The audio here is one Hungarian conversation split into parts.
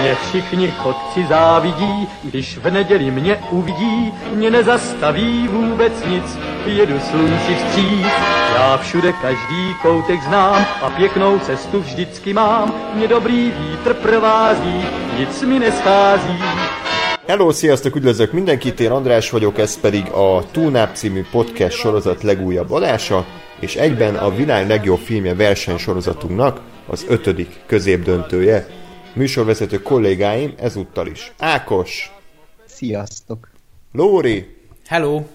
Mě všichni chodci závidí, když v neděli mě uvidí, mě nezastaví vůbec nic, jedu slunci vstříc. Já všude každý koutek znám a pěknou cestu vždycky mám, mě dobrý vítr provází, nic mi neschází. Hello, sziasztok, üdvözlök mindenkit, én András vagyok, ez pedig a Túlnáp című podcast sorozat legújabb adása, és egyben a világ legjobb filmje versenysorozatunk az 5. középdöntője. Műsorvezető kollégáim ezúttal is. Ákos! Sziasztok! Lóri! Hello!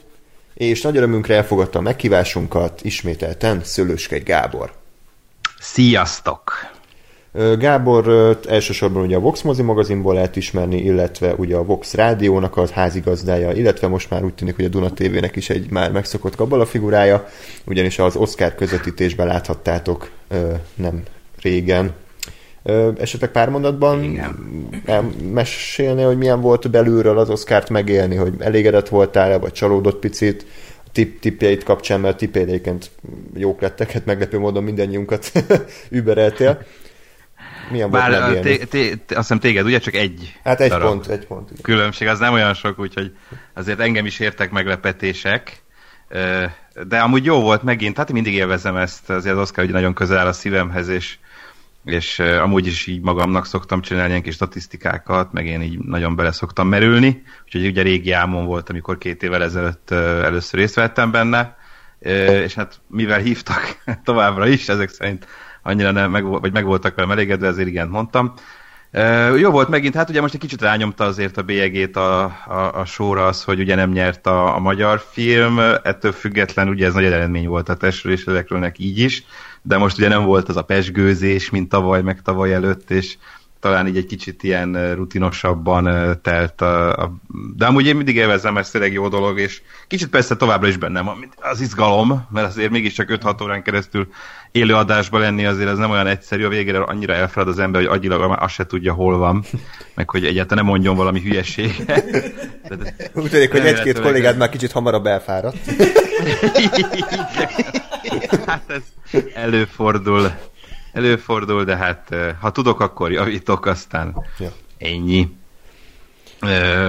És nagy örömünkre elfogadta a meghívásunkat ismételten Szőlőskei Gábor. Sziasztok! Gábor elsősorban ugye a Vox mozi magazinból lehet ismerni, illetve ugye a Vox rádiónak az házigazdája, illetve most már úgy tűnik, hogy a Duna TV-nek is egy már megszokott kabala figurája, ugyanis az Oscar közvetítésben láthattátok nem régen. Esetleg pár mondatban mesélni, hogy milyen volt belülről az Oscart megélni, hogy elégedett voltál-e, vagy csalódott picit, tippjeit kapcsán, mert tippjeid egyébként jók lettek, hát meglepő módon mindannyiunkat übereltél. Milyen volt megélni? Azt hiszem téged, ugye csak egy. Hát egy pont. Igen. Különbség, az nem olyan sok, úgyhogy azért engem is értek meglepetések. De amúgy jó volt megint, hát mindig élvezem ezt, azért az Oscar ugye nagyon közel áll a szívemhez, és amúgy is így magamnak szoktam csinálni ilyen kis statisztikákat, meg én így nagyon bele szoktam merülni, úgyhogy ugye régi álmom volt, amikor 2 évvel ezelőtt először részt vettem benne, és hát mivel hívtak továbbra is, ezek szerint annyira meg voltak velem elégedve, ezért igent mondtam. Jó volt megint, hát ugye most egy kicsit rányomta azért a bélyegét a showra az, hogy ugye nem nyert a magyar film, ettől független ugye ez nagy eredmény volt a testről és lélekről így is, de most ugye nem volt az a pesgőzés, mint tavaly, meg tavaly előtt, és talán így egy kicsit ilyen rutinosabban telt. De amúgy én mindig élvezem, ez tényleg jó dolog, és kicsit persze továbbra is bennem az izgalom, mert azért mégiscsak 5-6 órán keresztül élőadásban lenni, azért ez nem olyan egyszerű, a végére annyira elfárad az ember, hogy agyilag már azt se tudja, hol van, meg hogy egyáltalán nem mondjon valami hülyeséget. Úgy tudjuk, hogy egy-két kollégád már kicsit hamarabb elfáradt. Hát ez előfordul, de hát ha tudok, akkor javítok, aztán ennyi.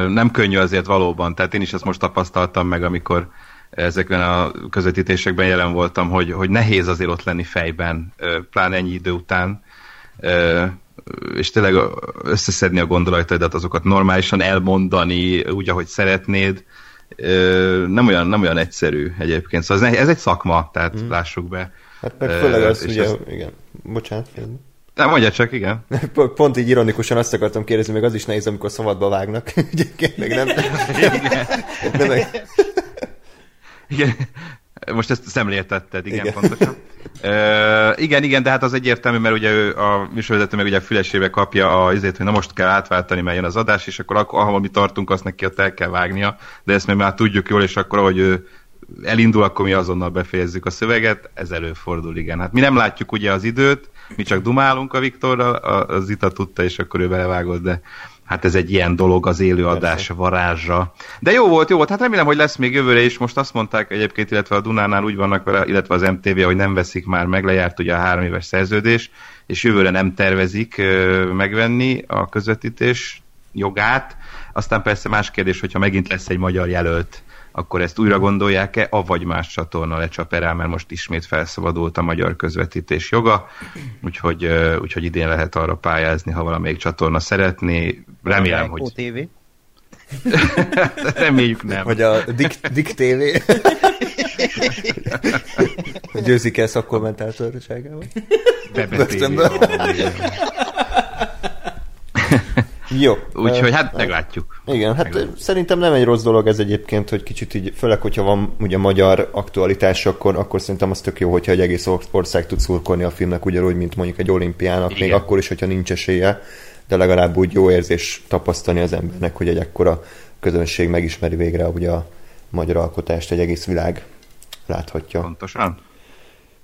Nem könnyű azért valóban, tehát én is ezt most tapasztaltam meg, amikor ezekben a közvetítésekben jelen voltam, hogy nehéz azért ott lenni fejben, pláne ennyi idő után, és tényleg összeszedni a gondolataidat, azokat normálisan elmondani, úgy, ahogy szeretnéd, nem olyan egyszerű egyébként. Szóval ez egy szakma, tehát lássuk be. Hát meg főleg az, ugye, igen. Bocsánat. Nem, mondja csak, igen. Pont így ironikusan azt akartam kérdezni, meg az is nehéz, amikor szabadba vágnak. Meg nem. Igen. Most ezt szemléltetted, igen. Pontosan. Igen, de hát az egyértelmű, mert ugye ő a műsorvezető meg ugye a fülesébe kapja az izét, hogy na most kell átváltani, mert jön az adás, és akkor ahol mi tartunk, azt neki ott el kell vágnia, de ezt már tudjuk jól, és akkor ahogy ő elindul, akkor mi azonnal befejezzük a szöveget, ez előfordul, igen. Hát mi nem látjuk ugye az időt, mi csak dumálunk a Viktorral, az Zita tudta, és akkor ő belevágott, de hát ez egy ilyen dolog, az élőadás varázsa. De jó volt, hát remélem, hogy lesz még jövőre is, most azt mondták egyébként, illetve a Dunánál úgy vannak vele, illetve az MTV, hogy nem veszik már meg, lejárt ugye a 3 éves szerződés, és jövőre nem tervezik megvenni a közvetítés jogát, aztán persze más kérdés, hogyha megint lesz egy magyar jelölt, akkor ezt újra gondolják-e, avagy más csatorna lecsap rá, mert most ismét felszabadult a magyar közvetítés joga, úgyhogy idén lehet arra pályázni, ha valamelyik csatorna szeretné. Remélem, hogy... OTV. Reméljük nem. Vagy a Dik TV. Győzik el szakkommentátorságával? Bebetélve. Jó. Úgyhogy hát meglátjuk. Igen, hát meglátjuk. Szerintem nem egy rossz dolog ez egyébként, hogy kicsit így, főleg, hogyha van ugye magyar aktualitás, akkor szerintem az tök jó, hogyha egy egész ország tud szurkolni a filmnek, ugyanúgy, mint mondjuk egy olimpiának, igen. Még akkor is, hogyha nincs esélye, de legalább úgy jó érzés tapasztalni az embernek, hogy egy ekkora közönség megismeri végre ugye a magyar alkotást, egy egész világ láthatja. Pontosan.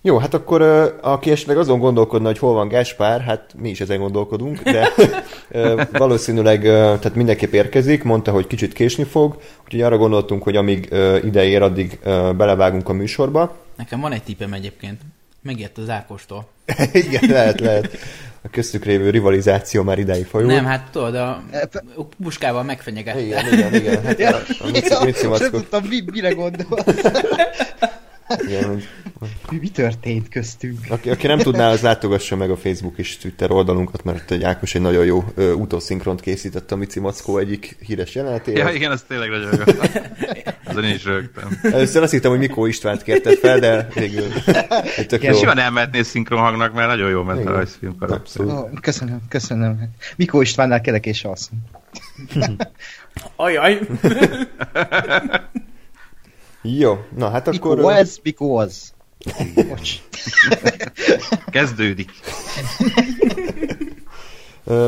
Jó, hát akkor aki esetleg azon gondolkodna, hogy hol van Gáspár, hát mi is ezen gondolkodunk, de valószínűleg tehát mindenképp érkezik, mondta, hogy kicsit késni fog, úgyhogy arra gondoltunk, hogy amíg ide ér, addig belevágunk a műsorba. Nekem van egy tippem egyébként. Megijedt az Ákostól. Igen, lehet. A köztük lévő rivalizáció már idáig folyó. Nem, hát tudod, a puskával megfenyegette. Igen. Hát sem tudtam, mire gondol. Mi történt köztünk? Aki nem tudná, az látogassa meg a Facebook és Twitter oldalunkat, mert egy Ákos egy nagyon jó utószinkront készített a Mici Mackó egyik híres jelenetére. Ja, igen, az tényleg rögögöm. Azon én is rögtem. Először azt hittem, hogy Mikó Istvánt kérted fel, de végül egy tök jó. Simán elmehetnél szinkronhangnak, mert nagyon jól ment a rajzfilm karakter. Köszönöm. Mikó Istvánnál kelek és alszom. Ajaj! Jó, na hát akkor... Because. Bocs. Kezdődik.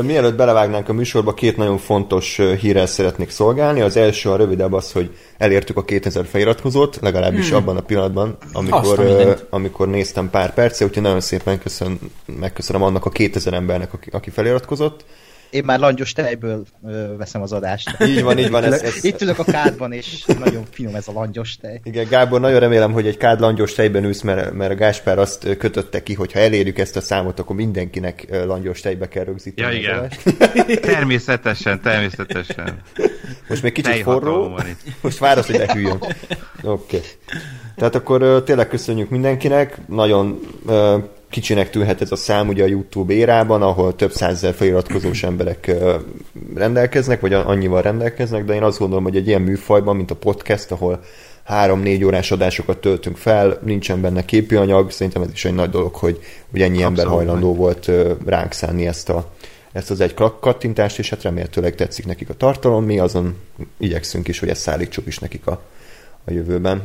Mielőtt belevágnánk a műsorba, két nagyon fontos hírrel szeretnék szolgálni. Az első, a rövidebb az, hogy elértük a 2000 feliratkozót, legalábbis abban a pillanatban, amikor néztem pár percet, úgyhogy nagyon szépen megköszönöm annak a 2000 embernek, aki feliratkozott. Én már langyos tejből veszem az adást. Így van. Itt ülök a kádban, és nagyon finom ez a langyos tej. Igen, Gábor, nagyon remélem, hogy egy kád langyos tejben ülsz, mert a Gáspár azt kötötte ki, hogy ha elérjük ezt a számot, akkor mindenkinek langyos tejbe kell rögzíteni. Ja, igen. Természetesen. Most még kicsit forró. Most válasz, hogy elhűljön. Oké. Tehát akkor tényleg köszönjük mindenkinek. Nagyon... kicsinek tűnhet ez a szám ugye a YouTube érában, ahol több százezer feliratkozós emberek rendelkeznek, vagy annyival rendelkeznek, de én azt gondolom, hogy egy ilyen műfajban, mint a podcast, ahol 3-4 órás adásokat töltünk fel, nincsen benne képi anyag, szerintem ez is egy nagy dolog, hogy ennyi ember hajlandó volt ránk szánni ezt az egy kattintást, és hát remélhetőleg tetszik nekik a tartalom, mi azon igyekszünk is, hogy ezt szállítsuk is nekik a jövőben.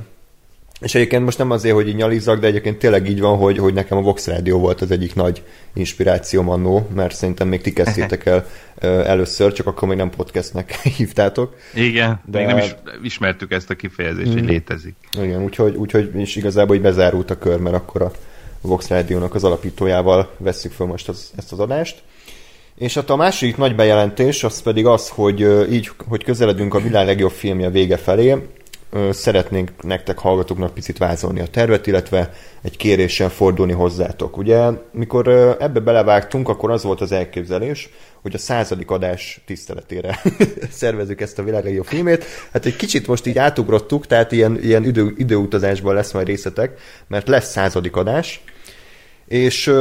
És egyébként most nem azért, hogy így nyalizzak, de egyébként tényleg így van, hogy nekem a Vox Rádió volt az egyik nagy inspirációm annó, mert szerintem még ti kezdtétek el először, csak akkor még nem podcastnek hívtátok. Igen, de még nem is ismertük ezt a kifejezést, hogy létezik. Igen, úgyhogy és igazából így bezárult a kör, mert akkor a Vox Rádiónak az alapítójával vesszük fel most ezt az adást. És hát a másik nagy bejelentés az pedig az, hogy így, hogy közeledünk a világ legjobb filmje vége felé, szeretnénk nektek hallgatóknak picit vázolni a tervet, illetve egy kéréssel fordulni hozzátok. Ugye, mikor ebbe belevágtunk, akkor az volt az elképzelés, hogy a 100. adás tiszteletére szervezzük ezt a világ legjobb filmét. Hát egy kicsit most így átugrottuk, tehát ilyen időutazásban lesz majd részletek, mert lesz 100. adás, és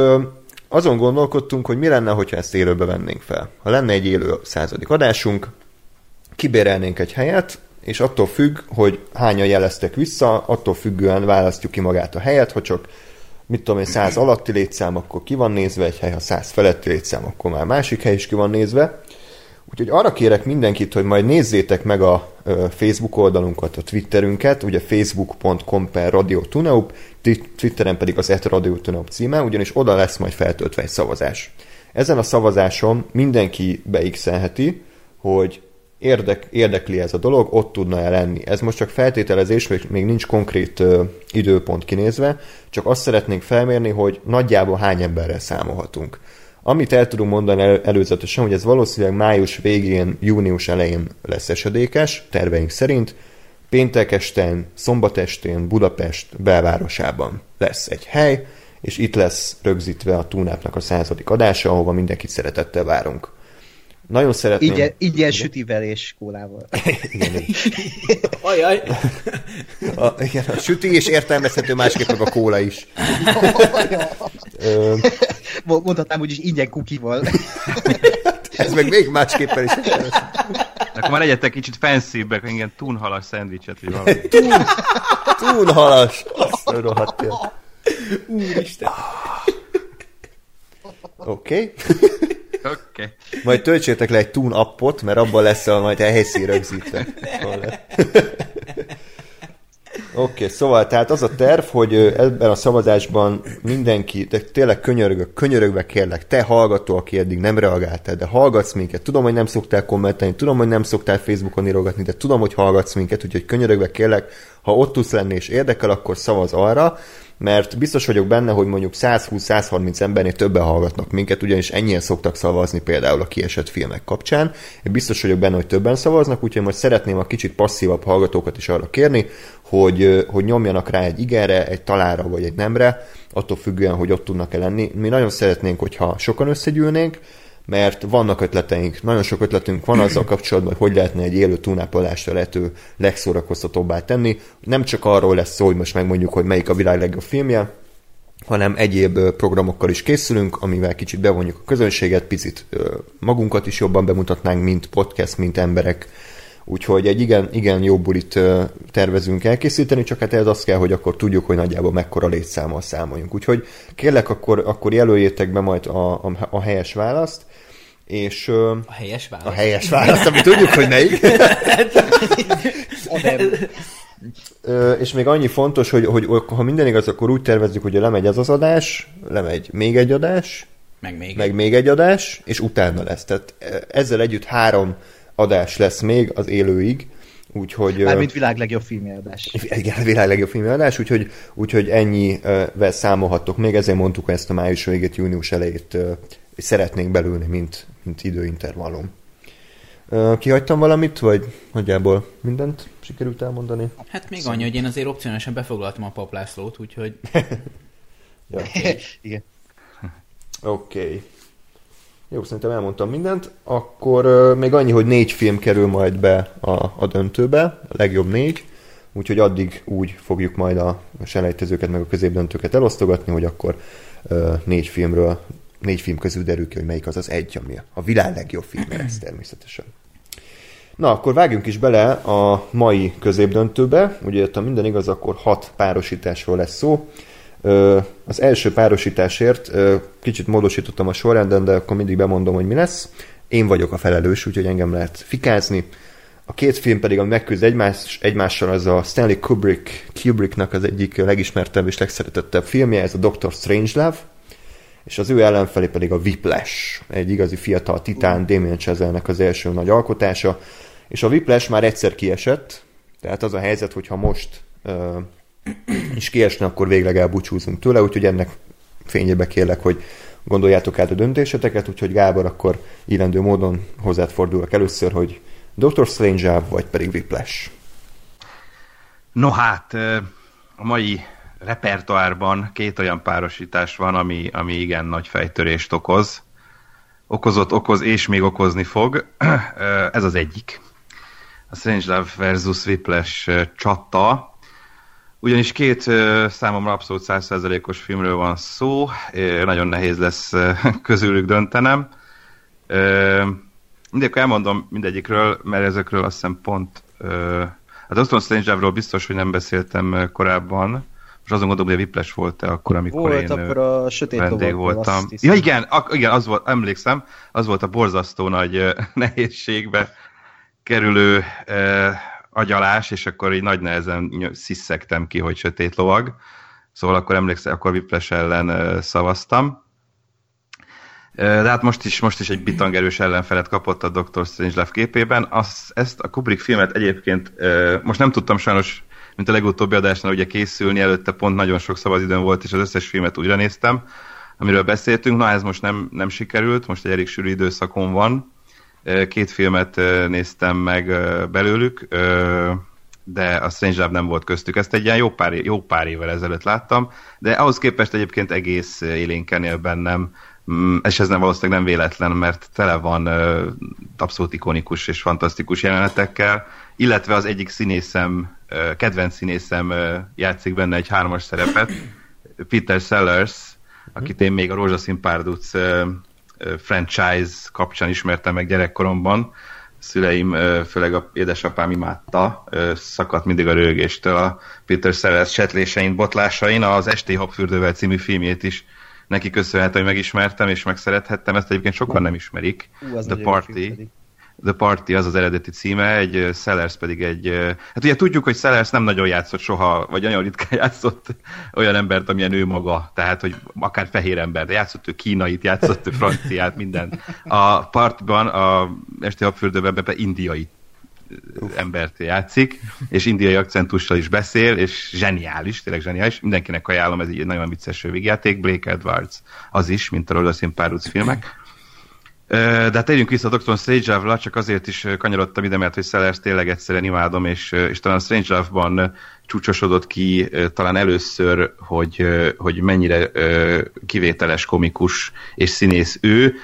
azon gondolkodtunk, hogy mi lenne, hogyha ezt élőbe vennénk fel. Ha lenne egy élő 100. adásunk, kibérelnénk egy helyet, és attól függ, hogy hányan jeleztek vissza, attól függően választjuk ki magát a helyet, ha csak, mit tudom én, 100 alatti létszám, akkor ki van nézve egy hely, ha 100 feletti létszám, akkor már másik hely is ki van nézve. Úgyhogy arra kérek mindenkit, hogy majd nézzétek meg a Facebook oldalunkat, a Twitterünket, ugye facebook.com/radiotuneup, Twitteren pedig az @radiotuneup címe, ugyanis oda lesz majd feltöltve egy szavazás. Ezen a szavazáson mindenki beixelheti, hogy érdekli ez a dolog, ott tudna-e lenni. Ez most csak feltételezés, még nincs konkrét időpont kinézve, csak azt szeretnénk felmérni, hogy nagyjából hány emberrel számolhatunk. Amit el tudunk mondani előzetesen, hogy ez valószínűleg május végén, június elején lesz esedékes, terveink szerint. Péntek estén, szombat estén, Budapest belvárosában lesz egy hely, és itt lesz rögzítve a Tuneup-nak a 100. adása, ahova mindenkit szeretettel várunk. Nagyon szeretném... Ingyen sütivel és kólával. Ajaj! Igen, a süti, és értelmezhető másképp meg a kóla is. Mondhatnám, hogy is ingyen kukival. Ez meg még másképpen is. Akkor már legyetek kicsit fancy-bek, ingyen túnhalas szendvicset, vagy valami. Túnhalas! Azt rohadtja. Úristen! Oké. Majd töltsétek le egy Tune appot, mert abban lesz majd a helyszín rögzítve. Oké, szóval tehát az a terv, hogy ebben a szavazásban mindenki, de tényleg könyörögve kérlek, te hallgató, aki eddig nem reagáltál, de hallgatsz minket, tudom, hogy nem szoktál kommentelni, tudom, hogy nem szoktál Facebookon írogatni, de tudom, hogy hallgatsz minket, úgyhogy könyörögve kérlek, ha ott tudsz lenni és érdekel, akkor szavaz arra, mert biztos vagyok benne, hogy mondjuk 120-130 embernél többen hallgatnak minket, ugyanis ennyien szoktak szavazni például a kiesett filmek kapcsán. Én biztos vagyok benne, hogy többen szavaznak, úgyhogy most szeretném a kicsit passzívabb hallgatókat is arra kérni, hogy nyomjanak rá egy igenre, egy talánra vagy egy nemre, attól függően, hogy ott tudnak-e lenni. Mi nagyon szeretnénk, hogyha sokan összegyűlnénk, mert vannak ötleteink, nagyon sok ötletünk van azzal kapcsolatban, hogy lehetne egy élő túlnápolásra lehető legszórakoztatóbbá tenni. Nem csak arról lesz szó, hogy most megmondjuk, hogy melyik a világ legjobb filmje, hanem egyéb programokkal is készülünk, amivel kicsit bevonjuk a közönséget, picit magunkat is jobban bemutatnánk, mint podcast, mint emberek. Úgyhogy egy igen jó bulit tervezünk elkészíteni, csak hát ez az kell, hogy akkor tudjuk, hogy nagyjából mekkora létszámmal számoljunk. Úgyhogy kérlek, akkor jelöljétek be majd a helyes választ, és... A helyes választ? A helyes választ, amit tudjuk, hogy melyik. És még annyi fontos, hogy ha minden igaz, akkor úgy tervezzük, hogy lemegy ez az adás, lemegy még egy adás, meg még egy adás, és utána lesz. Tehát ezzel együtt 3 adás lesz még az élőig, úgyhogy... Mármint világ legjobb filmjeladás. Igen, világ legjobb filmjeladás, úgyhogy ennyivel számolhattok. Még ezért mondtuk, hogy ezt a május végét, június elejét szeretnénk belülni, mint időintervallum. Kihagytam valamit, vagy nagyjából mindent sikerült elmondani? Hát még annyi, hogy én azért opcionálisan befoglaltam a Papp Lászlót, úgyhogy... Ja, igen. Oké. Jó, szerintem elmondtam mindent. Akkor még annyi, hogy 4 film kerül majd be a döntőbe, a legjobb 4, úgyhogy addig úgy fogjuk majd a selejtezőket meg a középdöntőket elosztogatni, hogy akkor 4 film közül derül ki, hogy melyik az az egy, ami a világ legjobb filmje lesz természetesen. Na, akkor vágjunk is bele a mai középdöntőbe. Ugye, ha minden igaz, akkor 6 párosításról lesz szó. Az első párosításért kicsit módosítottam a sorrendet, de akkor mindig bemondom, hogy mi lesz. Én vagyok a felelős, úgyhogy engem lehet fikázni. A 2 film pedig, ami megküzd egymással, az a Stanley Kubricknak az egyik legismertebb és legszeretettebb filmje, ez a Dr. Strangelove, és az ő ellenfelé pedig a Whiplash, egy igazi fiatal titán, Damien Chazelle-nek az első nagy alkotása, és a Whiplash már egyszer kiesett, tehát az a helyzet, hogyha most és kiesne, akkor végleg elbúcsúzunk tőle, úgyhogy ennek fényébe kérlek, hogy gondoljátok át a döntéseteket, úgyhogy Gábor, akkor illendő módon hozzád fordulok először, hogy Dr. Strangelove vagy pedig Whiplash. No hát, a mai repertoárban 2 olyan párosítás van, ami igen nagy fejtörést okoz és még okozni fog. Ez az egyik. A Strangelove versus Whiplash csata. Ugyanis 2 számomra abszolút 100%-os filmről van szó, nagyon nehéz lesz közülük döntenem. Mindegyikről elmondom mindegyikről, mert ezekről azt hiszem pont... A Dr. Strangelove-ról biztos, hogy nem beszéltem korábban. Most azon gondolom, hogy a Whiplash volt-e akkor, amikor volt, én akkor a sötét vendég voltam. Ja igen, igen, az volt, emlékszem, az volt a borzasztó nagy nehézségbe kerülő... agyalás, és akkor így nagy nehezen sziszegtem ki, hogy sötét lovag. Szóval akkor emlékszem, akkor Whiplash ellen szavaztam. De hát most is egy bitangerős ellenfelet kapott a Dr. Strangelove képében. Ezt a Kubrick filmet egyébként most nem tudtam sajnos, mint a legutóbbi adásnál ugye készülni, előtte pont nagyon sok szabad időm volt, és az összes filmet újra néztem, amiről beszéltünk. Na, ez most nem sikerült, most egy elég sűrű időszakon van. 2 filmet néztem meg belőlük, de a Strangelove nem volt köztük. Ezt egy ilyen jó pár évvel ezelőtt láttam, de ahhoz képest egyébként egész élénken él bennem, és ez nem valószínűleg nem véletlen, mert tele van abszolút ikonikus és fantasztikus jelenetekkel, illetve az egyik színészem, kedvenc színészem játszik benne egy 3-as szerepet, Peter Sellers, akit én még a Rózsaszín Párduc franchise kapcsán ismertem meg gyerekkoromban. Szüleim, főleg a édesapám imádta, szakadt mindig a röhögéstől a Peter Sellers csetlésein, botlásain. Az Esti Habfürdővel című filmjét is neki köszönhető, hogy megismertem és megszerethettem. Ezt egyébként sokan nem ismerik. The Party az az eredeti címe, egy Sellers pedig egy... Hát ugye tudjuk, hogy Sellers nem nagyon játszott soha, vagy nagyon ritkán játszott olyan embert, amilyen ő maga. Tehát, hogy akár fehér embert. Játszott ő kínait, játszott ő franciát, mindent. A Partyban, a Esti Habfürdőben indiai embert játszik, és indiai akcentussal is beszél, és zseniális, tényleg zseniális. Mindenkinek ajánlom, ez egy nagyon vicces végjáték. Blake Edwards az is, mint a rózsaszín párduc filmek. De hát tegyünk vissza a Dr. Strange Love-ra, csak azért is kanyarodtam ide, mert hogy Sellers tényleg egyszerűen imádom, és talán Strange Love-ban csúcsosodott ki talán először, hogy mennyire kivételes komikus és színész ő.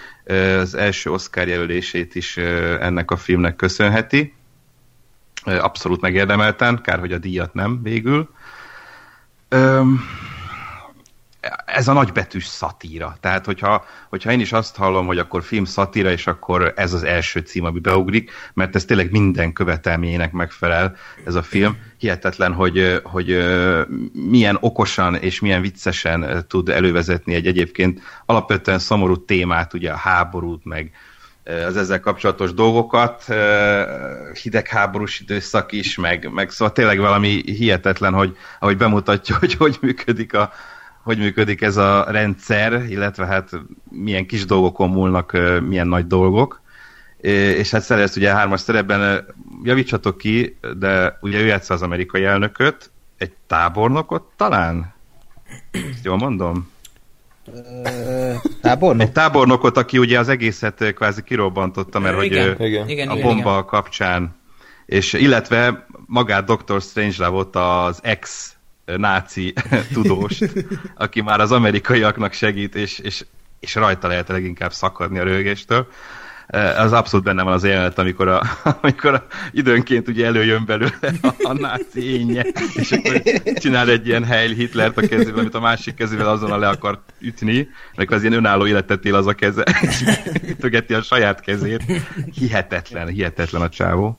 Az első Oscar jelölését is ennek a filmnek köszönheti. Abszolút megérdemelten, kár, hogy a díjat nem végül. Ez a nagybetűs szatíra. Tehát, hogyha én is azt hallom, hogy akkor film szatíra, és akkor ez az első cím, ami beugrik, mert ez tényleg minden követelményének megfelel ez a film. Hihetetlen, hogy milyen okosan és milyen viccesen tud elővezetni egy egyébként alapvetően szomorú témát, ugye a háborút, meg az ezzel kapcsolatos dolgokat, hidegháborús időszak is, meg szóval tényleg valami hihetetlen, hogy ahogy bemutatja, hogy működik hogy működik ez a rendszer, illetve hát milyen kis dolgokon múlnak, milyen nagy dolgok. És hát Sellers ugye 3-as szerepben, javítsatok ki, de ugye ő játsza az amerikai elnököt, egy tábornokot talán? Ezt jól mondom? Tábornok? Egy tábornokot, aki ugye az egészet kvázi kirobbantotta, mert igen, a bomba kapcsán. És illetve magát Dr. Strangelove-ot, az náci tudóst, aki már az amerikaiaknak segít, és rajta lehet leginkább szakadni a röhögéstől. Az abszolút benne van az jelenet, amikor időnként ugye előjön belőle a náci énje, és akkor csinál egy ilyen Heil Hitlert a kezével, amit a másik kezével azonnal le akar ütni, amikor az ilyen önálló életet él az a keze, és ütögeti a saját kezét. Hihetetlen a csávó,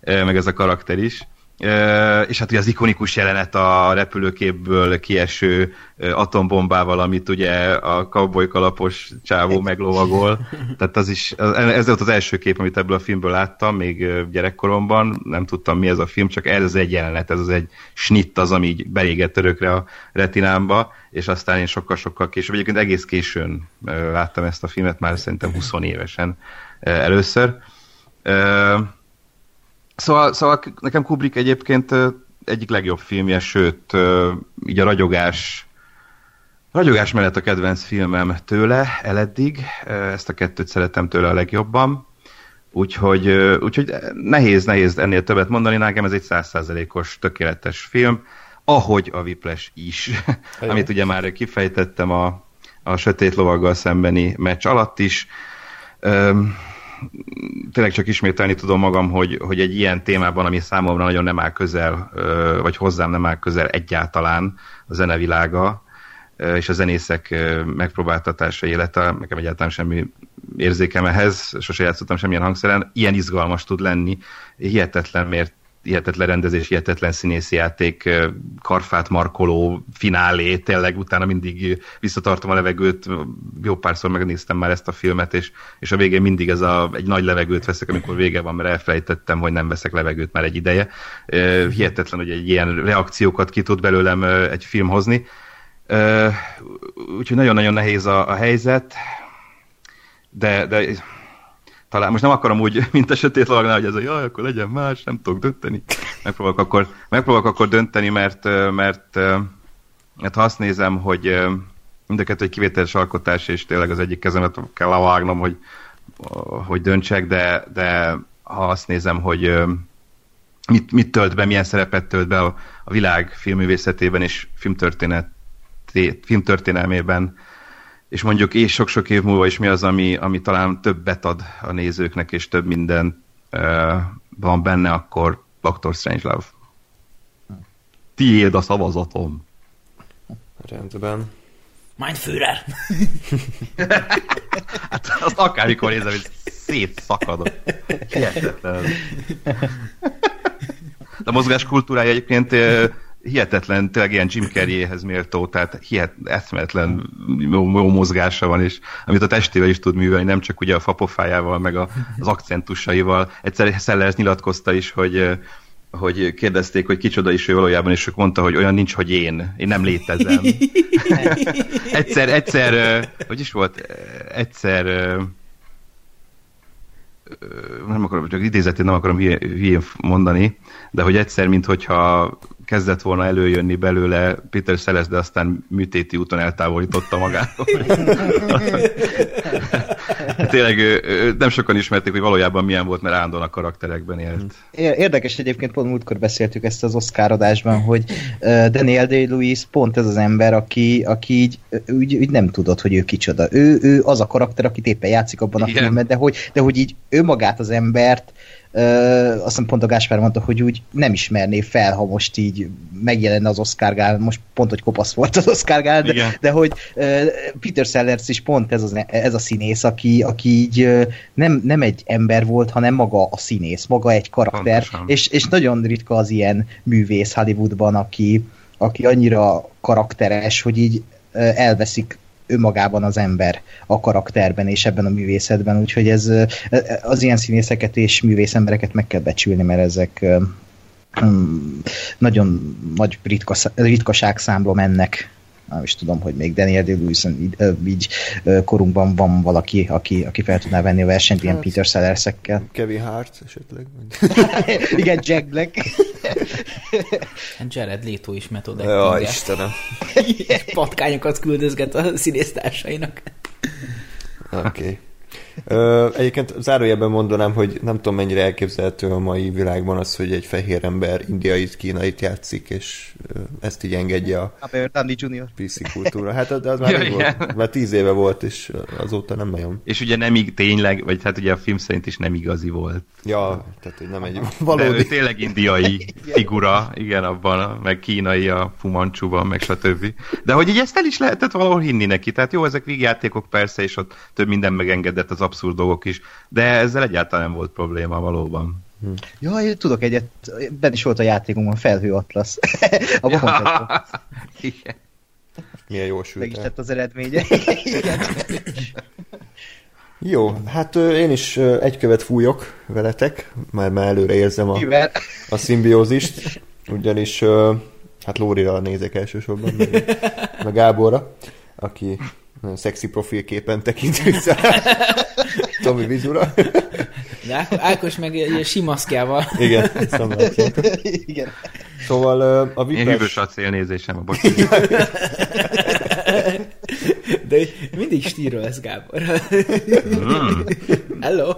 meg ez a karakter is. És hát ugye az ikonikus jelenet a repülőképből kieső atombombával, amit ugye a cowboy kalapos csávó meglovagol. Tehát ez volt az első kép, amit ebből a filmből láttam, még gyerekkoromban. Nem tudtam, mi ez a film, csak ez az egy jelenet, ez az egy snitt az, ami így belégett örökre a retinámba, és aztán én sokkal-sokkal később, egyébként egész későn láttam ezt a filmet, már szerintem 20 évesen először. Szóval nekem Kubrick egyébként egyik legjobb filmje, sőt, így a ragyogás mellett a kedvenc filmem tőle, eleddig. Ezt a kettőt szeretem tőle a legjobban. Úgyhogy nehéz ennél többet mondani, nekem ez egy 100%-os tökéletes film, ahogy a Whiplash is, amit ugye már kifejtettem a Sötét lovaggal szembeni meccs alatt is. Tényleg csak ismételni tudom magam, hogy egy ilyen témában, ami számomra nagyon nem áll közel, vagy hozzám nem áll közel egyáltalán a zenevilága, és a zenészek megpróbáltatása élete, nekem egyáltalán semmi érzékem ehhez, sose játszottam semmilyen hangszeren, ilyen izgalmas tud lenni, hihetetlen rendezés, hihetetlen színészi játék, karfát markoló finálé, tényleg utána mindig visszatartom a levegőt, jó párszor megnéztem már ezt a filmet, és a végén mindig ez egy nagy levegőt veszek, amikor vége van, mert elfelejtettem, hogy nem veszek levegőt már egy ideje. Hihetetlen, hogy egy ilyen reakciókat ki tud belőlem egy film hozni. Úgyhogy nagyon-nagyon nehéz a helyzet, de talán most nem akarom úgy, mint a Sötét lovagnál, hogy ez a jaj, akkor legyen más, nem tudok dönteni. Megpróbálok akkor dönteni, mert ha azt nézem, hogy mind a kettő egy kivételes alkotás, és tényleg az egyik kezemet kell levágnom, hogy döntsek, de ha azt nézem, hogy mit tölt be, milyen szerepet tölt be a világ filmművészetében és filmtörténelmében, és mondjuk és sok-sok év múlva is mi az, ami talán többet ad a nézőknek, és több minden van benne, akkor Dr. Strangelove. Tiéd a szavazatom. Rendben. Mein Führer! Hát azt akármikor nézem, hogy szétszakadok. Hihetetlen. De a mozgás kultúrája egyébként... hihetetlen, tényleg ilyen Jim Carreyhez méltó, tehát eszméletlen jó mozgása van, és amit a testével is tud művelni, nem csak ugye a fapofájával, meg az akcentusaival. Egyszer Sellers nyilatkozta is, hogy kérdezték, hogy kicsoda is ő valójában, és ő mondta, hogy olyan nincs, hogy én nem létezem. egyszer, hogy is volt? Egyszer... nem akarom, csak idézetét nem akarom hülyén mondani, de hogy egyszer, minthogyha kezdett volna előjönni belőle Peter Sellers, de aztán műtéti úton eltávolította magától. Tényleg nem sokan ismerték, hogy valójában milyen volt, mert állandóan a karakterekben élt. Érdekes egyébként, pont múltkor beszéltük ezt az Oscar adásban, hogy Daniel Day-Lewis pont ez az ember, aki így nem tudott, hogy ő kicsoda. Ő az a karakter, akit éppen játszik abban a filmben, de hogy így ő magát az embert, azt hiszem pont a Gáspár mondta, hogy úgy nem ismerné fel, ha most így megjelenne az Oscar gálán, most pont, hogy kopasz volt az Oscar gálán, de hogy Peter Sellers is pont ez a színész, aki így nem egy ember volt, hanem maga a színész, maga egy karakter, és nagyon ritka az ilyen művész Hollywoodban, aki annyira karakteres, hogy így elveszik önmagában az ember a karakterben és ebben a művészetben, úgyhogy ez az ilyen színészeket és művészembereket meg kell becsülni, mert ezek nagyon nagy ritkaság számba mennek. Nem is tudom, hogy még Daniel Day-Lewis így korunkban van valaki, aki fel tudná venni a versenyt ilyen Peter Sellers-ekkel. Kevin Hart esetleg. Igen, Jack Black. Jared Leto is metódek. Ja, Istenem. Patkányokat küldözget a színésztársainak. Oké. Okay. Egyébként zárójelben mondanám, hogy nem tudom, mennyire elképzelhető a mai világban az, hogy egy fehér ember indiait, kínait játszik, és ezt így engedje a PC kultúra. Hát az már nem volt, már 10 éve volt, és azóta nem nagyon. És ugye nem tényleg, vagy hát ugye a film szerint is nem igazi volt. Ja, tehát hogy nem egy valódi. Tényleg indiai figura, igen, abban, meg kínai a Fu Manchuban, meg stb. De hogy így ezt el is lehetett valahol hinni neki. Tehát jó, ezek vígjátékok persze, és ott több minden megengedett az abszurd dolgok is, de ezzel egyáltalán nem volt probléma valóban. Jaj, tudok egyet, benne is volt a játékunkban Felhő Atlasz. A Bakontató. Igen. Milyen jó sült. Meg is tett az eredménye. Igen. Jó, hát én is egy követ fújok veletek, már előre érzem a szimbiózist, ugyanis hát Lórira nézek elsősorban, meg Gáborra, aki nagyon szexi profilképen tekint vissza Tomi Vizsura. Ákos meg ilyen simaszkjával. Igen, szóval. Igen. Szóval a Vipers... Én hűvös acélnézésem a bocsánat. De mindig stíról ez, Gábor. Hello.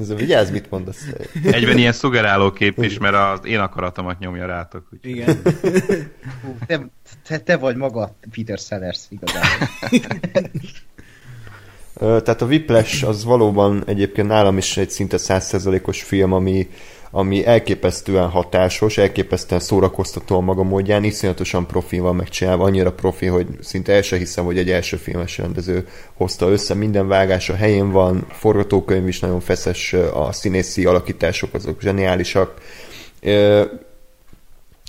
Ez a vigyázz, mit mondasz? Egyben ilyen szugeráló kép is, mert az én akaratomat nyomja rátok. Úgy. Igen. Hú, te vagy maga Peter Sellers igazából. Tehát a Whiplash az valóban egyébként nálam is egy szinte 100%-os film, ami elképesztően hatásos, elképesztően szórakoztató a maga módján, iszonyatosan profi van megcsinálva, annyira profi, hogy szinte el sem hiszem, hogy egy első filmes rendező hozta össze, minden vágás a helyén van, a forgatókönyv is nagyon feszes, a színészi alakítások azok zseniálisak,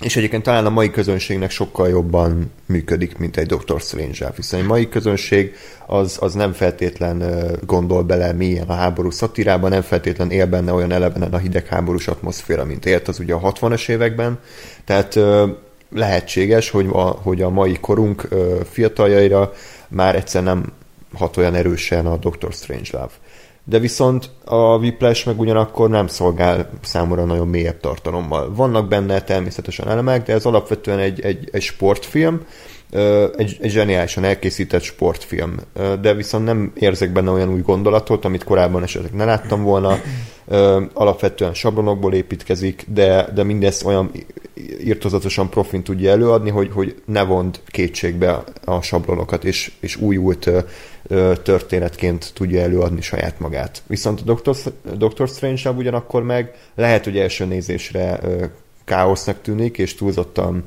és egyébként talán a mai közönségnek sokkal jobban működik, mint egy Dr. Strange-el, hiszen a mai közönség az nem feltétlen gondol bele milyen a háború szatirában, nem feltétlen él benne olyan elevenen a hidegháborús atmoszféra, mint élt az ugye a 60-as években, tehát lehetséges, hogy a mai korunk fiataljaira már egyszer nem hat olyan erősen a Dr. Strangelove. De viszont a Whiplash meg ugyanakkor nem szolgál számomra nagyon mélyebb tartalommal. Vannak benne természetesen elemek, de ez alapvetően egy sportfilm, egy zseniálisan elkészített sportfilm. De viszont nem érzek benne olyan új gondolatot, amit korábban esetleg ne láttam volna. Alapvetően sablonokból építkezik, de mindezt olyan irtozatosan profin tudja előadni, hogy ne vond kétségbe a sablonokat, és újult történetként tudja előadni saját magát. Viszont a Dr. Strange-nál ugyanakkor meg lehet, hogy első nézésre káosznak tűnik, és túlzottan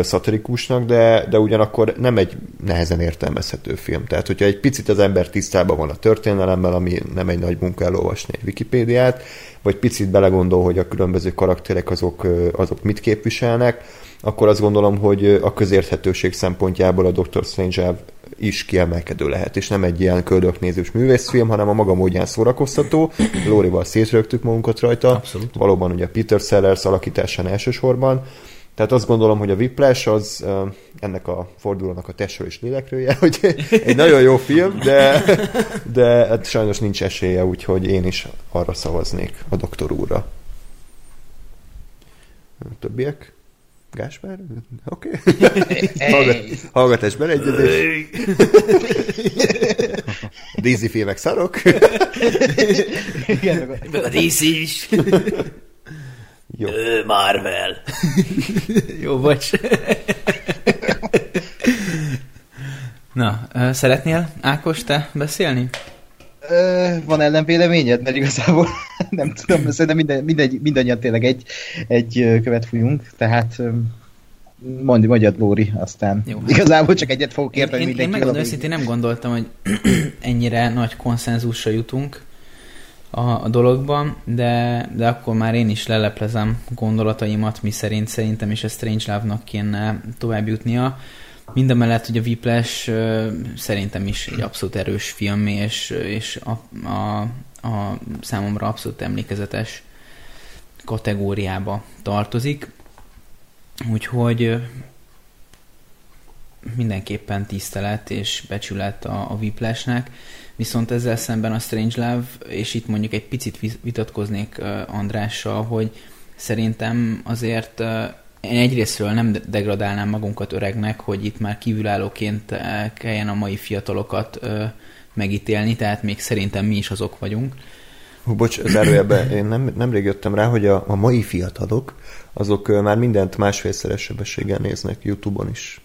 szatirikusnak, de ugyanakkor nem egy nehezen értelmezhető film. Tehát, hogyha egy picit az ember tisztában van a történelemmel, ami nem egy nagy munka elolvasni egy Wikipédiát, vagy picit belegondol, hogy a különböző karakterek azok mit képviselnek, akkor azt gondolom, hogy a közérthetőség szempontjából a Dr. Strange is kiemelkedő lehet, és nem egy ilyen köldöknézős művészfilm, hanem a maga módján szórakoztató. Lórival szétrögtük magunkat rajta. Abszolút. Valóban ugye Peter Sellers alakításán elsősorban, Tehát azt gondolom, hogy a Whiplash az ennek a fordulónak a tesó és lélekrője, hogy egy nagyon jó film, de hát sajnos nincs esélye, úgyhogy én is arra szavaznék, a Doktor úrra. A többiek? Gáspár? Oké. Okay. Hallgatás beleegyezés. A DC filmek szarok. A DC is. Jó. Marvel. Jó, bocs. Na, szeretnél, Ákos, te beszélni? Van ellenvéleményed? Mert igazából nem tudom, szerintem mindannyian tényleg egy követ fújunk, tehát mondjad, Lóri, aztán jó, hát. Igazából csak egyet fogok érteni mindenki. Én megmondom őszintén, nem gondoltam, hogy ennyire nagy konszenzusra jutunk a dologban, de akkor már én is leleplezem gondolataimat, miszerint szerintem is a Strangelove-nak kéne tovább jutnia. Mindemellett, hogy a Whiplash szerintem is egy abszolút erős film, és a számomra abszolút emlékezetes kategóriába tartozik. Úgyhogy mindenképpen tisztelet és becsület a Whiplashnek. Viszont ezzel szemben a Strangelove, és itt mondjuk egy picit vitatkoznék Andrással, hogy szerintem azért én egyrésztről nem degradálnám magunkat öregnek, hogy itt már kívülállóként kelljen a mai fiatalokat megítélni, tehát még szerintem mi is azok vagyunk. Bocs, zárójelben, én nemrég jöttem rá, hogy a mai fiatalok, azok már mindent másfélszeres sebességgel néznek YouTube-on is.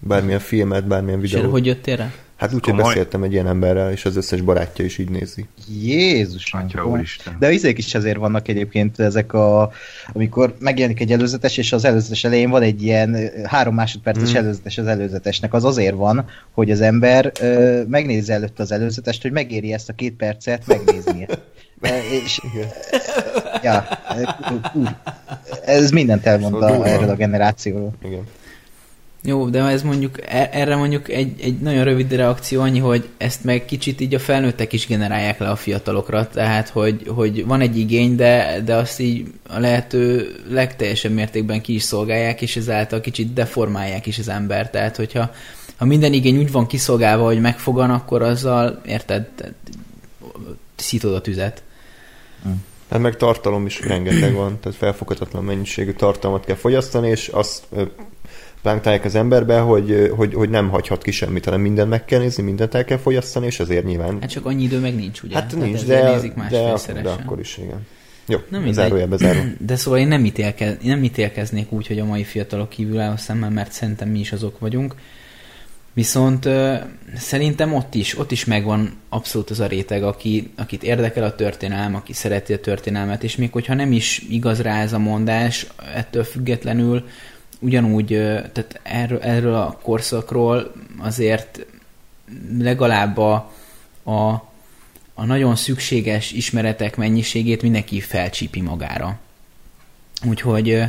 Bármilyen filmet, bármilyen videót. És hogy jöttél rá? Hát úgy, hogy beszéltem egy ilyen emberrel, és az összes barátja is így nézi. Jézus! De izék is azért vannak egyébként ezek amikor megjelenik egy előzetes, és az előzetes elején van egy ilyen 3 másodperces előzetes az előzetesnek. Az azért van, hogy az ember megnézi előtt az előzetest, hogy megéri ezt a 2 percet megnézni. És, ja, ez mindent elmondta erről a generációról. Igen. Jó, de ez mondjuk, erre mondjuk egy nagyon rövid reakció annyi, hogy ezt meg kicsit így a felnőttek is generálják le a fiatalokra, tehát hogy van egy igény, de azt így a lehető legteljesebb mértékben ki is szolgálják, és ezáltal kicsit deformálják is az embert, tehát hogyha minden igény úgy van kiszolgálva, hogy megfogan, akkor azzal, érted, szítod a tüzet. Hát meg tartalom is rengeteg van, tehát felfoghatatlan mennyiségű tartalmat kell fogyasztani, és azt plántálják az emberbe, hogy nem hagyhat ki semmit, hanem mindent meg kell nézni, mindent el kell fogyasztani, és ezért nyilván... Hát csak annyi idő meg nincs, ugye? Hát nincs, de akkor is, igen. Jó, zárójelbe. De szóval én nem ítélkeznék úgy, hogy a mai fiatalok kívülálló szemmel, mert szerintem mi is azok vagyunk. Viszont szerintem ott is megvan abszolút az a réteg, akit érdekel a történelem, aki szereti a történelmet, és még hogyha nem is igaz rá ez a mondás, ettől függetlenül ugyanúgy, tehát erről a korszakról azért legalább a nagyon szükséges ismeretek mennyiségét mindenki felcsípi magára. Úgyhogy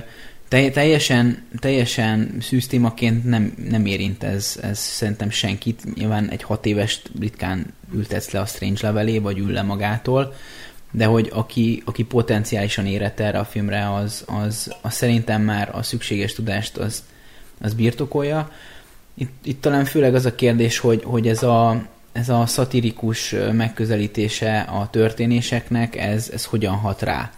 teljesen szűztémaként nem érint ez szerintem senkit. Nyilván egy 6 évest ritkán ültetsz le a Strangelove elé, vagy ül le magától, de hogy aki potenciálisan érett erre a filmre, az szerintem már a szükséges tudást az birtokolja. Itt talán főleg az a kérdés, hogy ez a szatirikus megközelítése a történéseknek, ez hogyan hat rá.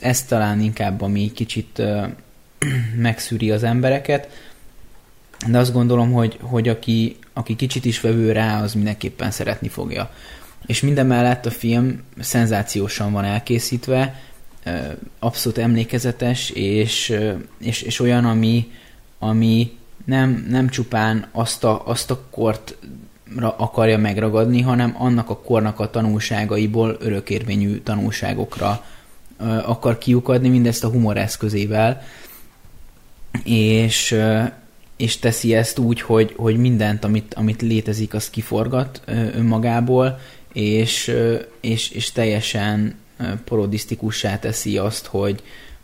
Ez talán inkább, ami kicsit megszűri az embereket, de azt gondolom, hogy aki kicsit is vevő rá, az mindenképpen szeretni fogja. És mindemellett a film szenzációsan van elkészítve, abszolút emlékezetes, és olyan, ami nem csupán azt a kortra akarja megragadni, hanem annak a kornak a tanulságaiból örökérvényű tanulságokra akar kiukadni, mindezt a humor eszközével, és teszi ezt úgy, hogy mindent, amit létezik, azt kiforgat önmagából, és teljesen parodisztikussá teszi azt,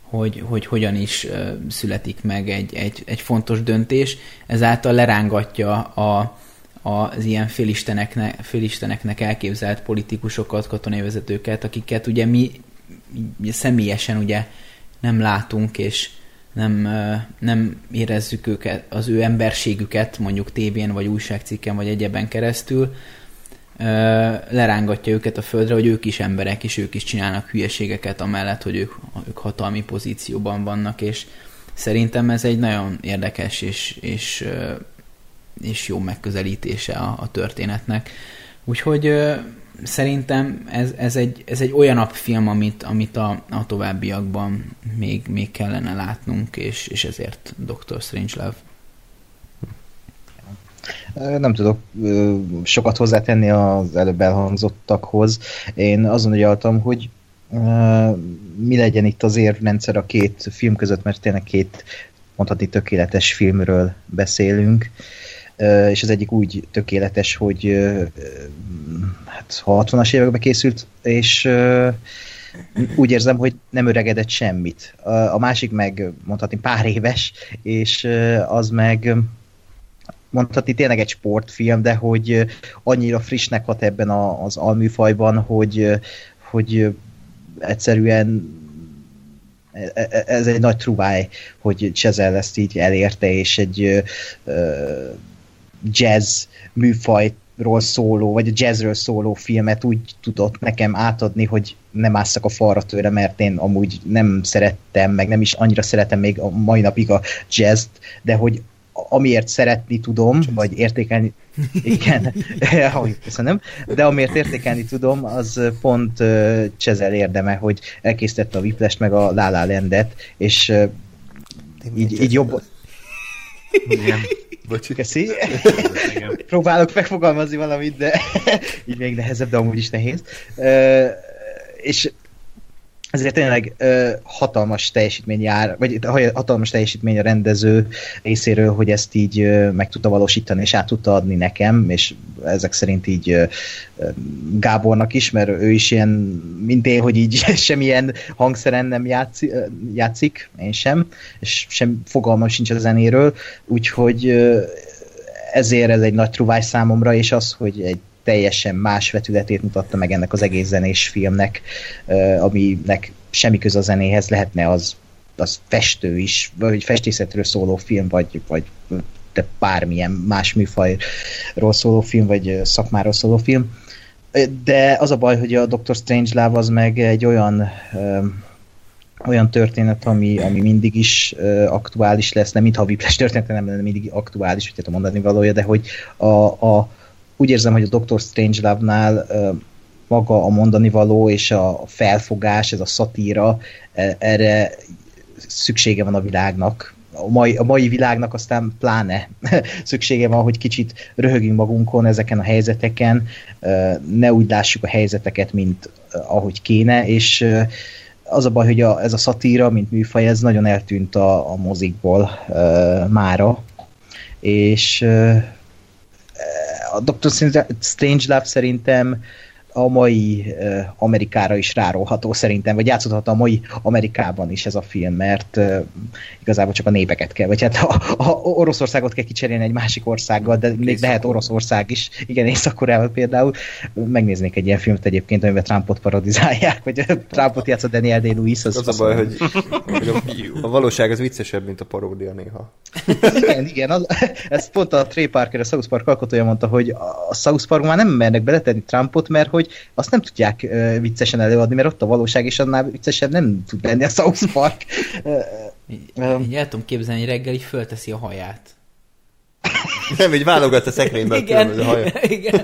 hogy hogyan is születik meg egy fontos döntés. Ezáltal lerángatja az ilyen félisteneknek elképzelt politikusokat, katonai vezetőket, akiket ugye mi személyesen ugye nem látunk, és nem érezzük őket, az ő emberségüket mondjuk tévén, vagy újságcikken, vagy egyebben keresztül, lerángatja őket a földre, hogy ők is emberek, és ők is csinálnak hülyeségeket amellett, hogy ők hatalmi pozícióban vannak, és szerintem ez egy nagyon érdekes és jó megközelítése a történetnek. Úgyhogy szerintem ez egy olyanabb film, amit a továbbiakban még kellene látnunk, és ezért Dr. Strangelove. Nem tudok sokat hozzátenni az előbb elhangzottakhoz. Én azon ügyeltem, hogy mi legyen itt az érvrendszer a két film között, mert tényleg két, mondhatni, tökéletes filmről beszélünk. És az egyik úgy tökéletes, hogy hát 60-as években készült, és úgy érzem, hogy nem öregedett semmit. A másik meg, mondhatni, pár éves, és az meg, mondhatni, tényleg egy sportfilm, de hogy annyira frissnek hat ebben az alműfajban, hogy egyszerűen ez egy nagy truváj, hogy Chazelle ezt így elérte, és egy jazz műfajról szóló, vagy a jazzről szóló filmet úgy tudott nekem átadni, hogy nem ásszak a falra tőle, mert én amúgy nem szerettem, meg nem is annyira szeretem még a mai napig a jazzt, de hogy amiért szeretni tudom, jazz, vagy értékelni, igen, köszönöm, de amiért értékelni tudom, az pont Chazelle érdeme, hogy elkészítette a Whiplash-t meg a La La Land-et, és így jobban... Igen. Köszi. Próbálok megfogalmazni valamit, de így még nehezebb, de amúgy is nehéz. És ezért tényleg hatalmas teljesítmény jár, vagy hatalmas teljesítmény a rendező részéről, hogy ezt így meg tudta valósítani, és át tudta adni nekem, és ezek szerint így Gábornak is, mert ő is ilyen, mint én, hogy így semmilyen hangszeren nem játszik, én sem, és sem fogalmam sincs a zenéről, úgyhogy ezért ez egy nagy truvás számomra, és az, hogy egy teljesen más vetületét mutatta meg ennek az egész zenés filmnek, aminek semmi köze a zenéhez, lehetne az festő is, vagy festészetről szóló film, vagy de bármilyen más műfajról szóló film, vagy szakmáról szóló film. De az a baj, hogy a Dr. Strangelove az meg egy olyan történet, ami mindig is aktuális lesz, nem mintha a Whiplash történet nem lenne mindig aktuális, úgy tudom mondani valója, de hogy úgy érzem, hogy a Dr. Strangelove-nál maga a mondani való és a felfogás, ez a szatíra, erre szüksége van a világnak. A mai világnak aztán pláne szüksége van, hogy kicsit röhögjünk magunkon ezeken a helyzeteken, ne úgy lássuk a helyzeteket, mint ahogy kéne, és az a baj, hogy ez a szatíra, mint műfaj, ez nagyon eltűnt a mozikból mára, és... A Dr. Strangelove szerintem a mai Amerikára is rárólható szerintem, vagy játszódhat a mai Amerikában is ez a film, mert igazából csak a népeket kell, vagy hát Oroszországot kell kicserélni egy másik országgal, de még lehet Oroszország is, igen, Észak-Koreában például. Megnéznék egy ilyen filmet egyébként, amiben Trumpot parodizálják, vagy Trumpot játsz a Daniel Day-Lewis. Az a baj, hogy a valóság az viccesebb, mint a paródia néha. Igen, ez pont a Trey Parker, a South Park alkotója mondta, hogy a South Park már nem mernek beletenni Trumpot, mert hogy azt nem tudják viccesen előadni, mert ott a valóság, és annál viccesebb nem tud lenni a South Park. Így el tudom képzelni, hogy reggel így fölteszi a haját. Nem, így válogat a szekrényben különböző haját. Igen.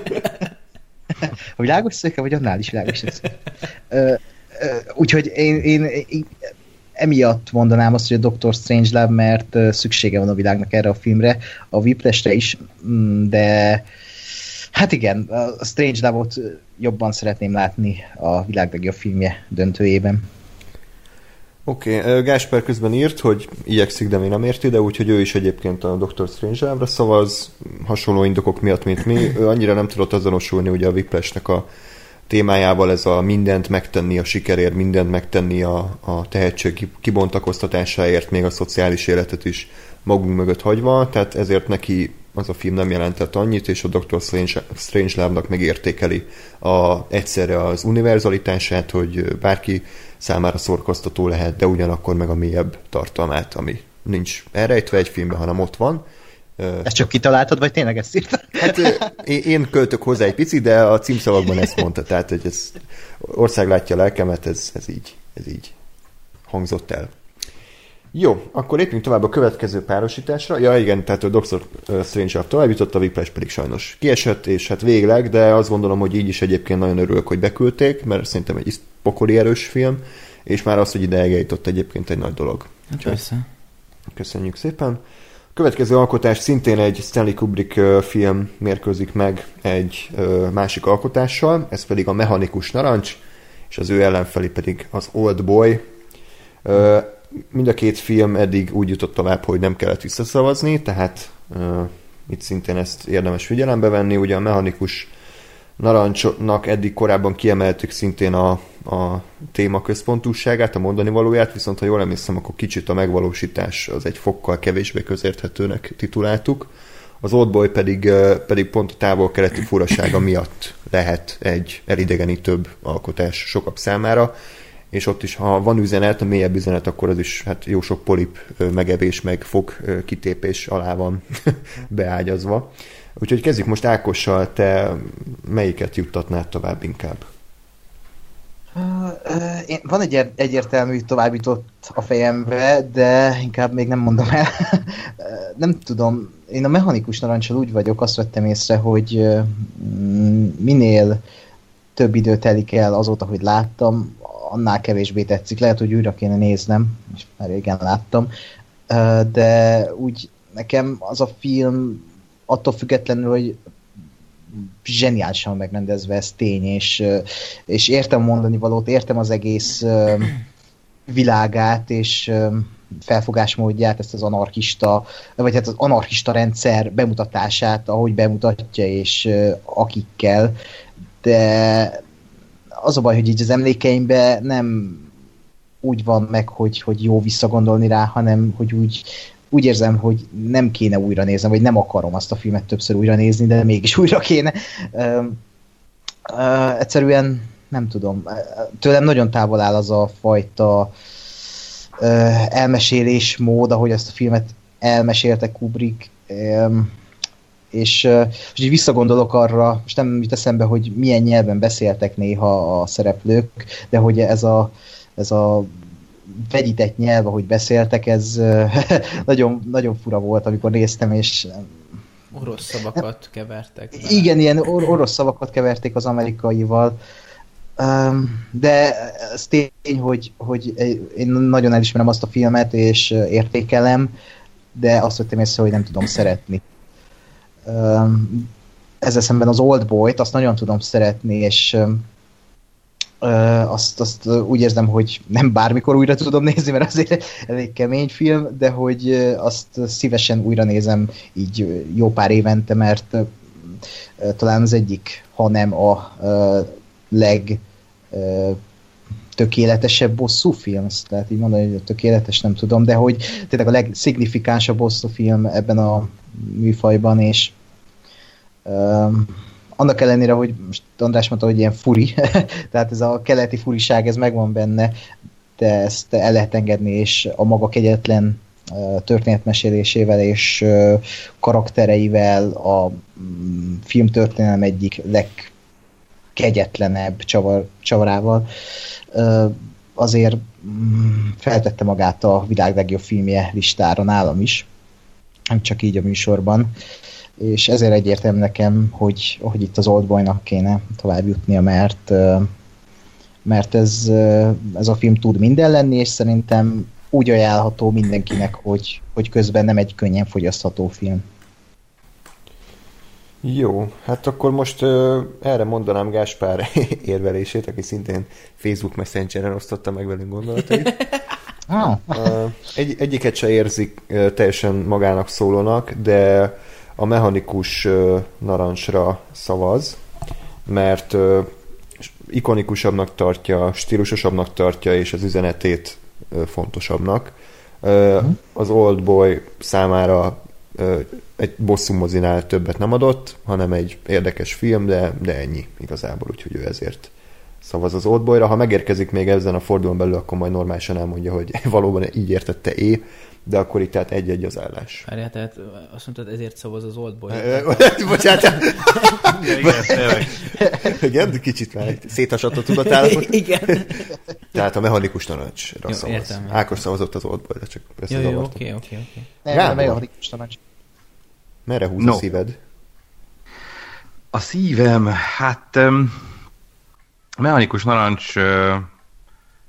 A világos szőke, vagy annál is világos szőke. Úgyhogy én emiatt mondanám azt, hogy a Dr. Strangelove, mert szüksége van a világnak erre a filmre, a Whiplash-re is, de hát igen, a Strangelove-ot jobban szeretném látni a világ legjobb filmje döntőjében. Oké, Gásper közben írt, hogy igyekszik, de még nem érti, de úgyhogy ő is egyébként a Dr. Strangelove-ra szavaz, hasonló indokok miatt, mint mi. Ő annyira nem tudott azonosulni ugye a Whiplash-nek a témájával, ez a mindent megtenni a sikerért, mindent megtenni a tehetség kibontakoztatásáért, még a szociális életet is magunk mögött hagyva, tehát ezért neki az a film nem jelentett annyit, és a Dr. Strangelove-nak megértékeli egyszerre az univerzalitását, hogy bárki számára szórakoztató lehet, de ugyanakkor meg a mélyebb tartalmát, ami nincs elrejtve egy filmben, hanem ott van. Ezt csak kitaláltad, vagy tényleg ezt írtad? Hát én költök hozzá egy picit, de a címszavakban ezt mondta, tehát hogy ez ország látja a lelkemet, ez így hangzott el. Jó, akkor lépjünk tovább a következő párosításra. Ja igen, tehát a Dr. Strangelove tovább jutott, a Whiplash pedig sajnos kiesett, és hát végleg, de azt gondolom, hogy így is egyébként nagyon örülök, hogy beküldték, mert szerintem egy pokoli erős film, és már az, hogy ide eljutott egyébként egy nagy dolog. Köszön. Köszönjük szépen. Következő alkotás szintén egy Stanley Kubrick film mérkőzik meg egy másik alkotással, ez pedig a Mechanikus Narancs, és az ő ellenfeli pedig az Old Boy. Mind a két film eddig úgy jutott tovább, hogy nem kellett visszaszavazni, tehát itt szintén ezt érdemes figyelembe venni. Ugye a Mechanikus Narancsnak eddig korábban kiemeltük szintén a téma központúságát, a mondani valóját, viszont ha jól emlékszem, akkor kicsit a megvalósítás az egy fokkal kevésbé közérthetőnek tituláltuk. Az Oldboy pedig pont a távol-keleti furasága miatt lehet egy elidegenítőbb alkotás sokak számára, és ott is, ha van üzenet, a mélyebb üzenet, akkor az is hát jó sok polip megevés, meg fog kitépés alá van beágyazva. Úgyhogy kezdjük most Ákossal, te melyiket juttatnád tovább inkább? Van egy egyértelmű továbbított a fejembe, de inkább még nem mondom el. Nem tudom, én a Mechanikus Narancsal úgy vagyok, azt vettem észre, hogy minél több idő telik el azóta, hogy láttam, annál kevésbé tetszik. Lehet, hogy újra kéne néznem, és már régen láttam, de úgy nekem az a film attól függetlenül, hogy zseniálisan megrendezve, ez tény, és értem mondani valót, értem az egész világát, és felfogásmódját, ezt az anarchista, vagy hát az anarchista rendszer bemutatását, ahogy bemutatja, és akikkel, de az a baj, hogy így az emlékeimben nem úgy van meg, hogy jó visszagondolni rá, hanem hogy úgy érzem, hogy nem kéne újra néznem, vagy nem akarom azt a filmet többször újra nézni, de mégis újra kéne. Egyszerűen nem tudom. Tőlem nagyon távol áll az a fajta elmesélésmód, ahogy azt a filmet elmesélte Kubrick. És így visszagondolok arra, most nem jut eszembe, hogy milyen nyelven beszéltek néha a szereplők, de hogy ez a vegyített nyelv, ahogy beszéltek, ez nagyon, nagyon fura volt, amikor néztem, és... Orosz szavakat kevertek. Be. Igen, ilyen orosz szavakat keverték az amerikaival, de ez tény, hogy én nagyon elismerem azt a filmet, és értékelem, de azt vettem észre, hogy nem tudom szeretni. Ezzel szemben az Old Boy-t, azt nagyon tudom szeretni, és azt úgy érzem, hogy nem bármikor újra tudom nézni, mert azért elég kemény film, de hogy azt szívesen újra nézem így jó pár évente, mert talán az egyik, ha nem a legtökéletesebb bosszúfilm, tehát így mondani, hogy tökéletes nem tudom, de hogy tényleg a legszignifikánsabb bosszúfilm ebben a műfajban, és annak ellenére, hogy most András mondta, hogy ilyen furi, tehát ez a keleti furiság, ez megvan benne, de ezt el lehet engedni, és a maga kegyetlen történetmesélésével és karaktereivel a filmtörténelem egyik legkegyetlenebb csavarával azért feltette magát a világ legjobb filmje listára nálam is, nem csak így a műsorban, és ezért egyértelmű nekem, hogy itt az Oldboynak kéne tovább jutnia, mert ez a film tud minden lenni, és szerintem úgy ajánlható mindenkinek, hogy közben nem egy könnyen fogyasztható film. Jó, hát akkor most erre mondanám Gáspár érvelését, aki szintén Facebook Messengeren osztotta meg velünk gondolatait. Egyiket se érzik teljesen magának szólónak, de a Mechanikus Narancsra szavaz, mert ikonikusabbnak tartja, stílusosabbnak tartja, és az üzenetét fontosabbnak. Az Old Boy számára egy bosszú mozinál többet nem adott, hanem egy érdekes film, de ennyi igazából, úgyhogy ő ezért szavaz az Oldboyra. Ha megérkezik még ezen a fordulón belül, akkor majd normálisan elmondja, hogy valóban így értette de akkor itt tehát egy-egy az állás. Várjál, tehát azt mondtad, ezért szavaz az Oldboyra. Bocsánat! Igen, kicsit már szétasadt a tudatállapot. Igen. Tehát a mechanikus tanácsra szavaz. Ákos szavazott az Oldboyra, csak összezavartam. Jó, oké. Nem, a mechanikus tanács. Merre húz a szíved? A szívem, hát... A mechanikus narancs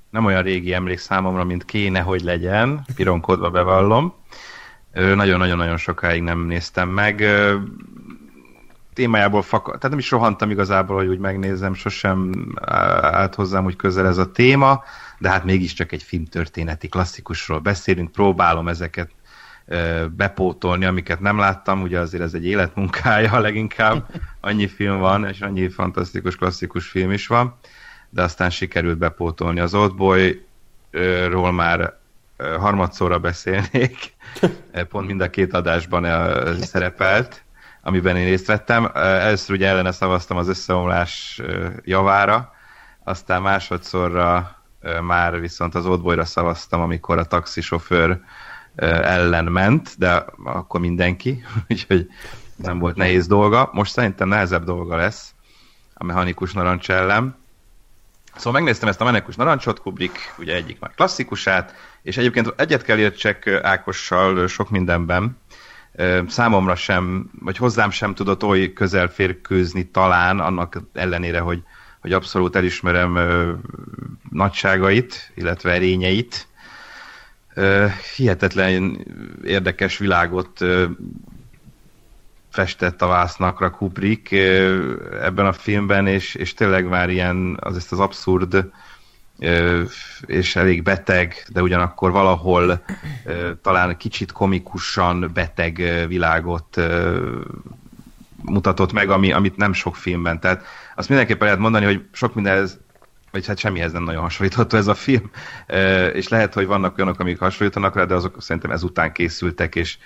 nem olyan régi emlék számomra, mint kéne, hogy legyen. Pironkodva bevallom. Nagyon-nagyon-nagyon sokáig nem néztem meg. Témájából tehát nem is rohantam igazából, hogy úgy megnézem, sosem állt hozzám úgy közel ez a téma, de hát mégiscsak egy filmtörténeti klasszikusról beszélünk. Próbálom ezeket bepótolni, amiket nem láttam, ugye azért ez egy életmunkája leginkább, annyi film van, és annyi fantasztikus, klasszikus film is van, de aztán sikerült bepótolni. Az Oldboyról már harmadszorra beszélnék, pont mind a két adásban szerepelt, amiben én részt vettem. Először ugye ellene szavaztam az összeomlás javára, aztán másodszorra már viszont az Oldboyra szavaztam, amikor a taxisofőr ellen ment, de akkor mindenki, úgyhogy nem volt nehéz dolga. Most szerintem nehezebb dolga lesz a mechanikus narancs ellen. Szóval megnéztem ezt a mechanikus narancsot, Kubrick ugye egyik nagy klasszikusát, és egyébként egyet kell értsek Ákossal sok mindenben. Számomra sem, vagy hozzám sem tudott oly közel férkőzni talán, annak ellenére, hogy abszolút elismerem nagyságait, illetve erényeit. Hihetetlen érdekes világot festett a vásznakra Kubrick ebben a filmben, és tényleg már ilyen ezt az abszurd és elég beteg, de ugyanakkor valahol talán kicsit komikusan beteg világot mutatott meg, amit nem sok filmben. Tehát azt mindenképpen lehet mondani, hogy sok mindenhez vagy hát semmihez nem nagyon hasonlítható ez a film, és lehet, hogy vannak olyanok, amik hasonlítanak rá, de azok szerintem ezután készültek, és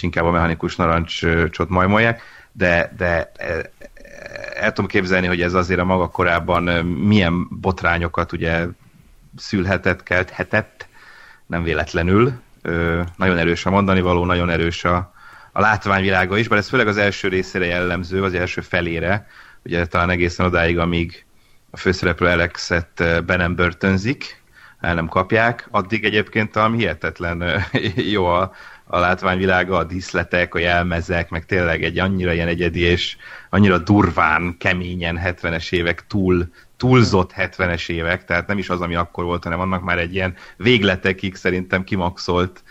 inkább a mechanikus narancsot majmolják, de el tudom képzelni, hogy ez azért a maga korában milyen botrányokat ugye szülhetett, kelthetett, nem véletlenül. Nagyon erős a mondani való, nagyon erős a látványvilága is, bár ez főleg az első részére jellemző, az első felére, ugye talán egészen odáig, amíg a főszereplő Alexet be nem börtönzik, el nem kapják, addig egyébként talán hihetetlen jó a látványvilága, a díszletek, a jelmezek, meg tényleg egy annyira ilyen egyedi és annyira durván, keményen 70-es évek, túlzott 70-es évek, tehát nem is az, ami akkor volt, hanem annak már egy ilyen végletekig szerintem kimaxolt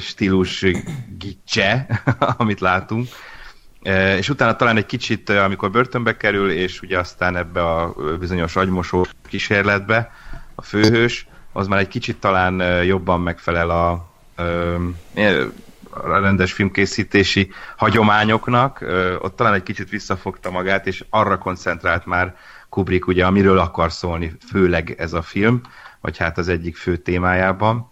stílus gicse, amit látunk. És utána talán egy kicsit, amikor börtönbe kerül, és ugye aztán ebbe a bizonyos agymosó kísérletbe a főhős, az már egy kicsit talán jobban megfelel a rendes filmkészítési hagyományoknak. Ott talán egy kicsit visszafogta magát, és arra koncentrált már Kubrick, ugye, amiről akar szólni, főleg ez a film, vagy hát az egyik fő témájában.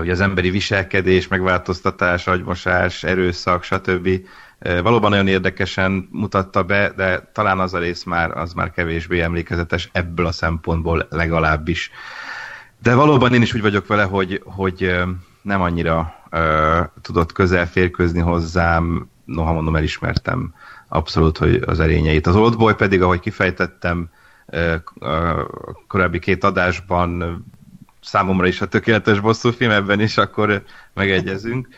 Ugye az emberi viselkedés, megváltoztatás, agymosás, erőszak, stb. Valóban nagyon érdekesen mutatta be, de talán az a rész az már kevésbé emlékezetes ebből a szempontból legalábbis. De valóban én is úgy vagyok vele, hogy nem annyira tudott közel férkőzni hozzám, noha mondom, elismertem abszolút, hogy az erényeit. Az Oldboy pedig, ahogy kifejtettem a korábbi két adásban, számomra is a tökéletes bosszúfilm, ebben is akkor megegyezünk.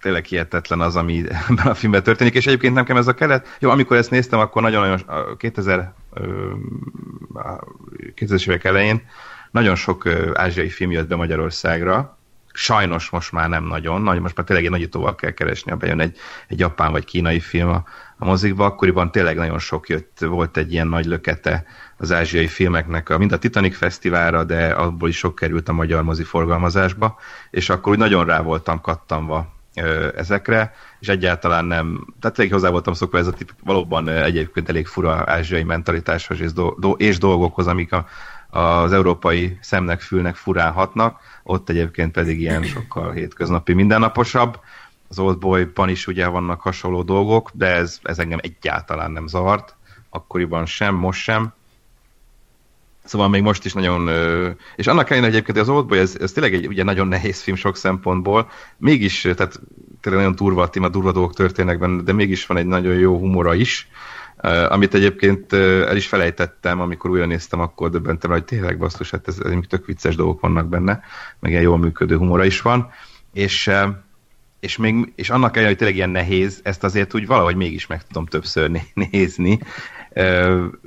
Tényleg hihetetlen az, ami ebben a filmben történik, és egyébként nekem ez a kelet... Jó, amikor ezt néztem, akkor nagyon-nagyon 2000-es évek elején nagyon sok ázsiai film jött be Magyarországra. Sajnos most már nem nagyon, most már tényleg egy nagyítóval kell keresni, ha bejön egy japán vagy kínai film a mozikba, akkoriban tényleg nagyon sok jött, volt egy ilyen nagy lökete az ázsiai filmeknek, mind a Titanic Fesztiválra, de abból is sok került a magyar mozi forgalmazásba, és akkor úgy nagyon rá voltam kattanva ezekre, és egyáltalán nem, tehát tényleg hozzá voltam szokva ez a valóban egyébként elég fura ázsiai mentalitáshoz és dolgokhoz, amik az európai szemnek, fülnek furán hatnak, ott egyébként pedig ilyen sokkal hétköznapi, mindennaposabb. Az Oldboyban is ugye vannak hasonló dolgok, de ez engem egyáltalán nem zavart, akkoriban sem, most sem. Szóval még most is nagyon... És annak ellenére egyébként, hogy az Oldboy, ez tényleg egy ugye nagyon nehéz film sok szempontból, mégis, tehát tényleg nagyon durva a téma, durva dolgok történnek benne, de mégis van egy nagyon jó humora is, amit egyébként el is felejtettem, amikor újra néztem, akkor döbbentem, hogy tényleg basszus, hát ez tök vicces dolgok vannak benne, meg ilyen jól működő humora is van, és annak ellenére, hogy tényleg ilyen nehéz, ezt azért úgy valahogy mégis meg tudom többször nézni,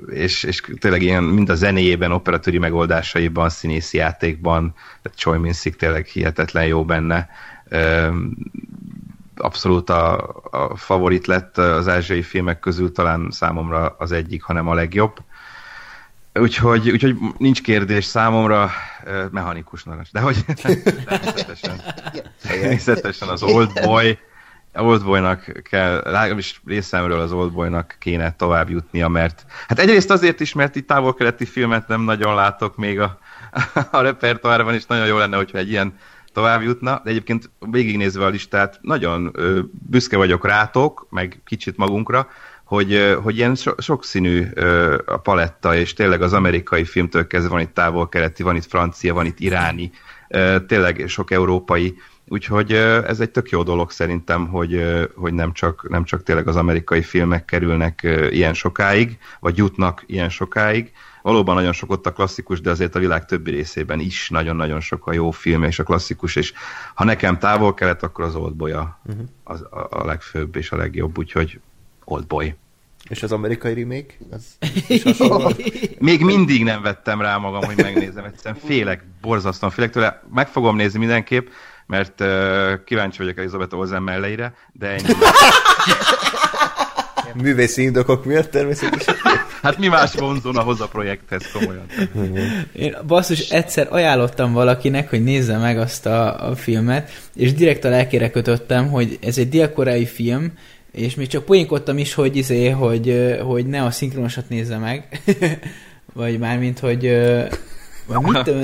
és tényleg ilyen mind a zenéjében, operatőri megoldásaiban, színészi játékban, tehát Choi Min-sik tényleg hihetetlen jó benne, abszolút a favorit lett az ázsiai filmek közül, talán számomra az egyik, hanem a legjobb. Úgyhogy nincs kérdés számomra, mechanikusnak. De hogy természetesen az Oldboynak kell, és részemről az Oldboynak kéne tovább jutnia, mert hát egyrészt azért is, mert itt távol-keleti filmet nem nagyon látok még a repertoárban, és nagyon jó lenne, hogyha egy ilyen tovább jutna, de egyébként végignézve a listát, nagyon büszke vagyok rátok, meg kicsit magunkra, hogy ilyen sokszínű a paletta, és tényleg az amerikai filmtől kezdve van itt távol-keleti, van itt francia, van itt iráni, tényleg sok európai, úgyhogy ez egy tök jó dolog szerintem, hogy nem csak tényleg az amerikai filmek kerülnek ilyen sokáig, vagy jutnak ilyen sokáig. Valóban nagyon sok ott a klasszikus, de azért a világ többi részében is nagyon-nagyon sok a jó film és a klasszikus, és ha nekem távol kelet, akkor az Oldboy a legfőbb és a legjobb, úgyhogy Oldboy. És az amerikai remake? Még mindig nem vettem rá magam, hogy megnézem, egyszerűen félek, borzasztóan félek tőle, meg fogom nézni mindenképp, mert kíváncsi vagyok Elizabeth Olsen melleire, de ennyi. Művészi indokok miatt természetesen. Hát mi más vonzóna hozzá a projekthez, komolyan. Én basszus, egyszer ajánlottam valakinek, hogy nézze meg azt a filmet, és direkt a lelkére kötöttem, hogy ez egy dél-koreai film, és még csak poénkodtam is, hogy hogy ne a szinkronosat nézze meg, vagy mármint, hogy...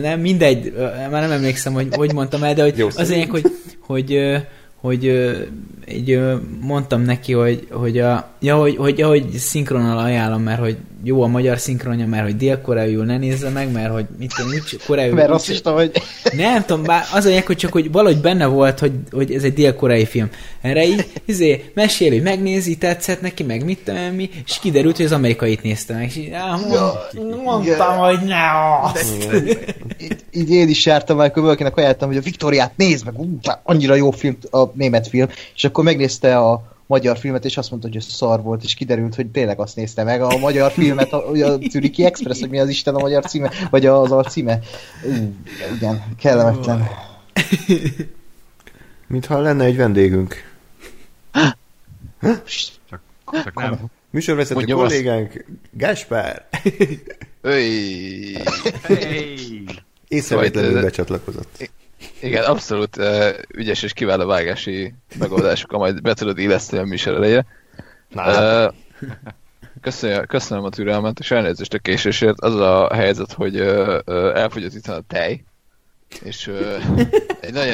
nem, mindegy, már nem emlékszem, hogy mondtam el, de hogy az lényeg, hogy mondtam neki, hogy szinkronnal ajánlom, mert hogy jó a magyar szinkronja, mert hogy dél-koreaiul ne nézze meg, mert hogy koreaiul... Mert rasszista vagy. Nem tudom, bár az lényeg, hogy csak hogy valahogy benne volt, hogy ez egy dél-koreai film. Erre így mesél, hogy megnézi, tetszett neki, meg mit tudom mi, és kiderült, hogy az amerikait nézte meg. És így, mondtam, hogy ne azt. Így én is jártam, amikor valakinek ajánlottam, hogy a Viktóriát nézd meg, annyira jó film, a német film, és akkor megnézte a magyar filmet, és azt mondta, hogy ez szar volt, és kiderült, hogy tényleg azt nézte meg a magyar filmet, a Zürichi Express, hogy mi az Isten a magyar címe, vagy az a címe. Igen, kellemetlen. Mintha lenne egy vendégünk. Csak nem. Műsorvezető kollégánk, Gáspár. Észrevétlenül becsatlakozott. Igen, abszolút ügyes és kiváló vágási megoldásokkal majd be tudod illeszteni a műsor elejére. Köszönöm a türelmet, és elnézést a késésért. Az a helyzet, hogy elfogyott itt a tej, és egy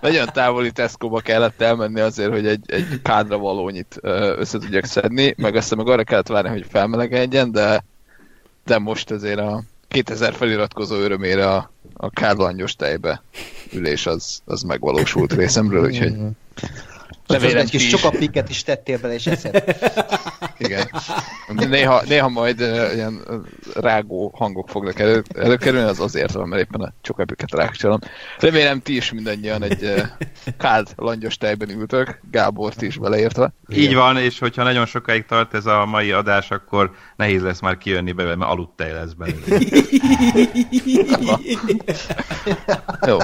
nagyon távoli Tesco-ba kellett elmenni azért, hogy egy kádra valónyit össze tudjak szedni, meg aztán meg arra kellett várni, hogy felmelegedjen, de most azért a 2000 feliratkozó örömére a kárlangyos tejbe ülés az megvalósult részemről, úgyhogy... Egy kis csokapiket is tettél bele, és eszed. Igen. Néha majd ilyen rágó hangok fognak előkerülni, az azért van, mert éppen a csokapiket rákcsalom. Remélem, ti is mindannyian egy kárlangyos tejben ültök, Gábort is beleértve. Így van, és hogyha nagyon sokáig tart ez a mai adás, akkor nehéz lesz már kijönni belőle, mert aludtej lesz belőle. Jó.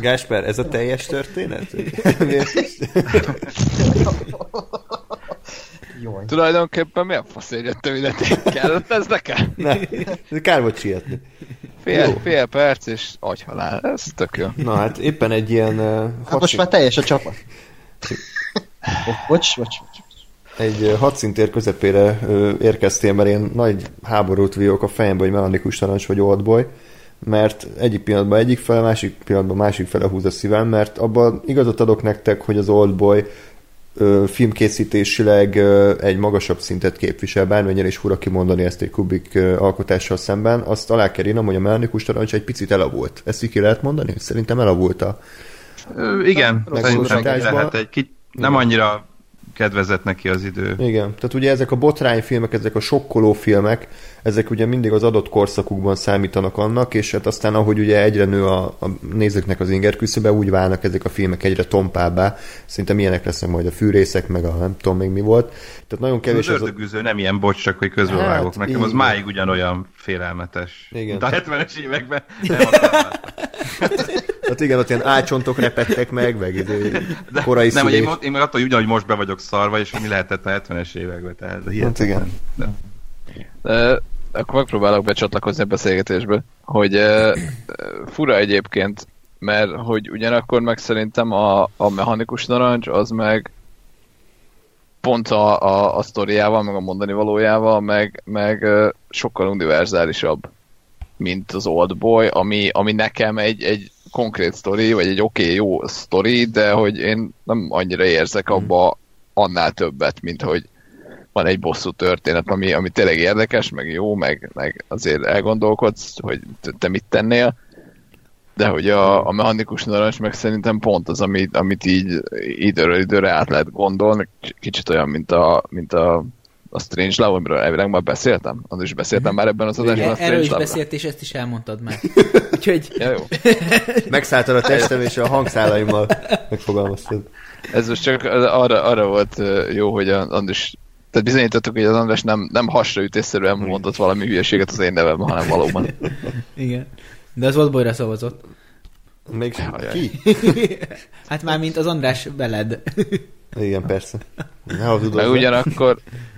Gáspár, ez a teljes történet? Tulajdonképpen milyen faszért jöttem ide, kellett ez nekem? Kár volt sietni. Fél perc és agyhalál, ez tök jó. Na hát éppen egy ilyen... Hát most már teljes a csapat. Bocs. Egy hadszintér közepére érkeztél, mert ilyen nagy háborút vívok a fejembe, hogy mechanikus narancs vagy Oldboy. mert egyik pillanatban egyik fele, másik pillanatban másik fele húz a szívem, mert abban igazat adok nektek, hogy az Oldboy filmkészítésileg egy magasabb szintet képvisel, bármennyire is fura kimondani ezt egy Kubrick alkotással szemben, azt alá kell írnom, hogy a Mechanikus Narancs egy picit elavult. Ezt így ki lehet mondani? Szerintem elavult a... Igen, szerintem lehet egy... Nem annyira kedvezett neki az idő. Igen, tehát ugye ezek a botrányfilmek, ezek a sokkoló filmek, ezek ugye mindig az adott korszakukban számítanak annak, és hát aztán ahogy ugye egyre nő a nézőknek az inger küszöbe, úgy válnak ezek a filmek egyre tompábbá. Szerintem ilyenek lesznek majd a fűrészek, meg a nem tudom még mi volt. Tehát nagyon kevés az ördögűző, nem ilyen, bocs, csak hogy közbelvágok. Hát, nekem az máig ugyanolyan félelmetes. Igen. De a 70-es években nem hát igen, ott ilyen álcsontok repettek meg korai szülés. Nem, én meg attól, hogy ugyanúgy most be vagyok szarva, és mi lehetett a 70-es években, tehát hát igen. De akkor megpróbálok becsatlakozni a beszélgetésbe, hogy fura egyébként, mert hogy ugyanakkor meg szerintem a Mechanikus Narancs az meg pont a sztoriával, meg a mondani valójával, meg sokkal univerzálisabb, mint az Oldboy, ami nekem egy konkrét sztori, vagy egy oké, jó sztori, de hogy én nem annyira érzek abba annál többet, mint hogy van egy bosszú történet, ami tényleg érdekes, meg jó, meg azért elgondolkodsz, hogy te mit tennél, de hogy a Mechanikus Narancs meg szerintem pont az, amit így időről időre át lehet gondolni, kicsit olyan, mint a Strange Love, amiről elvileg már beszéltem. Az is beszéltem már ebben az adásban. Igen, erről is beszélt, és ezt is elmondtad már. Úgyhogy... Ja, jó. Megszálltad a testem, és a hangszálaimmal megfogalmaztad. Ez most csak arra volt jó, hogy Andris... Tehát bizonyítottuk, hogy az András nem hasraütésszerűen mondott valami hülyeséget az én nevemben, hanem valóban. Igen. De az Oldboyra szavazott. Még ki? Hát már mint az András veled. Igen, persze.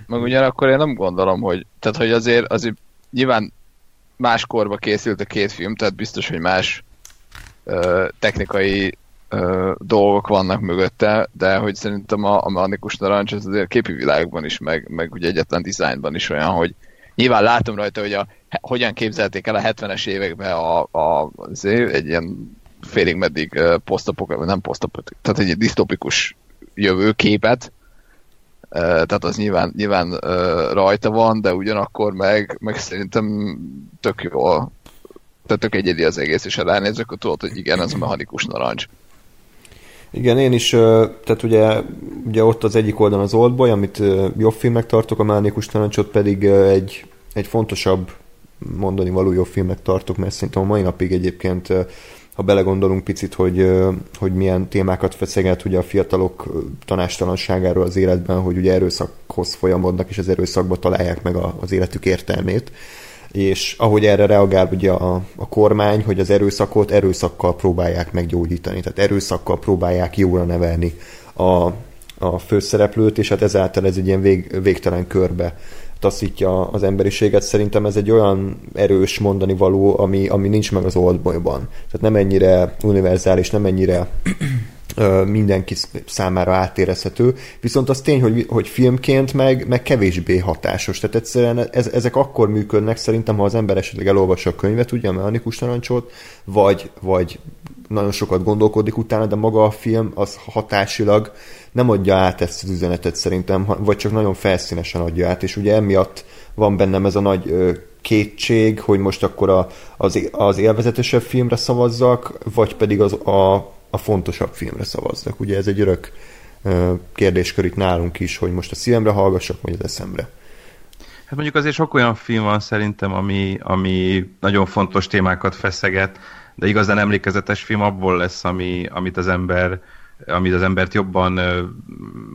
Meg ugyanakkor én nem gondolom, hogy... Tehát, hogy azért nyilván más korba készült a két film, tehát biztos, hogy más technikai dolgok vannak mögötte, de hogy szerintem a Mechanikus Narancs az azért képi világban is, meg ugye egyetlen dizájnban is olyan, hogy nyilván látom rajta, hogy hogyan képzelték el a 70-es években egy ilyen félig meddig tehát egy disztopikus jövőképet, tehát az nyilván rajta van, de ugyanakkor meg szerintem tök jól, tehát tök egyedi az egész, és ha ránézek, akkor tudod, hogy igen, ez a Mechanikus Narancs. Igen, én is, tehát ugye ott az egyik oldalon az Oldboy, amit jobb filmnek tartok, a Mechanikus Narancsot pedig egy fontosabb mondani való jobb filmnek tartok, mert szerintem a mai napig egyébként, ha belegondolunk picit, hogy milyen témákat feszeget ugye a fiatalok tanástalanságáról az életben, hogy ugye erőszakhoz folyamodnak, és az erőszakba találják meg az életük értelmét. És ahogy erre reagál ugye a kormány, hogy az erőszakot erőszakkal próbálják meggyógyítani, tehát erőszakkal próbálják jóra nevelni a főszereplőt, és hát ezáltal ez egy ilyen végtelen körbe taszítja az emberiséget. Szerintem ez egy olyan erős mondani való, ami nincs meg az Oldboyban. Tehát nem ennyire univerzális, nem ennyire mindenki számára átérezhető, viszont az tény, hogy filmként meg kevésbé hatásos. Tehát egyszerűen ezek akkor működnek szerintem, ha az ember esetleg elolvassa a könyvet, ugye a Mechanikus Narancsot, vagy nagyon sokat gondolkodik utána, de maga a film az hatásilag nem adja át ezt az üzenetet szerintem, vagy csak nagyon felszínesen adja át, és ugye emiatt van bennem ez a nagy kétség, hogy most akkor az élvezetesebb filmre szavazzak, vagy pedig a fontosabb filmre szavaznak. Ugye ez egy örök kérdéskör itt nálunk is, hogy most a szívemre hallgassak, vagy az eszemre. Hát mondjuk azért sok olyan film van szerintem, ami nagyon fontos témákat feszeget, de igazán emlékezetes film abból lesz, amit az embert jobban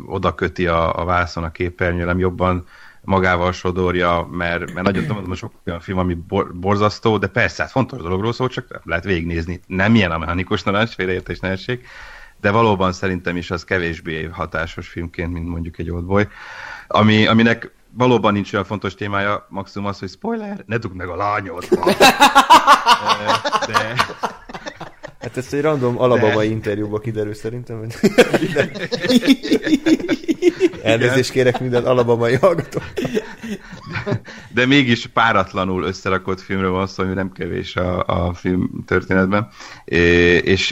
odaköti a vászon, a képernyőn, nem jobban magával sodorja, mert nagyon sok olyan film, ami borzasztó, de persze, hát fontos dologról szól, csak lehet végignézni. Nem ilyen a Mechanikus Narancs, félreértés ne essék, de valóban szerintem is az kevésbé hatásos filmként, mint mondjuk egy Oldboy, aminek valóban nincs olyan fontos témája, maximum az, hogy spoiler, ne dugd meg a lányot! De... Hát ezt egy random alabamai interjúba kiderül szerintem. Elnézést kérek minden alabamai hallgatóktól. De mégis páratlanul összerakott filmről van szó, ami nem kevés a film történetben. És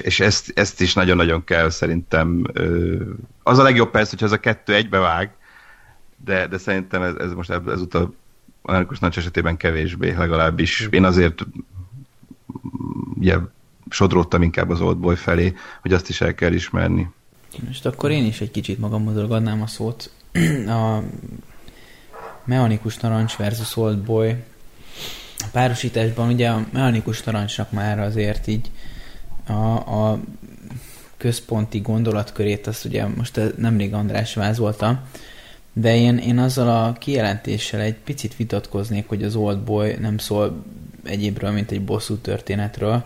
ezt is nagyon-nagyon kell szerintem. Az a legjobb persze, hogyha ez a kettő egybevág, de szerintem ez most ezúttal a Narcos Nacs esetében kevésbé, legalábbis. Én azért ugye, sodródtam inkább az Oldboy felé, hogy azt is el kell ismerni. Most akkor én is egy kicsit magamhoz ragadnám a szót. A Mechanikus Narancs versus Oldboy párosításban ugye a Mechanikus Narancsnak már azért így a központi gondolatkörét azt ugye most nemrég András vázolta, de én azzal a kijelentéssel egy picit vitatkoznék, hogy az Oldboy nem szól egyébről, mint egy bosszú történetről,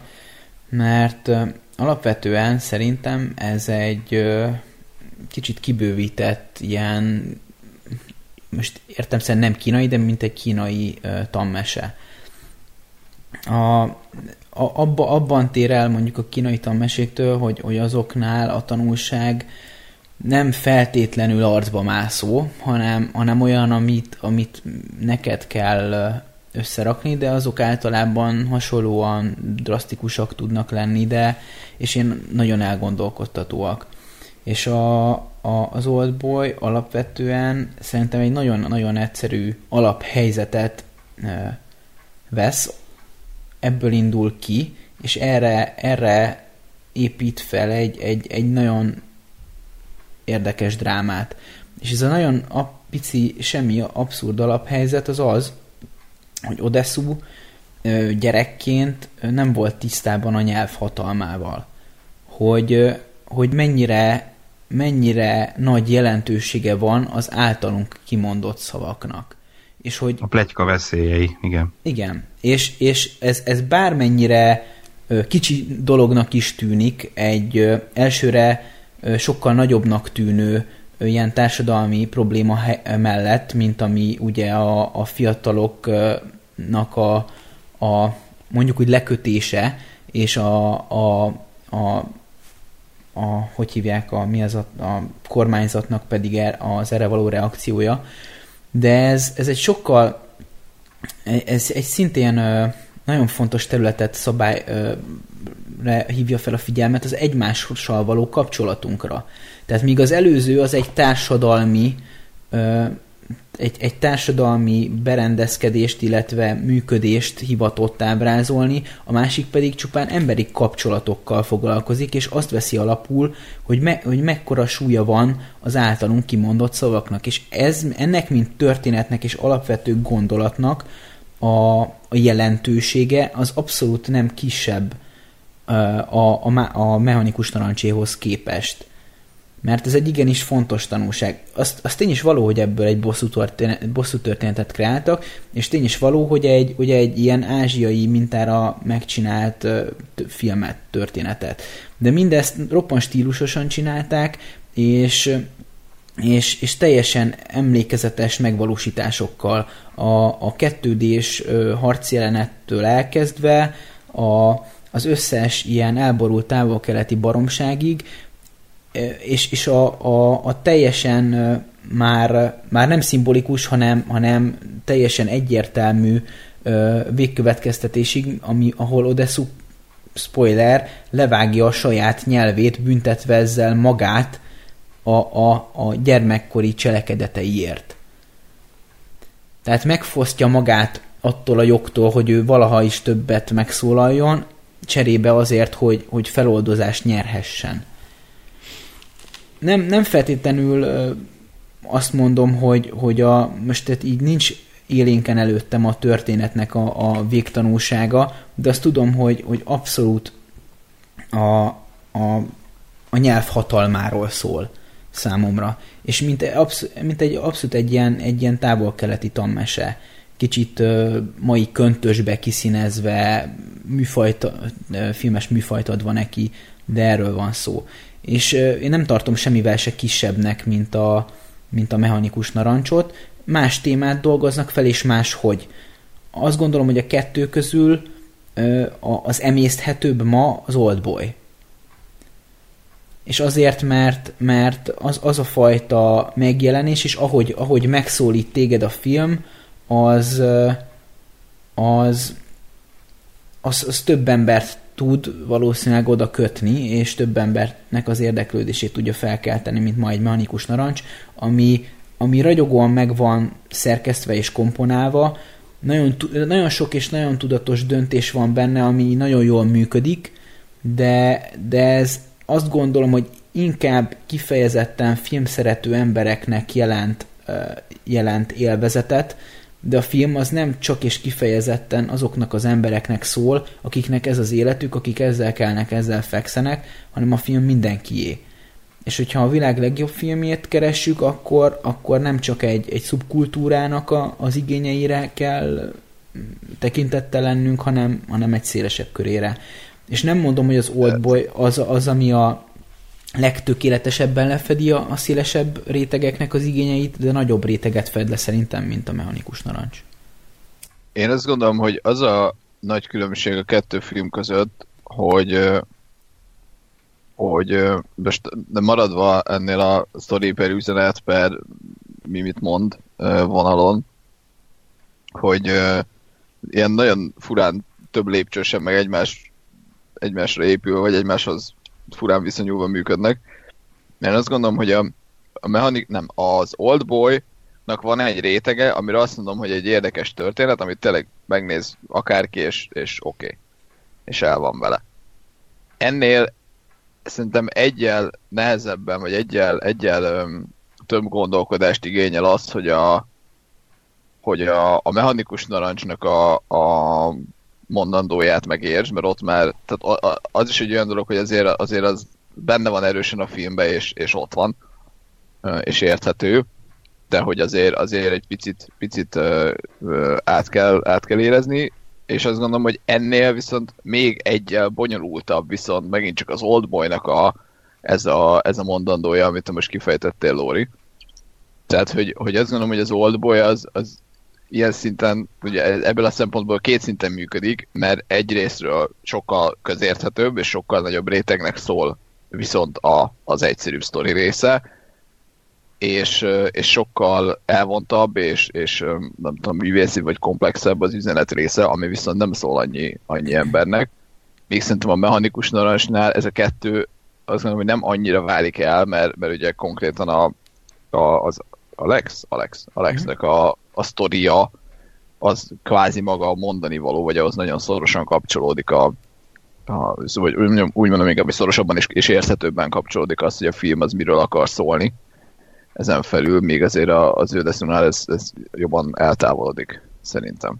mert alapvetően szerintem ez egy kicsit kibővített ilyen, most értem szerint nem kínai, de mint egy kínai tanmese. Abban tér el mondjuk a kínai tanmeséktől, hogy azoknál a tanulság nem feltétlenül arcba mászó, hanem olyan, amit neked kell összerakni, de azok általában hasonlóan drasztikusak tudnak lenni, de és én nagyon elgondolkodtatóak. És az Oldboy alapvetően szerintem egy nagyon-nagyon egyszerű alaphelyzetet vesz, ebből indul ki, és erre épít fel egy nagyon érdekes drámát. És ez a nagyon pici, semmi abszurd alaphelyzet az, hogy Odessu gyerekként nem volt tisztában a nyelv hatalmával. Hogy mennyire nagy jelentősége van az általunk kimondott szavaknak. És hogy a pletyka veszélyei, igen. Igen, és ez bármennyire kicsi dolognak is tűnik, egy elsőre sokkal nagyobbnak tűnő ilyen társadalmi probléma mellett, mint ami ugye a fiataloknak a mondjuk úgy lekötése, és hogy hívják, a kormányzatnak pedig az erre való reakciója. De ez egy sokkal, ez egy szintén nagyon fontos területet hívja fel a figyelmet, az egymással való kapcsolatunkra. Tehát míg az előző az egy társadalmi berendezkedést, illetve működést hivatott ábrázolni, a másik pedig csupán emberi kapcsolatokkal foglalkozik, és azt veszi alapul, hogy mekkora súlya van az általunk kimondott szavaknak. És ennek, mint történetnek és alapvető gondolatnak a jelentősége az abszolút nem kisebb a Mechanikus Narancséhoz képest. Mert ez egy igenis fontos tanulság. Az tény is való, hogy ebből egy bosszú történetet kreáltak, és tény is való, hogy egy ilyen ázsiai mintára megcsinált filmet, történetet. De mindezt roppant stílusosan csinálták, és teljesen emlékezetes megvalósításokkal. A 2D-s harcjelenettől elkezdve az összes ilyen elborult távol-keleti baromságig, és a teljesen már nem szimbolikus, hanem teljesen egyértelmű végkövetkeztetésig, ahol Odessu, spoiler, levágja a saját nyelvét, büntetve ezzel magát a gyermekkori cselekedeteiért. Tehát megfosztja magát attól a jogtól, hogy ő valaha is többet megszólaljon, cserébe azért, hogy feloldozást nyerhessen. Nem feltétlenül azt mondom, hogy most így nincs élénken előttem a történetnek a végtanulsága, de azt tudom, hogy abszolút a nyelv hatalmáról szól számomra. És mint egy abszolút egy ilyen távol-keleti tanmese. Kicsit mai köntösbe kiszínezve, filmes műfajt adva neki, de erről van szó. És én nem tartom semmivel se kisebbnek, mint a Mechanikus Narancsot. Más témát dolgoznak fel, és máshogy. Azt gondolom, hogy a kettő közül az emészthetőbb ma az Oldboy. És azért, mert az a fajta megjelenés, és ahogy megszólít téged a film, az több embert tud valószínűleg oda kötni, és több embernek az érdeklődését tudja felkelteni, mint ma egy mechanikus narancs, ami ragyogóan meg van szerkesztve és komponálva. Nagyon sok és nagyon tudatos döntés van benne, ami nagyon jól működik, de ez azt gondolom, hogy inkább kifejezetten filmszerető embereknek jelent élvezetet, de a film az nem csak és kifejezetten azoknak az embereknek szól, akiknek ez az életük, akik ezzel kelnek, ezzel fekszenek, hanem a film mindenkié. És hogyha a világ legjobb filmjét keressük, akkor nem csak egy szubkultúrának az igényeire kell tekintettel lennünk, hanem egy szélesebb körére. És nem mondom, hogy az Oldboy az ami a legtökéletesebben lefedi a szélesebb rétegeknek az igényeit, de nagyobb réteget fed le szerintem, mint a mechanikus narancs. Én azt gondolom, hogy az a nagy különbség a kettő film között, hogy most maradva ennél a sztori per üzenet per mi mit mond vonalon, hogy ilyen nagyon furán több lépcsősen meg egymásra épülve, vagy egymáshoz furán viszonyulva működnek. Én azt gondolom, hogy az Oldboynak van egy rétege, amire azt mondom, hogy egy érdekes történet, amit tényleg megnéz akárki, és oké. És el van vele. Ennél szerintem egyel nehezebben, vagy egyel több gondolkodást igényel az, hogy a mechanikus narancsnak a mondandóját megértsd, mert ott már tehát az is egy olyan dolog, hogy azért az benne van erősen a filmben, és ott van, és érthető, de hogy azért egy picit át kell érezni, és azt gondolom, hogy ennél viszont még egyel bonyolultabb, viszont megint csak az Oldboynak ez a mondandója, amit te most kifejtettél, Lóri. Tehát, hogy azt gondolom, hogy az Oldboy az ilyen szinten, ugye ebből a szempontból két szinten működik, mert egyrésztről sokkal közérthetőbb és sokkal nagyobb rétegnek szól viszont az egyszerűbb sztori része, és sokkal elvontabb és nem tudom, művészi vagy komplexebb az üzenet része, ami viszont nem szól annyi embernek. Még szerintem a mechanikus narancsnál ez a kettő azt gondolom, hogy nem annyira válik el, mert ugye konkrétan az Alexnek a sztoria az kvázi maga a mondani való, vagy ahhoz nagyon szorosan kapcsolódik vagy úgy mondom inkább, hogy szorosabban és érthetőbben kapcsolódik az, hogy a film az miről akar szólni. Ezen felül még azért az Ödesznál ez jobban eltávolodik, szerintem.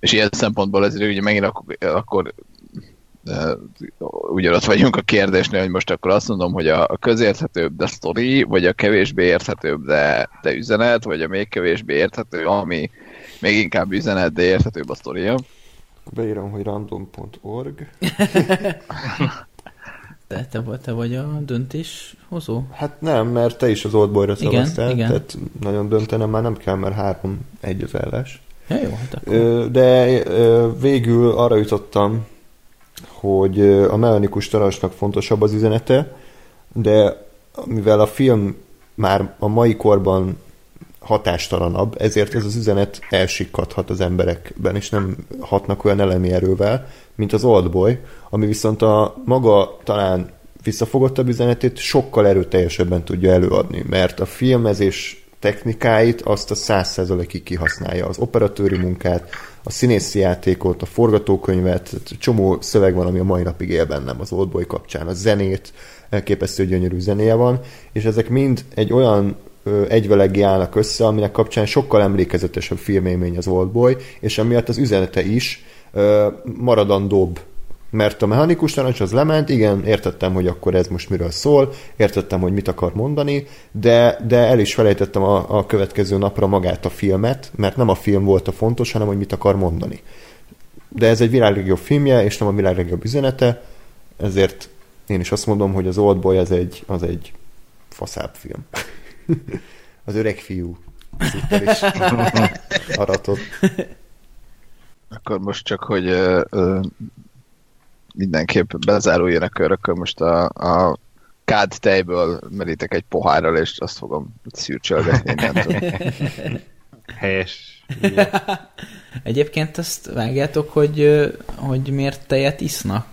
És ilyen szempontból ezért ugye megint akkor ugyanott vagyunk a kérdésnél, hogy most akkor azt mondom, hogy a közérthetőbb, de sztori, vagy a kevésbé érthetőbb, de üzenet, vagy a még kevésbé érthető, ami még inkább üzenet, de érthetőbb a sztoria. Beírom, hogy random.org. Te vagy a döntéshozó? Hát nem, mert te is az Oldboyra szavaztál, tehát nagyon döntenem már nem kell, mert 3-1 az ellens. Ja, jó, hát akkor. De végül arra jutottam, hogy a mechanikus narancsnak fontosabb az üzenete, de mivel a film már a mai korban hatástalanabb, ezért ez az üzenet elsikkadhat az emberekben, és nem hatnak olyan elemi erővel, mint az Oldboy, ami viszont a maga talán visszafogottabb üzenetét sokkal erőteljesebben tudja előadni, mert a filmezés technikáit azt a 100%-ig kihasználja. Az operatőri munkát, a színészi játékot, a forgatókönyvet, csomó szöveg van, ami a mai napig él bennem az Oldboy kapcsán, a zenét, elképesztő gyönyörű zenéje van, és ezek mind egy olyan egyveleggé állnak össze, aminek kapcsán sokkal emlékezetesebb filmélmény az Oldboy, és emiatt az üzenete is maradandóbb. Mert a mechanikus narancs az lement, igen, értettem, hogy akkor ez most miről szól, értettem, hogy mit akar mondani, de el is felejtettem a következő napra magát a filmet, mert nem a film volt a fontos, hanem hogy mit akar mondani. De ez egy világ legjobb filmje, és nem a világ legjobb üzenete, ezért én is azt mondom, hogy az Oldboy az egy faszább film. Az öreg fiú. Szépen is aratott. Akkor most csak, hogy mindenképp bezáruljon a kör, akkor most a kád tejből merítek egy pohárral, és azt fogom szürcsölgetni. Helyes. Igen. Egyébként azt vágjátok, hogy miért tejet isznak?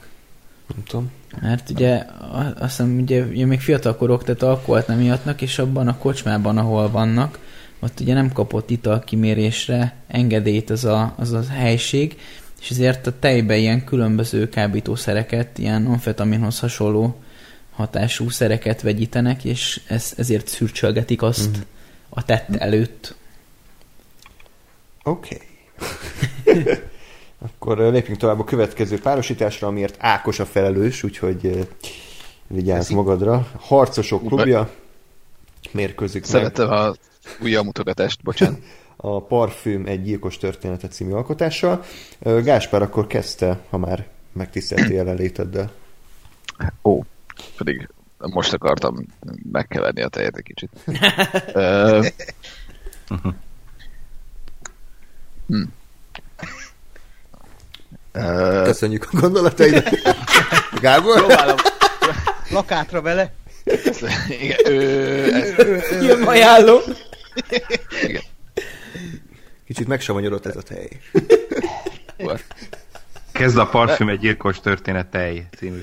Nem tudom. Mert ugye, azt hiszem, ugye még fiatalkorok, tehát alkoholt nem ihatnak, és abban a kocsmában, ahol vannak, ott ugye nem kapott italkimérésre engedélyt az a helység, és ezért a tejbe ilyen különböző kábítószereket, ilyen amfetaminhoz hasonló hatású szereket vegyítenek, és ezért szürcsölgetik azt a tett előtt. Oké. Okay. Akkor lépjünk tovább a következő párosításra, amiért Ákos a felelős, úgyhogy vigyázz magadra. Harcosok klubja. Mérkőzik Szeretem meg. Szeretem a újra mutogatást, bocsánat. A Parfüm egy gyilkos története című alkotással. Gáspár akkor kezdte, ha már megtisztelti jelenléteddel. Ó, pedig most akartam megkeverni a tejet egy kicsit. Köszönjük a gondolataidat. Gábor? Próbálom lakátra vele. Jön ajánló. Igen. Kicsit megsavanyodott ez a tej. Kezd a Parfüm egy gyilkos történet tej című.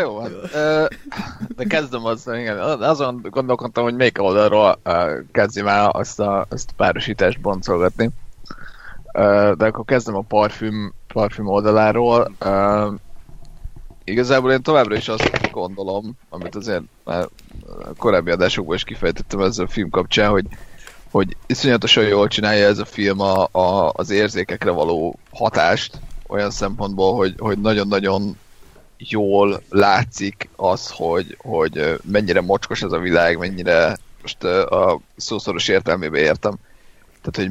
Jó, hát, de kezdem azon gondolkodtam, hogy melyik oldalról kezdjem el azt a párosítást boncolgatni. De akkor kezdem a parfüm oldaláról. Igazából én továbbra is azt gondolom, amit azért már korábbi adásokban is kifejtettem ezzel a film kapcsán, hogy iszonyatosan jól csinálja ez a film az érzékekre való hatást, olyan szempontból, hogy nagyon-nagyon jól látszik az, hogy mennyire mocskos ez a világ, mennyire, most a szószoros értelmében értem, tehát hogy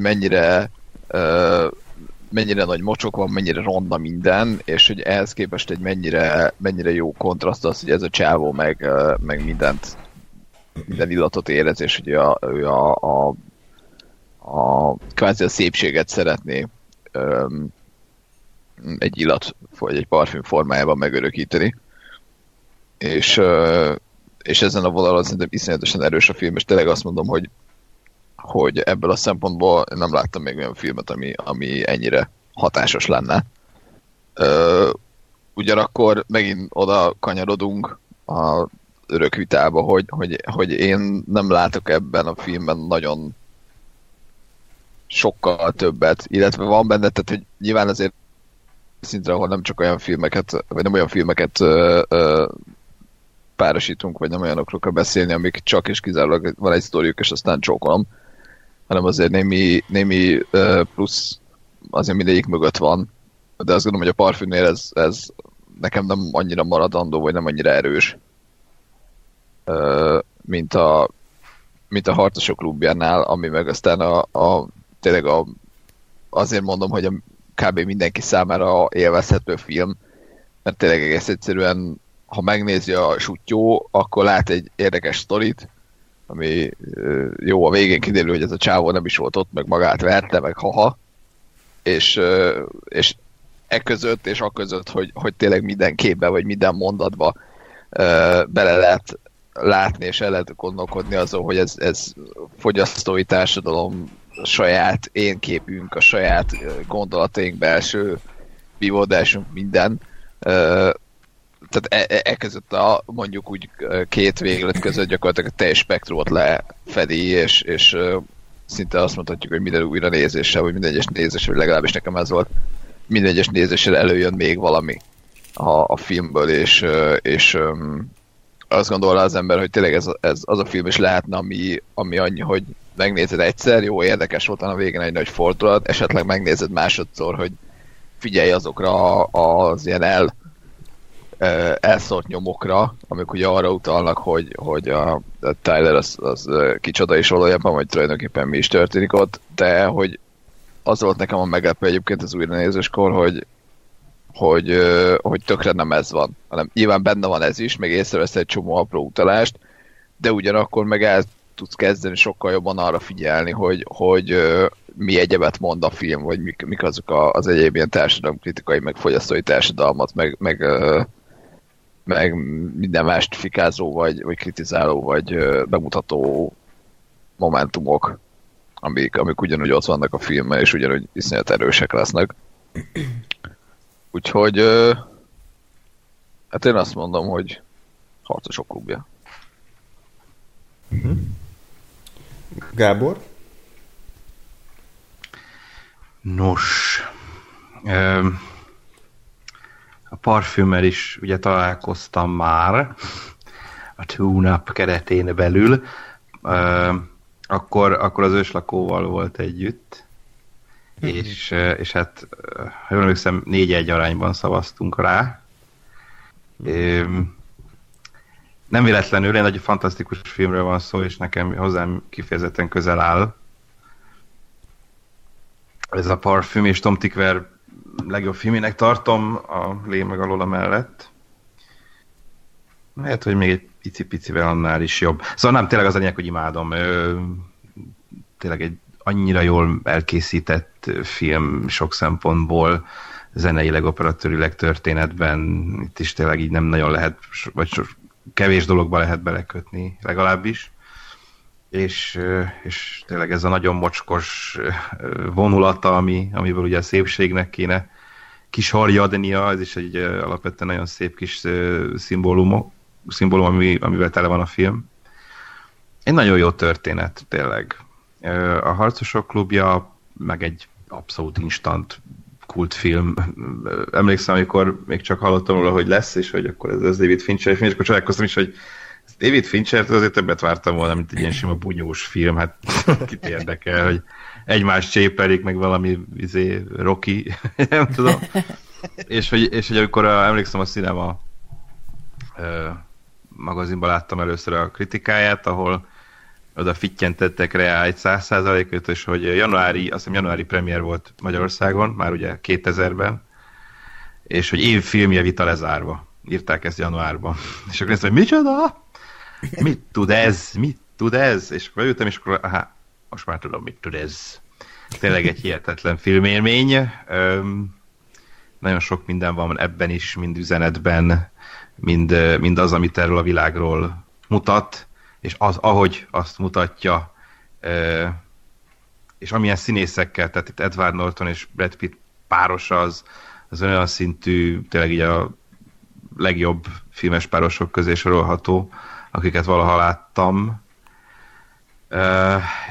mennyire nagy mocsok van, mennyire ronda minden, és hogy ehhez képest egy mennyire jó kontraszt az, hogy ez a csávó meg minden illatot érez, és hogy ő a kvázi a szépséget szeretné egy illat, vagy egy parfüm formájában megörökíteni. És ezen a vonalon szerintem iszonyatosan erős a film, és tényleg azt mondom, hogy ebből a szempontból nem láttam még olyan filmet, ami ennyire hatásos lenne. Ugyanakkor megint oda kanyarodunk a örök vitába, hogy én nem látok ebben a filmben nagyon sokkal többet, illetve van benne, tehát hogy nyilván azért szintre, ahol nem csak olyan filmeket, vagy nem olyan filmeket párosítunk, vagy nem olyanokról kell beszélni, amik csak és kizárólag van egy sztoriuk, és aztán csókolom, hanem azért némi plusz azért mindegyik mögött van, de azt gondolom, hogy a Parfümnél ez nekem nem annyira maradandó, vagy nem annyira erős, mint a Harcosok klubjánál, ami meg aztán tényleg azért mondom, hogy kb. Mindenki számára élvezhető film, mert tényleg egész egyszerűen, ha megnézi a sutyó, akkor lát egy érdekes sztorit, ami jó, a végén kiderül, hogy ez a csávó nem is volt ott, meg magát verte, meg haha, és e között és a között, hogy tényleg minden képben, vagy minden mondatban bele lehet látni, és el lehet gondolkodni azon, hogy ez fogyasztói társadalom, a saját énképünk, a saját gondolataink, belső vívódásunk, minden. Tehát között a mondjuk úgy két véglet között gyakorlatilag a teljes spektrumot lefedi, és szinte azt mondhatjuk, hogy minden újra nézéssel, vagy minden egyes nézéssel, vagy legalábbis nekem ez volt, minden egyes nézéssel előjön még valami a filmből, és azt gondolná az ember, hogy tényleg ez az a film is lehetne, ami annyi, hogy megnézed egyszer, jó, érdekes volt, a végén egy nagy fordulat, esetleg megnézed másodszor, hogy figyelj azokra az ilyen elszórt nyomokra, amik ugye arra utalnak, hogy a Tyler az kicsoda is valójában, vagy tulajdonképpen mi is történik ott, de hogy az volt nekem a meglepő egyébként az újranézéskor, hogy tökre nem ez van, hanem nyilván benne van ez is, meg észrevesz egy csomó apró utalást, de ugyanakkor meg el tudsz kezdeni sokkal jobban arra figyelni, hogy mi egyebet mond a film, vagy mik azok az egyéb ilyen társadalomkritikai, meg fogyasztói társadalmat, meg minden mást fikázó, vagy kritizáló, vagy bemutató momentumok, amik ugyanúgy ott vannak a filmben, és ugyanúgy iszonyat erősek lesznek. Úgyhogy hát én azt mondom, hogy harcosok klubja. Uh-huh. Gábor? Nos, a parfümmel is ugye találkoztam már a tune-up keretén belül, akkor az őslakóval volt együtt, és hát ha jól emlékszem 4-1 arányban szavaztunk rá. Nem véletlenül, egy fantasztikus filmről van szó, és nekem hozzám kifejezetten közel áll ez a parfüm, és Tom Tykwer legjobb filmének tartom a Lé meg a Lola mellett. Lehet, hogy még egy pici-picivel annál is jobb. Szóval nem, tényleg az a lényeg, hogy imádom. Tényleg egy annyira jól elkészített film sok szempontból, zeneileg, operatőrileg, történetben. Itt is tényleg így nem nagyon lehet, vagy kevés dologba lehet belekötni, legalábbis. És tényleg ez a nagyon mocskos vonulata, amiből ugye a szépségnek kéne kisharjadnia, ez is egy alapvetően nagyon szép kis szimbólum, amivel tele van a film. Egy nagyon jó történet, tényleg. A Harcosok klubja meg egy abszolút instant kultfilm. Emlékszem, amikor még csak hallottam róla, hogy lesz, és hogy akkor ez David Fincher, és akkor csodálkoztam is, hogy David Finchertől azért többet vártam volna, mint egy ilyen sima bunyós film, hát kit érdekel, hogy egymást csépelik, meg valami Rocky, nem tudom. És hogy amikor emlékszem a Cinema magazinban láttam először a kritikáját, ahol oda fittyentettek rá egy 100%-ot, és hogy azt hiszem januári premier volt Magyarországon, már ugye 2000-ben, és hogy év filmje vita lezárva. Írták ezt januárban. És akkor néztem, hogy micsoda? Mit tud ez? És akkor beültem, és akkor most már tudom, mit tud ez. Tényleg egy hihetetlen filmélmény. Nagyon sok minden van ebben is, mind üzenetben, mind az, amit erről a világról mutat, és az, ahogy azt mutatja, és amilyen színészekkel, tehát itt Edward Norton és Brad Pitt páros az olyan szintű, tényleg így a legjobb filmes párosok közé sorolható, akiket valaha láttam.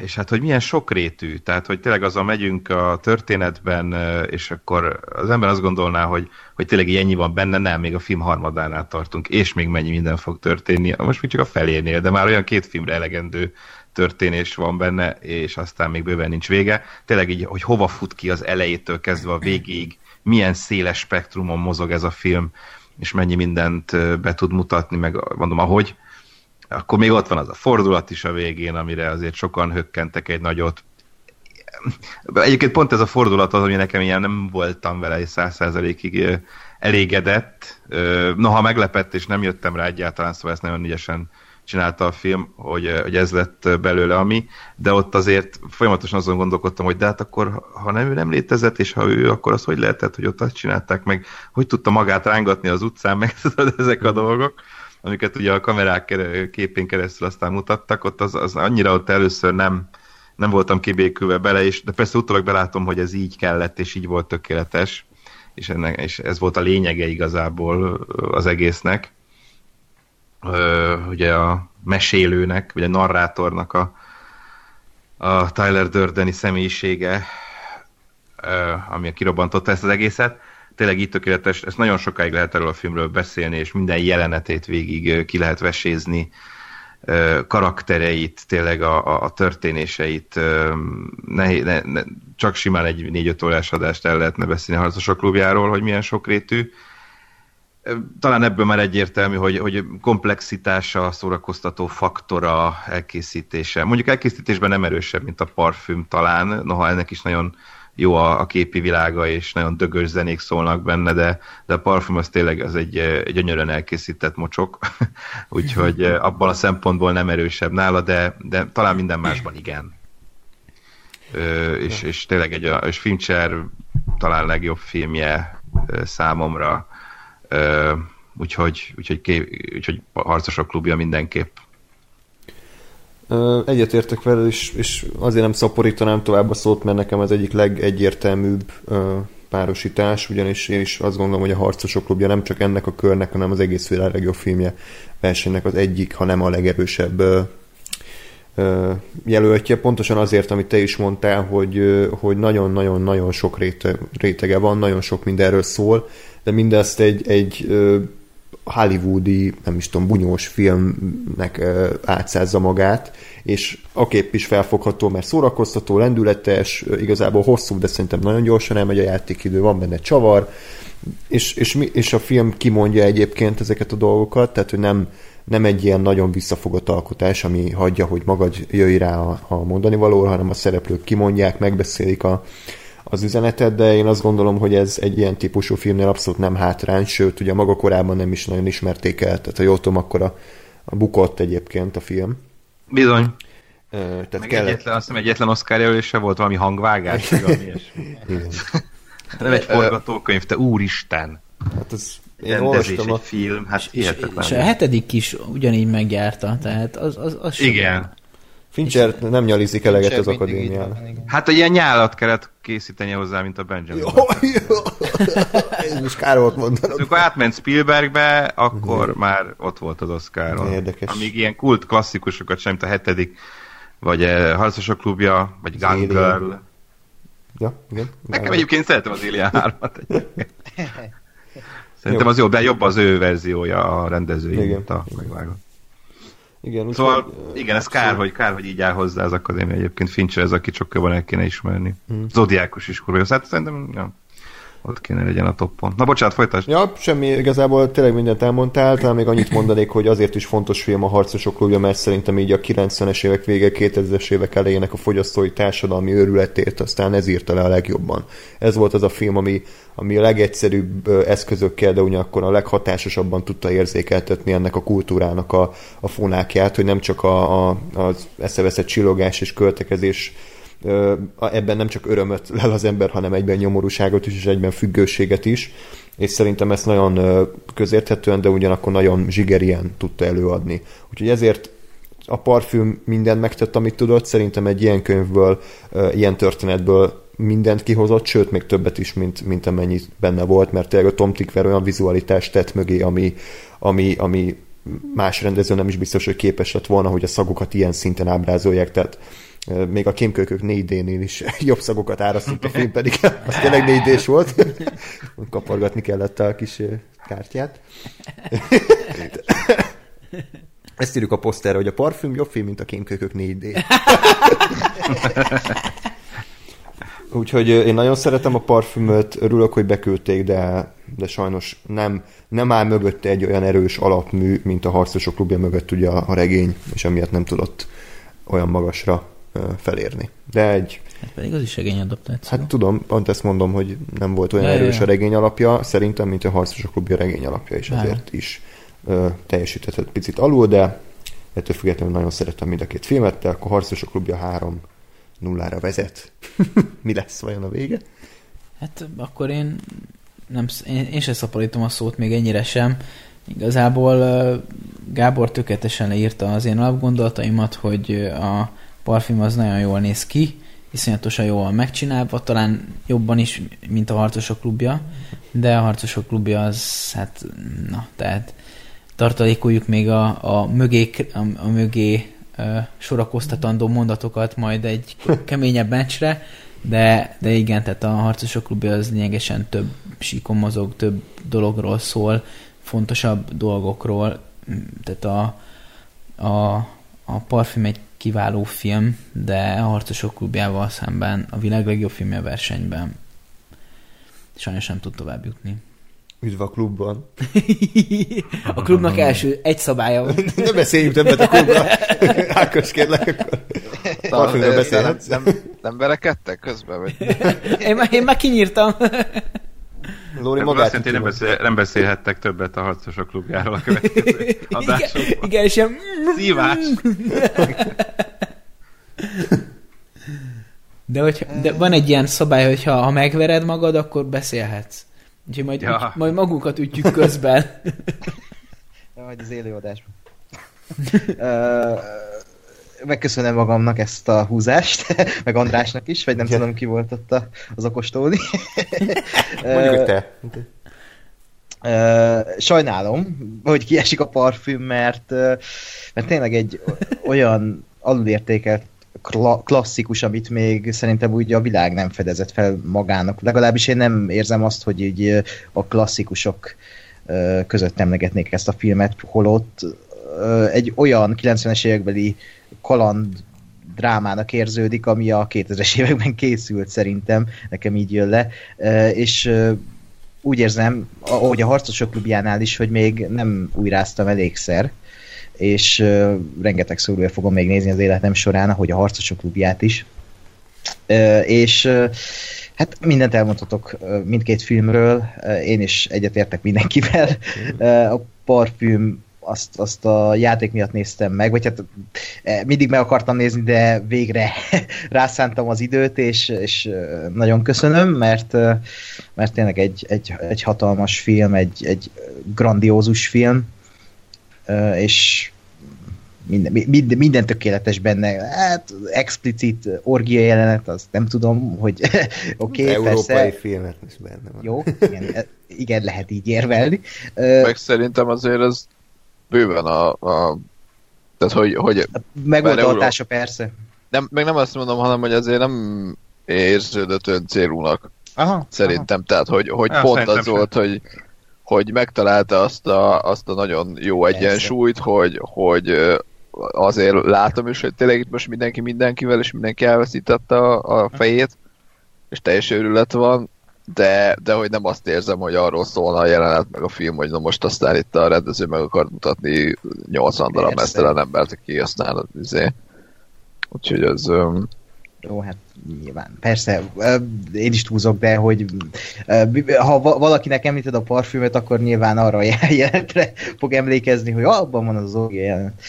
És hát, hogy milyen sokrétű, tehát, hogy tényleg azzal megyünk a történetben, és akkor az ember azt gondolná, hogy tényleg ennyi van benne, nem, még a film harmadánál tartunk, és még mennyi minden fog történni. Most még csak a felénél, de már olyan két filmre elegendő történés van benne, és aztán még bőven nincs vége. Tényleg így, hogy hova fut ki az elejétől kezdve a végéig, milyen széles spektrumon mozog ez a film, és mennyi mindent be tud mutatni, meg mondom, ahogy, akkor még ott van az a fordulat is a végén, amire azért sokan hökkentek egy nagyot. Egyébként pont ez a fordulat az, ami nekem ilyen nem voltam vele, és 100%-ig elégedett. Noha meglepett, és nem jöttem rá egyáltalán, szóval ezt nagyon ügyesen csinálta a film, hogy ez lett belőle ami, de ott azért folyamatosan azon gondolkodtam, hogy de hát akkor, ha nem létezett, és ha ő, akkor az hogy lehetett, hogy ott azt csinálták meg, hogy tudta magát rángatni az utcán, meg ezek a dolgok, amiket ugye a kamerák képén keresztül aztán mutattak, ott az annyira ott először nem voltam kibékülve bele, de persze utólag belátom, hogy ez így kellett, és így volt tökéletes, és ez volt a lényege igazából az egésznek. Ugye a mesélőnek, vagy a narrátornak a Tyler Durden-i személyisége, ami kirobbantotta ezt az egészet. Tényleg így tökéletes, ezt nagyon sokáig lehet erről a filmről beszélni, és minden jelenetét végig ki lehet vesézni, karaktereit, tényleg a történéseit. Csak simán egy 4-5 órás adást el lehetne beszélni a Harcosok klubjáról, hogy milyen sokrétű. Talán ebből már egyértelmű, hogy komplexitása, szórakoztató faktora, elkészítése. Mondjuk elkészítésben nem erősebb, mint a parfüm talán, noha ennek is nagyon jó a képi világa, és nagyon dögös zenék szólnak benne, de a parfüm az tényleg az egy gyönyörűen elkészített mocsok, úgyhogy abban a szempontból nem erősebb nála, de talán minden másban igen. és tényleg és Fincher talán legjobb filmje számomra, úgyhogy a Harcosok klubja mindenképp. Egyetértek vele, és azért nem szaporítanám tovább a szót, mert nekem ez egyik legegyértelműbb párosítás, ugyanis én is azt gondolom, hogy a Harcosok klubja nem csak ennek a körnek, hanem az egész világ legjobb filmje versenynek az egyik, ha nem a legerősebb jelöltje. Pontosan azért, amit te is mondtál, hogy nagyon-nagyon-nagyon sok rétege van, nagyon sok mindenről szól, de mindezt egy hollywoodi, nem is tudom, bunyós filmnek átszázza magát, és aképp is felfogható, mert szórakoztató, lendületes, igazából hosszú, de szerintem nagyon gyorsan elmegy a játékidő, van benne csavar, és a film kimondja egyébként ezeket a dolgokat, tehát hogy nem egy ilyen nagyon visszafogott alkotás, ami hagyja, hogy magad jöjj rá a mondani valóra, hanem a szereplők kimondják, megbeszélik az üzenetet, de én azt gondolom, hogy ez egy ilyen típusú filmnél abszolút nem hátrány, sőt, ugye a maga korában nem is nagyon ismerték el, tehát ha jól tudom, akkor a bukott egyébként a film. Bizony. Tehát meg kellett... egyetlen Oscar-jelölése volt, valami hangvágás, valami ilyesmi. Nem egy forgatókönyv, te úristen! Hát ez... Én olvastam a film, hát értetlen. És a hetedik is ugyanígy megjárta, tehát az igen. Fincher nem nyalizik eleget az akadémián. Hát egy ilyen nyálat kellett készíteni hozzá, mint a Benjamin. Jó. Ez most kár volt mondanod. Amikor átment Spielbergbe, akkor már ott volt az Oscaron. Érdekes. Amíg ilyen kult klasszikusokat sem, a hetedik, vagy a Harcosok klubja, vagy Gun Girl. Ja, igen. Nekem egyébként szeretem az Alien 3-at. Szerintem az jó, de jobb az ő verziója a rendezői, mint a megvágott. Igen, szóval igen, ez kár, hogy így áll hozzá az akadémia egyébként. Fincher ez, aki csak jobban el kéne ismerni. Zodiákos is kurva jó. Hát szerintem ott kéne legyen a toppon. Na bocsánat, folytasd! Ja, semmi, igazából tényleg mindent elmondtál, talán még annyit mondanék, hogy azért is fontos film a Harcosok klubja, mert szerintem így a 90-es évek vége, 2000-es évek elejének a fogyasztói társadalmi őrületét aztán ez írta le a legjobban. Ez volt az a film, ami a legegyszerűbb eszközökkel, de ugyanakkor a leghatásosabban tudta érzékeltetni ennek a kultúrának a fonákját, hogy nem csak az eszeveszett csillogás és költekezés, ebben nem csak örömet lel az ember, hanem egyben nyomorúságot is, és egyben függőséget is, és szerintem ezt nagyon közérthetően, de ugyanakkor nagyon zsigerien tudta előadni. Úgyhogy ezért a Parfüm mindent megtett, amit tudott, szerintem egy ilyen könyvből, ilyen történetből mindent kihozott, sőt, még többet is, mint amennyi benne volt, mert tényleg a Tom Tykwer olyan vizualitást tett mögé, ami más rendező nem is biztos, hogy képes lett volna, hogy a szagokat ilyen szinten ábrázolják, tehát még a kémkölykök 4D-nél is jobb szagokat árasztott a film, pedig az tényleg 4D-s volt. Kapargatni kellett a kis kártyát. Ezt írjuk a poszterre, hogy a Parfüm jobb film, mint a kémkölykök 4D. Úgyhogy én nagyon szeretem a Parfümöt, örülök, hogy beküldték, de sajnos nem áll mögötte egy olyan erős alapmű, mint a Harcosok klubja mögött ugye a regény, és emiatt nem tudott olyan magasra felérni. De Hát pedig az is regény adaptáció. Hát tudom, pont ezt mondom, hogy nem volt olyan erős a regény alapja, szerintem, mint a Harcosok klubja regény alapja, és ezért is teljesíthetett picit alul, de ettől függetlenül nagyon szeretem mind a két filmet, de akkor Harcosok klubja 3-0 vezet. Mi lesz vajon a vége? Hát akkor én sem szaporítom a szót még ennyire sem. Igazából Gábor tökéletesen leírta az én alapgondolataimat, hogy a Parfüm az nagyon jól néz ki, iszonyatosan jól megcsinálva, talán jobban is, mint a Harcosok klubja, de a Harcosok klubja az, hát, na, tehát tartalékoljuk még a mögé sorakoztatandó mondatokat majd egy keményebb meccsre, de igen, tehát a Harcosok klubja az lényegesen több síkon mozog, több dologról szól, fontosabb dolgokról, tehát a Parfüm egy kiváló film, de a Harcosok klubjával szemben a világ legjobb filmje versenyben sajnos nem tud tovább jutni. Üdv a klubban! A klubnak első egy szabálya van. Ne beszéljünk többet a klubban! Ákos, kérlek, akkor Parfümről beszélhetsz. Nem verekedtek közben? Vagy? Én már kinyírtam. Lóri magát. Azt nem beszélhettek többet a Harcosok klubjáról a következő adásokban. Igen, és ilyen... Szívás! De van egy ilyen szabály, hogy ha megvered magad, akkor beszélhetsz. Úgyhogy majd magunkat ütjük közben. Majd az élő adásban. Megköszönöm magamnak ezt a húzást, meg Andrásnak is, vagy nem tudom, ki volt ott az okostóni. Mondjuk, hogy te. Sajnálom, hogy kiesik a parfüm, mert tényleg egy olyan alulértékelt klasszikus, amit még szerintem úgy a világ nem fedezett fel magának. Legalábbis én nem érzem azt, hogy így a klasszikusok között emlegetnék ezt a filmet, holott egy olyan 90-es évekbeli kaland drámának érződik, ami a 2000-es években készült, szerintem, nekem így jön le, és úgy érzem, ahogy a Harcosok klubjánál is, hogy még nem újráztam elégszer, és rengeteg szorúja fogom még nézni az életem során, ahogy a Harcosok klubját is. Hát mindent elmondhatok mindkét filmről, én is egyetértek mindenkivel. A parfüm azt a játék miatt néztem meg, vagy hát mindig meg akartam nézni, de végre rászántam az időt, és nagyon köszönöm, mert tényleg egy hatalmas film, egy grandiózus film, és minden tökéletes benne. Hát explicit orgia jelenet, azt nem tudom, hogy oké, persze. Európai filmet is benne van. Jó, igen, lehet így érvelni. Meg szerintem azért az bőven tehát hogy megoldása persze. Nem, meg nem azt mondom, hanem hogy azért nem érződött öncélúnak. Szerintem. Tehát hogy pont az volt, hogy megtalálta azt a nagyon jó egyensúlyt, hogy azért látom is, hogy tényleg itt most mindenki mindenkivel, és mindenki elveszítette a fejét, és teljes őrület van, de hogy nem azt érzem, hogy arról szólna a jelenet meg a film, hogy na most aztán itt a rendező meg akar mutatni 80 darab mesztelen embert, aki aztán az izé. Úgyhogy az... Jó, hát nyilván. Persze, én is túlzok, de hogy ha valakinek említed a parfümöt, akkor nyilván arra a jelenetre fog emlékezni, hogy abban van az orgia jelenet.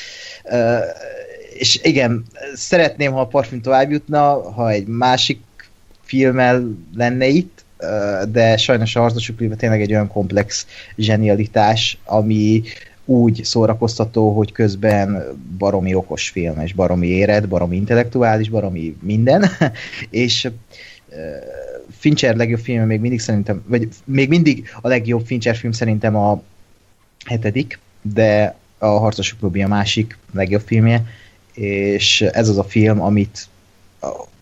És igen, szeretném, ha a parfüm tovább jutna, ha egy másik filmmel lenne itt, de sajnos a Harcosok klubja tényleg egy olyan komplex zsenialitás, ami úgy szórakoztató, hogy közben baromi okos film, és baromi érett, baromi intellektuális, baromi minden, és Fincher legjobb filmje még mindig szerintem, vagy még mindig a legjobb Fincher film szerintem a 7., de a Harcosok klubja a másik legjobb filmje, és ez az a film, amit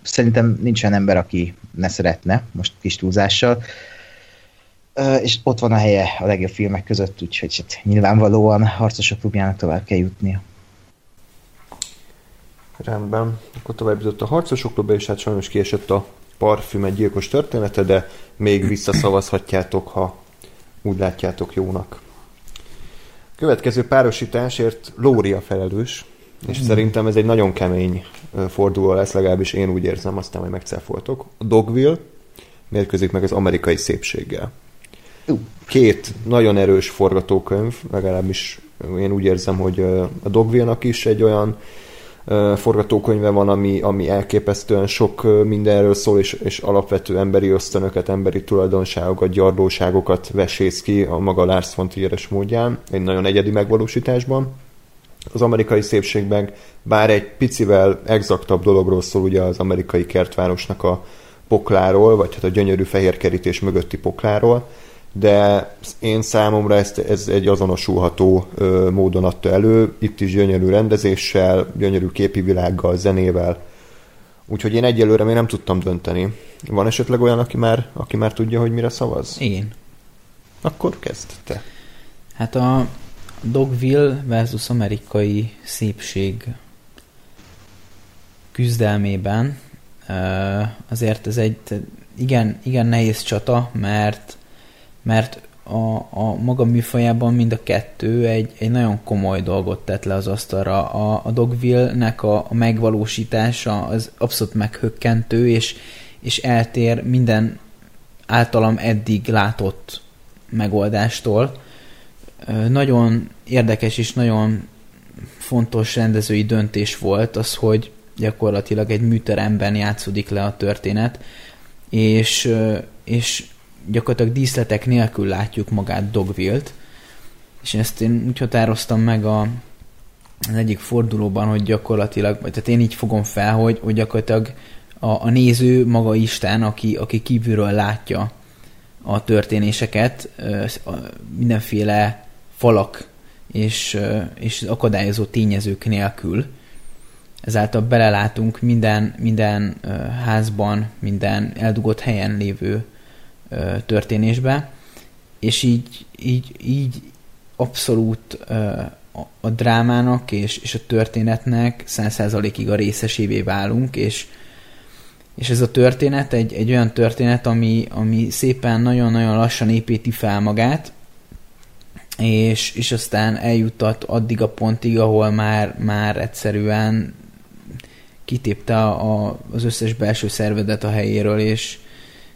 szerintem nincs olyan ember, aki ne szeretne, most kis túlzással, és ott van a helye a legjobb filmek között, úgyhogy nyilvánvalóan Harcosok klubjának tovább kell jutnia. Rendben, akkor tovább jutott a Harcosok klubja, és hát sajnos kiesett a parfüm egy gyilkos története, de még visszaszavazhatjátok, ha úgy látjátok jónak. Következő párosításért Lória felelős, és szerintem ez egy nagyon kemény forduló lesz, legalábbis én úgy érzem, aztán majd megcáfoltok. A Dogville mérkőzik meg az Amerikai szépséggel. Két nagyon erős forgatókönyv, legalábbis én úgy érzem, hogy a Dogville-nak is egy olyan forgatókönyve van, ami elképesztően sok mindenről szól, és alapvető emberi ösztönöket, emberi tulajdonságokat, gyarlóságokat vesész ki a maga Lars von Trier-es módján, egy nagyon egyedi megvalósításban. Az Amerikai szépségben, bár egy picivel exaktabb dologról szól, ugye az amerikai kertvárosnak a pokláról, vagy hát a gyönyörű fehér kerítés mögötti pokláról, de én számomra ez egy azonosulható módon adta elő, itt is gyönyörű rendezéssel, gyönyörű képi világgal, zenével, úgyhogy én egyelőre még nem tudtam dönteni. Van esetleg olyan, aki már tudja, hogy mire szavaz? Igen. Akkor kezd te. Hát a Dogville versus Amerikai szépség küzdelmében azért ez egy igen nehéz csata, mert a maga műfajában mind a kettő egy nagyon komoly dolgot tett le az asztalra. A Dogville-nek a megvalósítása az abszolút meghökkentő, és eltér minden általam eddig látott megoldástól. Nagyon érdekes és nagyon fontos rendezői döntés volt az, hogy gyakorlatilag egy műteremben játszódik le a történet, és gyakorlatilag díszletek nélkül látjuk magát Dogville-t, és ezt én úgy határoztam meg az egyik fordulóban, hogy gyakorlatilag, tehát én így fogom fel, hogy gyakorlatilag a néző maga Isten, aki kívülről látja a történéseket, mindenféle falak és akadályozó tényezők nélkül. Ezáltal belelátunk minden házban, minden eldugott helyen lévő történésbe, és így abszolút a drámának és a történetnek 100%-ig a részesévé válunk, és ez a történet egy olyan történet, ami szépen nagyon-nagyon lassan építi fel magát, és aztán eljuttat addig a pontig, ahol már egyszerűen kitépte az összes belső szervedet a helyéről,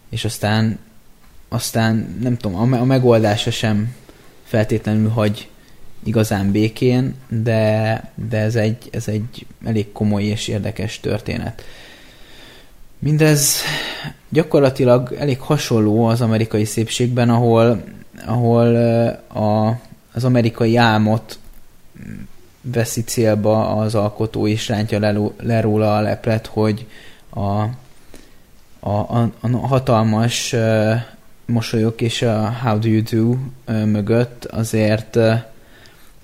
és aztán nem tudom, a megoldása sem feltétlenül hagy igazán békén, de ez egy elég komoly és érdekes történet. Mindez gyakorlatilag elég hasonló az amerikai szépségben, ahol az amerikai álmot veszi célba az alkotó, és rántja le róla a leplet, hogy a hatalmas mosolyok és a how do you do mögött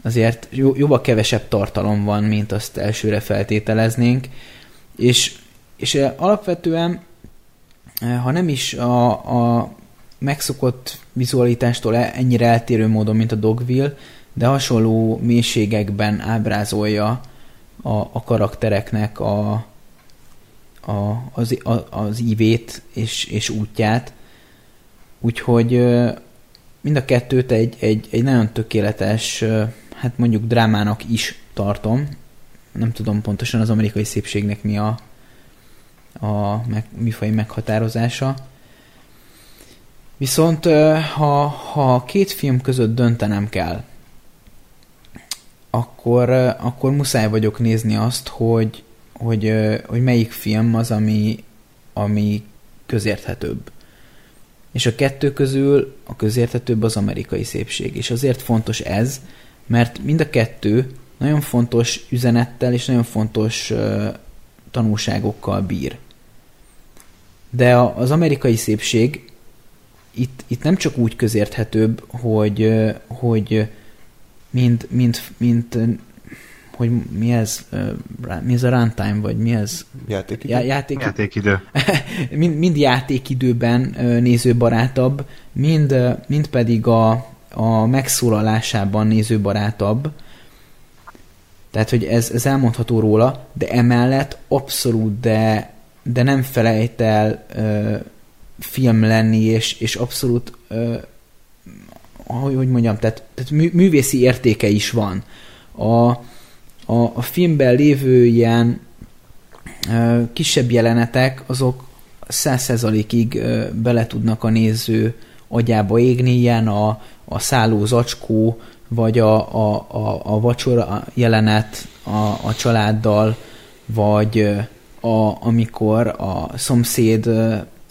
azért jóval kevesebb tartalom van, mint azt elsőre feltételeznénk, és alapvetően, ha nem is a megszokott vizualitástól ennyire eltérő módon, mint a Dogville, de hasonló mélységekben ábrázolja a karaktereknek az ívét és útját. Úgyhogy mind a kettőt egy nagyon tökéletes, hát mondjuk drámának is tartom. Nem tudom pontosan az amerikai szépségnek mi a műfaj meghatározása. Viszont ha két film között döntenem kell, akkor muszáj vagyok nézni azt, hogy melyik film az, ami közérthetőbb. És a kettő közül a közérthetőbb az amerikai szépség. És azért fontos ez, mert mind a kettő nagyon fontos üzenettel és nagyon fontos tanulságokkal bír. De az amerikai szépség itt nem csak úgy közérthetőbb, hogy hogy mi ez a runtime, vagy mi ez? Játékidő. Játékidő. mind játékidőben nézőbarátabb, mind pedig a megszólalásában nézőbarátabb. Tehát, hogy ez elmondható róla, de emellett abszolút, de nem felejt el film lenni, és abszolút, hogy mondjam, tehát művészi értéke is van. A filmben lévő ilyen kisebb jelenetek, azok 100%-ig bele tudnak a néző agyába égni, ilyen a szálló zacskó, vagy a vacsora jelenet a családdal, vagy amikor a szomszéd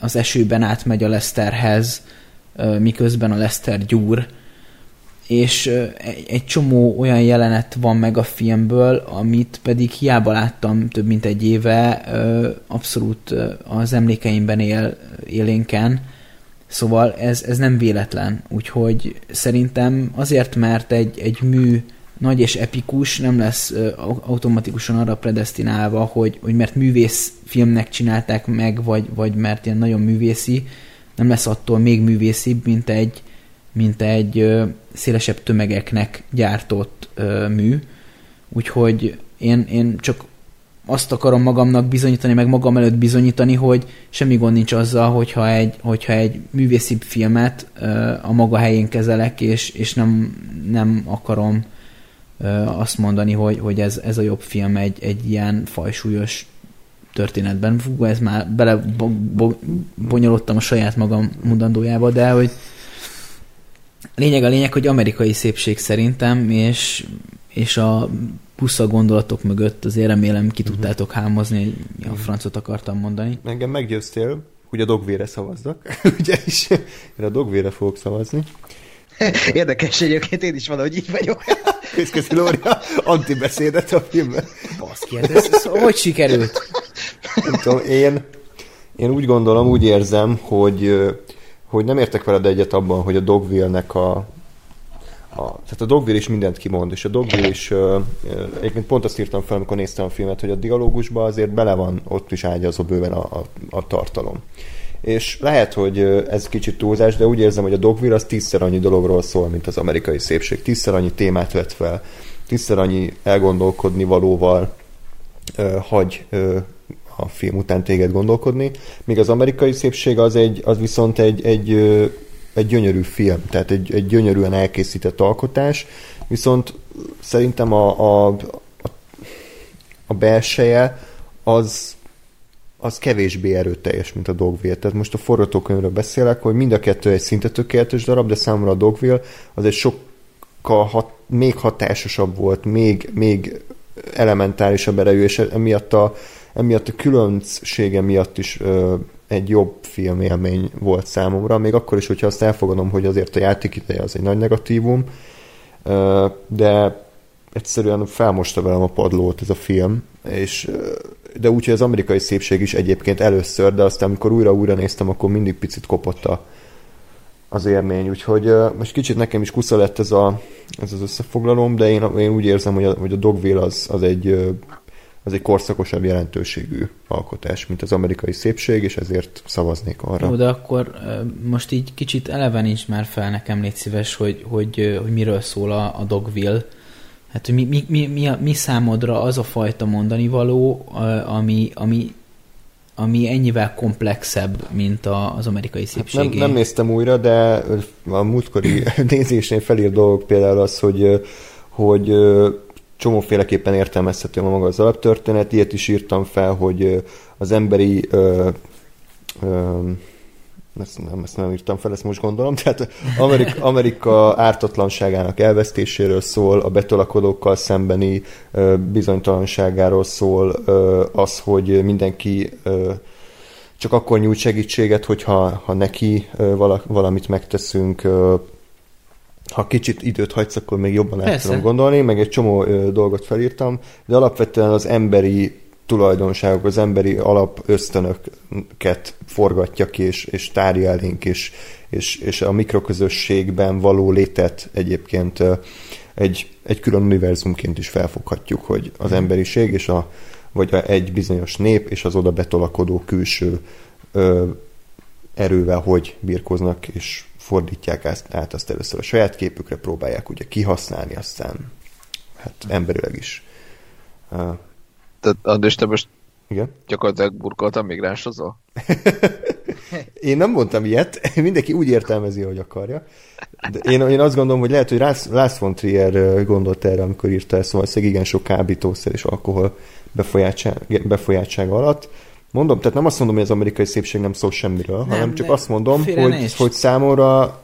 az esőben átmegy a Lesterhez, miközben a Lester gyúr, és egy csomó olyan jelenet van meg a filmből, amit pedig hiába láttam több mint egy éve, abszolút az emlékeimben élénken, szóval ez nem véletlen, úgyhogy szerintem azért, mert egy mű nagy és epikus, nem lesz automatikusan arra predesztinálva, hogy mert művész filmnek csinálták meg, vagy mert ilyen nagyon művészi, nem lesz attól még művészibb, mint egy szélesebb tömegeknek gyártott mű. Úgyhogy én csak azt akarom magamnak bizonyítani, meg magam előtt bizonyítani, hogy semmi gond nincs azzal, hogyha egy művészibb filmet a maga helyén kezelek, és nem akarom azt mondani, hogy ez a jobb film egy ilyen fajsúlyos történetben. Fú, ez már belebonyolottam a saját magam mondandójába, de hogy lényeg a lényeg, hogy amerikai szépség szerintem, és a puszta gondolatok mögött azért remélem ki tudtátok hámozni, hogy a francot akartam mondani. Engem meggyőztél, hogy a Dogvére szavazzak, ugye is. Én a Dogvére fogok szavazni. Érdekes egyébként, én is valahogy így vagyok. Köszköszi Lória, antibeszédet a filmben. Baszki, ez hogy sikerült? Nem tudom, én úgy gondolom, úgy érzem, hogy nem értek veled egyet abban, hogy a Dogville-nek tehát a Dogville is mindent kimond, és a Dogville is, egyébként pont azt írtam fel, amikor néztem a filmet, hogy a dialógusban azért bele van ott is ágyazó bőven a tartalom. És lehet, hogy ez kicsit túlzás, de úgy érzem, hogy a Dogville az 10-szer annyi dologról szól, mint az amerikai szépség. 10-szer annyi témát vett fel, 10-szer annyi elgondolkodni valóval hagy a film után téged gondolkodni, míg az amerikai szépség az viszont egy gyönyörű film, tehát egy gyönyörűen elkészített alkotás, viszont szerintem a belseje az kevésbé erőteljes, mint a Dogville. Tehát most a forgatókönyvről beszélek, hogy mind a kettő egy szinte tökéletes darab, de számomra a Dogville az egy sokkal még hatásosabb volt, még elementálisabb erejű, és emiatt a különbsége miatt is egy jobb filmélmény volt számomra, még akkor is, hogyha azt elfogadom, hogy azért a játékideje az egy nagy negatívum, de egyszerűen felmosta velem a padlót ez a film, de úgy, hogy az amerikai szépség is egyébként először, de aztán, amikor újra-újra néztem, akkor mindig picit kopott az élmény, úgyhogy most kicsit nekem is kusza lett ez az összefoglalom, de én úgy érzem, hogy a Dogville az egy korszakosabb jelentőségű alkotás, mint az amerikai szépség, és ezért szavaznék arra. Jó, de akkor most így kicsit eleven is már fel nekem, légy szíves, hogy miről szól a Dogville. Hát, hogy mi számodra az a fajta mondani való, ami ennyivel komplexebb, mint az amerikai szépségé. Hát nem néztem újra, de a múltkori nézésnél felír dolgok például az, hogy csomóféleképpen értelmezhető maga az alaptörténet. Ilyet is írtam fel, hogy az emberi... Ezt nem írtam fel, ezt most gondolom. Tehát Amerika ártatlanságának elvesztéséről szól, a betolakodókkal szembeni bizonytalanságáról szól, az, hogy mindenki csak akkor nyújt segítséget, hogyha neki valamit megteszünk. Ha kicsit időt hagysz, akkor még jobban el tudom gondolni, meg egy csomó dolgot felírtam, de alapvetően az emberi tulajdonságok, az emberi alap ösztönöket forgatja ki, és tárja elénk, és a mikroközösségben való létet egyébként egy külön univerzumként is felfoghatjuk, hogy az emberiség, és vagy egy bizonyos nép, és az oda betolakodó külső erővel hogy birkóznak, és fordítják át azt először a saját képükre, próbálják ugye kihasználni, aztán hát emberileg is. Tehát András, te most igen? Gyakorlatilag burkoltam, még rásozol? Én nem mondtam ilyet, mindenki úgy értelmezi, ahogy akarja. De én azt gondolom, hogy lehet, hogy Lars von Trier gondolt erre, amikor írta ezt, szóval igen sok kábítószer és alkohol befolyátság alatt. Mondom, tehát nem azt mondom, hogy az amerikai szépség nem szól semmiről, nem, hanem csak azt mondom, hogy számomra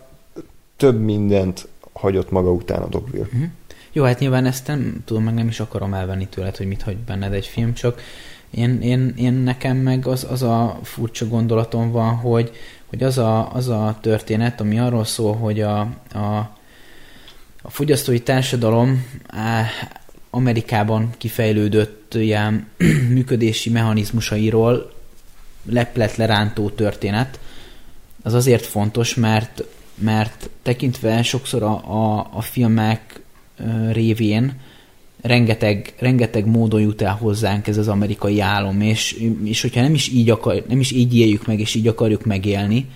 több mindent hagyott maga után a Dogville. Jó, hát nyilván ezt nem tudom, meg nem is akarom elvenni tőled, hogy mit hagy benned egy film, csak én nekem meg az a furcsa gondolatom van, hogy az a történet, ami arról szól, hogy a fogyasztói társadalom Amerikában kifejlődött ilyen működési mechanizmusairól leplet lerántó történet. Az azért fontos, mert tekintve sokszor a filmek révén rengeteg módon jut el hozzánk ez az amerikai álom, és hogyha nem is így éljük meg, és így akarjuk megélni,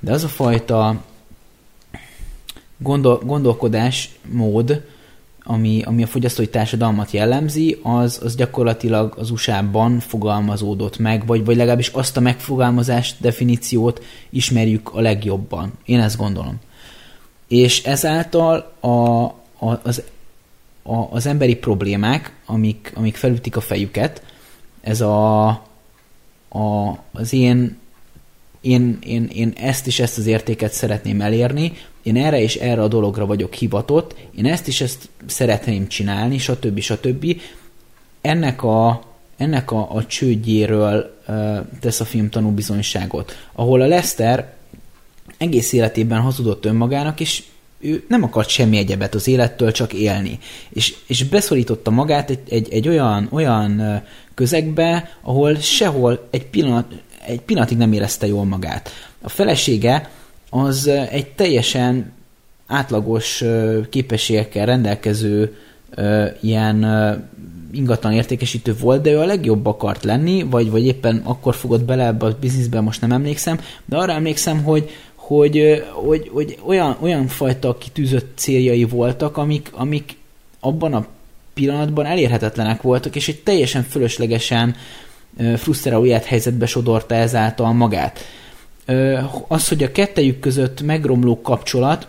de az a fajta gondolkodásmód, ami a fogyasztói társadalmat jellemzi, az gyakorlatilag az USA-ban fogalmazódott meg, vagy legalábbis azt a megfogalmazást, definíciót ismerjük a legjobban. Én ezt gondolom. És ezáltal az emberi problémák, amik felütik a fejüket, ez az én ezt és ezt az értéket szeretném elérni, én erre és erre a dologra vagyok hivatott, én ezt is ezt szeretném csinálni, stb. Stb. Ennek a csődjéről tesz a film tanúbizonyságot, ahol a Lester egész életében hazudott önmagának, és ő nem akart semmi egyebet az élettől, csak élni. És beszorította magát egy olyan közegbe, ahol sehol egy pillanatig nem érezte jól magát. A felesége az egy teljesen átlagos képességekkel rendelkező ilyen ingatlan értékesítő volt, de ő a legjobb akart lenni, vagy éppen akkor fogott bele ebbe a bizniszbe, most nem emlékszem, de arra emlékszem, hogy olyan fajta kitűzött céljai voltak, amik abban a pillanatban elérhetetlenek voltak, és egy teljesen fölöslegesen frusztráló élethelyzetbe sodorta ezáltal magát. Az, hogy a kettejük között megromló kapcsolat,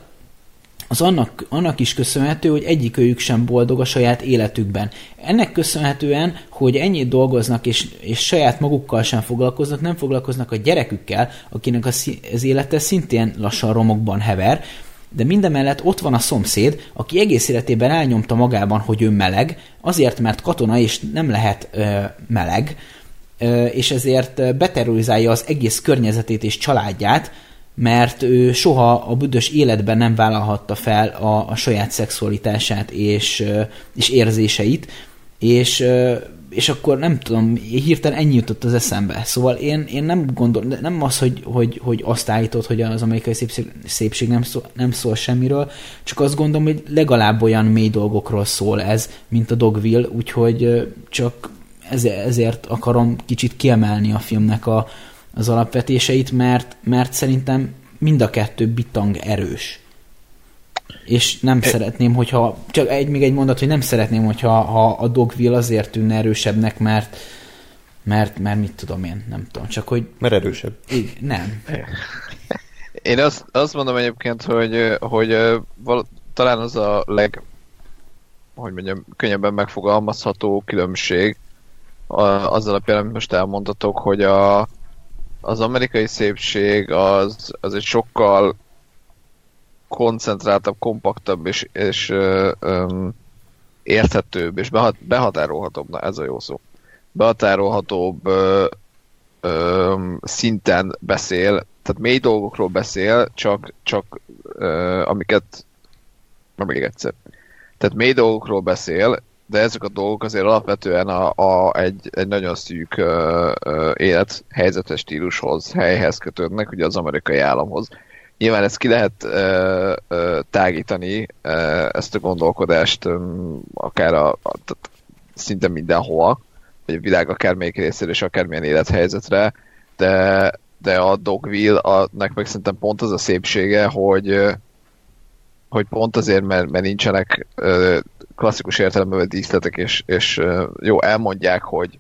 az annak is köszönhető, hogy egyikőjük sem boldog a saját életükben. Ennek köszönhetően, hogy ennyit dolgoznak, és saját magukkal sem foglalkoznak, nem foglalkoznak a gyerekükkel, akinek az élete szintén lassan romokban hever, de mindemellett ott van a szomszéd, aki egész életében elnyomta magában, hogy ő meleg, azért, mert katona és nem lehet meleg, és ezért beterrorizálja az egész környezetét és családját, mert ő soha a büdös életben nem vállalhatta fel a saját szexualitását és érzéseit, és akkor nem tudom, hirtelen ennyi jutott az eszembe. Szóval én nem gondolom, nem az, hogy azt állítod, hogy az amerikai szépség nem szól semmiről, csak azt gondolom, hogy legalább olyan mély dolgokról szól ez, mint a Dogville, úgyhogy csak ezért akarom kicsit kiemelni a filmnek az alapvetéseit, mert szerintem mind a kettő bitang erős. És nem szeretném, hogyha... Csak még egy mondat, hogy nem szeretném, hogyha a Dogville azért tűnne erősebbnek, mert mit tudom én, nem tudom, csak hogy... Mert erősebb. Nem. Én azt mondom egyébként, hogy talán az a leg... hogy mondjam, könnyebben megfogalmazható különbség az alapján, amit most elmondhatok, hogy az amerikai szépség az egy sokkal koncentráltabb, kompaktabb és érthetőbb és behatárolhatóbb, na ez a jó szó, behatárolhatóbb szinten beszél, tehát mély dolgokról beszél, csak amiket, na még egyszer, tehát mély dolgokról beszél, de ezek a dolgok azért alapvetően egy nagyon szűk élethelyzetes stílushoz, helyhez kötődnek, ugye az amerikai államhoz. Nyilván ezt ki lehet tágítani, ezt a gondolkodást akár tehát szinte mindenhol, vagy a világ akármelyik részére és akármilyen élethelyzetre, de a Dogville-nek meg szerintem pont az a szépsége, hogy pont azért, mert nincsenek klasszikus értelemben díszletek, és jó, elmondják, hogy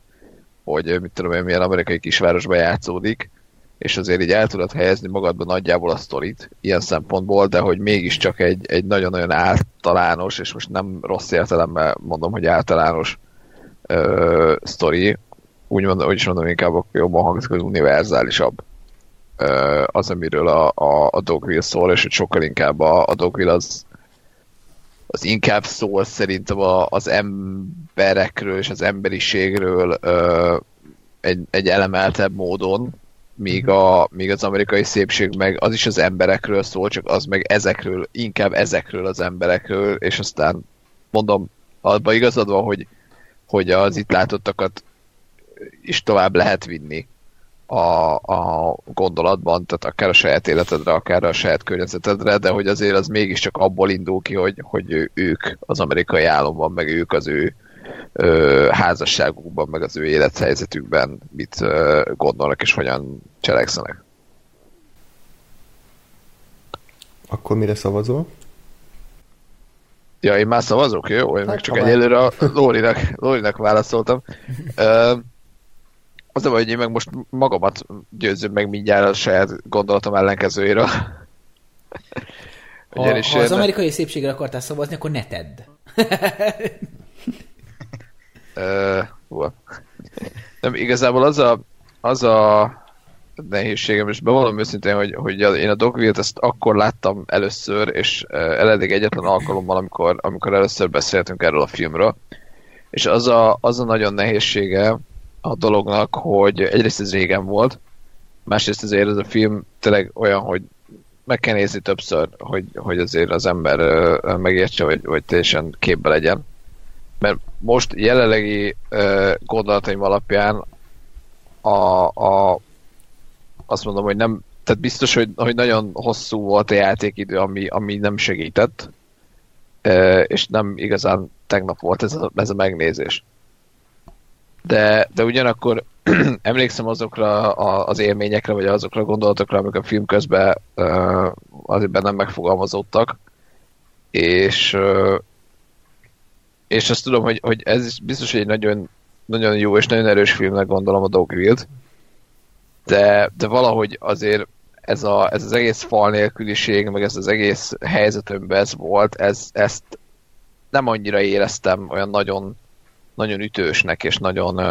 mit tudom én, milyen amerikai kisvárosba játszódik, és azért így el tudod helyezni magadban nagyjából a sztorit ilyen szempontból, de hogy mégiscsak egy nagyon-nagyon általános, és most nem rossz értelemben mondom, hogy általános sztori, úgy is mondom, inkább jobban hangzik, hogy univerzálisabb az, amiről a Dogville szól, és hogy sokkal inkább a Dogville az inkább szól szerintem az emberekről és az emberiségről egy elemeltebb módon, míg az amerikai szépség meg az is az emberekről szól, csak az meg ezekről, inkább ezekről az emberekről, és aztán mondom, abban igazad van, hogy az itt látottakat is tovább lehet vinni a gondolatban, tehát akár a saját életedre, akár a saját környezetedre, de hogy azért az mégiscsak abból indul ki, hogy ők az amerikai államban, meg ők az ő házasságukban, meg az ő élethelyzetükben mit gondolnak és hogyan cselekszenek. Akkor mire szavazol? Ja, én már szavazok, jó? Én meg csak egyelőre a Lórinak válaszoltam. Az a baj, hogy én meg most magamat győzöm meg mindjárt a saját gondolatom ellenkezőjéről. Ha az amerikai szépségre akartál szavazni, akkor ne tedd. Nem, igazából az a nehézségem, és bevallom őszintén, hogy én a Dogville-t ezt akkor láttam először, és eledig egyetlen alkalommal, amikor először beszéltünk erről a filmről. És az a nagyon nehézsége a dolognak, hogy egyrészt ez régen volt, másrészt azért ez a film tényleg olyan, hogy meg kell nézni többször, hogy azért az ember megértse, vagy teljesen képbe legyen. Mert most jelenlegi gondolataim alapján azt mondom, hogy nem, tehát biztos, hogy nagyon hosszú volt a játékidő, ami nem segített, és nem igazán tegnap volt ez a megnézés. De ugyanakkor emlékszem azokra az élményekre, vagy azokra a gondolatokra, amik a film közben azért bennem megfogalmazódtak, és azt tudom, hogy ez is biztos, hogy egy nagyon, nagyon jó és nagyon erős filmnek gondolom a Dogville-t, de valahogy azért ez az egész fal nélküliség, meg ez az egész helyzetünkben ez volt, ezt nem annyira éreztem olyan nagyon, nagyon ütősnek és nagyon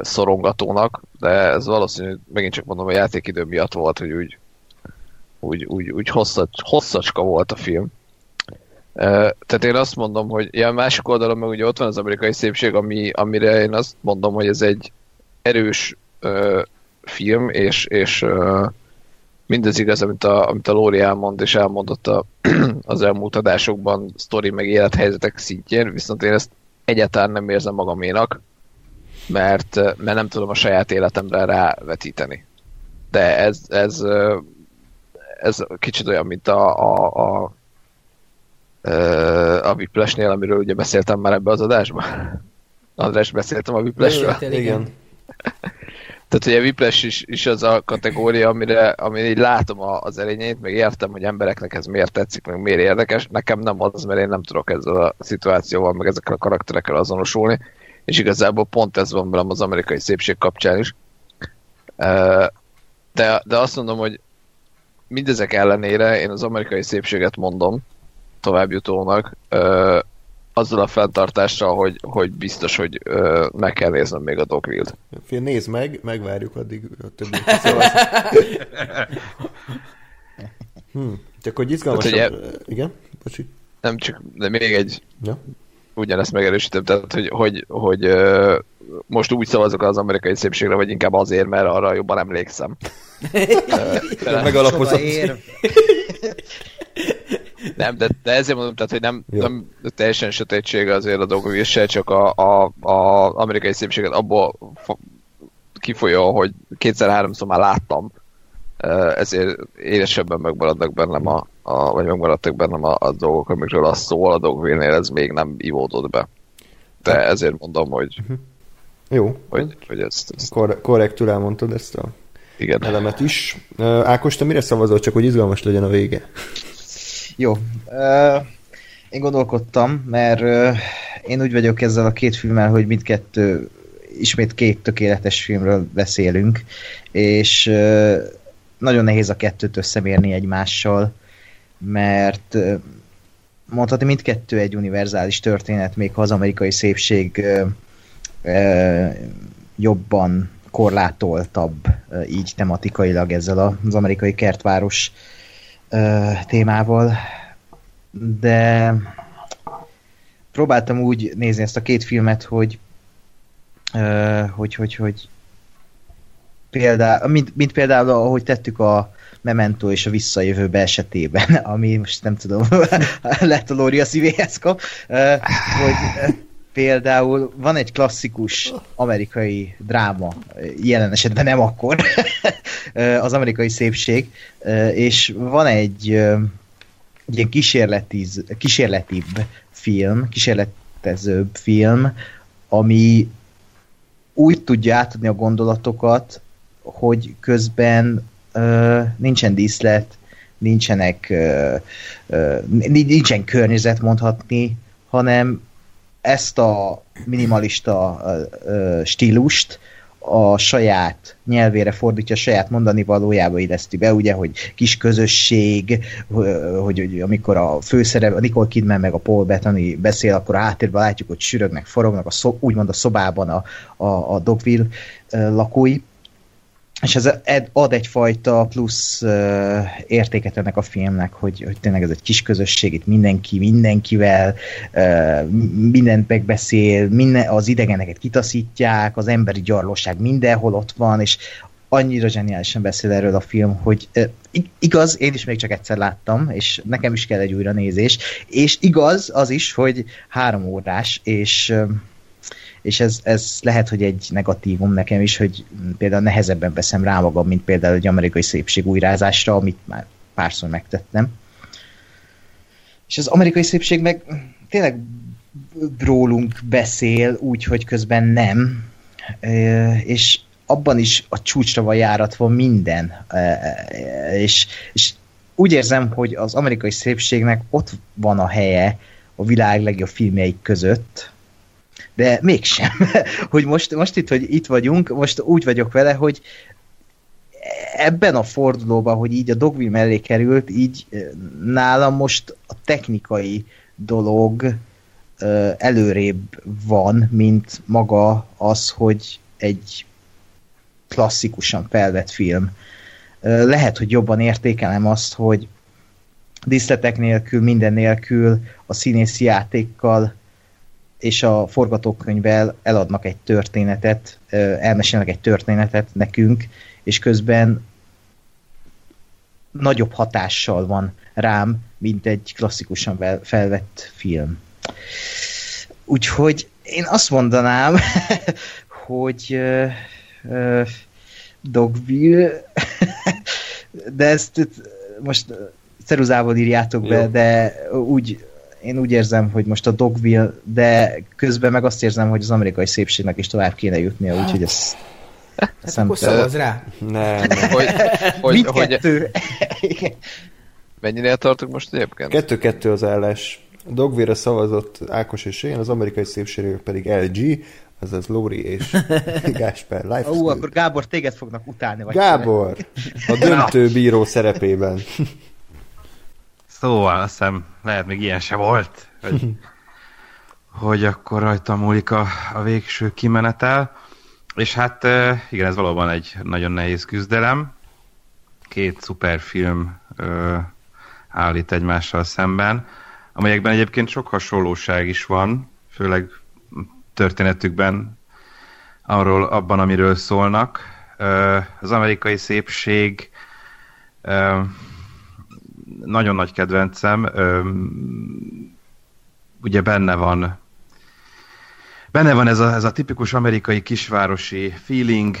szorongatónak, de ez valószínű, megint csak mondom, a játékidő miatt volt, hogy úgy hosszacska volt a film. Tehát én azt mondom, hogy ilyen másik oldalon meg ugye ott van az amerikai szépség, amire én azt mondom, hogy ez egy erős film, és mindez igaz, amit a Lóri elmond, és elmondott az elmúlt adásokban sztori meg élethelyzetek szintjén, viszont én ezt egyáltalán nem érzem magaménak, mert nem tudom a saját életemre rávetíteni. De ez kicsit olyan, mint a Whiplash-nél, amiről ugye beszéltem már ebbe az adásban. András, beszéltem a Whiplash-ről? Igen. Tehát ugye a Whiplash is az a kategória, amire így látom az erényeit, meg értem, hogy embereknek ez miért tetszik, meg miért érdekes. Nekem nem az, mert én nem tudok ezzel a szituációval, meg ezekkel a karakterekkel azonosulni. És igazából pont ez van velem az amerikai szépség kapcsán is. De azt mondom, hogy mindezek ellenére én az amerikai szépséget mondom továbbjutónak, azzal a fenntartással, hogy biztos, hogy meg kell néznem még a Dogville-t. Fél, nézd meg, megvárjuk addig a többi szavaz. Csak hogy izgalmasabb... Hát, igen? Bocsi. Nem csak, de még egy... Ja. Ugyanezt megerősítem, tehát hogy most úgy szavazok az amerikai szépségre, vagy inkább azért, mert arra jobban emlékszem. Megalapozott. Nem, de ezért mondom, tehát, hogy nem teljesen sötétsége azért a Dogville se, csak az amerikai szépséget abból kifolyó, hogy 2-3-szor már láttam, ezért édesebben megmaradnak bennem vagy megmaradtak bennem a dolgok, amikről az szól, a Dogville-nél ez még nem ivódott be. De ezért mondom, hogy... Jó. Hogy ezt... Korrektül elmondtad ezt a igen. Elemet is. Ákos, te mire szavazol, csak hogy izgalmas legyen a vége? Jó. Én gondolkodtam, mert én úgy vagyok ezzel a két filmmel, hogy mindkettő, ismét két tökéletes filmről beszélünk, és nagyon nehéz a kettőt összemérni egymással, mert mondhatni mindkettő egy univerzális történet, még ha az amerikai szépség jobban korlátoltabb így tematikailag ezzel az amerikai kertváros témával, de próbáltam úgy nézni ezt a két filmet, hogy például, mint például ahogy tettük a Memento és a Visszajövőbe esetében, ami most nem tudom, lehet a Lóri a szívéhez kap, hogy például van egy klasszikus amerikai dráma, jelen esetben nem akkor, az amerikai szépség, és van egy ilyen kísérletezőbb film, ami úgy tudja átadni a gondolatokat, hogy közben nincsen díszlet, nincsen környezet mondhatni, hanem ezt a minimalista stílust a saját nyelvére fordítja, saját mondani valójába illeszti be, ugye, hogy kis közösség, hogy amikor a főszereplő, a Nicole Kidman meg a Paul Bettany beszél, akkor a háttérben látjuk, hogy sürögnek, forognak, úgymond a szobában a Dogville lakói. És ez ad egyfajta plusz értéket ennek a filmnek, hogy tényleg ez egy kis közösség, itt mindenki mindenkivel mindent megbeszél, az idegeneket kitaszítják, az emberi gyarlóság mindenhol ott van, és annyira zseniálisan beszél erről a film, hogy igaz, én is még csak egyszer láttam, és nekem is kell egy újranézés, és igaz az is, hogy 3 órás, és ez lehet, hogy egy negatívum nekem is, hogy például nehezebben veszem rá magam, mint például egy amerikai szépség újrázásra, amit már párszor megtettem. És az amerikai szépség meg tényleg rólunk beszél, úgyhogy közben nem, és abban is a csúcsra van járatva minden, és úgy érzem, hogy az amerikai szépségnek ott van a helye a világ legjobb filmjeik között, de mégsem, hogy most itt, hogy itt vagyunk, most úgy vagyok vele, hogy ebben a fordulóban, hogy így a Dogville mellé került, így nálam most a technikai dolog előrébb van, mint maga az, hogy egy klasszikusan felvett film. Lehet, hogy jobban értékelem azt, hogy díszletek nélkül, minden nélkül, a színészi játékkal és a forgatókönyvvel eladnak egy történetet, elmesélnek egy történetet nekünk, és közben nagyobb hatással van rám, mint egy klasszikusan felvett film. Úgyhogy én azt mondanám, hogy Dogville, de ezt most ceruzával írjátok be, de én úgy érzem, hogy most a Dogville, de közben meg azt érzem, hogy az amerikai szépségnek is tovább kéne jutnia, úgyhogy ez... Akkor szavaz rá. Nem. Hogy kettő. Mennyire tartok most egyébként? 2-2 az állás. A Dogville-re szavazott Ákos és én, az amerikai szépségről pedig LG, azaz Lóri és Gáspár. Akkor Gábor, téged fognak utálni. Vagy Gábor! A döntő bíró szerepében. Szóval azt hiszem, lehet még ilyen se volt, hogy akkor rajta múlik a végső kimenetel. És hát igen, ez valóban egy nagyon nehéz küzdelem. 2 szuperfilm állít egymással szemben, amelyekben egyébként sok hasonlóság is van, főleg történetükben, abban, amiről szólnak. Az amerikai szépség nagyon nagy kedvencem. Ugye benne van ez a tipikus amerikai kisvárosi feeling,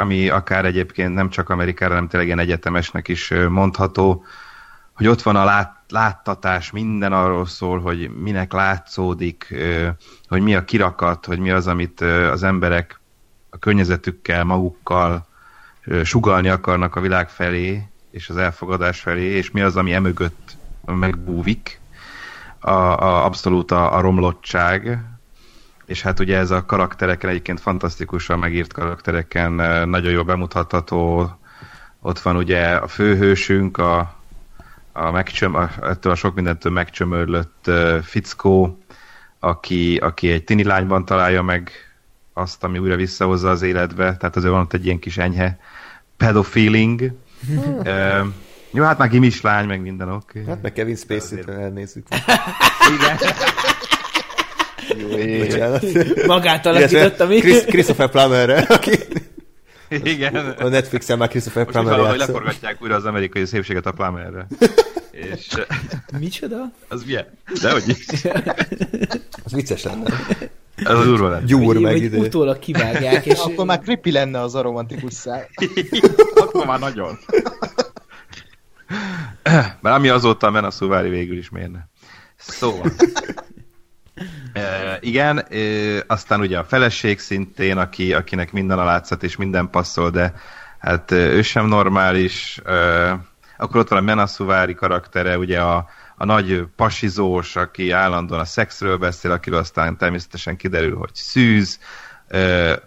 ami akár egyébként nem csak Amerikára, hanem tényleg ilyen egyetemesnek is mondható, hogy ott van a láttatás, minden arról szól, hogy minek látszódik, hogy mi a kirakat, hogy mi az, amit az emberek a környezetükkel, magukkal sugalni akarnak a világ felé, és az elfogadás felé, és mi az, ami emögött megbúvik, abszolút a romlottság, és hát ugye ez a karaktereken, egyébként fantasztikusan megírt karaktereken nagyon jól bemutatható. Ott van ugye a főhősünk, ettől a sok mindentől megcsömörlött fickó, aki egy tini lányban találja meg azt, ami újra visszahozza az életbe, tehát azért van ott egy ilyen kis enyhe pedofiling. Jó, hát már gimis lány, meg minden oké. Okay. Hát meg Kevin Spacey-t elnézzük. Igen. Jó, magát alakította mi? Christopher Plummerre, aki... Igen. A Netflixen már Christopher Plummer játszol. Most leforgatják újra az amerikai szépséget a Plummerre. És... Micsoda? Az milyen? Dehogy. Az vicces lenne. Az durva lenne. Gyúr meg ide. Utólag kivágják. És... Akkor már creepy lenne az a romantikus szál. Akkor már nagyon. Már ami azóta a Menaszuvári végül is mérne. Szóval... igen, aztán ugye a feleség szintén, akinek minden a látszat és minden passzol, de hát ő sem normális. Akkor ott van a Menaszuvári karaktere, ugye a nagy pasizós, aki állandóan a szexről beszél, akiről aztán természetesen kiderül, hogy szűz.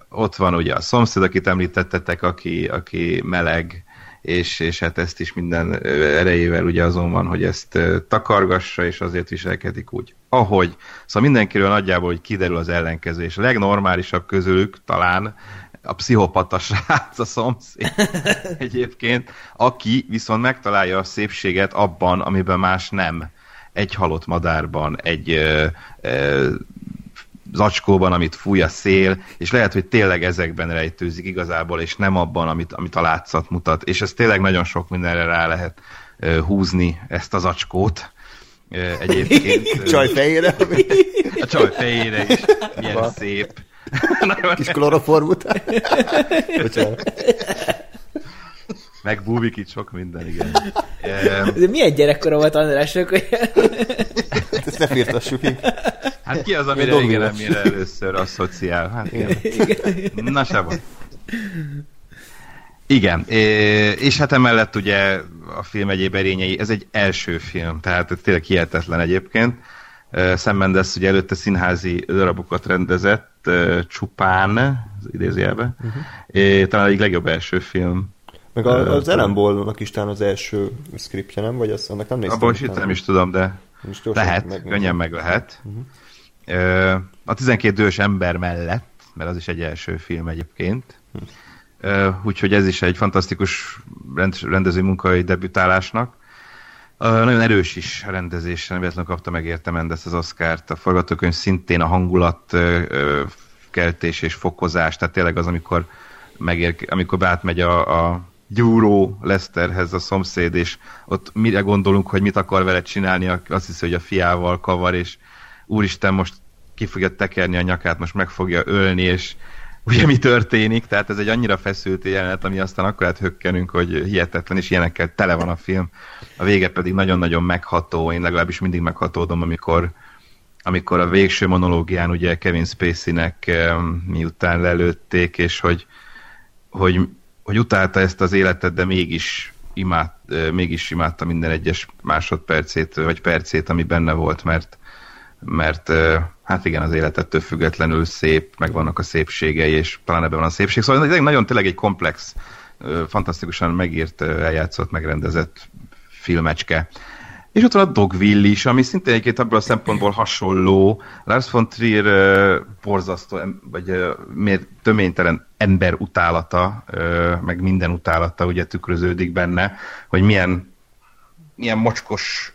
Ott van ugye a szomszéd, akit említettetek, aki meleg, és hát ezt is minden erejével ugye azon van, hogy ezt takargassa, és azért viselkedik úgy, ahogy. Szóval mindenkiről nagyjából, hogy kiderül az ellenkező, és a legnormálisabb közülük talán a pszichopata srác, a szomszéd egyébként, aki viszont megtalálja a szépséget abban, amiben más nem. Egy halott madárban, egy zacskóban, amit fúj a szél, és lehet, hogy tényleg ezekben rejtőzik igazából, és nem abban, amit a látszat mutat. És ez tényleg nagyon sok mindenre rá lehet húzni ezt a zacskót. Egyébként... Csaj fejére? A csaj fejére is. Milyen szép. Kis kloroform után. Megbúvik itt sok minden, igen. Milyen gyerekkora volt Andrásnak? Ezt ne firtassuk. Hát ki az, amire először asszociál? Hát, igen. Na se van. Igen, és hát emellett ugye a film egyéb erényei, ez egy első film, tehát ez tényleg hihetetlen egyébként. Sam Mendes ugye előtte színházi darabokat rendezett, csupán, az idézőjelben, talán egyik legjobb első film. Meg az Ellen Ball-nak is talán az első szkriptje, nem? Vagy azt, annak nem néztem? Abban most nem is tudom, de lehet, könnyen meg lehet. A 12 dős ember mellett, mert az is egy első film egyébként, úgyhogy ez is egy fantasztikus rendező munkai debütálásnak. Nagyon erős is a rendezésre, nem véletlenül kapta meg érte Mendes az Oscart. A forgatókönyv szintén a hangulat keltés és fokozás, tehát tényleg az, amikor átmegy a gyúró Lesterhez a szomszéd, és ott mire gondolunk, hogy mit akar vele csinálni, azt hiszi, hogy a fiával kavar, és úristen, most ki fogja tekerni a nyakát, most meg fogja ölni, és ugye mi történik, tehát ez egy annyira feszült jelenet, ami aztán akkor áthökkenünk, hogy hihetetlen, és ilyenekkel tele van a film. A vége pedig nagyon-nagyon megható, én legalábbis mindig meghatódom, amikor a végső monológián ugye Kevin Spacey-nek miután lelőtték, és hogy utálta ezt az életet, de mégis imádta minden egyes másodpercét, vagy percét, ami benne volt, mert hát igen, az életettől függetlenül szép, meg vannak a szépségei, és talán ebben van a szépség. Szóval nagyon tényleg egy komplex, fantasztikusan megírt, eljátszott, megrendezett filmecske. És ott van a Dogville is, ami szintén egyébként abból a szempontból hasonló. Lars von Trier borzasztó, vagy töménytelen ember utálata, meg minden utálata ugye tükröződik benne, hogy milyen mocskos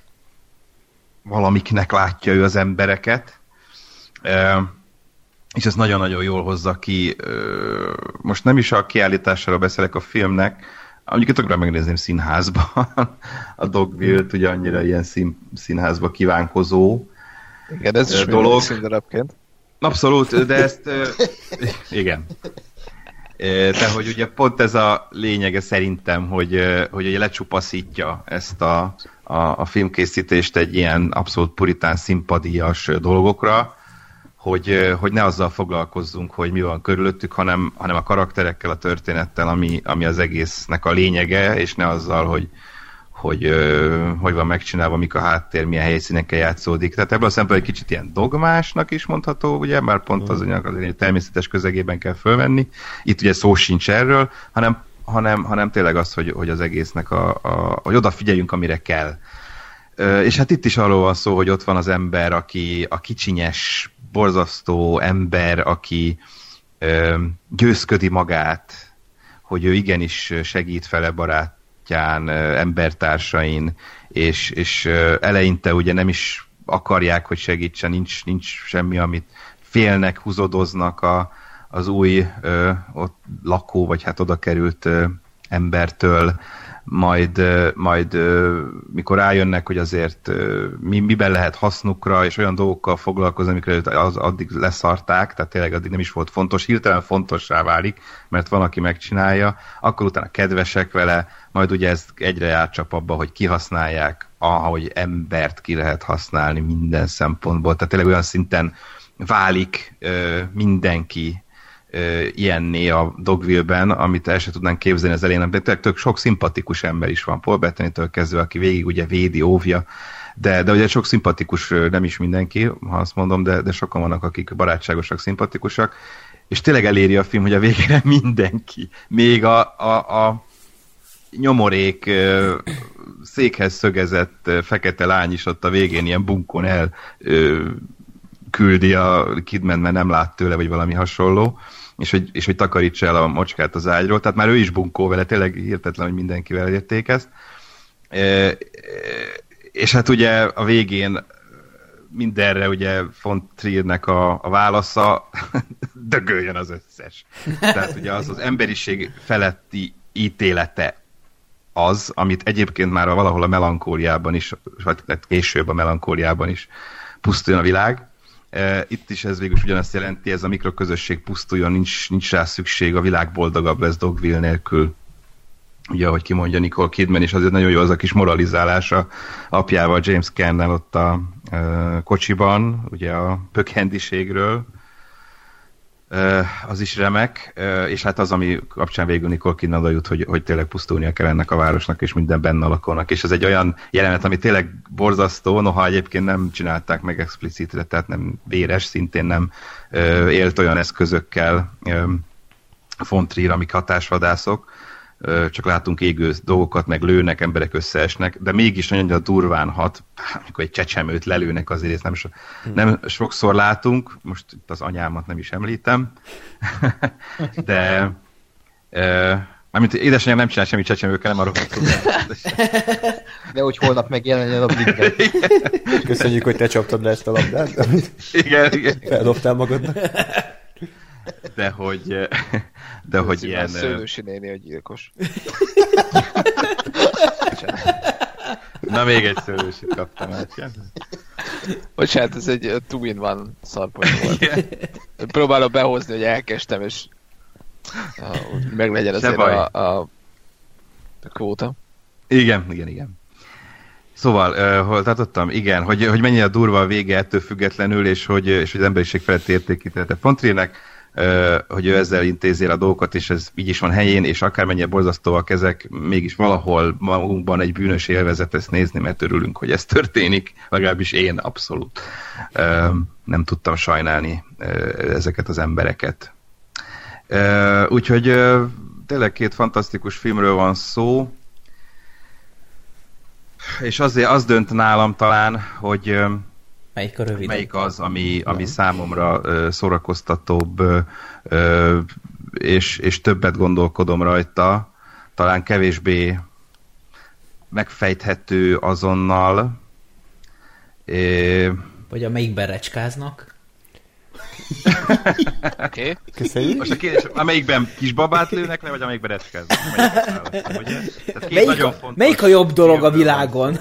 valamiknek látja ő az embereket, és ez nagyon-nagyon jól hozza ki. Most nem is a kiállításáról beszélek a filmnek, mondjuk tökre megnézném színházban. A Dogville-t ugye annyira ilyen színházba kívánkozó. Igen, ez is dolog. Abszolút, de ezt... igen. De hogy ugye pont ez a lényege szerintem, hogy ugye lecsupaszítja ezt a filmkészítést egy ilyen abszolút puritán színpadíjas dolgokra, hogy ne azzal foglalkozzunk, hogy mi van körülöttük, hanem a karakterekkel, a történettel, ami az egésznek a lényege, és ne azzal, hogy van megcsinálva, mik a háttér, milyen helyszínekkel játszódik. Tehát ebből a szempontból egy kicsit ilyen dogmásnak is mondható, ugye, már pont az anyag azért természetes közegében kell fölvenni. Itt ugye szó sincs erről, hanem tényleg az, hogy az egésznek hogy odafigyeljünk, amire kell. És hát itt is arról van szó, hogy ott van az ember, aki a kicsinyes, borzasztó ember, aki győzködi magát, hogy ő igenis segít fele barátján, embertársain, és eleinte ugye nem is akarják, hogy segítsen, nincs semmi, amit félnek, húzodoznak az új ott lakó, vagy hát oda került embertől, majd mikor rájönnek, hogy azért miben lehet hasznukra, és olyan dolgokkal foglalkozni, amikre addig leszarták, tehát tényleg addig nem is volt fontos, hirtelen fontossá válik, mert van, aki megcsinálja, akkor utána kedvesek vele, majd ugye ez egyre átcsap abba, hogy kihasználják, ahogy embert ki lehet használni minden szempontból, tehát tényleg olyan szinten válik mindenki ilyenné a Dogville-ben, amit el sem tudnánk képzelni az elején, de tök sok szimpatikus ember is van, Paul Bettany-től kezdve, aki végig ugye védi, óvja, de ugye sok szimpatikus, nem is mindenki, ha azt mondom, de sokan vannak, akik barátságosak, szimpatikusak, és tényleg eléri a film, hogy a végére mindenki, még a nyomorék székhez szögezett fekete lány is ott a végén ilyen bunkon el küldi a Kidman, mert nem lát tőle, vagy valami hasonló. és hogy takarítsa el a macskát az ágyról. Tehát már ő is bunkó vele, tényleg hihetetlen, hogy mindenkivel érték ezt. És hát ugye a végén mindenre ugye von Triernek a válasza dögöljön az összes. Tehát ugye az emberiség feletti ítélete az, amit egyébként már valahol a melankóliában is, vagy később a melankóliában is pusztuljon a világ. Itt is ez végül ugyanazt jelenti, ez a mikroközösség pusztuljon, nincs rá szükség, a világ boldogabb lesz Dogville nélkül. Ugye, ahogy kimondja Nicole Kidman, és azért nagyon jó az a kis moralizálása apjával, James Caan-nal ott a kocsiban, ugye a pökhendiségről. Az is remek, és hát az, ami kapcsán végül Nicole Kidman jut, hogy tényleg pusztulnia kell ennek a városnak, és minden benne lakónak, és ez egy olyan jelenet, ami tényleg borzasztó, noha egyébként nem csinálták meg explicitre, tehát nem véres, szintén nem élt olyan eszközökkel von Trier, amik hatásvadászok, csak látunk égő dolgokat, meg lőnek, emberek összeesnek, de mégis nagyon durván hat, amikor egy csecsemőt lelőnek, azért nem sokszor látunk, most itt az anyámat nem is említem, de mármint édesanyám nem csinál semmi csecsemőkkel, nem arra kaptunk. De hogy holnap megjelenjen a blinket. Köszönjük, hogy te csaptad le ezt a labdát, amit igen. Feldobtál magadnak. De hogy ilyen... Szőlősi néni a gyilkos. Na, még egy szőlősit kaptam át. Bocsánat, ez egy 2-in-1 szarpony volt. Próbálom behozni, hogy elkestem, és meglegyen azért a kvóta. Igen. Szóval, hol tartottam? Igen, hogy mennyire durva a vége ettől függetlenül, és hogy az emberiség felett értékítette von Triernek, hogy ő ezzel intézi a dolgokat, és ez így is van helyén, és akármennyire borzasztóak ezek, mégis valahol magunkban egy bűnös élvezet ezt nézni, mert örülünk, hogy ez történik, legalábbis én abszolút nem tudtam sajnálni ezeket az embereket. Úgyhogy tényleg 2 fantasztikus filmről van szó, és azért az dönt nálam talán, hogy melyik az, ami számomra szórakoztatóbb, és többet gondolkodom rajta, talán kevésbé megfejthető azonnal. Vagy amelyikben recskáznak. Okay. Köszönjük. Most a kérdés, amelyikben kisbabát lőnek le, vagy amelyikben recskáznak? Melyik a jobb dolog a világon?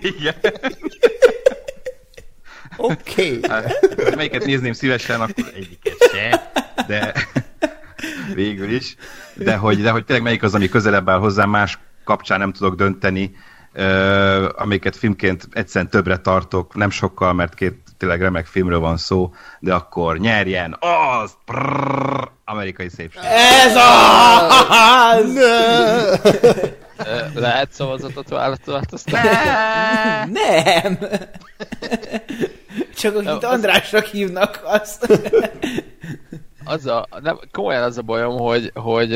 Igen. Oké. Okay. Melyiket nézném szívesen, akkor egyiket se, de végül is. De hogy tényleg melyik az, ami közelebb áll hozzám, más kapcsán nem tudok dönteni, amiket filmként egyszerűen többre tartok, nem sokkal, mert 2 tényleg remek filmről van szó, de akkor nyerjen az amerikai szépség. Ez az! Lehet szavazatot változtatni? Nem! Csak akit Andrásnak hívnak azt. Komolyan az a bajom, hogy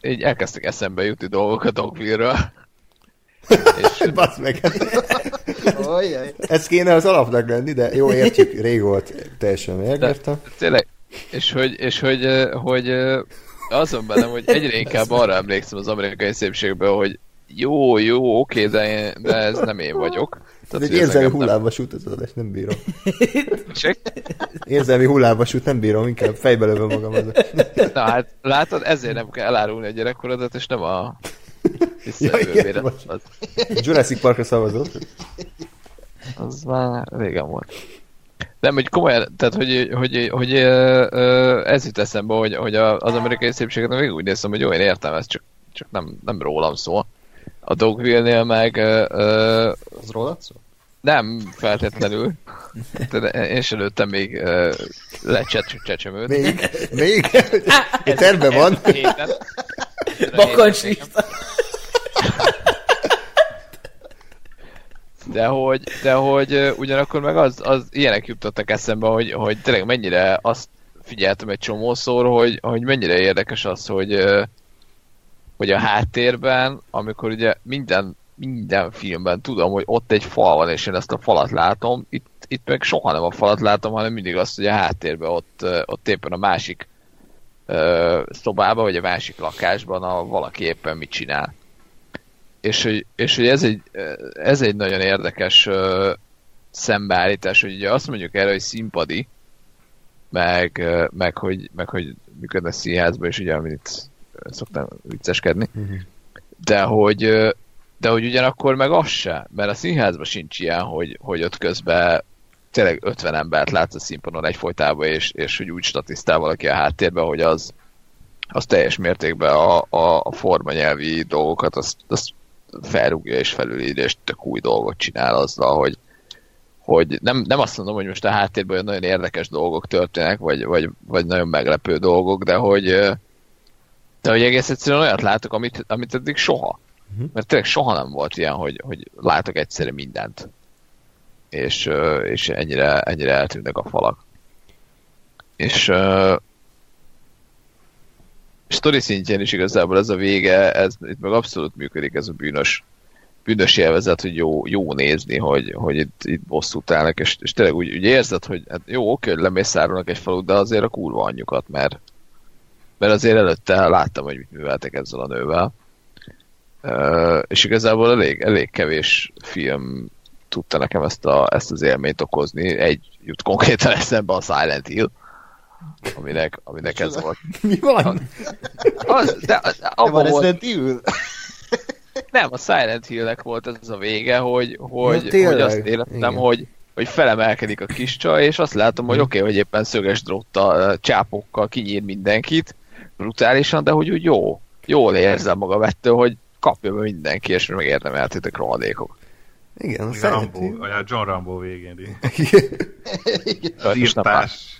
így elkezdtek eszembe jutni dolgokat Dogville-ről. Basz meg! Ez kéne az alapnak lenni, de jó, értjük, rég volt, teljesen megértem. Tényleg, és hogy azon bennem, hogy egyre inkább arra emlékszem az amerikai szépségből, hogy jó, oké, de ez nem én vagyok. Tehát, ez egy érzelmi hullámvasút ez az adás, nem bírom. Érzelmi hullámvasút, nem bírom, inkább fejbe lövöm magam azok. Na hát, látod, ezért nem kell elárulni a gyerekkorodat, és nem a visszajövővére. Jurassic Parkra szavazott. Az már régen volt. Nem, hogy komolyan, tehát hogy ez jut eszembe, hogy az amerikai szépséget végül úgy néztem, hogy jó, én értem, ez csak nem rólam szól. A Dogville-nél meg... az rólad szó? Nem, feltétlenül. Én sem lőttem még lecsecsemőt. Még? Terve van? Bakancs lista. De hogy ugyanakkor meg az ilyenek jutottak eszembe, hogy tényleg mennyire azt figyeltem egy csomószor, hogy mennyire érdekes az, hogy a háttérben, amikor ugye minden filmben tudom, hogy ott egy fal van, és én ezt a falat látom, itt meg soha nem a falat látom, hanem mindig azt, hogy a háttérben ott éppen a másik szobába, vagy a másik lakásban, ahol valaki éppen mit csinál. És hogy ez egy nagyon érdekes szembeállítás, hogy ugye azt mondjuk erre, hogy színpadi, meg hogy működne a színházban, és ugye amit szoktam vicceskedni, de hogy ugyanakkor meg az se, mert a színházban sincs ilyen, hogy ott közben tényleg 50 embert látsz a színpadon egyfolytában, és hogy úgy statisztál valaki a háttérben, hogy az teljes mértékben a formanyelvi dolgokat azt felrúgja és felülírja, és tök új dolgot csinál azzal, hogy nem azt mondom, hogy most a háttérben olyan nagyon érdekes dolgok történnek, vagy nagyon meglepő dolgok, de hogy egész egyszerűen olyat látok, amit eddig soha. Mert tényleg soha nem volt ilyen, hogy látok egyszerre mindent. És ennyire eltűnnek a falak. Sztori szintjén is igazából ez a vége, itt meg abszolút működik ez a bűnös élvezet, hogy jó nézni, hogy itt bosszút állnak, és tényleg úgy érzed, hogy hát jó, oké, hogy lemészárolnak egy falut, de azért a kurva anyjukat, mert azért előtte láttam, hogy mit műveltek ezzel a nővel. És igazából elég kevés film tudta nekem ezt az élményt okozni. Egy jut konkrétan eszembe, a Silent Hill, aminek ez volt. Mi van? De van Resident Evil? Nem, a Silent Hillnek volt ez a vége, hogy azt éreztem, hogy felemelkedik a kis csaj, és azt látom, hogy oké, hogy éppen szöges dróttal, csápokkal kinyír mindenkit, brutálisan, de hogy úgy jól érzem magam ettől, hogy kapja be mindenki, és megérdemeltétek rohadékok. Igen, a Rambo, a John Rambo végén. Az írtás.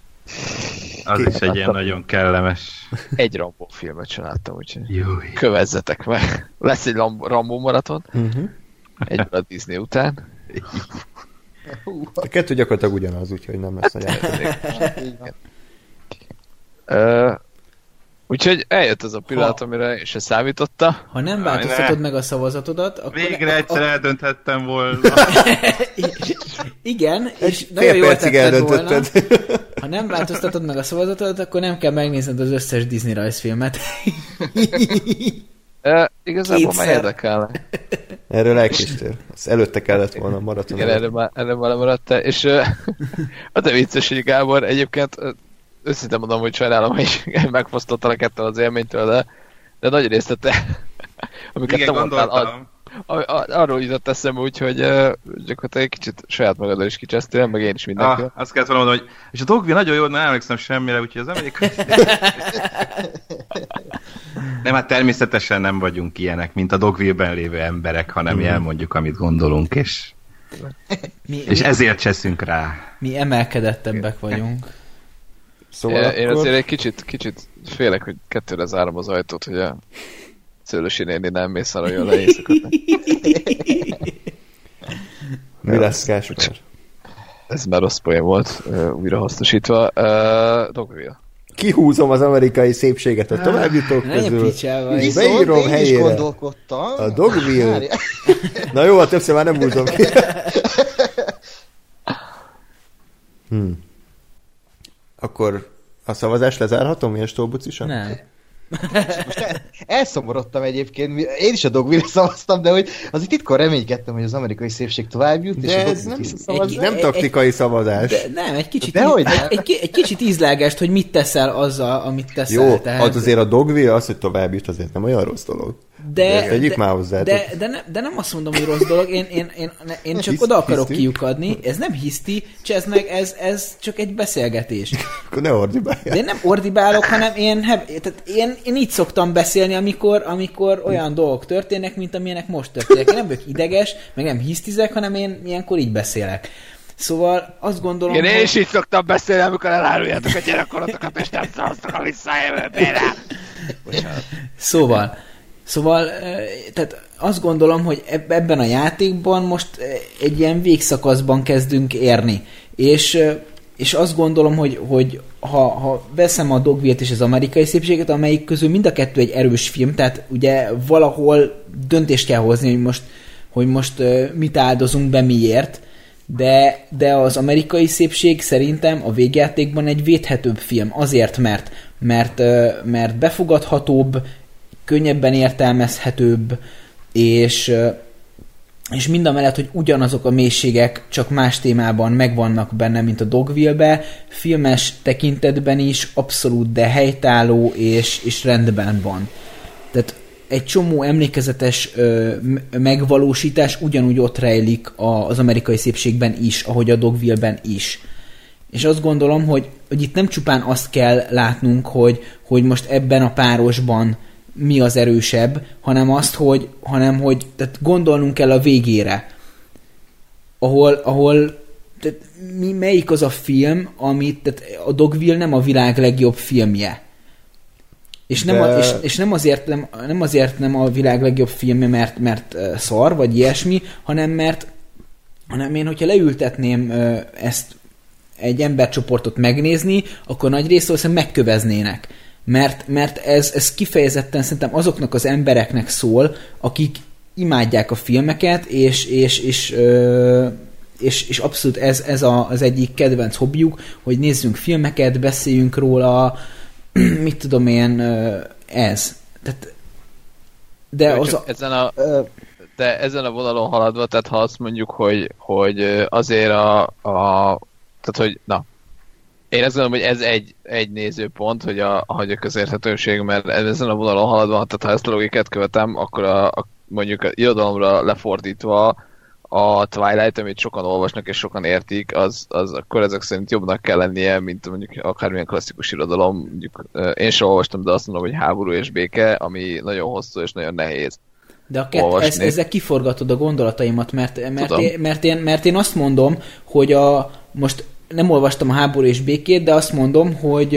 Az is egy ilyen nagyon kellemes. Egy Rambo filmet csináltam, úgyhogy kövezzetek meg. Lesz egy Rambo maraton. Egyben a Disney után. A kettő gyakorlatilag ugyanaz, úgyhogy nem lesz nagy átadék. Úgyhogy eljött az a pillanat, amire én se számította. Ha nem változtatod meg a szavazatodat, akkor... Végre egyszer eldönthettem volna. Igen, és nagyon jól tetted volna. Ha nem változtatod meg a szavazatodat, akkor nem kell megnézned az összes Disney rajzfilmet. Igazából már érdekel. Erről elkéstél. Előtte kellett volna a maraton. Igen, erről már lemaradtál. És a te vicces, hogy Gábor egyébként... Őszintén mondom, hogy sajnálom, hogy megfosztottalak ettől az élménytől, de nagy részt amiket igen, te mondtál, arról jutott eszembe, úgyhogy gyakorlatilag egy kicsit saját magaddal is kicsesztél, meg én is mindenki. Azt kellett volna mondani, hogy és a Dogville nagyon jól, nem emlékszem semmire, úgyhogy az emlékszem. Nem, hát természetesen nem vagyunk ilyenek, mint a Dogville-ben lévő emberek, hanem elmondjuk, amit gondolunk, és ezért cseszünk rá. Mi emelkedettebbek vagyunk. Szóval én akkor... azért egy kicsit félek, hogy 2-re zárom az ajtót, hogy a Szőlősi néni nem mészároljon le éjszakot. Mi lesz, Gáspár? Ez már rossz poén volt, újra hasznosítva. Dogville. Kihúzom az amerikai szépséget a továbbjutók közül. Beírom helyére. A Dogville. Na jó, a többször már nem húzom ki. Akkor a szavazást lezárhatom, ilyen stolbucisan? Nem. Most elszomorodtam egyébként, én is a Dogville-re szavaztam, de hogy az itt titkon reménykedtem, hogy az amerikai szépség tovább jut, de és ez nem taktikai szavazás. Nem, egy kicsit ízlágást, hogy mit teszel azzal, amit teszel. Jó, tehát... az azért a Dogville, az, hogy tovább jut, azért nem olyan rossz dolog. De nem azt mondom, hogy rossz dolog, én csak oda akarok kiukadni, ez nem hiszti, ez meg ez csak egy beszélgetés. Akkor ne ordibálj. De én nem ordibálok, hanem én így szoktam beszélni, amikor olyan dolgok történnek, mint amilyenek most történnek. Én nem vagyok ideges, meg nem hisztizek, hanem én ilyenkor így beszélek. Szóval azt gondolom, igen, én is így szoktam beszélni, amikor eláruljátok a gyerekkorotokat, és nem szavaztok a visszajövőbére. Szóval, tehát azt gondolom, hogy ebben a játékban most egy ilyen végszakaszban kezdünk érni. És azt gondolom, hogy ha veszem a Dogville-t és az amerikai szépséget, amelyik közül mind a kettő egy erős film, tehát ugye valahol döntést kell hozni, hogy most mit áldozunk be, miért, de az amerikai szépség szerintem a végjátékban egy védhetőbb film, azért, mert mert befogadhatóbb, könnyebben értelmezhetőbb, és mind a mellett, hogy ugyanazok a mélységek csak más témában megvannak benne, mint a Dogville-be, filmes tekintetben is abszolút, de helytálló és rendben van. Tehát egy csomó emlékezetes megvalósítás ugyanúgy ott rejlik az amerikai szépségben is, ahogy a Dogville-ben is. És azt gondolom, hogy itt nem csupán azt kell látnunk, hogy most ebben a párosban mi az erősebb, hanem tehát gondolnunk kell a végére. Ahol tehát melyik az a film, amit tehát a Dogville nem a világ legjobb filmje. És, de... nem azért nem a világ legjobb filmje, mert szar, vagy ilyesmi, hanem én, hogyha leültetném ezt egy embercsoportot megnézni, akkor nagy részt valószínűleg megköveznének. Mert ez kifejezetten szerintem azoknak az embereknek szól, akik imádják a filmeket, és abszolút ez az egyik kedvenc hobbiuk, hogy nézzünk filmeket, beszéljünk róla, mit tudom én, ez. Tehát, ezen a vonalon haladva, tehát ha azt mondjuk, hogy azért tehát, hogy na, én azt gondolom, hogy ez egy nézőpont, hogy a közérthetőség, mert ezen a vonalon haladva, tehát ha ezt a logikát követem, akkor mondjuk a irodalomra lefordítva a Twilight, amit sokan olvasnak és sokan értik, az akkor ezek szerint jobbnak kell lennie, mint mondjuk akármilyen klasszikus irodalom. Mondjuk, én sem olvastam, de azt mondom, hogy Háború és béke, ami nagyon hosszú és nagyon nehéz. De ezzel kiforgatod a gondolataimat, mert én azt mondom, hogy most nem olvastam a Háború és békét, de azt mondom, hogy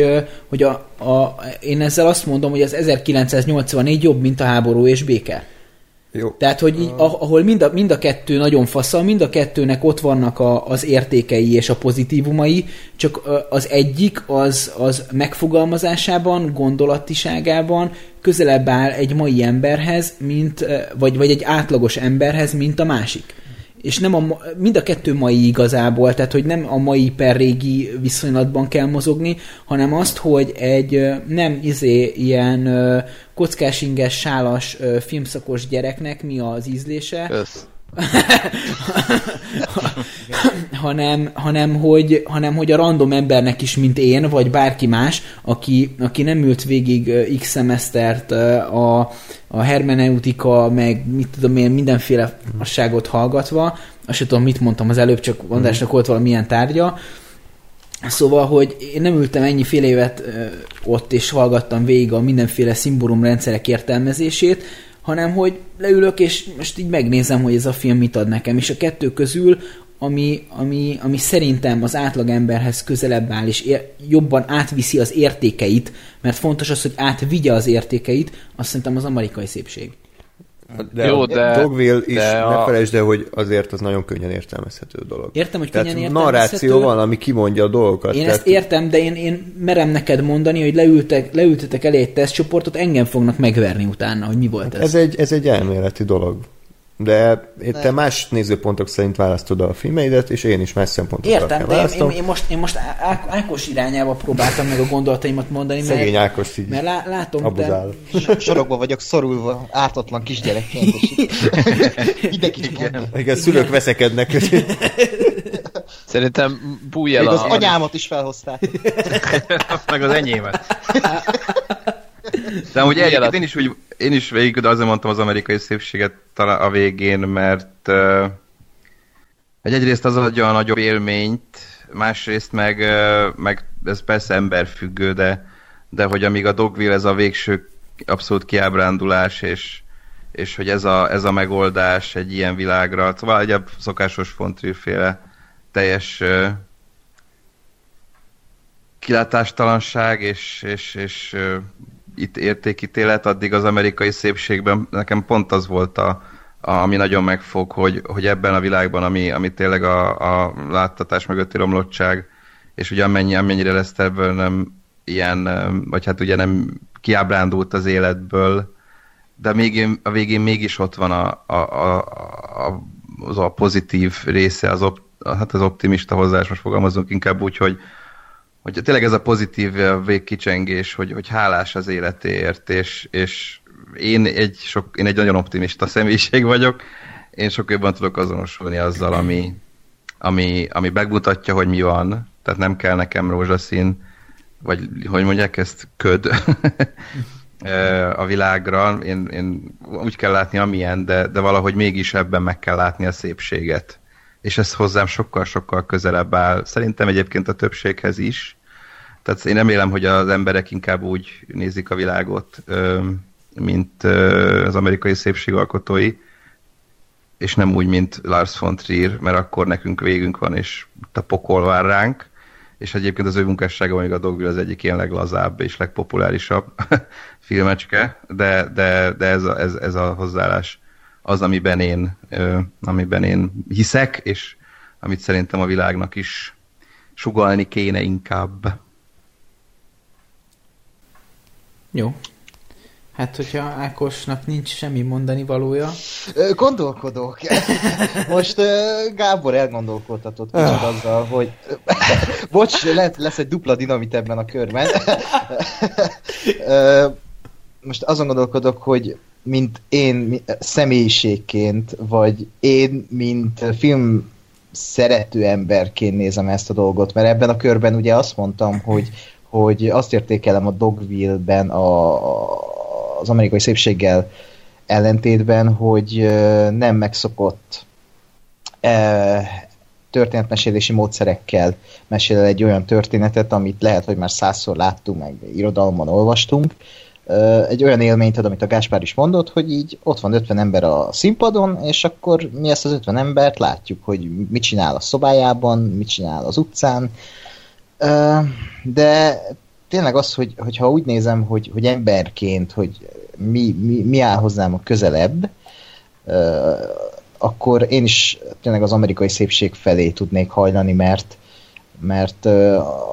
én ezzel azt mondom, hogy az 1984 jobb, mint a Háború és béke. Jó. Tehát, hogy így, ahol mind a kettő nagyon fasza, mind a kettőnek ott vannak az értékei és a pozitívumai, csak az egyik az megfogalmazásában, gondolatiságában közelebb áll egy mai emberhez, vagy egy átlagos emberhez, mint a másik. És nem mind a kettő mai igazából, tehát hogy nem a mai per régi viszonylatban kell mozogni, hanem azt, hogy egy nem ilyen kockásinges, sálas, filmszakos gyereknek mi az ízlése, hanem hogy a random embernek is, mint én, vagy bárki más, aki nem ült végig x szemesztert a hermeneutika, meg mit tudom én, mindenféle fasságot hallgatva, azt sem tudom, mit mondtam az előbb, csak Andrásnak volt valamilyen tárgya. Szóval, hogy én nem ültem ennyi fél évet ott, és hallgattam végig a mindenféle szimbólumrendszerek értelmezését, hanem hogy leülök, és most így megnézem, hogy ez a film mit ad nekem. És a kettő közül, ami szerintem az átlagemberhez közelebb áll, és jobban átviszi az értékeit, mert fontos az, hogy átvigye az értékeit, azt szerintem az amerikai szépség. De Dogville is, ne felejtsd el, hogy azért az nagyon könnyen értelmezhető dolog. Értem, hogy könnyen értelmezhető. Narráció van, ami kimondja a dolgokat. Én ezt értem, de én merem neked mondani, hogy leültetek elé egy tesztcsoportot, engem fognak megverni utána, hogy mi volt ez. Ez egy elméleti dolog. De te más nézőpontok szerint választod a filmeidet, és én is más szempontokat választom. Értem, én most Ákos irányába próbáltam meg a gondolataimat mondani, szegény Ákos így látom, abuzál. De... Sorokban vagyok szorulva, ártatlan kisgyerekként. Igen, szülők veszekednek. Szerintem bújj el. Még az anyámat is felhozták. Meg az enyémet. De amúgy egyébként én is végig azért mondtam az amerikai szépséget talán a végén, mert egyrészt az adja a nagyobb élményt, másrészt meg ez persze emberfüggő, de hogy amíg a Dogville ez a végső abszolút kiábrándulás, és hogy ez a megoldás egy ilyen világra, szóval egy szokásos Fontrűféle teljes kilátástalanság és itt értékítélet, addig az amerikai szépségben nekem pont az volt, ami nagyon megfog, hogy ebben a világban, ami tényleg a láttatás mögötti romlottság, és ugye amennyire lesz ebből nem ilyen, vagy hát ugye nem kiábrándult az életből, de a végén mégis ott van az a pozitív része, hát az optimista hozzá, most fogalmazunk inkább úgy, hogy hogy tényleg ez a pozitív végkicsengés, hogy hálás az életéért, és én egy nagyon optimista személyiség vagyok, én sokkal jobban tudok azonosulni azzal, ami megmutatja, hogy mi van, tehát nem kell nekem rózsaszín, vagy hogy mondják ezt, köd a világra, én úgy kell látni, amilyen, de valahogy mégis ebben meg kell látni a szépséget. És ez hozzám sokkal-sokkal közelebb áll. Szerintem egyébként a többséghez is. Tehát én remélem, hogy az emberek inkább úgy nézik a világot, mint az amerikai szépségalkotói, és nem úgy, mint Lars von Trier, mert akkor nekünk végünk van, és a pokol vár ránk. És egyébként az ő munkássága, mondjuk a Dogville az egyik ilyen leglazább és legpopulárisabb filmecske, de ez a hozzáállás az, amiben én hiszek, és amit szerintem a világnak is sugallni kéne inkább. Jó. Hát, hogyha Ákosnak nincs semmi mondani valója... Gondolkodok. Most Gábor elgondolkodtatott kicsit azzal, hogy... Bocs, lesz egy dupla dinamit ebben a körben. Most azon gondolkodok, hogy mint én személyiségként, vagy én, mint film szerető emberként nézem ezt a dolgot, mert ebben a körben ugye azt mondtam, hogy azt értékelem a Dogville-ben az amerikai szépséggel ellentétben, hogy nem megszokott történetmesélési módszerekkel mesél el egy olyan történetet, amit lehet, hogy már 100-szor láttunk, meg irodalomban olvastunk. Egy olyan élményt ad, amit a Gáspár is mondott, hogy így ott van 50 ember a színpadon, és akkor mi ezt az 50 embert látjuk, hogy mit csinál a szobájában, mit csinál az utcán. De tényleg az, hogy ha úgy nézem, hogy emberként, hogy mi áll hozzám a közelebb, akkor én is tényleg az amerikai szépség felé tudnék hajlani, mert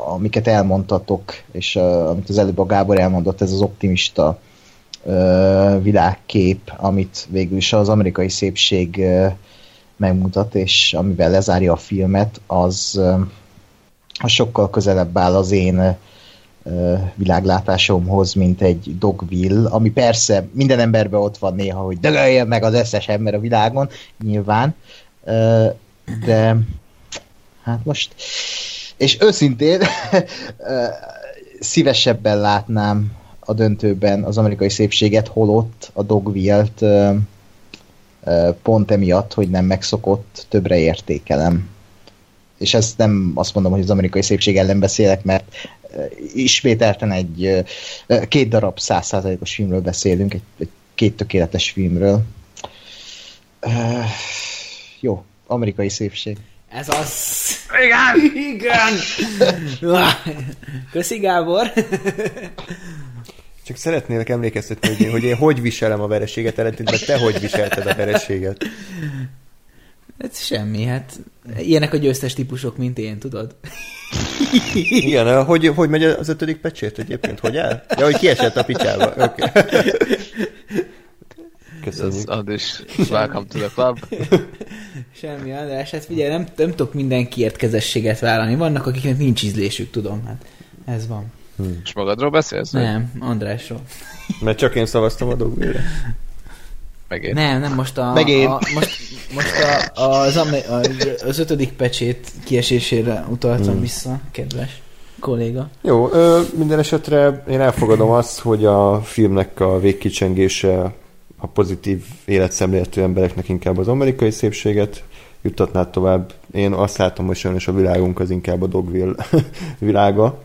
amiket elmondtatok, és amit az előbb a Gábor elmondott, ez az optimista világkép, amit végül is az amerikai szépség megmutat, és amivel lezárja a filmet, az sokkal közelebb áll az én világlátásomhoz, mint egy Dogville, ami persze minden emberben ott van néha, hogy dögöljen meg az összes ember a világon, nyilván, de hát most... És őszintén szívesebben látnám a döntőben az amerikai szépséget, holott a Dogville-t pont emiatt, hogy nem megszokott, többre értékelem. És ezt nem azt mondom, hogy az amerikai szépség ellen beszélek, mert ismételten két darab 100%-os filmről beszélünk, egy két tökéletes filmről. Jó, amerikai szépség. Ez az... Igen! Igen! Köszi, Gábor! Csak szeretnélek emlékeztetni, hogy én hogy viselem a vereséget, ellentétben te hogy viselted a vereséget. Ez semmi, hát ilyenek a győztes típusok, mint én, tudod? Igen, hogy megy az 5. pecsét egyébként? Hogy áll? Ja, hogy kiesett a picsába. Oké. Okay. Köszönjük. András, welcome to the club. Semmi, András, hát figyelj, nem tudok mindenkiért kezességet vállalni. Vannak, akiknek nincs ízlésük, tudom, hát ez van. És magadról beszélsz? Nem, vagy? Andrásról. Mert csak én szavaztam a Dogville-re. Megint. Nem, most az 5. pecsét kiesésére utaltam vissza, kedves kolléga. Jó, minden esetre én elfogadom azt, hogy a filmnek a végkicsengése a pozitív életszemléletű embereknek inkább az amerikai szépséget juttatná tovább. Én azt látom, hogy sajnos a világunk az inkább a Dogville világa,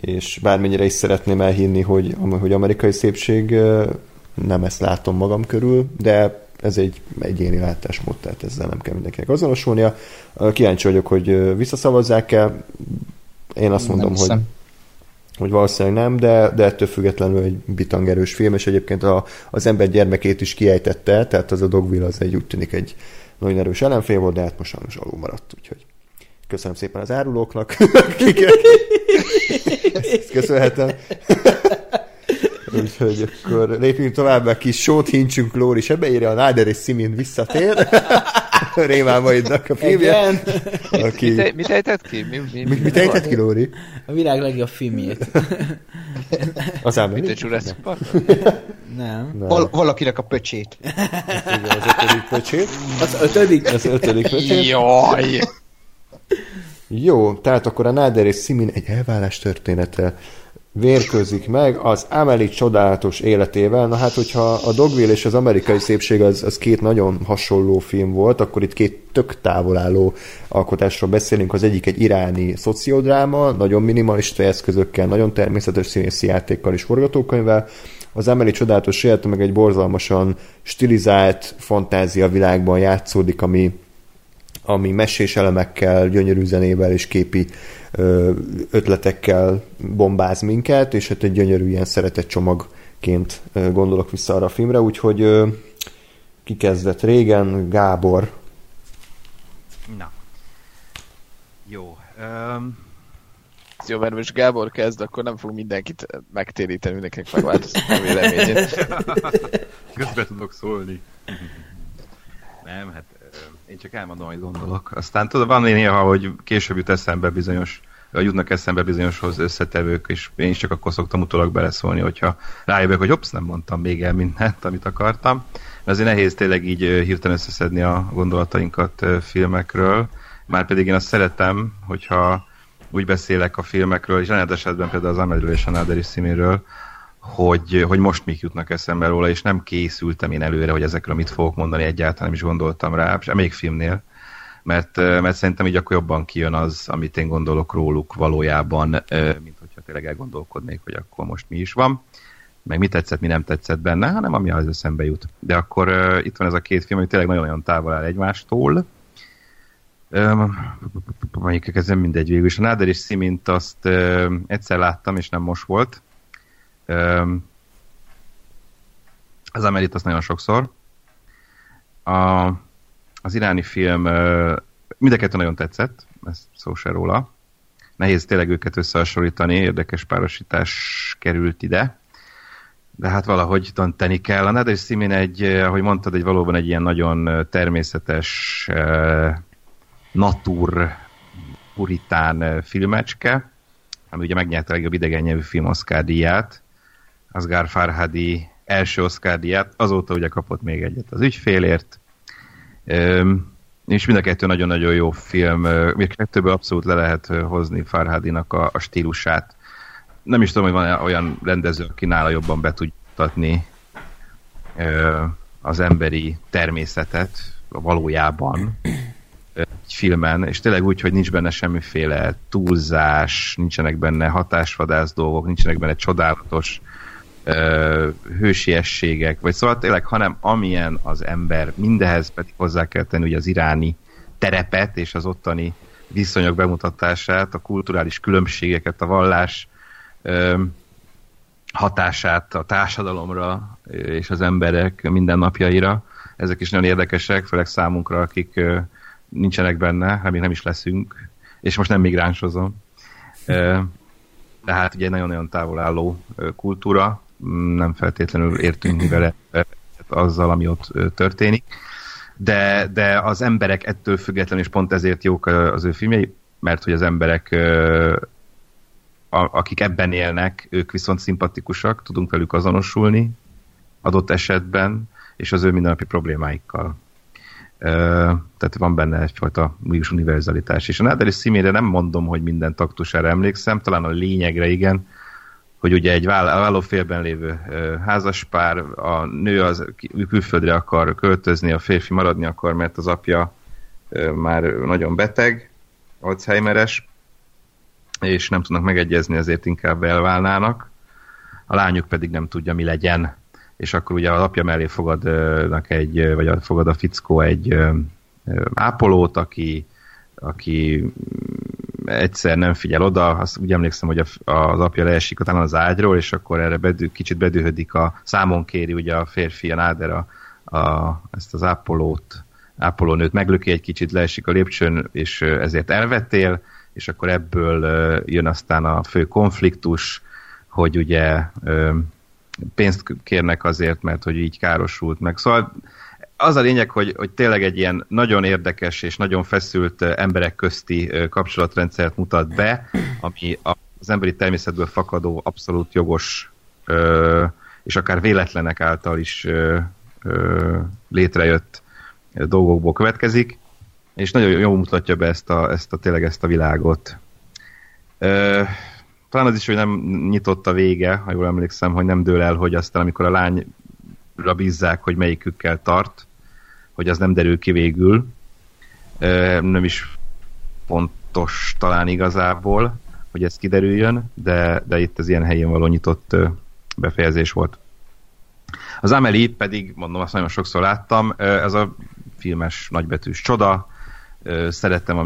és bármennyire is szeretném elhinni, hogy amerikai szépség, nem ezt látom magam körül, de ez egy egyéni látásmód, tehát ezzel nem kell mindenkinek azonosulnia. Kíváncsi vagyok, hogy visszaszavazzák-e. Én azt mondom, hogy valószínűleg nem, de ettől függetlenül egy bitangerős film, és egyébként az ember gyermekét is kiejtette, tehát az a Dogville az úgy tűnik egy nagyon erős ellenfél volt, de hát most sajnos alul maradt, úgyhogy köszönöm szépen az árulóknak, ezt köszönhetem. Úgyhogy akkor lépjünk tovább, egy kis sót hincsünk, Lóri, se beírja a Náder és Simin visszatér. rémálmaidnak a filmje. Aki... Mit ejtett ki? Mit ejtett ki, Lóri? A világ legjobb filmjét. Az állam. Mint a Jurassic Park? Nem. Valakinek a pöcsét. Igen, az ötödik pöcsét. Az ötödik pöcsét. Jaj! Jó, tehát akkor a Nader és Simin egy elválás története vérkőzik meg az Amelie csodálatos életével. Na hát, hogyha a Dogville és az amerikai szépség az két nagyon hasonló film volt, akkor itt két tök távolálló alkotásról beszélünk. Az egyik egy iráni szociodráma, nagyon minimalista eszközökkel, nagyon természetes színészi játékkal és forgatókönyvvel. Az Amelie csodálatos élete meg egy borzalmasan stilizált fantázia világban játszódik, ami mesés elemekkel, gyönyörű zenével és képi ötletekkel bombáz minket, és hát egy gyönyörű ilyen szeretett csomagként gondolok vissza arra a filmre, úgyhogy ki kezdett régen? Gábor. Na. Jó. Jó, mert most Gábor kezd, akkor nem fog mindenkit megtéríteni, mindenkinek megváltoztatni a véleményét. Közben tudok szólni. Nem, hát én csak elmondom, hogy gondolok. Aztán tudod, van néha, hogy később jutnak eszembe bizonyoshoz összetevők, és én is csak akkor szoktam utólag beleszólni, hogyha rájövök, hogy nem mondtam még el mindent, amit akartam. De azért nehéz tényleg így hirtelen összeszedni a gondolatainkat filmekről. Márpedig én azt szeretem, hogyha úgy beszélek a filmekről, és rendes esetben például az Amelie-ről és a Nader és Siminről, hogy most mik jutnak eszembe róla, és nem készültem én előre, hogy ezekről mit fogok mondani, egyáltalán nem is gondoltam rá, és még filmnél, mert szerintem így akkor jobban kijön az, amit én gondolok róluk valójában, mint hogyha tényleg elgondolkodnék, hogy akkor most mi is van, meg mi tetszett, mi nem tetszett benne, hanem ami az eszembe jut. De akkor itt van ez a két film, ami tényleg nagyon-nagyon távol áll egymástól. Mondjuk ez nem mindegy végül, és a Nader és Simint azt egyszer láttam, és nem most volt. Az Amelie-t azt nagyon sokszor. Az iráni film mind a kettő nagyon tetszett, ez szó se róla. Nehéz tényleg őket összehasonlítani, érdekes párosítás került ide. De hát valahogy tanítani kell. A Nader és Simin ahogy mondtad, valóban egy ilyen nagyon természetes puritán filmecske, ami ugye megnyerte a legjobb idegen nyelvű film Oscar-díját, Asghar Farhadi első Oscar-díját, azóta ugye kapott még egyet az ügyfélért, és mind a kettő nagyon-nagyon jó film, még kettőből abszolút le lehet hozni Farhadinak a stílusát. Nem is tudom, hogy van olyan rendező, aki nála jobban be tudja mutatni az emberi természetet valójában egy filmen, és tényleg úgy, hogy nincs benne semmiféle túlzás, nincsenek benne hatásvadász dolgok, nincsenek benne csodálatos hősiességek, vagy szóval tényleg, hanem amilyen az ember, mindehez pedig hozzá kell tenni ugye az iráni terepet és az ottani viszonyok bemutatását, a kulturális különbségeket, a vallás hatását a társadalomra és az emberek mindennapjaira. Ezek is nagyon érdekesek, főleg számunkra, akik nincsenek benne, még nem is leszünk, és most nem migránsozom. De hát ugye nagyon-nagyon távolálló kultúra, nem feltétlenül értünk vele azzal, ami ott történik, de az emberek ettől függetlenül, és pont ezért jók az ő filmjei, mert hogy az emberek, akik ebben élnek, ők viszont szimpatikusak, tudunk velük azonosulni adott esetben, és az ő mindennapi problémáikkal. Tehát van benne egyfajta műs univerzalitás. És a Nader és Siminre nem mondom, hogy minden taktusára emlékszem, talán a lényegre igen, hogy ugye egy vállófélben lévő házaspár, a nő az külföldre akar költözni, a férfi maradni akar, mert az apja már nagyon beteg, Alzheimeres, és nem tudnak megegyezni, ezért inkább elválnának. A lányuk pedig nem tudja, mi legyen. És akkor ugye az apja mellé fogad a fickó egy ápolót, aki egyszer nem figyel oda, azt úgy emlékszem, hogy az apja leesik utána az ágyról, és akkor erre kicsit bedühödik, számon kéri ugye a férfi, a Nader ezt az ápolónőt meglöki egy kicsit, leesik a lépcsőn, és ezért elvettél, és akkor ebből jön aztán a fő konfliktus, hogy ugye pénzt kérnek azért, mert hogy így károsult meg. Szóval az a lényeg, hogy tényleg egy ilyen nagyon érdekes és nagyon feszült emberek közti kapcsolatrendszert mutat be, ami az emberi természetből fakadó abszolút jogos és akár véletlenek által is létrejött dolgokból következik, és nagyon jól mutatja be ezt a világot. Talán az is, hogy nem nyitott a vége, ha jól emlékszem, hogy nem dől el, hogy aztán amikor a lányra bízzák, hogy melyikükkel tart, hogy az nem derül ki végül. Nem is pontos talán igazából, hogy ez kiderüljön, de itt az ilyen helyén való nyitott befejezés volt. Az Amélie pedig, mondom, azt nagyon sokszor láttam, ez a filmes nagybetűs csoda. Szerettem,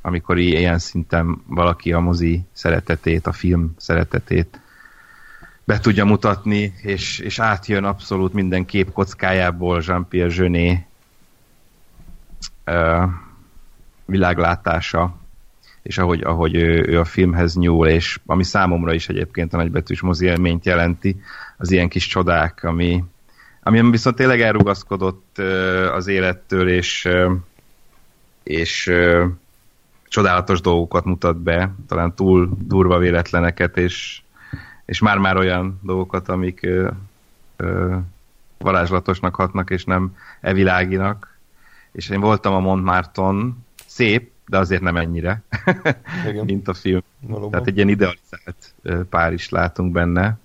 amikor ilyen szinten valaki a mozi szeretetét, a film szeretetét be tudja mutatni, és átjön abszolút minden kép kockájából Jean-Pierre Jeunet világlátása, és ahogy ő a filmhez nyúl, és ami számomra is egyébként a nagybetűs mozi élményt jelenti, az ilyen kis csodák, ami viszont tényleg elrugaszkodott az élettől, és csodálatos dolgokat mutat be, talán túl durva véletleneket, és már-már olyan dolgokat, amik varázslatosnak hatnak, és nem eviláginak. És én voltam a Montmartre-on, szép, de azért nem ennyire, mint a film. Valóban. Tehát egy ilyen idealizált Párizst látunk benne.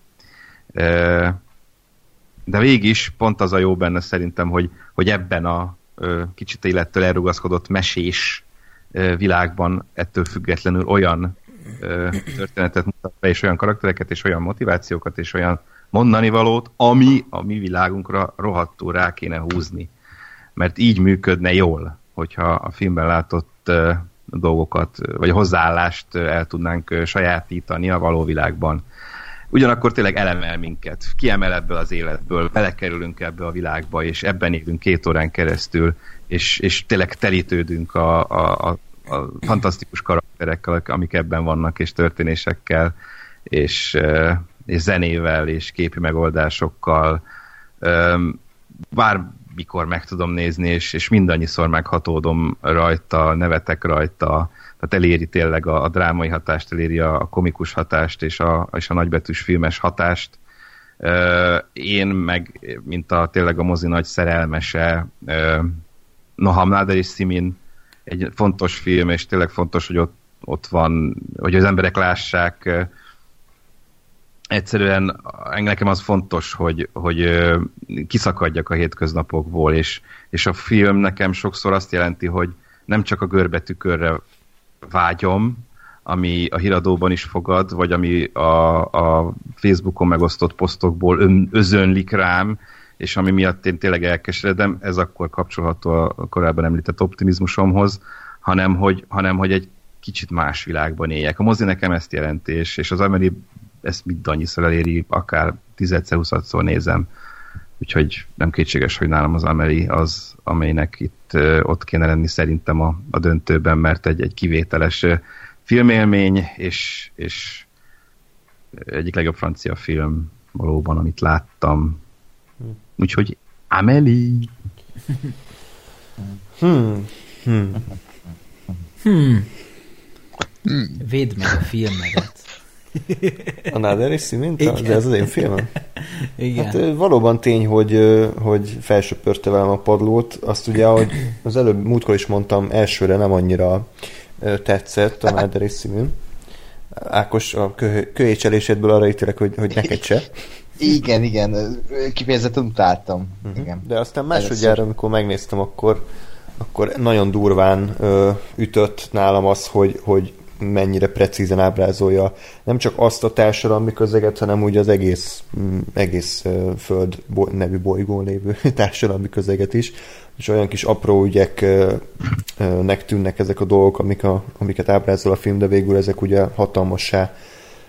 De végig is pont az a jó benne szerintem, hogy ebben a kicsit élettől elrugaszkodott mesés világban ettől függetlenül olyan történetet mutat be, és olyan karaktereket, és olyan motivációkat, és olyan mondanivalót, ami a mi világunkra rohadtul rá kéne húzni. Mert így működne jól, hogyha a filmben látott dolgokat, vagy hozzáállást el tudnánk sajátítani a való világban. Ugyanakkor tényleg elemel minket, kiemel ebből az életből, belekerülünk ebbe a világba, és ebben élünk 2 órán keresztül, és tényleg telítődünk a fantasztikus karakterekkel, amik ebben vannak, és történésekkel, és zenével, és képi megoldásokkal. Bármikor meg tudom nézni, és mindannyiszor meghatódom rajta, nevetek rajta. Tehát eléri tényleg a drámai hatást, eléri a komikus hatást, és a nagybetűs filmes hatást. Én meg, mint tényleg a mozi nagy szerelmese, Noam Nader és Simin, egy fontos film, és tényleg fontos, hogy ott van, hogy az emberek lássák. Egyszerűen nekem az fontos, hogy kiszakadjak a hétköznapokból, és a film nekem sokszor azt jelenti, hogy nem csak a görbetükörre vágyom, ami a híradóban is fogad, vagy ami a Facebookon megosztott posztokból özönlik rám, és ami miatt én tényleg elkeseredem, ez akkor kapcsolható a korábban említett optimizmusomhoz, hanem hogy egy kicsit más világban éljek. A mozi nekem ezt jelenti, és az Amélie ezt mindannyiszor eléri, akár 10-20-szor nézem. Úgyhogy nem kétséges, hogy nálam az Amélie az, amelynek itt ott kéne lenni szerintem a döntőben, mert egy kivételes filmélmény, és egyik legjobb francia film valóban, amit láttam. Úgyhogy Amélie! Védd meg a filmedet. A Nader és Siminta? De ez az én filmem? Igen. Hát valóban tény, hogy felsöpörte velem a padlót. Azt ugye, ahogy az előbb múltkor is mondtam, elsőre nem annyira tetszett a Nader és Simin. Ákos a köhécselésétből arra ítélek, hogy neked se. Igen. Kifejezetten utáltam. Igen. De aztán másodjára, amikor megnéztem, akkor nagyon durván ütött nálam az, hogy mennyire precízen ábrázolja nem csak azt a társadalmi közeget, hanem úgy az egész Föld nevű bolygón lévő társadalmi közeget is, és olyan kis apró ügyeknek tűnnek ezek a dolgok, amiket ábrázol a film, de végül ezek ugye hatalmassá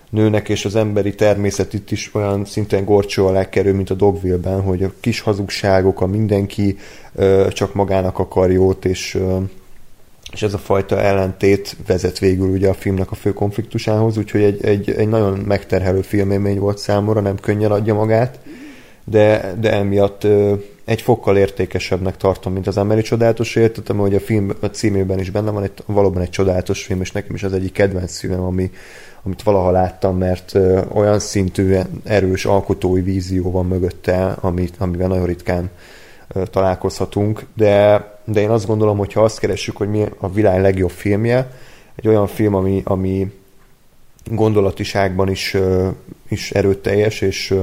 nőnek, és az emberi természet itt is olyan szinten gorcsó alá kerül, mint a Dogville-ben, hogy a kis hazugságok, a mindenki csak magának akar jót, és ez a fajta ellentét vezet végül ugye a filmnek a fő konfliktusához, úgyhogy egy nagyon megterhelő filmélmény volt számomra, nem könnyen adja magát, de emiatt egy fokkal értékesebbnek tartom, mint az Emily csodálatos életet, hogy a film a címében is benne van, itt valóban egy csodálatos film, és nekem is az egyik kedvenc filmem, amit valaha láttam, mert olyan szintű erős alkotói vízió van mögötte, amivel nagyon ritkán találkozhatunk, de én azt gondolom, hogy ha azt keressük, hogy mi a világ legjobb filmje, egy olyan film, ami gondolatiságban is erőteljes, és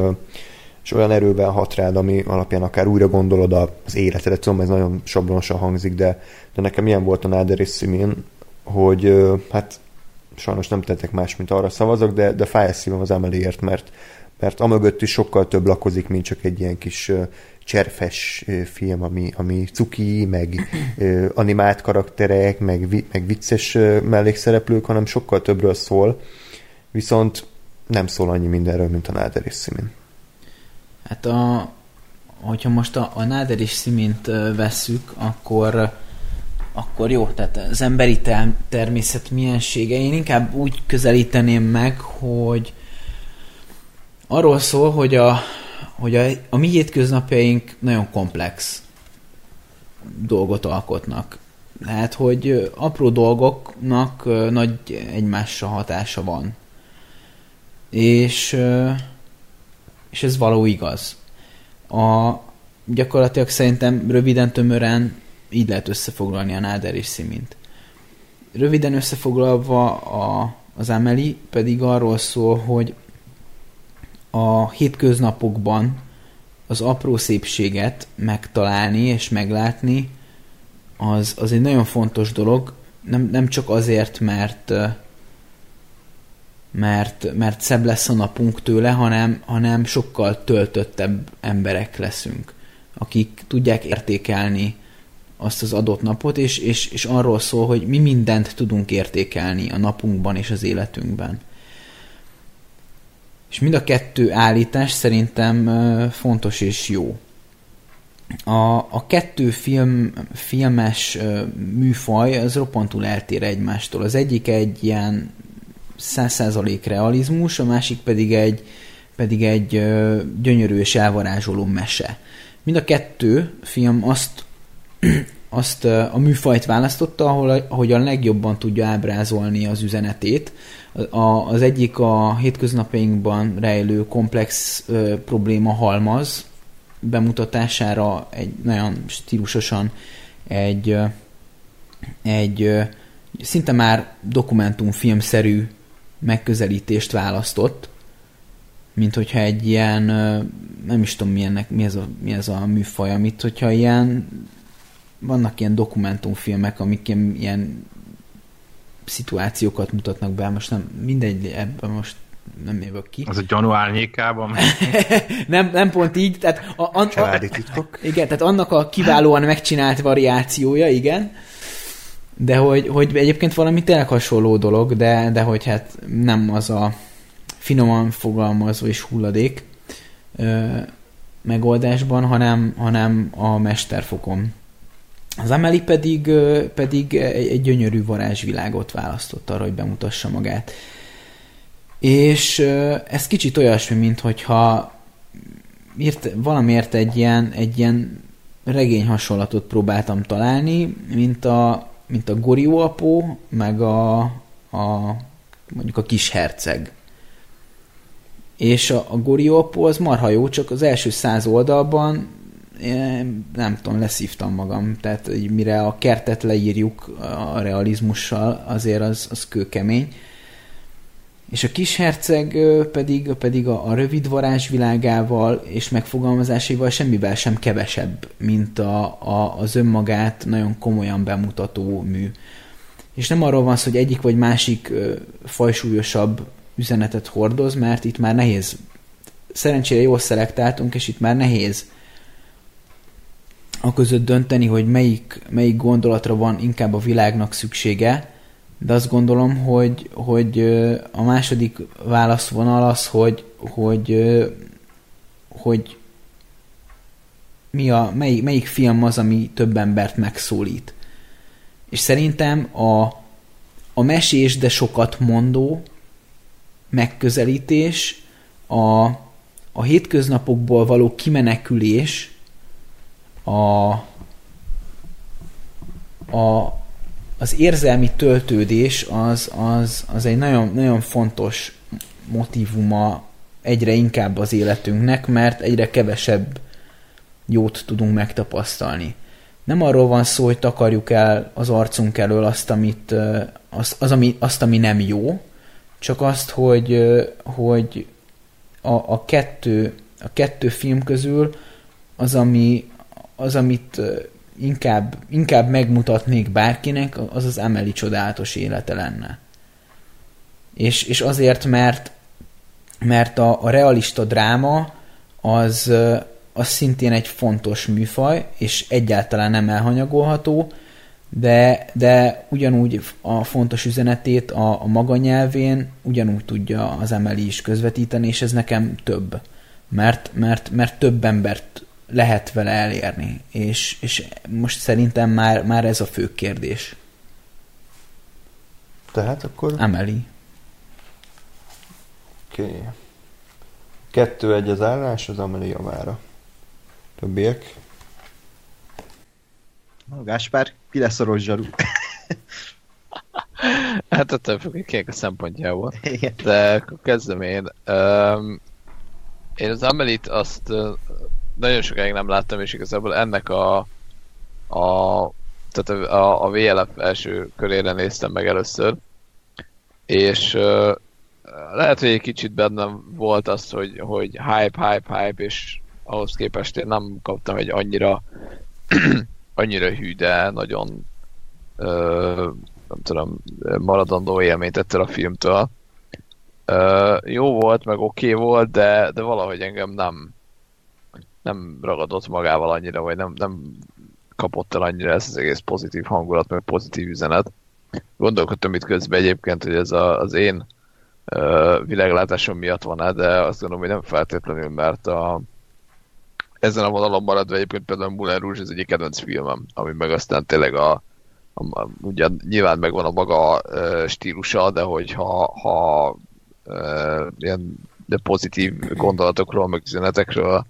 olyan erővel hat rád, ami alapján akár újra gondolod az életedet. Tudom, ez nagyon sablonosan hangzik, de nekem ilyen volt a Náder és Simin, hogy hát sajnos nem tettek más, mint arra szavazok, de fáj a szívem az Améliért, mert amögött is sokkal több lakozik, mint csak egy ilyen kis cserfes film, ami cuki, meg animált karakterek, meg vicces mellékszereplők, hanem sokkal többről szól, viszont nem szól annyi mindenről, mint a Náder és Simin. Hát hogyha most a Náder és Simint vesszük, akkor jó, tehát az emberi természet miensége. Én inkább úgy közelíteném meg, hogy arról szól, hogy a mi hétköznapjaink nagyon komplex dolgot alkotnak. Tehát, hogy apró dolgoknak nagy egymásra hatása van. És ez való igaz. Gyakorlatilag szerintem röviden, tömören így lehet összefoglalni a Náder és Simint. Röviden összefoglalva az Amélie pedig arról szól, hogy a hétköznapokban az apró szépséget megtalálni és meglátni, az egy nagyon fontos dolog, nem csak azért, mert szebb lesz a napunk tőle, hanem sokkal töltöttebb emberek leszünk, akik tudják értékelni azt az adott napot, és arról szól, hogy mi mindent tudunk értékelni a napunkban és az életünkben. És mind a kettő állítás szerintem fontos és jó. A kettő filmes műfaj az roppantul eltér egymástól. Az egyik egy ilyen 100% realizmus, a másik pedig egy gyönyörű és elvarázsoló mese. Mind a kettő film azt a műfajt választotta, ahogy a legjobban tudja ábrázolni az üzenetét. Az egyik a hétköznapjainkban rejlő komplex probléma halmaz bemutatására egy nagyon stílusosan egy szinte már dokumentumfilmszerű megközelítést választott, mint hogyha egy ilyen, nem is tudom mi ez a műfaj, amit hogyha ilyen, vannak ilyen dokumentumfilmek, amik ilyen szituációkat mutatnak be, most nem mindegy, ebben most nem jövök ki. Az a gyanú árnyékában? nem pont így. Tehát családi titkok. Igen, tehát annak a kiválóan megcsinált variációja, igen. De hogy egyébként valami tényleg hasonló dolog, de hogy hát nem az a finoman fogalmazva és hulladék megoldásban, hanem a mesterfokon. Az Amélie pedig egy gyönyörű varázsvilágot választott arra, hogy bemutassa magát. És ez kicsit olyasmi, mint hogyha valamiért egy ilyen regény hasonlatot próbáltam találni, mint a Gorió apó, meg mondjuk a kis herceg. És a Gorió apó az marha jó, csak az első 100 oldalban én nem tudom, leszívtam magam. Tehát, hogy mire a kertet leírjuk a realizmussal, azért az kőkemény. És a kis herceg pedig a rövid varázsvilágával és megfogalmazásaival semmivel sem kevesebb, mint az önmagát nagyon komolyan bemutató mű. És nem arról van szó, hogy egyik vagy másik fajsúlyosabb üzenetet hordoz, mert itt már nehéz. Szerencsére jól szelektáltunk, és itt már nehéz aközött dönteni, hogy melyik gondolatra van inkább a világnak szüksége, de azt gondolom, hogy a második válaszvonal az, hogy melyik film az, ami több embert megszólít. És szerintem a mesés, de sokat mondó megközelítés, a hétköznapokból való kimenekülés, az érzelmi töltődés az egy nagyon, nagyon fontos motívuma egyre inkább az életünknek, mert egyre kevesebb jót tudunk megtapasztalni. Nem arról van szó, hogy takarjuk el az arcunk elől azt, ami nem jó, csak azt, hogy a kettő film közül amit inkább megmutatnék bárkinek, az az Amélie csodálatos élete lenne. És azért, mert a realista dráma az szintén egy fontos műfaj, és egyáltalán nem elhanyagolható, de ugyanúgy a fontos üzenetét a maga nyelvén ugyanúgy tudja az Amélie is közvetíteni, és ez nekem több. Mert több embert lehet vele elérni. És most szerintem már ez a fő kérdés. Tehát akkor? Amélie. Oké. 2-1 az állás, az Amélie javára. Többiek? Gáspár, ki lesz a rossz zsaru? Hát a többiek a szempontjából. Igen. De akkor kezdem én. Én az Amélie-t azt nagyon sokáig nem láttam, és igazából ennek a VLF első körére néztem meg először. És lehet, hogy egy kicsit bennem volt az, hogy hype, és ahhoz képest én nem kaptam egy annyira hű, de nagyon nem tudom, maradandó élményt ettől a filmtől. Jó volt, meg oké volt, de valahogy engem nem ragadott magával annyira, vagy nem kapott el annyira ezt az egész pozitív hangulat, meg pozitív üzenet. Gondolkodtam itt közben egyébként, hogy ez az én világlátásom miatt van-e, de azt gondolom, hogy nem feltétlenül, mert ezen a vonalon maradva egyébként például Moulin Rouge az egyik kedvenc filmem, ami meg aztán tényleg ugyan nyilván megvan a maga stílusa, de hogyha ilyen de pozitív gondolatokról, meg üzenetekről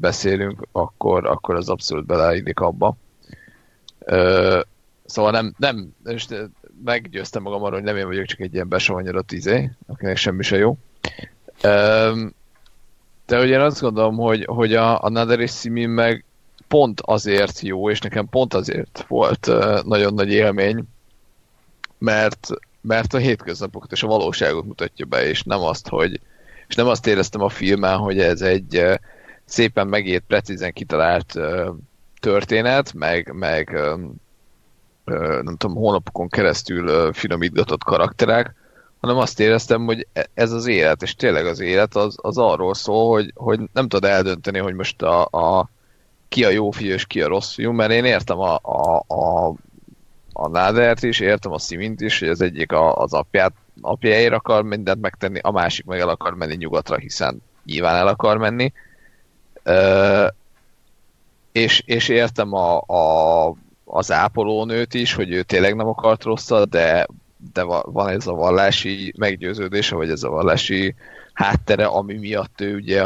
beszélünk, akkor az abszolút beleillik abba. Szóval nem meggyőztem magam arról, hogy nem én vagyok csak egy ilyen besavanyodott izé, akinek semmi se jó. De ugye azt gondolom, hogy a Another is Simi meg pont azért jó, és nekem pont azért volt nagyon nagy élmény, mert a hétköznapokat és a valóságot mutatja be, és nem azt éreztem a filmen, hogy ez egy szépen megírt, precízen kitalált történet, meg nem tudom, hónapokon keresztül finomítgatott karakterek, hanem azt éreztem, hogy ez az élet, és tényleg az élet az arról szól, hogy nem tud eldönteni, hogy most ki a jó fiú és ki a rossz fiú, mert én értem a Nádert is, értem a Simint is, hogy az egyik az apjáért akar mindent megtenni, a másik meg el akar menni nyugatra, hiszen nyilván el akar menni. És értem az ápolónőt is, hogy ő tényleg nem akart rosszat, de van ez a vallási meggyőződése, vagy ez a vallási háttere, ami miatt ő ugye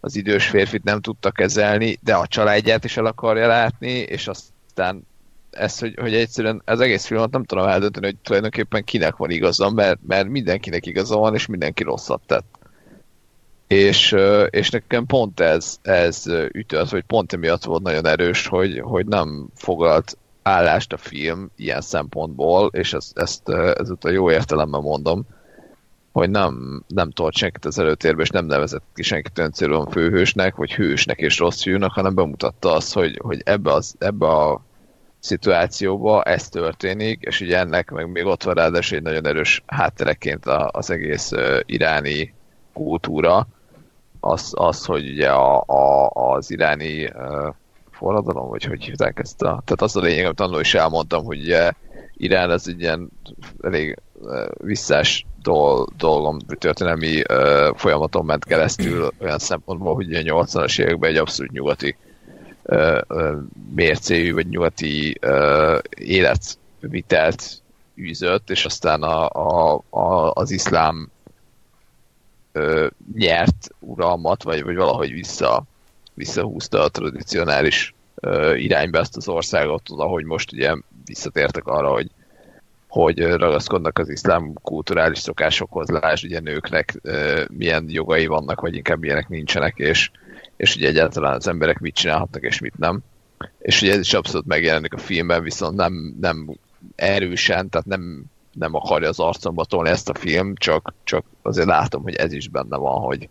az idős férfit nem tudta kezelni, de a családját is el akarja látni, és aztán ez, hogy egyszerűen az egész filmet nem tudom eldönteni, hogy tulajdonképpen kinek van igaza, mert mindenkinek igaza van, és mindenki rosszat tett. És nekem pont ez ütött, vagy pont emiatt volt nagyon erős, hogy nem foglalt állást a film ilyen szempontból, és ezt a jó értelemben mondom, hogy nem tolt senkit az előtérbe, és nem nevezett ki senkit öncélúan főhősnek, vagy hősnek és rossz hűnek, hanem bemutatta azt, hogy ebbe a szituációban ez történik, és ugye ennek meg még ott van ráadásul egy nagyon erős háttereként az egész iráni kultúra, az hogy ugye az iráni forradalom, vagy hogy hívták ezt tehát az a lényeg, amit annól is elmondtam, hogy ugye Irán az egy ilyen elég visszás dolgom, történelmi folyamaton ment keresztül olyan szempontból, hogy ugye a 80-as években egy abszolút nyugati mércéjű, vagy nyugati életvitelt űzött, és aztán az iszlám nyert uralmat, vagy valahogy vissza visszahúzta a tradicionális irányba ezt az országot, ahogy most ugye visszatértek arra, hogy ragaszkodnak az iszlám kulturális szokásokhoz, lásd ugye nőknek milyen jogai vannak, vagy inkább milyenek nincsenek, és ugye egyáltalán az emberek mit csinálhatnak, és mit nem. És ugye ez is abszolút megjelenik a filmben, viszont nem erősen, tehát nem akarja az arcomba tolni ezt a film, csak azért látom, hogy ez is benne van, hogy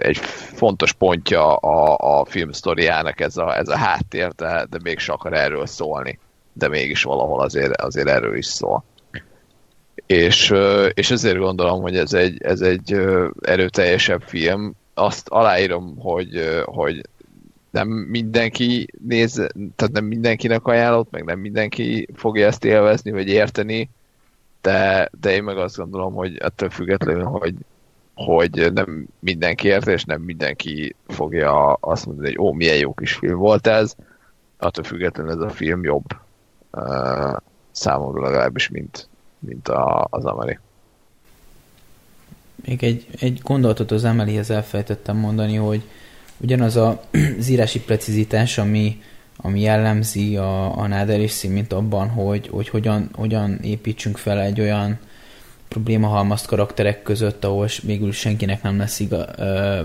egy fontos pontja a film sztoriának ez a háttér, de még se akar erről szólni, de mégis valahol azért erről is szól. És ezért gondolom, hogy ez egy erőteljesebb film. Azt aláírom, hogy nem mindenki néz, tehát nem mindenkinek ajánlott, meg nem mindenki fogja ezt élvezni, vagy érteni, de én meg azt gondolom, hogy attól függetlenül, hogy nem mindenki ért, és nem mindenki fogja azt mondani, hogy milyen jó kis film volt ez, attól függetlenül ez a film jobb számomra legalábbis, mint az Amelie. Még egy gondolatot az Ameliehez elfelejtettem mondani, hogy ugyanaz az írási precizitás, ami jellemzi a Nader és Szín, mint abban, hogy hogyan építsünk fel egy olyan problémahalmazt karakterek között, ahol végül senkinek nem lesz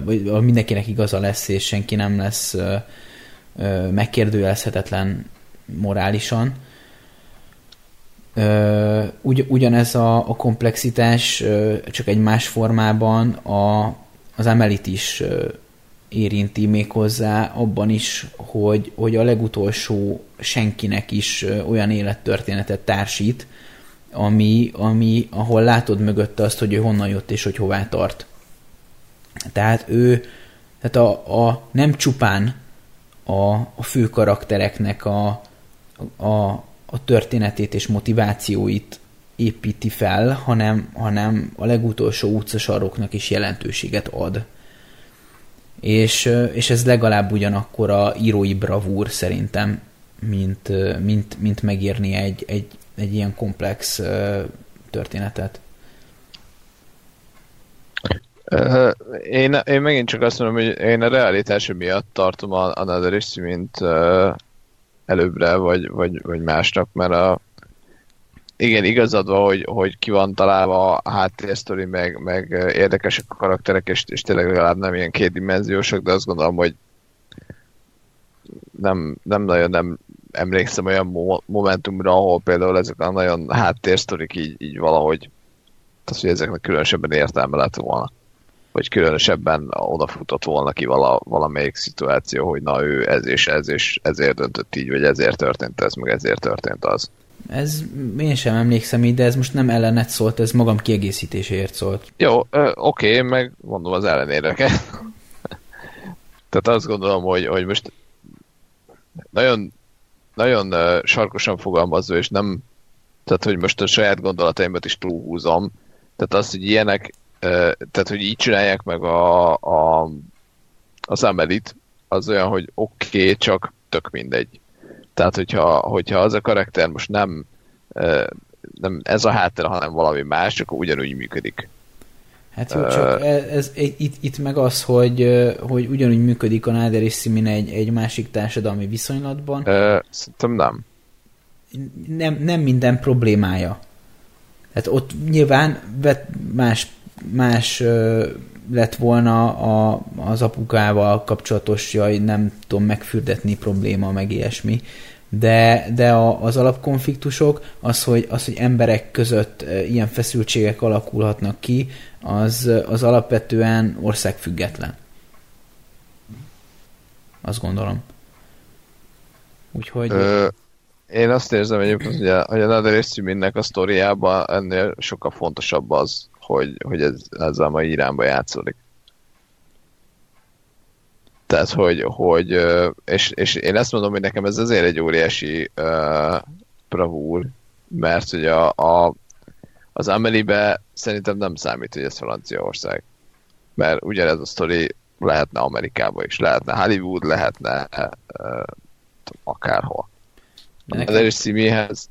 vagy mindenkinek igaza lesz, és senki nem lesz megkérdőjelezhetetlen morálisan. Ugyanez a komplexitás csak egy más formában az Amelie-t is érinti, méghozzá abban is, hogy a legutolsó senkinek is olyan élettörténetet társít, ahol látod mögötte azt, hogy ő honnan jött és hogy hová tart. Tehát a nem csupán a fő karaktereknek a történetét és motivációit építi fel, hanem a legutolsó utcasaroknak is jelentőséget ad. És ez legalább ugyanakkora írói bravúr szerintem, mint megírni egy ilyen komplex történetet. Én megint csak azt mondom, hogy én a realitása miatt tartom a Nader és Szín, mint előbbre, vagy másnak, mert igen, igazad van, hogy ki van találva a háttérsztori, meg érdekesek a karakterek, és tényleg legalább nem ilyen kétdimenziósak, de azt gondolom, hogy nem nagyon nem emlékszem olyan momentumra, ahol például ezek a nagyon háttérsztorik így valahogy, az, hogy ezeknek különösebben értelme lett volna. Vagy különösebben odafutott volna ki valamelyik szituáció, hogy na ő ez és ez, és ezért döntött így, vagy ezért történt ez, meg ezért történt az. Ez, én sem emlékszem így, de ez most nem ellenet szólt, ez magam kiegészítéséért szólt. Jó, oké, meg mondom az ellenéreket. Tehát azt gondolom, hogy most nagyon, nagyon sarkosan fogalmazva, és nem, tehát hogy most a saját gondolataimat is túlhúzom. Tehát azt, hogy ilyenek, tehát hogy így csinálják meg az Amelie-t, az olyan, hogy oké, csak tök mindegy. Tehát, hogyha az a karakter most nem ez a háttér, hanem valami más, akkor ugyanúgy működik. Hát jó, csak itt meg az, hogy ugyanúgy működik a Nader és Szín egy másik társadalmi viszonylatban. Szerintem nem minden problémája. Tehát ott nyilván más lett volna az apukával kapcsolatos, nem tudom megfürdetni probléma, meg ilyesmi. De az alapkonfliktusok, az, hogy emberek között ilyen feszültségek alakulhatnak ki, az alapvetően országfüggetlen. Azt gondolom. Úgyhogy... Én azt érzem egyébként, hogy a Nader és Szín-nek a sztoriában ennél sokkal fontosabb az, hogy ez a mai Iránban játszódik. Tehát, hogy és én ezt mondom, hogy nekem ez azért egy óriási bravúr, mert hogy az Amelie-be szerintem nem számít, hogy ez Franciaország. Mert ugyanez a sztori lehetne Amerikában is, lehetne Hollywood, lehetne akárhol. Az erős Színéhez,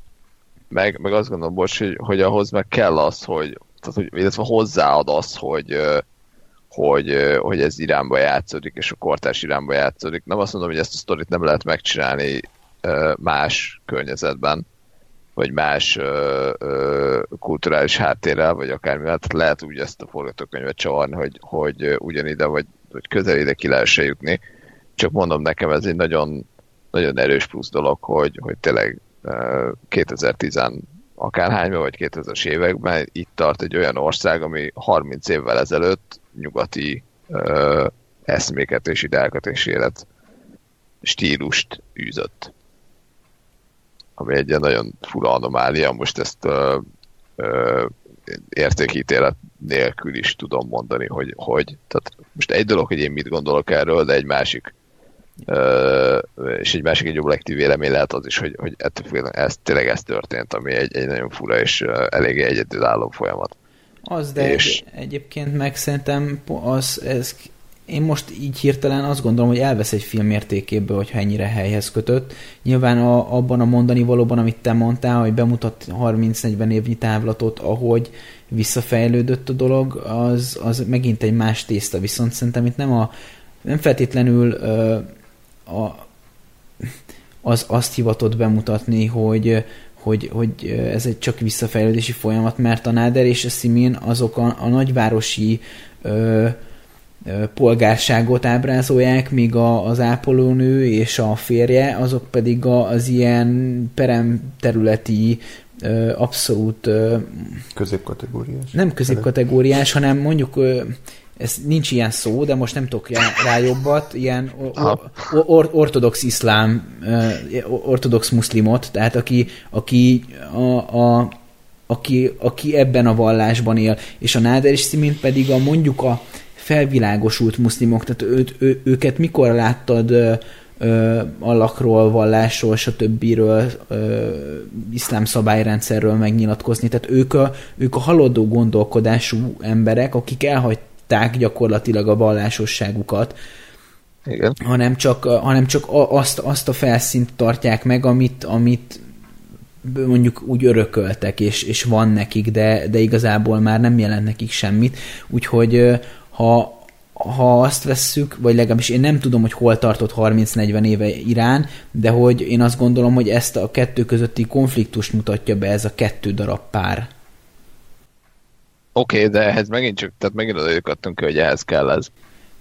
meg azt gondolom, hogy ahhoz meg kell az, hogy illetve hozzáad az, hogy ez Iránba játszódik, és a kortárs Iránba játszódik. Nem azt mondom, hogy ezt a sztorit nem lehet megcsinálni más környezetben, vagy más kulturális háttérrel, vagy akármivel. Tehát lehet úgy ezt a forgatókönyvet csavarni, hogy ugyanide, vagy közel ide ki lehessen jutni. Csak mondom, nekem ez egy nagyon, nagyon erős plusz dolog, hogy tényleg 2010 akárhányban, vagy 2000-es években itt tart egy olyan ország, ami 30 évvel ezelőtt nyugati eszméket és ideákat és élet stílust űzött. Ami egy nagyon fura anomália, most ezt értékítélet nélkül is tudom mondani, hogy tehát most egy dolog, hogy én mit gondolok erről, de egy másik és egy másik, egy objektív vélemény lehet az is, hogy tényleg ez történt, ami egy nagyon fura és eléggé egyedülálló folyamat. Az, de és... egyébként meg szerintem én most így hirtelen azt gondolom, hogy elvesz egy film értékéből, hogyha ennyire helyhez kötött. Nyilván abban a mondani valóban, amit te mondtál, hogy bemutat 30-40 évnyi távlatot, ahogy visszafejlődött a dolog, az megint egy más tészta. Viszont szerintem itt nem feltétlenül azt hivatott bemutatni, hogy ez egy csak visszafejlődési folyamat, mert a Náder és a Simin azok a nagyvárosi polgárságot ábrázolják, míg az ápolónő és a férje, azok pedig az ilyen peremterületi abszolút... középkategóriás. Nem középkategóriás, hanem mondjuk... ez nincs ilyen szó, de most nem tudok rá jobbat, ilyen ortodox iszlám, ortodox muszlimot, tehát aki ebben a vallásban él, és a Náder és Simin pedig mondjuk a felvilágosult muszlimok, tehát őket mikor láttad Allahról, vallásról, stb. Iszlám szabályrendszerről megnyilatkozni, tehát ők a haladó gondolkodású emberek, akik elhagyták gyakorlatilag a vallásosságukat. Igen. Hanem csak azt a felszínt tartják meg, amit mondjuk úgy örököltek, és van nekik, de igazából már nem jelent nekik semmit. Úgyhogy ha azt vesszük, vagy legalábbis én nem tudom, hogy hol tartott 30-40 éve Irán, de hogy én azt gondolom, hogy ezt a kettő közötti konfliktust mutatja be ez a kettő darab pár. Oké, de ehhez megint csak, tehát megint odajuk adtunk ki, hogy ehhez kell ez.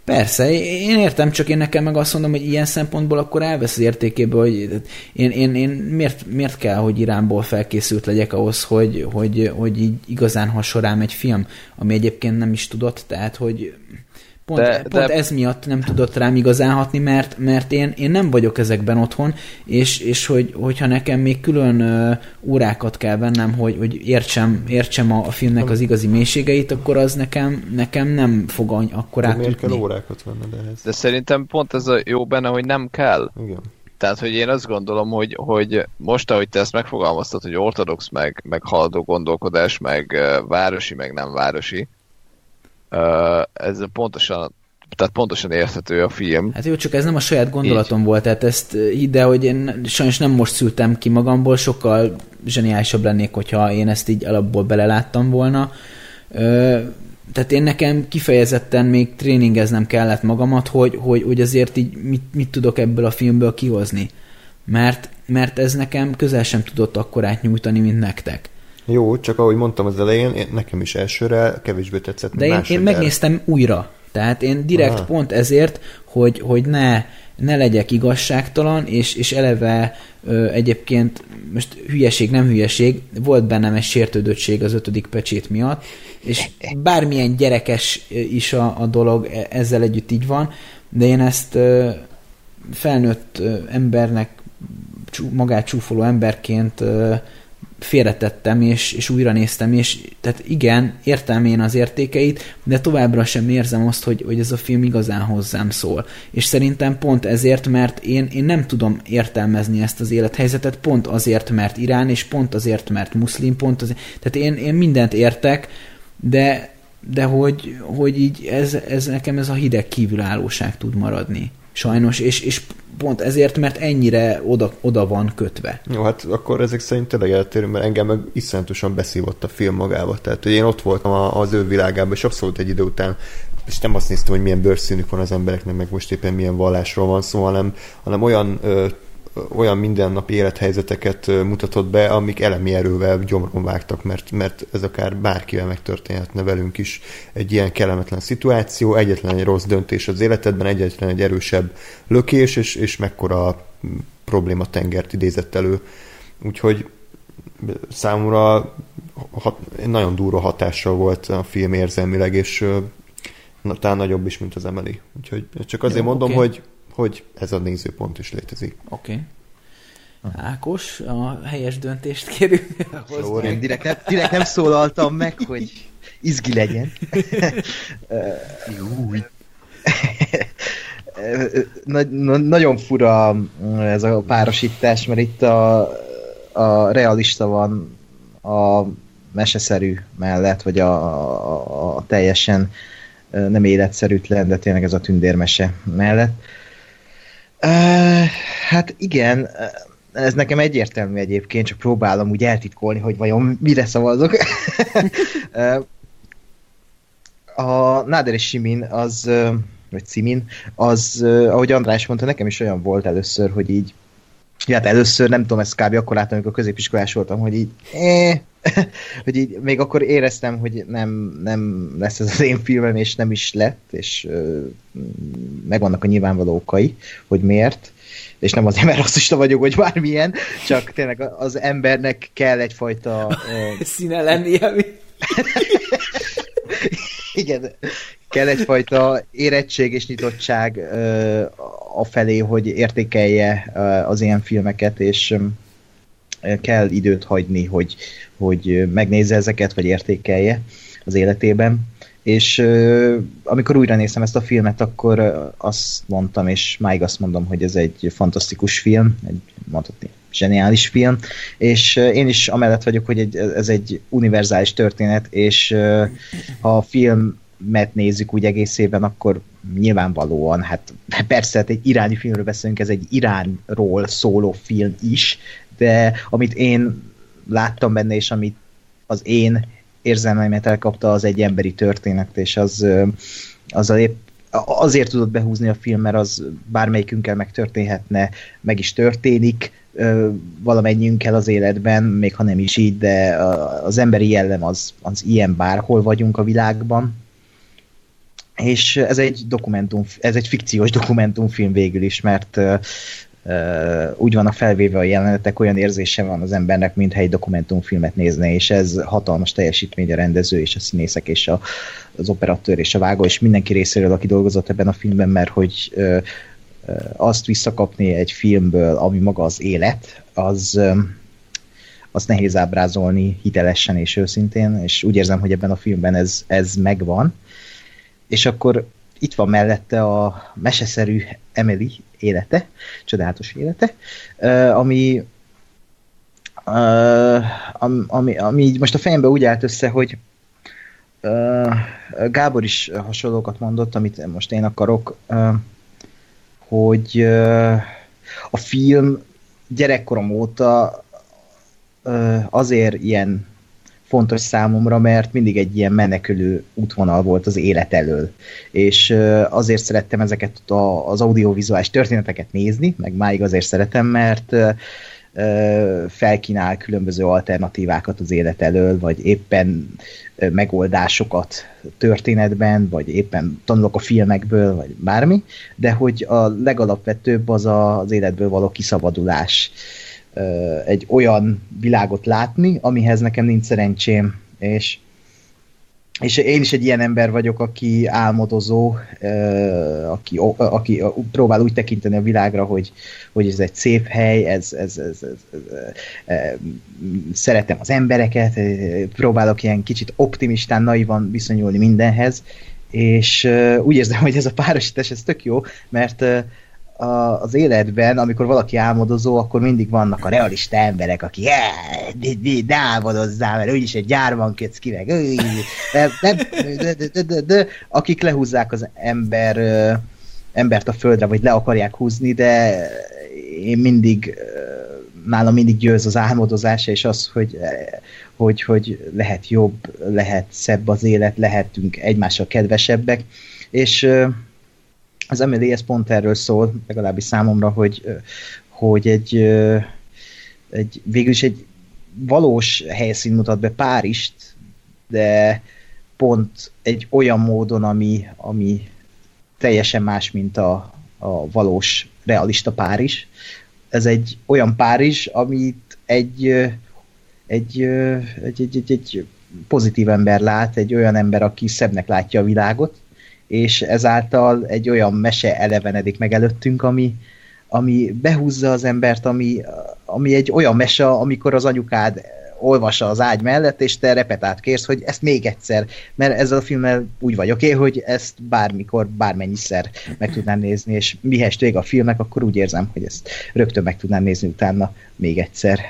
Persze, én értem, csak én nekem meg azt mondom, hogy ilyen szempontból akkor elvesz az értékéből, hogy én miért kell, hogy Iránból felkészült legyek ahhoz, hogy így igazán hason rám egy film, ami egyébként nem is tudott, tehát hogy pont ez miatt nem tudott rám igazán hatni, mert én nem vagyok ezekben otthon, és hogyha nekem még külön órákat kell vennem, hogy értsem a filmnek az igazi mélységeit, akkor az nekem nem fog akkor átütni. Miért kell órákat venned ehhez? De szerintem pont ez a jó benne, hogy nem kell. Igen. Tehát, hogy én azt gondolom, hogy most, ahogy te ezt megfogalmaztad, hogy ortodox, meg haladó gondolkodás, meg városi, meg nem városi, ez pontosan érthető a film. Hát jó, csak ez nem a saját gondolatom így volt, tehát ezt hidd el, hogy én sajnos nem most szültem ki magamból, sokkal zseniálisabb lennék, hogyha én ezt így alapból beleláttam volna. Tehát én nekem kifejezetten még tréningeznem kellett magamat, hogy azért így mit tudok ebből a filmből kihozni. Mert ez nekem közel sem tudott akkorát nyújtani, mint nektek. Jó, csak ahogy mondtam az elején, nekem is elsőre kevésbé tetszett, mint másodjára. De én megnéztem újra. Tehát én direkt pont ezért, hogy ne legyek igazságtalan, és eleve egyébként, most hülyeség, nem hülyeség, volt bennem egy sértődöttség az 5. pecsét miatt, és bármilyen gyerekes is a dolog, ezzel együtt így van, de én ezt felnőtt embernek, magát csúfoló emberként félretettem, és újra néztem, és tehát igen, értem én az értékeit, de továbbra sem érzem azt, hogy ez a film igazán hozzám szól. És szerintem pont ezért, mert én nem tudom értelmezni ezt az élethelyzetet, pont azért, mert Irán, és pont azért, mert muszlim, pont azért. Tehát én mindent értek, de hogy így ez nekem ez a hideg kívülállóság tud maradni. Sajnos, és pont ezért, mert ennyire oda van kötve. Jó, hát akkor ezek szerint tényleg eltérünk, mert engem meg iszonyatosan beszívott a film magába. Tehát, hogy én ott voltam az ő világában, és abszolút egy idő után és nem azt néztem, hogy milyen bőrszínük van az embereknek, meg most éppen milyen vallásról van szó, hanem olyan mindennapi élethelyzeteket mutatott be, amik elemi erővel gyomron vágtak, mert ez akár bárkivel megtörténhetne, velünk is egy ilyen kellemetlen szituáció, egyetlen egy rossz döntés az életedben, egyetlen egy erősebb lökés, és mekkora problématengert idézett elő. Úgyhogy számomra nagyon durva hatással volt a film érzelmileg, és talán nagyobb is, mint az Emily. Úgyhogy csak azért mondom, hogy ez a nézőpont is létezik. Oké. Okay. Ákos, a helyes döntést kérünk. Direkt nem szólaltam meg, hogy izgi legyen. Nagyon fura ez a párosítás, mert itt a realista van a meseszerű mellett, vagy a teljesen nem életszerűtlen, de tényleg ez a tündérmese mellett. Hát igen, ez nekem egyértelmű egyébként, csak próbálom úgy eltitkolni, hogy vajon mire szavazok. A Náder és Simin az, ahogy András mondta, nekem is olyan volt először, hogy így, hát először nem tudom, ezt kb. Akkor láttam, amikor középiskolás voltam, hogy így hogy így még akkor éreztem, hogy nem lesz ez az én filmem, és nem is lett, és megvannak a nyilvánvaló okai, hogy miért, és nem azért, mert rasszista vagyok, vagy bármilyen, csak tényleg az embernek kell egyfajta... színe lennie, mi? Igen, kell egyfajta érettség és nyitottság afelé, hogy értékelje az ilyen filmeket, és kell időt hagyni, hogy megnézze ezeket, vagy értékelje az életében. És amikor újra néztem ezt a filmet, akkor azt mondtam, és máig azt mondom, hogy ez egy fantasztikus film, egy mondhatni zseniális film, és én is amellett vagyok, hogy ez egy univerzális történet, és ha a filmet nézzük úgy egészében, akkor nyilvánvalóan, hát persze, hát egy iráni filmről beszélünk, ez egy Iránról szóló film is, de amit én láttam benne, és amit az én érzelmeimet elkapta, az egy emberi történet, és azért tudott behúzni a film, mert az bármelyikünkkel megtörténhetne, meg is történik valamennyiünkkel az életben, még ha nem is így, de az emberi jellem az ilyen, bárhol vagyunk a világban. És ez egy fikciós dokumentumfilm végül is, mert úgy vannak felvéve a jelenetek, olyan érzése van az embernek, mintha egy dokumentumfilmet nézne, és ez hatalmas teljesítmény a rendező, és a színészek, és az operatőr, és a vágó, és mindenki részéről, aki dolgozott ebben a filmben, mert hogy azt visszakapni egy filmből, ami maga az élet, az nehéz ábrázolni hitelesen és őszintén, és úgy érzem, hogy ebben a filmben ez megvan. És akkor itt van mellette a meseszerű Emily élete, csodálatos élete, ami így most a fejembe úgy állt össze, hogy Gábor is hasonlókat mondott, amit most én akarok, hogy a film gyerekkorom óta azért ilyen fontos számomra, mert mindig egy ilyen menekülő útvonal volt az élet elől. És azért szerettem ezeket az audiovizuális történeteket nézni, meg máig azért szeretem, mert felkínál különböző alternatívákat az élet elől, vagy éppen megoldásokat történetben, vagy éppen tanulok a filmekből, vagy bármi, de hogy a legalapvetőbb az az életből való kiszabadulás. Egy olyan világot látni, amihez nekem nincs szerencsém, és én is egy ilyen ember vagyok, aki álmodozó, aki próbál úgy tekinteni a világra, hogy ez egy szép hely, szeretem az embereket, próbálok ilyen kicsit optimistán, naivan viszonyulni mindenhez, és úgy érzem, hogy ez a párosítás, ez tök jó, mert az életben, amikor valaki álmodozó, akkor mindig vannak a realista emberek, aki ne álmodozzál, mert úgyis egy gyárban kötsz ki, meg akik lehúzzák az embert a földre, vagy le akarják húzni, de én mindig nálam mindig győz az álmodozás, és az, hogy lehet jobb, lehet szebb az élet, lehetünk egymással kedvesebbek, és az Emily ez pont erről szól, legalábbis számomra, hogy végülis egy valós helyszín mutat be, Párizst, de pont egy olyan módon, ami teljesen más, mint a valós, realista Párizs. Ez egy olyan Párizs, amit egy pozitív ember lát, egy olyan ember, aki szebbnek látja a világot, és ezáltal egy olyan mese elevenedik meg előttünk, ami behúzza az embert, ami egy olyan mese, amikor az anyukád olvassa az ágy mellett, és te repetát kérsz, hogy ezt még egyszer, mert ezzel a filmmel úgy vagyok én, hogy ezt bármikor, bármennyiszer meg tudnám nézni, és mihez vége a filmnek, akkor úgy érzem, hogy ezt rögtön meg tudnám nézni utána még egyszer.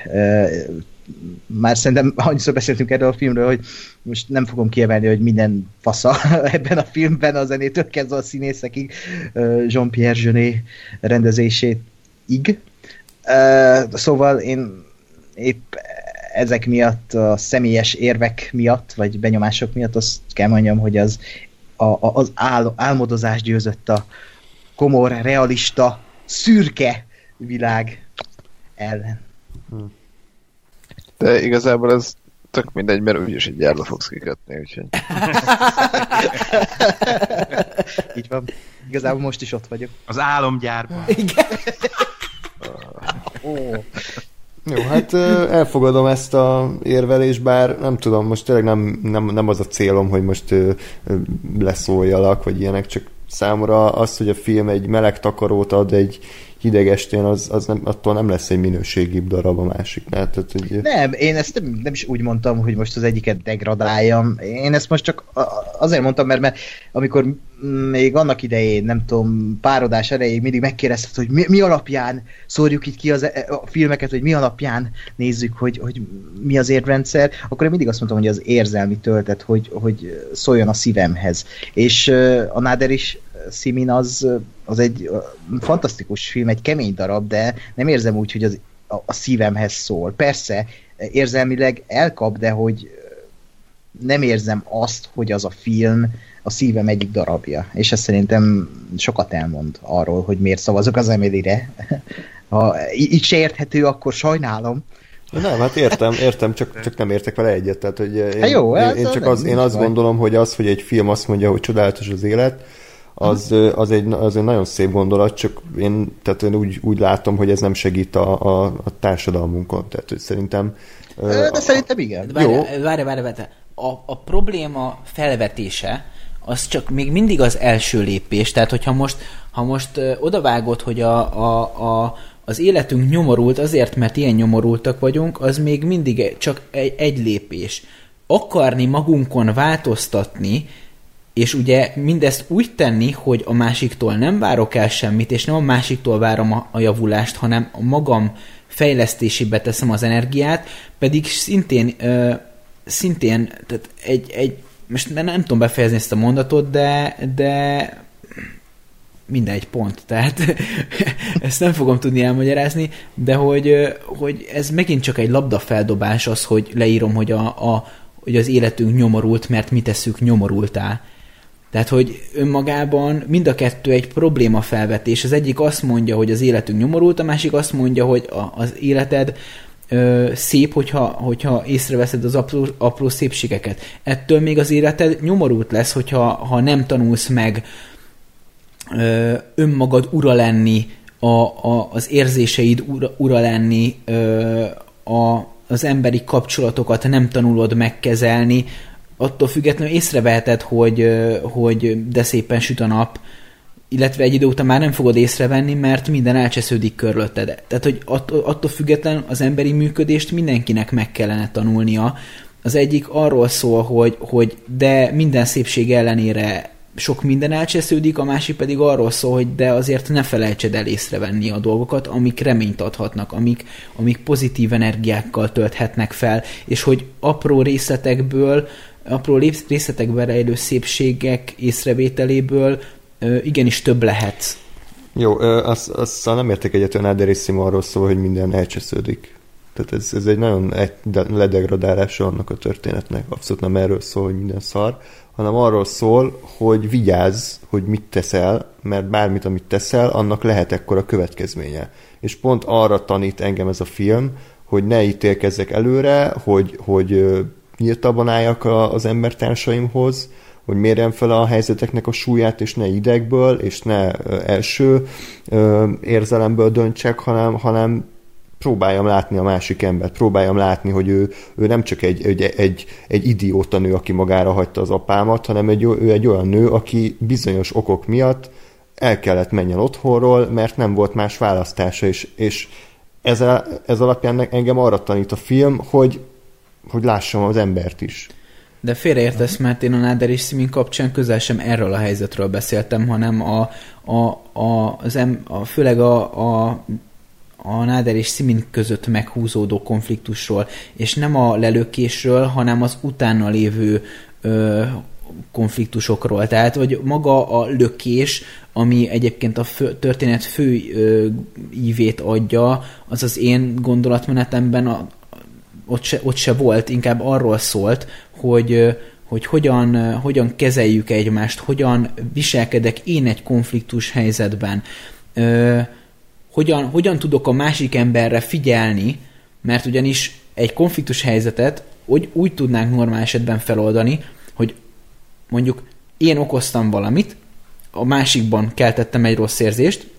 Már szerintem annyiszor beszéltünk erről a filmről, hogy most nem fogom kiemelni, hogy minden fasza ebben a filmben, a zenétől kezdve a színészekig, Jean-Pierre Jeunet rendezéséig. Szóval én épp ezek miatt, a személyes érvek miatt, vagy benyomások miatt azt kell mondjam, hogy az álmodozás győzött a komor, realista, szürke világ ellen. De igazából ez tök mindegy, mert úgyis egy gyárba fogsz kikötni, úgyhogy... Így van. Igazából most is ott vagyok. Az álomgyárban. Igen. Jó, hát elfogadom ezt a érvelést, bár nem tudom, most tényleg nem az a célom, hogy most leszóljalak, vagy ilyenek, csak számomra az, hogy a film egy meleg takarót ad egy hideg estén, az nem, attól nem lesz egy minőségibb darab a másiknál. Tehát, hogy... Nem, én ezt nem is úgy mondtam, hogy most az egyiket degradáljam. Én ezt most csak azért mondtam, mert amikor még annak idején, nem tudom, párodás erejéig mindig megkérdezted, hogy mi alapján szórjuk itt ki a filmeket, hogy mi alapján nézzük, hogy mi az érrendszer, akkor én mindig azt mondtam, hogy az érzelmi töltet, hogy szóljon a szívemhez. És a Nader is Simin az egy fantasztikus film, egy kemény darab, de nem érzem úgy, hogy a szívemhez szól. Persze, érzelmileg elkap, de hogy nem érzem azt, hogy az a film a szívem egyik darabja. És ez szerintem sokat elmond arról, hogy miért szavazok az Emilire. Ha így se érthető, akkor sajnálom. Nem, hát értem, csak nem értek vele egyet. Tehát, hogy én azt gondolom, hogy az, hogy egy film azt mondja, hogy csodálatos az élet, az egy nagyon szép gondolat, csak én úgy látom, hogy ez nem segít a társadalmunkon. Tehát, hogy szerintem... De szerintem igen. Várj. A probléma felvetése, az csak még mindig az első lépés. Tehát, hogyha most odavágod, hogy az életünk nyomorult, azért, mert ilyen nyomorultak vagyunk, az még mindig csak egy lépés. Akarni magunkon változtatni, és ugye mindezt úgy tenni, hogy a másiktól nem várok el semmit, és nem a másiktól várom a javulást, hanem a magam fejlesztésébe teszem az energiát, pedig szintén tehát most nem tudom befejezni ezt a mondatot, de mindegy, pont. Tehát ezt nem fogom tudni elmagyarázni, de hogy ez megint csak egy labdafeldobás az, hogy leírom, hogy hogy az életünk nyomorult, mert mi tesszük nyomorultá. Tehát, hogy önmagában mind a kettő egy probléma felvetés. Az egyik azt mondja, hogy az életünk nyomorult, a másik azt mondja, hogy az életed szép, hogyha észreveszed az apró szépségeket. Ettől még az életed nyomorult lesz, ha nem tanulsz meg önmagad ura lenni, az érzéseid ura lenni, az emberi kapcsolatokat nem tanulod megkezelni, attól függetlenül észreveheted, hogy de szépen süt a nap, illetve egy idő után már nem fogod észrevenni, mert minden elcsesződik körülötted. Tehát, hogy attól függetlenül az emberi működést mindenkinek meg kellene tanulnia. Az egyik arról szól, hogy de minden szépség ellenére sok minden elcsesződik, a másik pedig arról szól, hogy de azért ne felejtsed el észrevenni a dolgokat, amik reményt adhatnak, amik pozitív energiákkal tölthetnek fel, és hogy apró részletekben rejlő szépségek észrevételéből igenis több lehet. Jó, azzal nem értek egyet, olyan Aderissima arról szól, hogy minden elcsesződik. Tehát ez egy nagyon ledegradálása annak a történetnek. Abszolút nem erről szól, hogy minden szar, hanem arról szól, hogy vigyázz, hogy mit teszel, mert bármit, amit teszel, annak lehet ekkora következménye. És pont arra tanít engem ez a film, hogy ne ítélkezzek előre, hogy nyíltabban álljak az embertársaimhoz, hogy mérjem fel a helyzeteknek a súlyát, és ne idegből, és ne első érzelemből döntsek, hanem próbáljam látni a másik embert, próbáljam látni, hogy ő nem csak egy idióta nő, aki magára hagyta az apámat, hanem ő egy olyan nő, aki bizonyos okok miatt el kellett menjen otthonról, mert nem volt más választása, és ez alapján engem arra tanít a film, hogy lássam az embert is. De félreértesz, mert én a Aderissima kapcsán közel sem erről a helyzetről beszéltem, hanem főleg a Nader és Simin között meghúzódó konfliktusról, és nem a lelökésről, hanem az utána lévő konfliktusokról. Tehát, hogy maga a lökés, ami egyébként a történet fő ívét adja, az az én gondolatmenetemben ott se volt, inkább arról szólt, hogy hogyan kezeljük egymást, hogyan viselkedek én egy konfliktus helyzetben. Hogyan tudok a másik emberre figyelni, mert ugyanis egy konfliktus helyzetet úgy tudnánk normál esetben feloldani, hogy mondjuk én okoztam valamit, a másikban keltettem egy rossz érzést,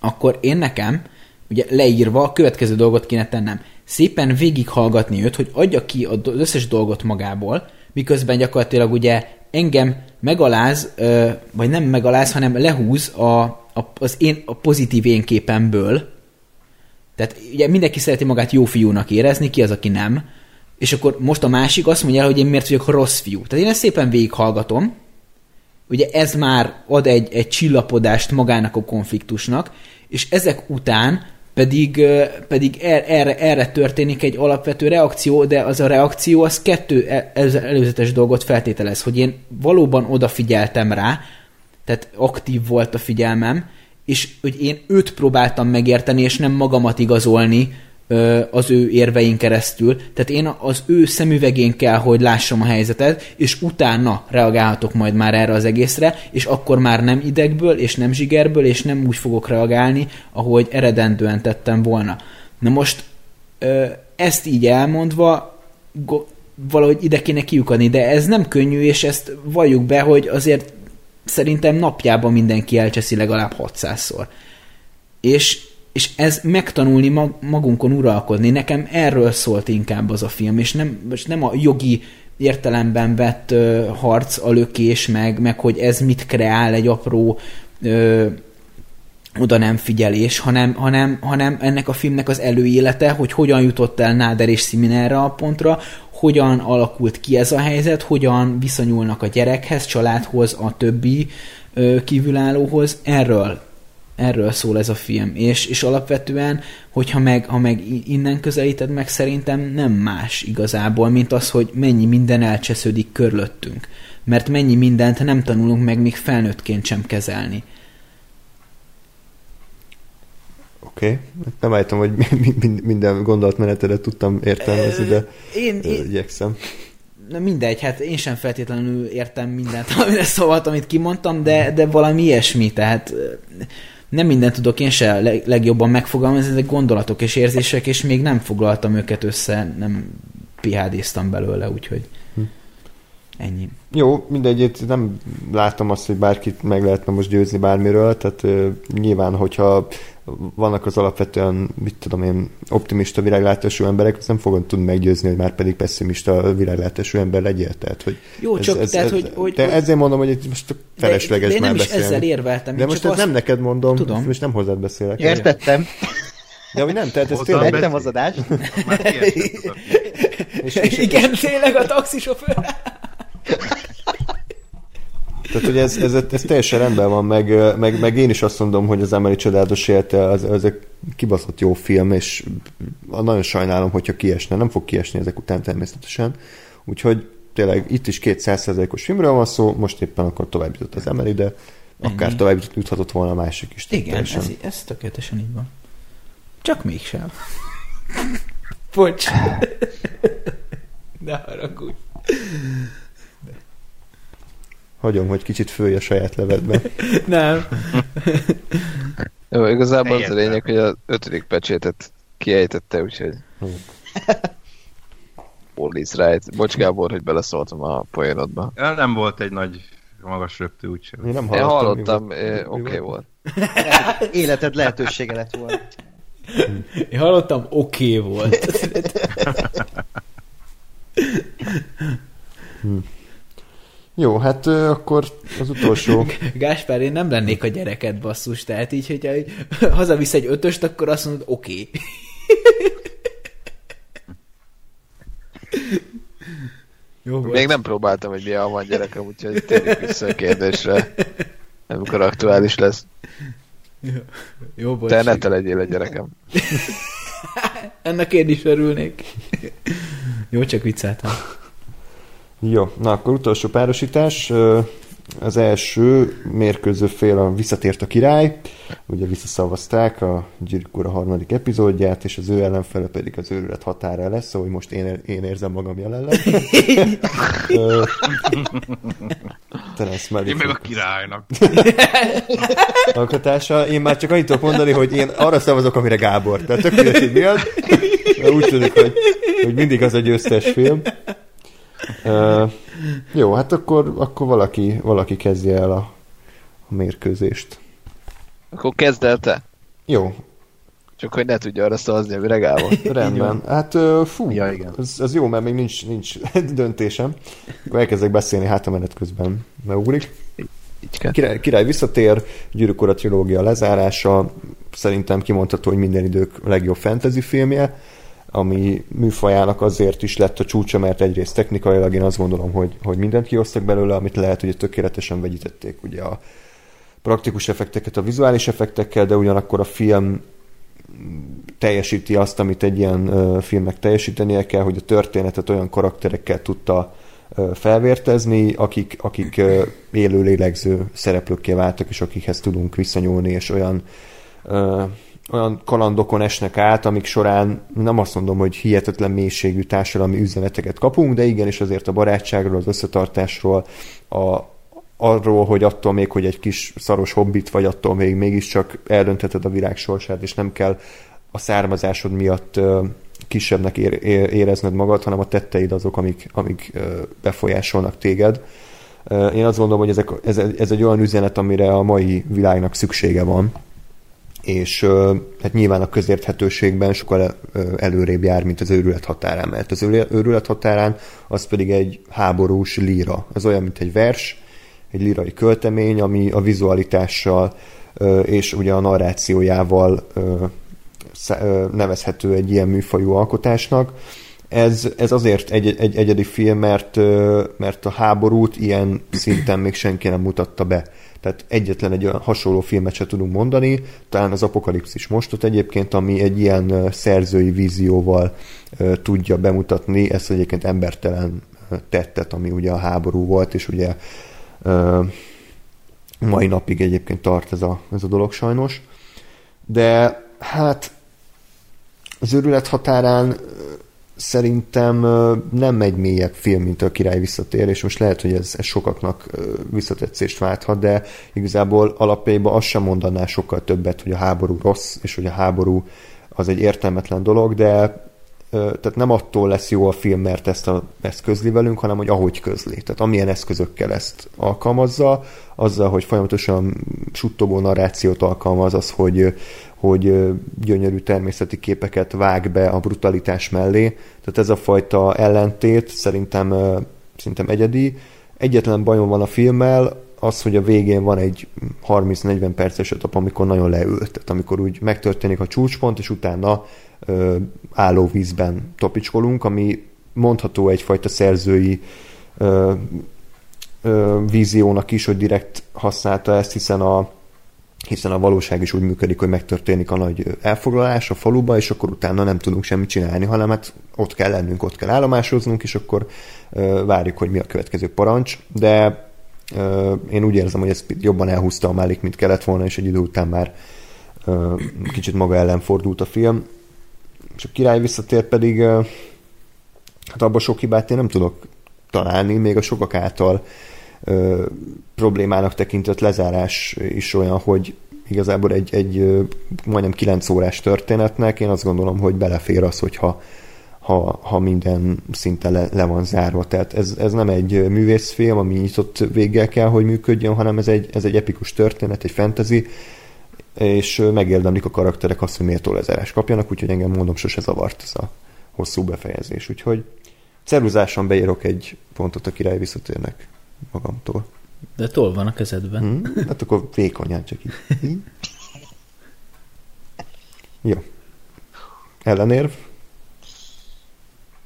akkor én nekem, ugye leírva a következő dolgot kéne tennem. Szépen végighallgatni őt, hogy adja ki az összes dolgot magából, miközben gyakorlatilag ugye engem megaláz, vagy nem megaláz, hanem lehúz a pozitív én képemből. Tehát ugye mindenki szereti magát jó fiúnak érezni, ki az, aki nem. És akkor most a másik azt mondja, hogy én miért vagyok rossz fiú. Tehát én ezt szépen végighallgatom. Ugye ez már ad egy csillapodást magának a konfliktusnak, és ezek után pedig erre történik egy alapvető reakció, de az a reakció az kettő előzetes dolgot feltételez, hogy én valóban odafigyeltem rá, tehát aktív volt a figyelmem, és hogy én őt próbáltam megérteni, és nem magamat igazolni az ő érvein keresztül. Tehát én az ő szemüvegén kell, hogy lássam a helyzetet, és utána reagálhatok majd már erre az egészre, és akkor már nem idegből, és nem zsigerből, és nem úgy fogok reagálni, ahogy eredendően tettem volna. Na most ezt így elmondva valahogy ide kéne kiukadni, de ez nem könnyű, és ezt valljuk be, hogy azért szerintem napjában mindenki elcseszi legalább 600-szor. És ez megtanulni magunkon uralkodni. Nekem erről szólt inkább az a film, és nem a jogi értelemben vett harc, a lökés, meg hogy ez mit kreál egy apró oda nem figyelés, hanem ennek a filmnek az előélete, hogy hogyan jutott el Nader és Simin erre a pontra, hogyan alakult ki ez a helyzet, hogyan viszonyulnak a gyerekhez, családhoz, a többi kívülállóhoz. Erről szól ez a film. És alapvetően, hogyha ha meg innen közelíted meg, szerintem nem más igazából, mint az, hogy mennyi minden elcsesződik körülöttünk. Mert mennyi mindent nem tanulunk meg még felnőttként sem kezelni. Oké. Nem állítom, hogy minden gondolatmenetedet tudtam értelmezni, de igyekszem. Na mindegy, hát én sem feltétlenül értem mindent, amit kimondtam, de valami ilyesmi, tehát nem mindent tudok én se legjobban megfogalmazni, ezek gondolatok és érzések, és még nem foglaltam őket össze, nem PhD-ztam belőle, úgyhogy ennyi. Jó, mindegy, nem látom azt, hogy bárkit meg lehetne most győzni bármiről, tehát nyilván, hogyha vannak az alapvetően, mit tudom én, optimista világlátású emberek, azt nem fogod tudni meggyőzni, hogy már pedig pessimista világlátású ember legyél. Tehát, hogy jó, csak tehát, hogy... De ezért mondom, hogy itt most felesleges már beszélni. De én nem is ezzel érveltem. De most ezt nem neked mondom, tudom. Most nem hozzád beszélek. Értettem. De ami nem, tehát ez tényleg... Vettem az adást. Igen, tényleg a taxisofőr. Tehát, hogy ez teljesen rendben van, meg én is azt mondom, hogy az Emily csodálatos élete az egy kibaszott jó film, és nagyon sajnálom, hogyha kiesne. Nem fog kiesni ezek után természetesen. Úgyhogy tényleg itt is 200%-os filmről van szó, most éppen akkor tovább jutott az Emily, de akár tovább juthatott volna a másik is. Igen, ez tökéletesen így van. Csak mégsem. Bocs. Ne haragudj. Hagyom, hogy kicsit följ a saját levedben. Nem. Jó, igazából az a lényeg, hogy az 5. pecsétet kiejtette, úgyhogy... All is right. Bocs Gábor, hogy beleszóltam a poénodba. Nem volt egy nagy magas röptő, úgyse. Én hallottam, oké volt. Életed lehetősége lett volna. Én hallottam, oké volt. Jó, hát akkor az utolsó. Gáspár, én nem lennék a gyereket, basszus, tehát így, hogyha hazavisz egy 5-öst, akkor azt mondod, oké. Jó, még volt. Nem próbáltam, hogy milyen van gyerekem, úgyhogy térjük vissza a kérdésre, amikor aktuális lesz. Jó, te ne te legyél a gyerekem. Ennek én is örülnék. Jó, csak vicceltem. Jó, na akkor utolsó párosítás. Az első mérkőző fél a Visszatért a király. Ugye visszaszavazták a Gyirkóra 3. epizódját, és az ő ellenfele pedig az őrület határa lesz, szóval most én érzem magam jelenleg. Én meg a királynak. Alkotása. Én már csak annyit tudok mondani, hogy én arra szavazok, amire Gábor. Tehát tök mindegy miatt. Úgy tűnik, hogy mindig az a győztes film. Jó, hát akkor valaki kezdje el a mérkőzést. Akkor kezd el te. Jó. Csak hogy ne tudja arra szavazni a virágával. Rendben. Hát az jó, mert még nincs döntésem. Akkor elkezdek beszélni, hát a menet közben megugrik. Király visszatér, Gyűrűk Ura trilógia lezárása. Szerintem kimondható, hogy minden idők legjobb fantasy filmje, ami műfajának azért is lett a csúcsa, mert egyrészt technikailag én azt gondolom, hogy mindent kiosztak belőle, amit lehet, hogy tökéletesen vegyítették ugye a praktikus effekteket a vizuális effektekkel, de ugyanakkor a film teljesíti azt, amit egy ilyen filmnek teljesítenie kell, hogy a történetet olyan karakterekkel tudta felvértezni, akik élő lélegző szereplőkké váltak, és akikhez tudunk visszanyúlni, és olyan kalandokon esnek át, amik során nem azt mondom, hogy hihetetlen mélységű társadalmi üzeneteket kapunk, de igenis azért a barátságról, az összetartásról, arról, hogy attól még, hogy egy kis szaros hobbit vagy, attól még mégiscsak eldöntheted a világ sorsát, és nem kell a származásod miatt kisebbnek érezned magad, hanem a tetteid azok, amik befolyásolnak téged. Én azt gondolom, hogy ez egy olyan üzenet, amire a mai világnak szüksége van, és hát nyilván a közérthetőségben sokkal előrébb jár, mint az őrület határán, mert az őrület határán az pedig egy háborús líra. Ez olyan, mint egy vers, egy lírai költemény, ami a vizualitással és ugye a narrációjával nevezhető egy ilyen műfajú alkotásnak. Ez azért egy egyedi film, mert a háborút ilyen szinten még senki nem mutatta be. Tehát egyetlen egy olyan hasonló filmet se tudunk mondani, talán az Apokalipszis Mostot egyébként, ami egy ilyen szerzői vízióval tudja bemutatni ezt egyébként embertelen tettet, ami ugye a háború volt, és ugye mai napig egyébként tart ez a dolog sajnos. De hát az őrület határán szerintem nem egy mélyebb film, mint a Király visszatér, és most lehet, hogy ez sokaknak visszatetszést válthat, de igazából alapjában azt sem mondaná sokkal többet, hogy a háború rossz, és hogy a háború az egy értelmetlen dolog, de tehát nem attól lesz jó a film, mert ezt közli velünk, hanem hogy ahogy közli. Tehát amilyen eszközökkel ezt alkalmazza, azzal, hogy folyamatosan suttogó narrációt alkalmaz, az, hogy gyönyörű természeti képeket vág be a brutalitás mellé. Tehát ez a fajta ellentét szerintem egyedi. Egyetlen bajom van a filmmel, az, hogy a végén van egy 30-40 perces etap, amikor nagyon leült. Tehát amikor úgy megtörténik a csúcspont, és utána álló vízben topicskolunk, ami mondható egyfajta szerzői víziónak is, hogy direkt használta ezt, hiszen a valóság is úgy működik, hogy megtörténik a nagy elfoglalás a faluba, és akkor utána nem tudunk semmit csinálni, hanem hát ott kell lennünk, ott kell állomásoznunk, és akkor várjuk, hogy mi a következő parancs. De Én úgy érzem, hogy ez jobban elhúzta a mellék, mint kellett volna, és egy idő után már kicsit maga ellen fordult a film. És a Király visszatér pedig, hát abban sok hibát én nem tudok találni, még a sokak által problémának tekintett lezárás is olyan, hogy igazából egy majdnem 9 órás történetnek én azt gondolom, hogy belefér az, hogyha ha minden szinten le van zárva. Tehát ez nem egy művészfilm, ami nyitott véggel kell, hogy működjön, hanem ez egy epikus történet, egy fantasy, és megérdemlik a karakterek azt, hogy méltó lezárást kapjanak, úgyhogy engem mondom, sose zavart ez a hosszú befejezés. Úgyhogy ceruzáson beírok egy pontot a Király visszatérnek magamtól. De toll van a kezedben. Hát akkor vékonyan csak így. Jó. Ellenérv?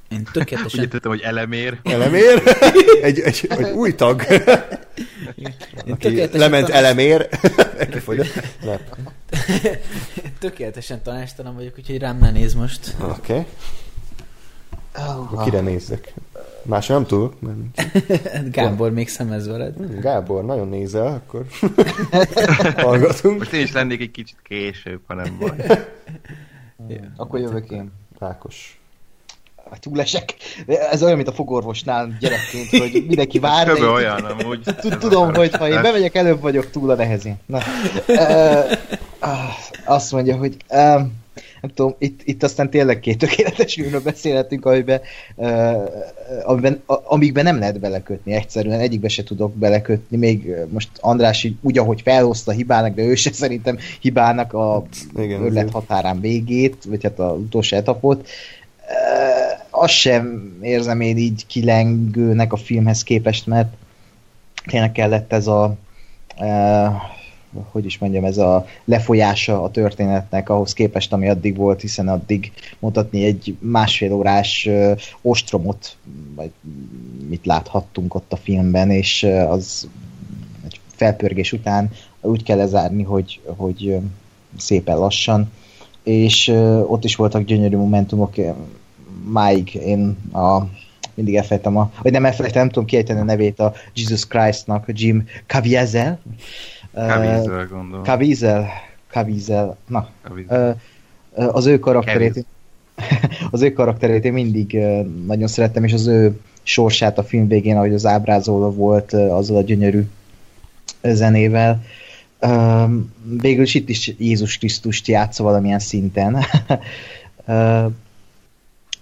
Én tökéletesen... Úgy értettem, hogy elemér. Elemér? Egy új tag. Lement elemér. Tökéletesen tanástalan vagyok, úgyhogy rám ne nézz most. Oké. Okay. Kire nézzek? Más nem tudok. Gábor még szemez veled. Gábor, nagyon nézel, akkor hallgatunk. Most én is lennék egy kicsit később, ha nem baj. Akkor jövök én. Rákos. Túlesek. Ez olyan, mint a fogorvosnál gyerekként, hogy mindenki vár. Több olyan, amúgy. Tudom, hogy ha én bemegyek, előbb vagyok túl a nehezén. Na. Azt mondja, hogy nem tudom, itt aztán tényleg két tökéletes műről beszélhetünk, amikben nem lehet belekötni egyszerűen, egyikbe se tudok belekötni, még most András úgy, ahogy felhozta hibának, de ő se szerintem hibának a örlet határán végét, vagy hát az utolsó etapot. Azt sem érzem én így kilengőnek a filmhez képest, mert tényleg kellett ez a ez a lefolyása a történetnek ahhoz képest, ami addig volt, hiszen addig mutatni egy másfél órás ostromot, vagy mit láthattunk ott a filmben, és az egy felpörgés után úgy kell lezárni, hogy szépen lassan, és ott is voltak gyönyörű momentumok. Máig én mindig elfelejtem vagy nem elfelejtem, nem tudom kiejteni a nevét a Jesus Christnak, Jim Caviezel. Caviezel, gondolom. Caviezel. Na, Caviezel. Az ő karakterét én mindig nagyon szerettem, és az ő sorsát a film végén, ahogy az ábrázolva volt, azzal a gyönyörű zenével. Végül is itt is Jézus Krisztust játsza valamilyen szinten.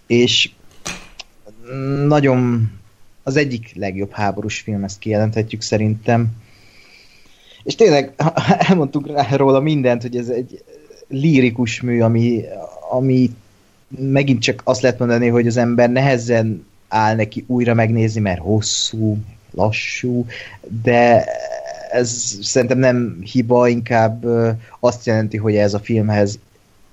És nagyon az egyik legjobb háborús film, ezt kijelenthetjük szerintem. És tényleg elmondtuk róla mindent, hogy ez egy lírikus mű, ami megint csak azt lehet mondani, hogy az ember nehezen áll neki újra megnézni, mert hosszú, lassú, de ez szerintem nem hiba, inkább azt jelenti, hogy ez a filmhez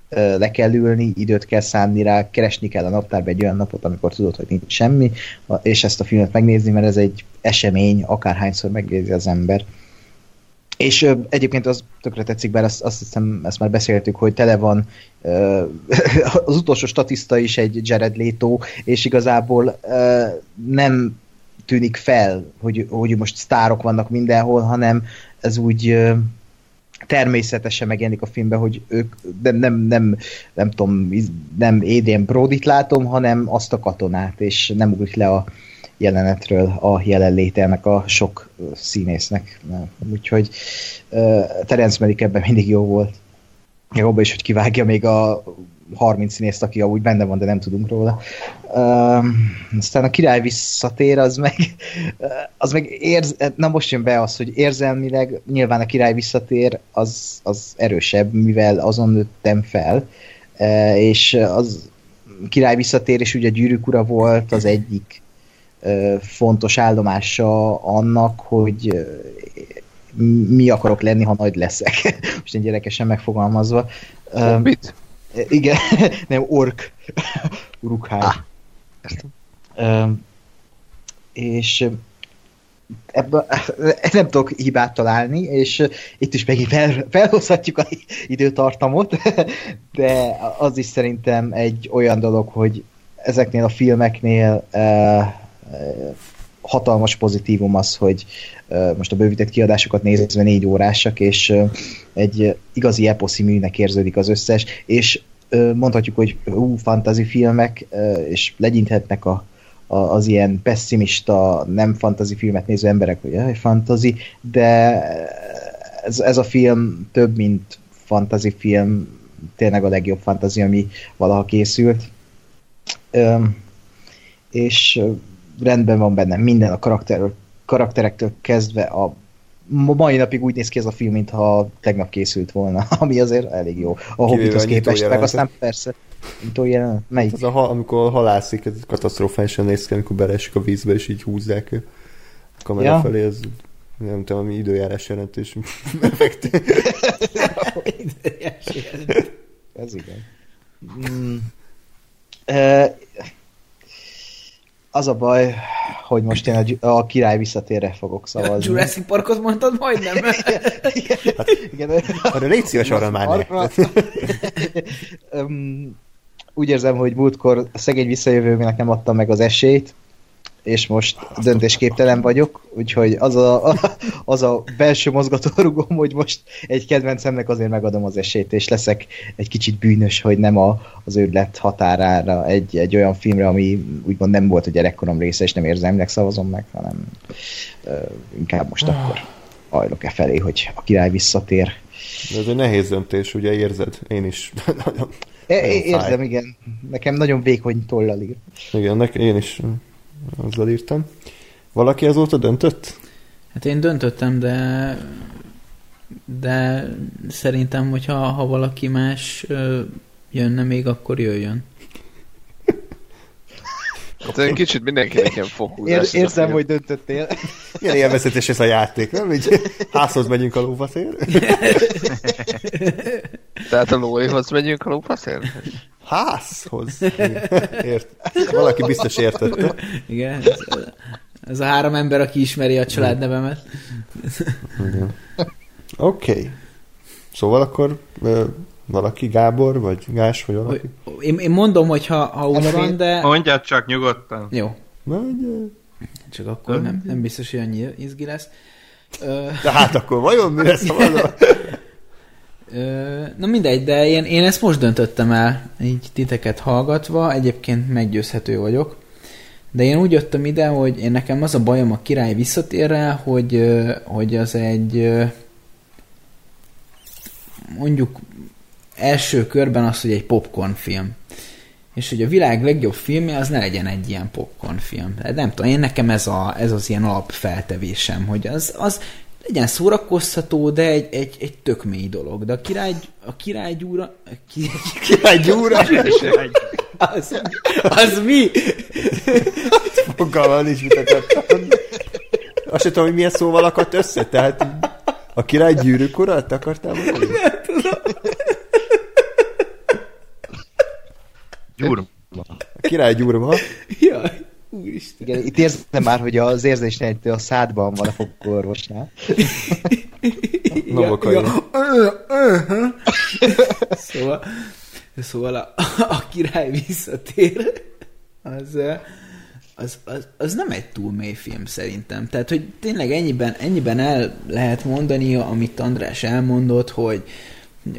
le kell ülni, időt kell szánni rá, keresni kell a naptárba egy olyan napot, amikor tudod, hogy nincs semmi, és ezt a filmet megnézni, mert ez egy esemény, akárhányszor megnézi az ember. És egyébként az tökre tetszik, bár azt hiszem, ezt már beszéltük, hogy tele van az utolsó statiszta is egy Jared Leto, és igazából nem tűnik fel, hogy most sztárok vannak mindenhol, hanem ez úgy... természetesen megjelenik a filmben, hogy ők nem tudom, nem Adrien Brodyt látom, hanem azt a katonát, és nem ugrik le a jelenetről a jelenléte ennek a sok színésznek. Úgyhogy Terence Malick ebben mindig jó volt. Jó, abban is, hogy kivágja még a 30 színészt, aki úgy benne van, de nem tudunk róla. Aztán a Király visszatér, az meg na most jön be az, hogy érzelmileg nyilván a Király visszatér az erősebb, mivel azon nőttem fel, és az Király visszatér, és ugye a Gyűrűk ura volt az egyik fontos állomása annak, hogy mi akarok lenni, ha nagy leszek. Most én gyerekesen megfogalmazva. Mit? Igen, nem, ork. Uruk-hai. És ebben nem tudok hibát találni, és itt is megint felhozhatjuk az időtartamot, de az is szerintem egy olyan dolog, hogy ezeknél a filmeknél hatalmas pozitívum az, hogy most a bővített kiadásokat nézve 4 órásak, és egy igazi eposzi műnek érződik az összes, és mondhatjuk, hogy fantasy filmek, és legyinthetnek az ilyen pessimista, nem fantasy filmet néző emberek, hogy jaj, fantasy, de ez a film több, mint fantasy film, tényleg a legjobb fantasy, ami valaha készült. És rendben van benne minden, a karakterektől kezdve a mai napig úgy néz ki ez a film, mintha tegnap készült volna, ami azért elég jó. A Hobbithoz képest, meg aztán persze. Melyik? Az amikor halászik, ez katasztrofálisan néz ki, amikor beleesik a vízbe, és így húzzák a kamera felé, ez nem tudom, ami időjárás jelentés. Perfekt. Időjárás jelentés. Ez igen. Az a baj, hogy most én a király visszatérre fogok szavazni. Jurassic Parkot mondtad majdnem? Hát, igen. Arra légy szíves, arra már úgy érzem, hogy múltkor a szegény visszajövőknek nem adtam meg az esélyt, és most döntésképtelen vagyok, úgyhogy az a belső mozgatórugom, hogy most egy kedvencemnek azért megadom az esélyt, és leszek egy kicsit bűnös, hogy nem az őrület határára egy olyan filmre, ami úgymond nem volt a gyerekkorom része, és nem érzelmileg szavazom meg, hanem inkább most akkor hajlok-e felé, hogy a király visszatér. De ez egy nehéz döntés, ugye érzed? Én is nagyon érzem, igen. Nekem nagyon vékony tollal ír. Igen, én is azzal írtam. Valaki azóta döntött? Hát én döntöttem, de szerintem, hogy ha valaki más jönne még, akkor jöjjön. Egy kicsit mindenkinek ilyen fokhúzás. Érzem, hogy döntöttél. Ilyen élvezetés ez a játék, nem? Így házhoz megyünk a lófaszért. Tehát a lóihoz megyünk a lófaszért? Házhoz? Ért. Valaki biztos értette. Igen. Ez a 3 ember, aki ismeri a családnevemet. Oké. Szóval akkor... Valaki, Gábor, vagy Gás, vagy valaki? Én mondom, hogy ha úgy van, de... Mondjad csak nyugodtan. Jó. Mondjad. Csak akkor nem biztos, hogy annyi izgi lesz. De hát akkor vajon mi lesz? Na mindegy, de én ezt most döntöttem el, így titeket hallgatva, egyébként meggyőzhető vagyok. De én úgy jöttem ide, hogy nekem az a bajom a király visszatérrel, hogy az egy... mondjuk... első körben az, hogy egy popcorn film. És hogy a világ legjobb filmje az ne legyen egy ilyen popcorn film. Tehát nem tudom, én nekem ez az ilyen alapfeltevésem, hogy az legyen szórakoztató, de egy tök mély dolog. De a királygyúra? Az mi? Fogalmam is mutatottam. Azt sem tudom, hogy milyen szóval akadt össze, tehát a királygyűrűk urát akartál mondani? Nem tudom. Gyurma. A király gyurma. Jaj, úristen. Igen, itt érzem már, hogy az érzésnéltől a szádban van a fogorvosnál. Szóval a király visszatér, az nem egy túl mély film szerintem. Tehát, hogy tényleg ennyiben el lehet mondani, amit András elmondott, hogy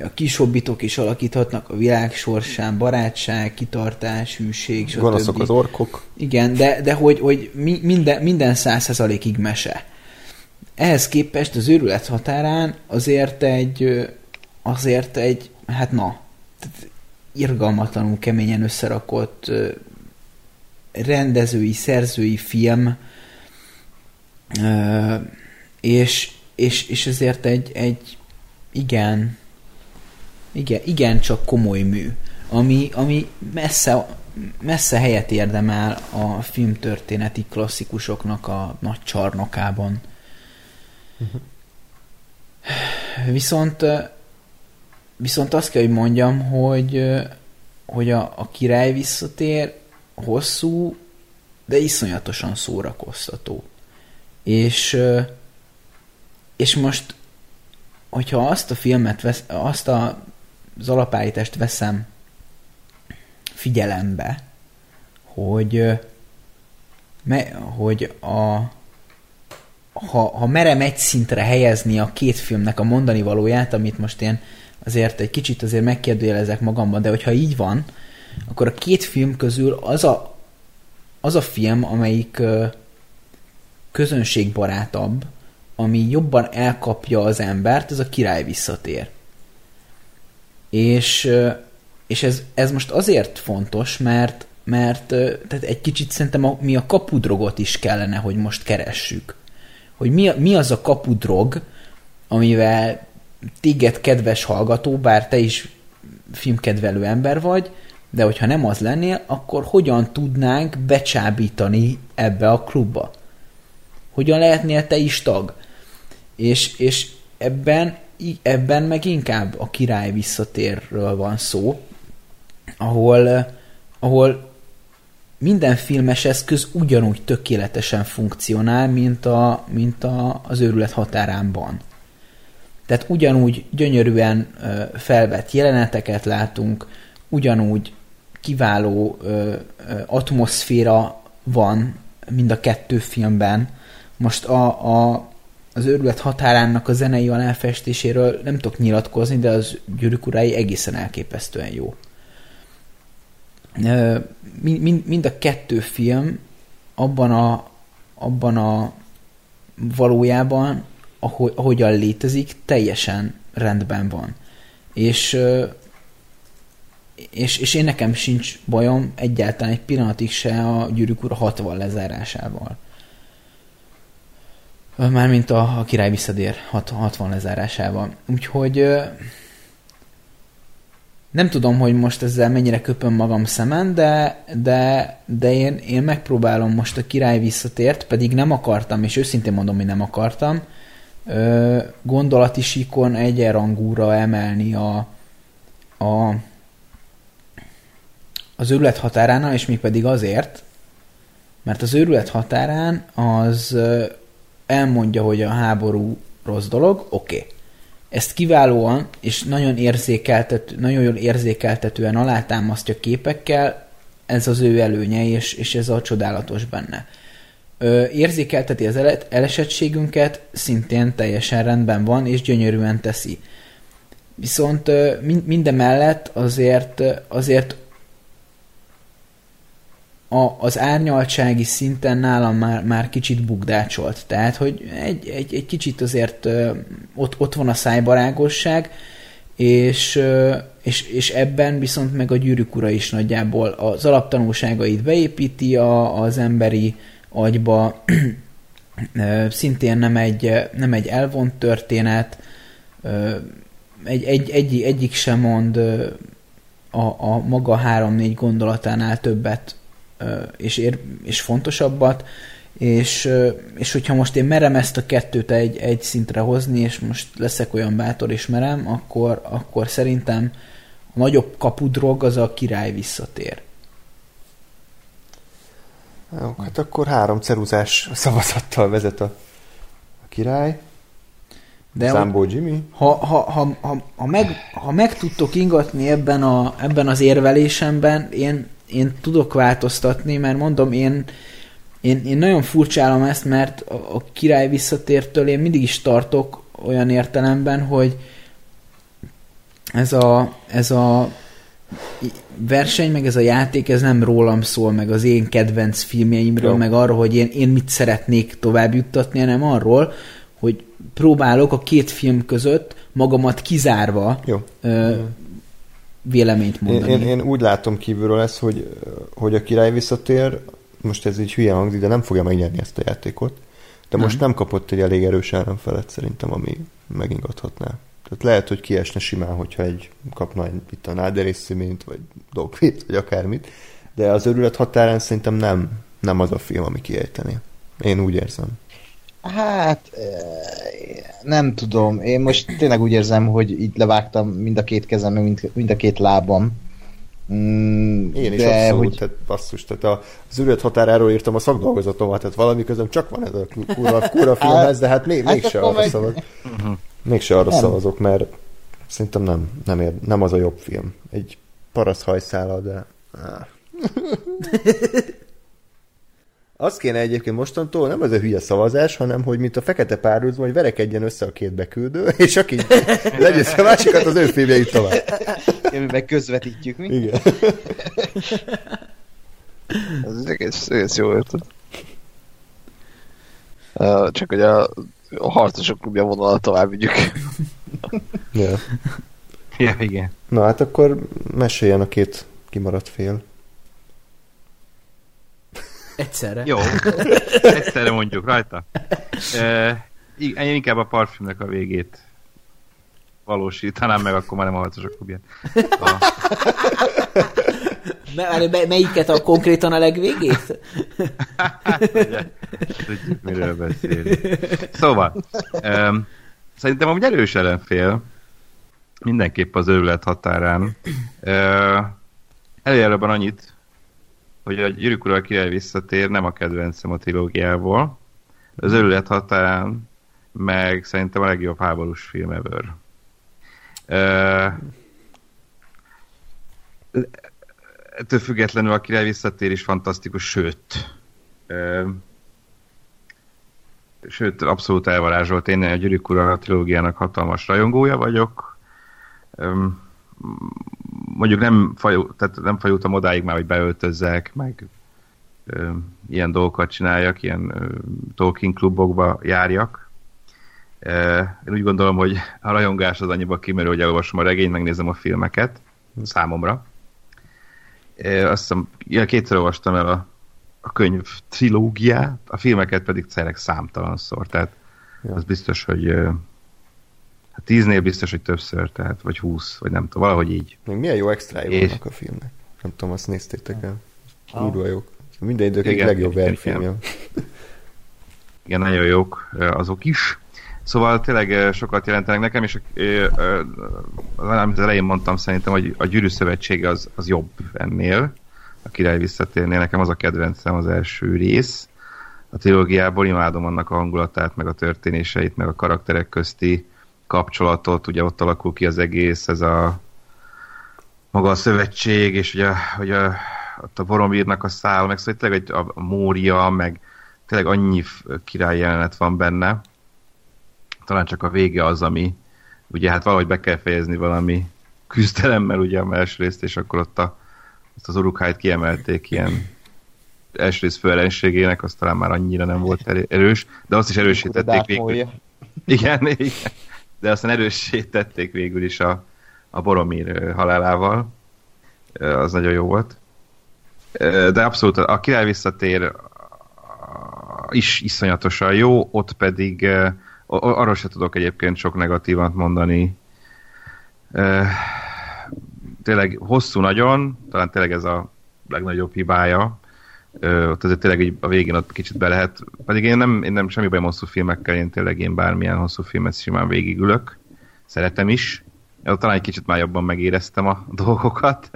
a kis hobbitok is alakíthatnak a világ sorsán, barátság, kitartás, hűség, stb. Gonoszok az orkok. Igen, de hogy minden 100%-ig mese. Ehhez képest az őrület határán azért egy hát na, irgalmatlanul keményen összerakott rendezői, szerzői film, és ezért egy igen, csak komoly mű, ami messze helyet érdemel a filmtörténeti klasszikusoknak a nagy csarnokában. Viszont azt kell, hogy mondjam, hogy a király visszatér hosszú, de iszonyatosan szórakoztató. És most hogyha azt a filmet, az alapállítást veszem figyelembe, hogy hogy ha merem egy szintre helyezni a két filmnek a mondani valóját, amit most én azért egy kicsit azért megkérdőjelezek magamban, de hogyha így van, akkor a két film közül az a film, amelyik közönségbarátabb, ami jobban elkapja az embert, ez a Király visszatér. És ez most azért fontos, mert tehát egy kicsit szerintem mi a kapudrogot is kellene, hogy most keressük. Hogy mi az a kapudrog, amivel téged, kedves hallgató, bár te is filmkedvelő ember vagy, de hogyha nem az lennél, akkor hogyan tudnánk becsábítani ebbe a klubba? Hogyan lehetnél te is tag? És ebben meg inkább a Király visszatérről van szó, ahol minden filmes eszköz ugyanúgy tökéletesen funkcionál, mint az Őrület határában. Tehát ugyanúgy gyönyörűen felvett jeleneteket látunk, ugyanúgy kiváló atmoszféra van mind a kettő filmben. Most az Őrület határának a zenei aláfestéséről nem tudok nyilatkozni, de az Gyűrűk urái egészen elképesztően jó. Mind a kettő film abban a valójában, ahogyan létezik, teljesen rendben van. És én nekem sincs bajom egyáltalán egy pillanatig se a Gyűrűk ura 60 lezárásával. Mármint a Király visszatér 60 lezárásával. Úgyhogy nem tudom, hogy most ezzel mennyire köpöm magam szemen, de én megpróbálom most a Király visszatért, pedig nem akartam, és őszintén mondom, hogy nem akartam, gondolati síkon egyenrangúra emelni az Őrület határánál, és még pedig azért, mert az Őrület határán az elmondja, hogy a háború rossz dolog, oké. Ezt kiválóan és nagyon érzékeltetően alátámasztja képekkel, ez az ő előnye, és ez a csodálatos benne. Érzékelteti az elesettségünket, szintén teljesen rendben van, és gyönyörűen teszi. Viszont mindemellett azért az árnyaltsági szinten nálam már kicsit bukdácsolt. Tehát, hogy egy kicsit azért ott van a szájbarágosság, és ebben viszont meg a Gyűrűk ura is nagyjából az alaptanulságait beépíti az emberi agyba. Szintén nem egy elvont történet. Egyik sem mond a maga 3-4 gondolatánál többet és fontosabbat, és hogyha most én merem ezt a kettőt egy szintre hozni, és most leszek olyan bátor és merem, akkor szerintem a nagyobb kapudrog az a Király visszatér. Jó, hát akkor 3 ceruzás szavazattal vezet a Király. Zámbó Jimmy. Ha meg tudtok ingatni ebben az érvelésemben, én tudok változtatni, mert mondom, én nagyon furcsálom ezt, mert a Király visszatértől én mindig is tartok olyan értelemben, hogy ez a verseny, meg ez a játék, ez nem rólam szól, meg az én kedvenc filmjeimről, Jó. Meg arról, hogy én mit szeretnék tovább juttatni, hanem arról, hogy próbálok a két film között magamat kizárva véleményt mondani. Én úgy látom kívülről ezt, hogy a Király visszatér, most ez így hülye hangzik, de nem fogja megnyerni ezt a játékot. De most nem kapott egy elég erős ellenfelet szerintem, ami megingathatná. Tehát lehet, hogy kiesne simán, hogyha kapna itt a náderészszíményt, vagy dogvét, vagy akármit. De az Őrület határán szerintem nem az a film, ami kiejteni. Én úgy érzem. Hát, nem tudom. Én most tényleg úgy érzem, hogy így levágtam mind a két kezem, mind a két lábam. Én is abszolút, tehát basszus. Tehát az Őrület határáról írtam a szakdolgozatomat, tehát valami közöm csak van ez a kurva filmhez, de hát mégse arra szavazok. Mégse arra szavazok, mert szerintem nem az a jobb film. Egy paraszt hajszállal, de... Azt kéne egyébként mostantól, nem ez a hülye szavazás, hanem hogy mint a fekete párhuzban, hogy verekedjen össze a két beküldő, és aki legyőzte a másikat, az ő filmje jut tovább. Meg közvetítjük, mi? Igen. Ez egész jó érted. Csak hogy a harcosok klubja vonalra tovább vigyük. Ja. Ja, igen. Na hát akkor meséljen a két kimaradt fél. Egyszerre. Jó, egyszerre mondjuk rajta. Inkább a parfümnek a végét valósítanám meg, akkor már nem a harcosok klubját. Melyiket a konkrétan a legvégét? Hát, ugye, tudjuk, miről beszélünk. Szóval, szerintem amúgy erős ellenfél, mindenképp az őrület határán. Előjelőben annyit, hogy a Gyűrűk ura a király visszatér, nem a kedvencem a trilógiából. Az őrület határán meg szerintem a legjobb háborús film ever. Ettől függetlenül a király visszatér is fantasztikus, sőt abszolút elvarázsolt. Én a Gyűrűk ura a trilógiának hatalmas rajongója vagyok. Mondjuk nem fajultam odáig már, hogy beöltözzek, meg ilyen dolgokat csináljak, ilyen talking klubokba járjak. Én úgy gondolom, hogy a rajongás az annyiba kimerül, hogy elolvasom a regényt, megnézem a filmeket számomra. Azt hiszem, kétszer olvastam el a könyv trilógiát, a filmeket pedig tényleg számtalanszor, tehát az biztos, hogy 10-nél biztos, hogy többször, tehát vagy 20, vagy nem tudom, valahogy így. Még milyen jó extrái vannak a filmnek. Nem tudom, azt néztétek el. Kurva jók. Minden idők egy legjobb elfilmje. Igen, nagyon jók azok is. Szóval tényleg sokat jelentenek nekem, és az elején mondtam szerintem, hogy a Gyűrű Szövetsége az jobb ennél. A király visszatérnél. Nekem az a kedvencem az első rész. A trilógiából imádom annak a hangulatát, meg a történéseit, meg a karakterek közti kapcsolatot, ugye ott alakul ki az egész, ez a maga a szövetség, és ugye ott a Boromirnak a szála, meg szóval tényleg a Mória, meg tényleg annyi király jelenet van benne. Talán csak a vége az, ami ugye hát valahogy be kell fejezni valami küzdelemmel ugye a első részt, és akkor ott az Uruk-hájt kiemelték ilyen első rész főellenségének, az talán már annyira nem volt erős, de azt is erősítették végül. Igen, igen. De aztán erőssé tették végül is a Boromir halálával. Az nagyon jó volt. De abszolút a király visszatér is iszonyatosan jó, ott pedig arról se tudok egyébként sok negatívat mondani. Tényleg hosszú nagyon, talán tényleg ez a legnagyobb hibája. Ott azért tényleg a végén ott kicsit be lehet, pedig én nem semmi baj hosszú filmekkel, én bármilyen hosszú filmet simán végigülök, szeretem is, talán egy kicsit már jobban megéreztem a dolgokat,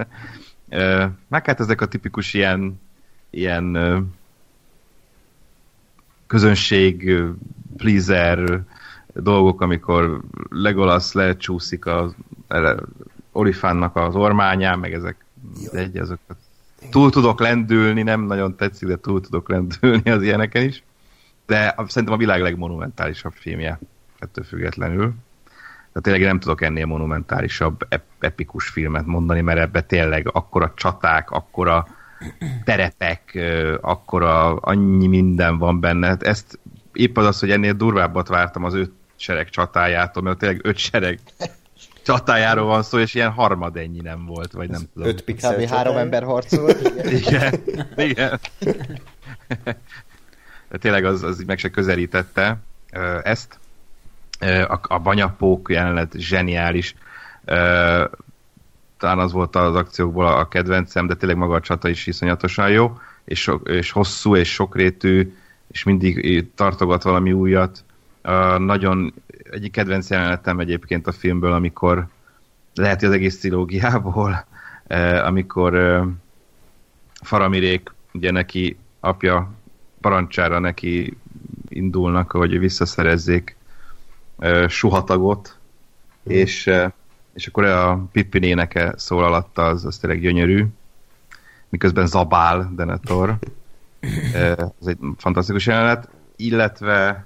meg hát ezek a tipikus ilyen közönség pleaser dolgok, amikor Legolas lecsúszik az Orifánnak az ormányán, meg ezek azokat túl tudok lendülni, nem nagyon tetszik, de túl tudok lendülni az ilyeneken is. De szerintem a világ legmonumentálisabb filmje, ettől függetlenül. De tényleg nem tudok ennél monumentálisabb, epikus filmet mondani, mert ebbe tényleg akkora csaták, akkora terepek, akkora annyi minden van benne. Hát ezt épp az, hogy ennél durvábbat vártam az 5 sereg csatájától, mert tényleg 5 sereg csatájáról van szó, és ilyen harmad ennyi nem volt, vagy nem tudom. 5 pixel csatája. 3 ember harcolt. Igen, igen. De tényleg az meg se közelítette ezt. A banyapók jelenet zseniális. Talán az volt az akciókból a kedvencem, de tényleg maga a csata is iszonyatosan jó, és hosszú, és sokrétű, és mindig tartogat valami újat. Nagyon egyik kedvenc jelenetem egyébként a filmből, amikor lehet, hogy az egész trilógiából, amikor Faramirék, ugye neki apja parancsára neki indulnak, hogy visszaszerezzék Suhatagot, és akkor a Pippin éneke szól alatta, az tényleg gyönyörű, miközben zabál Denethor, Ez egy fantasztikus jelenet, illetve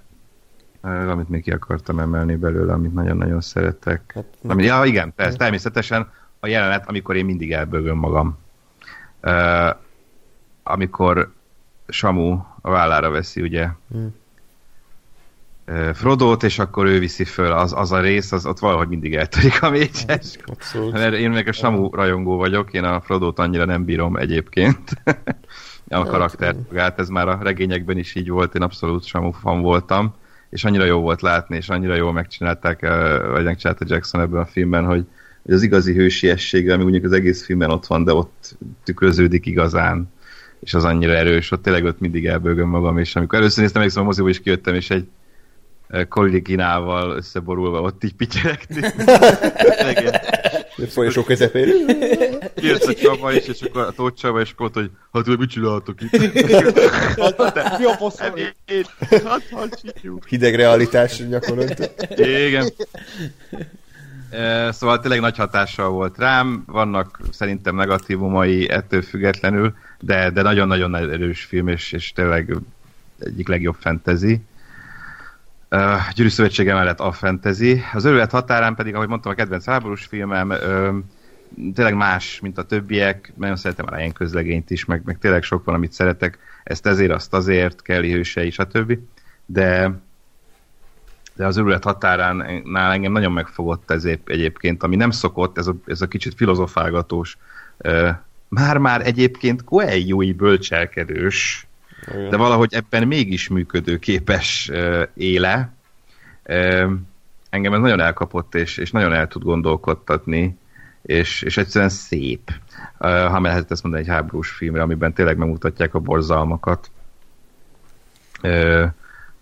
amit még ki akartam emelni belőle, amit nagyon-nagyon szeretek. Hát, igen, persze, természetesen a jelenet, amikor én mindig elbögöm magam. Amikor Samu a vállára veszi, ugye, Frodót, és akkor ő viszi föl, az a rész, az ott valahogy mindig eltörik a mécses. Abszolút. Mert én meg a Samu rajongó vagyok, én a Frodót annyira nem bírom egyébként. A karaktert magát, ez már a regényekben is így volt, én abszolút Samu fan voltam, és annyira jó volt látni, és annyira jól megcsinálták, vagy megcsinálta Jackson ebben a filmben, hogy az igazi hősiessége, ami úgy az egész filmben ott van, de ott tükröződik igazán, és az annyira erős, ott tényleg ott mindig elbőgöm magam, és amikor először néztem, a moziból is kijöttem, és egy kolléginával összeborulva ott így pityeregti. Folyosó közepén. Kijött a Csaba is, és akkor a Tóth Csaba, és akkor ott, hogy hát, mit csináltok itt? Mi a poszol? Hideg realitás gyakorlatilag. Igen. Szóval tényleg nagy hatással volt rám, vannak szerintem negatívumai ettől függetlenül, de nagyon-nagyon erős film, és tényleg egyik legjobb fantasy. Gyűrű szövetsége mellett a fantasy. Az örület határán pedig, ahogy mondtam, a kedvenc háborús filmem, tényleg más, mint a többiek, nagyon szeretem a Ryan közlegényt is, meg tényleg sok van, amit szeretek, ezt ezért, azt azért, Kelly hősei, stb. De az örület határánál engem nagyon megfogott ez egyébként, ami nem szokott, ez a kicsit filozofálgatós, már-már egyébként Coelho-i bölcselkedős, de valahogy ebben mégis működőképes éle. Engem ez nagyon elkapott, és nagyon el tud gondolkodtatni, és egyszerűen szép, ha lehet ezt mondani egy háborús filmre, amiben tényleg megmutatják a borzalmakat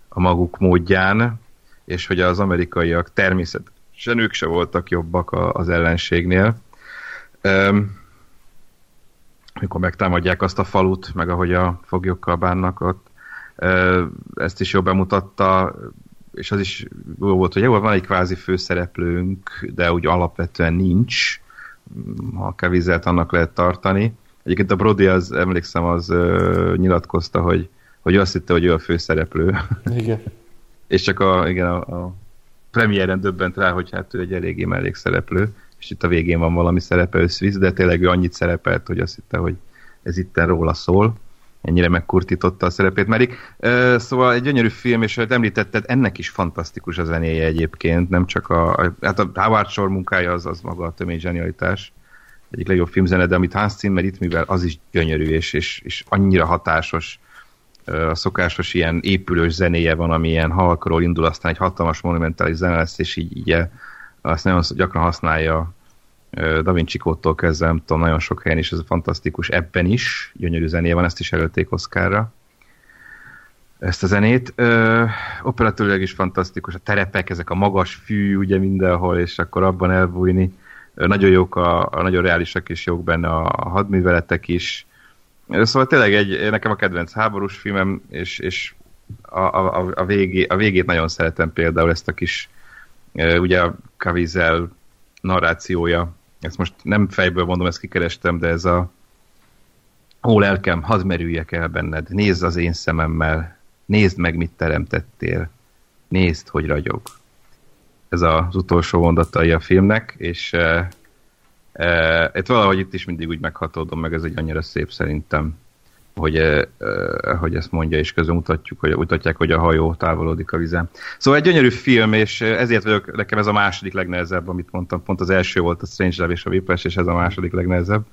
a maguk módján, és hogy az amerikaiak természetesen ők se voltak jobbak az ellenségnél. Amikor megtámadják azt a falut, meg ahogy a foglyokkal bánnak ott, ezt is jól bemutatta, és az is jó volt, hogy jó, van egy kvázi főszereplőnk, de úgy alapvetően nincs, ha kevizelt annak lehet tartani. Egyébként a Brody, az emlékszem, az nyilatkozta, hogy azt hitte, hogy ő a főszereplő. Igen. És csak a premiéren döbbent rá, hogy hát ő egy eléggé mellékszereplő, és itt a végén van valami szerepe, ő Swiss, de tényleg ő annyit szerepelt, hogy azt hitte, hogy ez itten róla szól. Ennyire megkurtította a szerepét, Merik. Szóval egy gyönyörű film, és ahogy említetted, ennek is fantasztikus a zenéje egyébként, nem csak a Howard Shore munkája, az maga a tömény zsenialitás. Egyik legjobb filmzene, de amit Hans Zimmer itt művel, az is gyönyörű, és annyira hatásos. A szokásos ilyen épülős zenéje van, ami ilyen halkról indul, aztán egy hatalmas monumentális zene lesz, és így azt nagyon gyakran használja Da Vinci Code-tól kezdve, nem tudom, nagyon sok helyen is, ez fantasztikus, ebben is gyönyörű zenéje van, ezt is előtték Oscarra, ezt a zenét. Operatőrileg is fantasztikus, a terepek, ezek a magas fű, ugye mindenhol, és akkor abban elbújni. Nagyon jók, nagyon reálisak is jók benne a hadműveletek is. Szóval tényleg nekem a kedvenc háborús filmem, és a végét nagyon szeretem, például ezt a kis, ugye a Caviezel narrációja, ezt most nem fejből mondom, ezt kikerestem, de ez a ó lelkem, hadd merüljek el benned, nézd az én szememmel, nézd meg, mit teremtettél, nézd, hogy ragyog. Ez az utolsó mondatai a filmnek, és valahogy itt is mindig úgy meghatódom, meg ez egy annyira szép szerintem, hogy ezt mondja, és közben mutatják, hogy a hajó távolodik a vizen. Szóval egy gyönyörű film, és ezért vagyok, nekem ez a második legnehezebb, amit mondtam. Pont az első volt a Strangelove és a Vipers, és ez a második legnehezebb.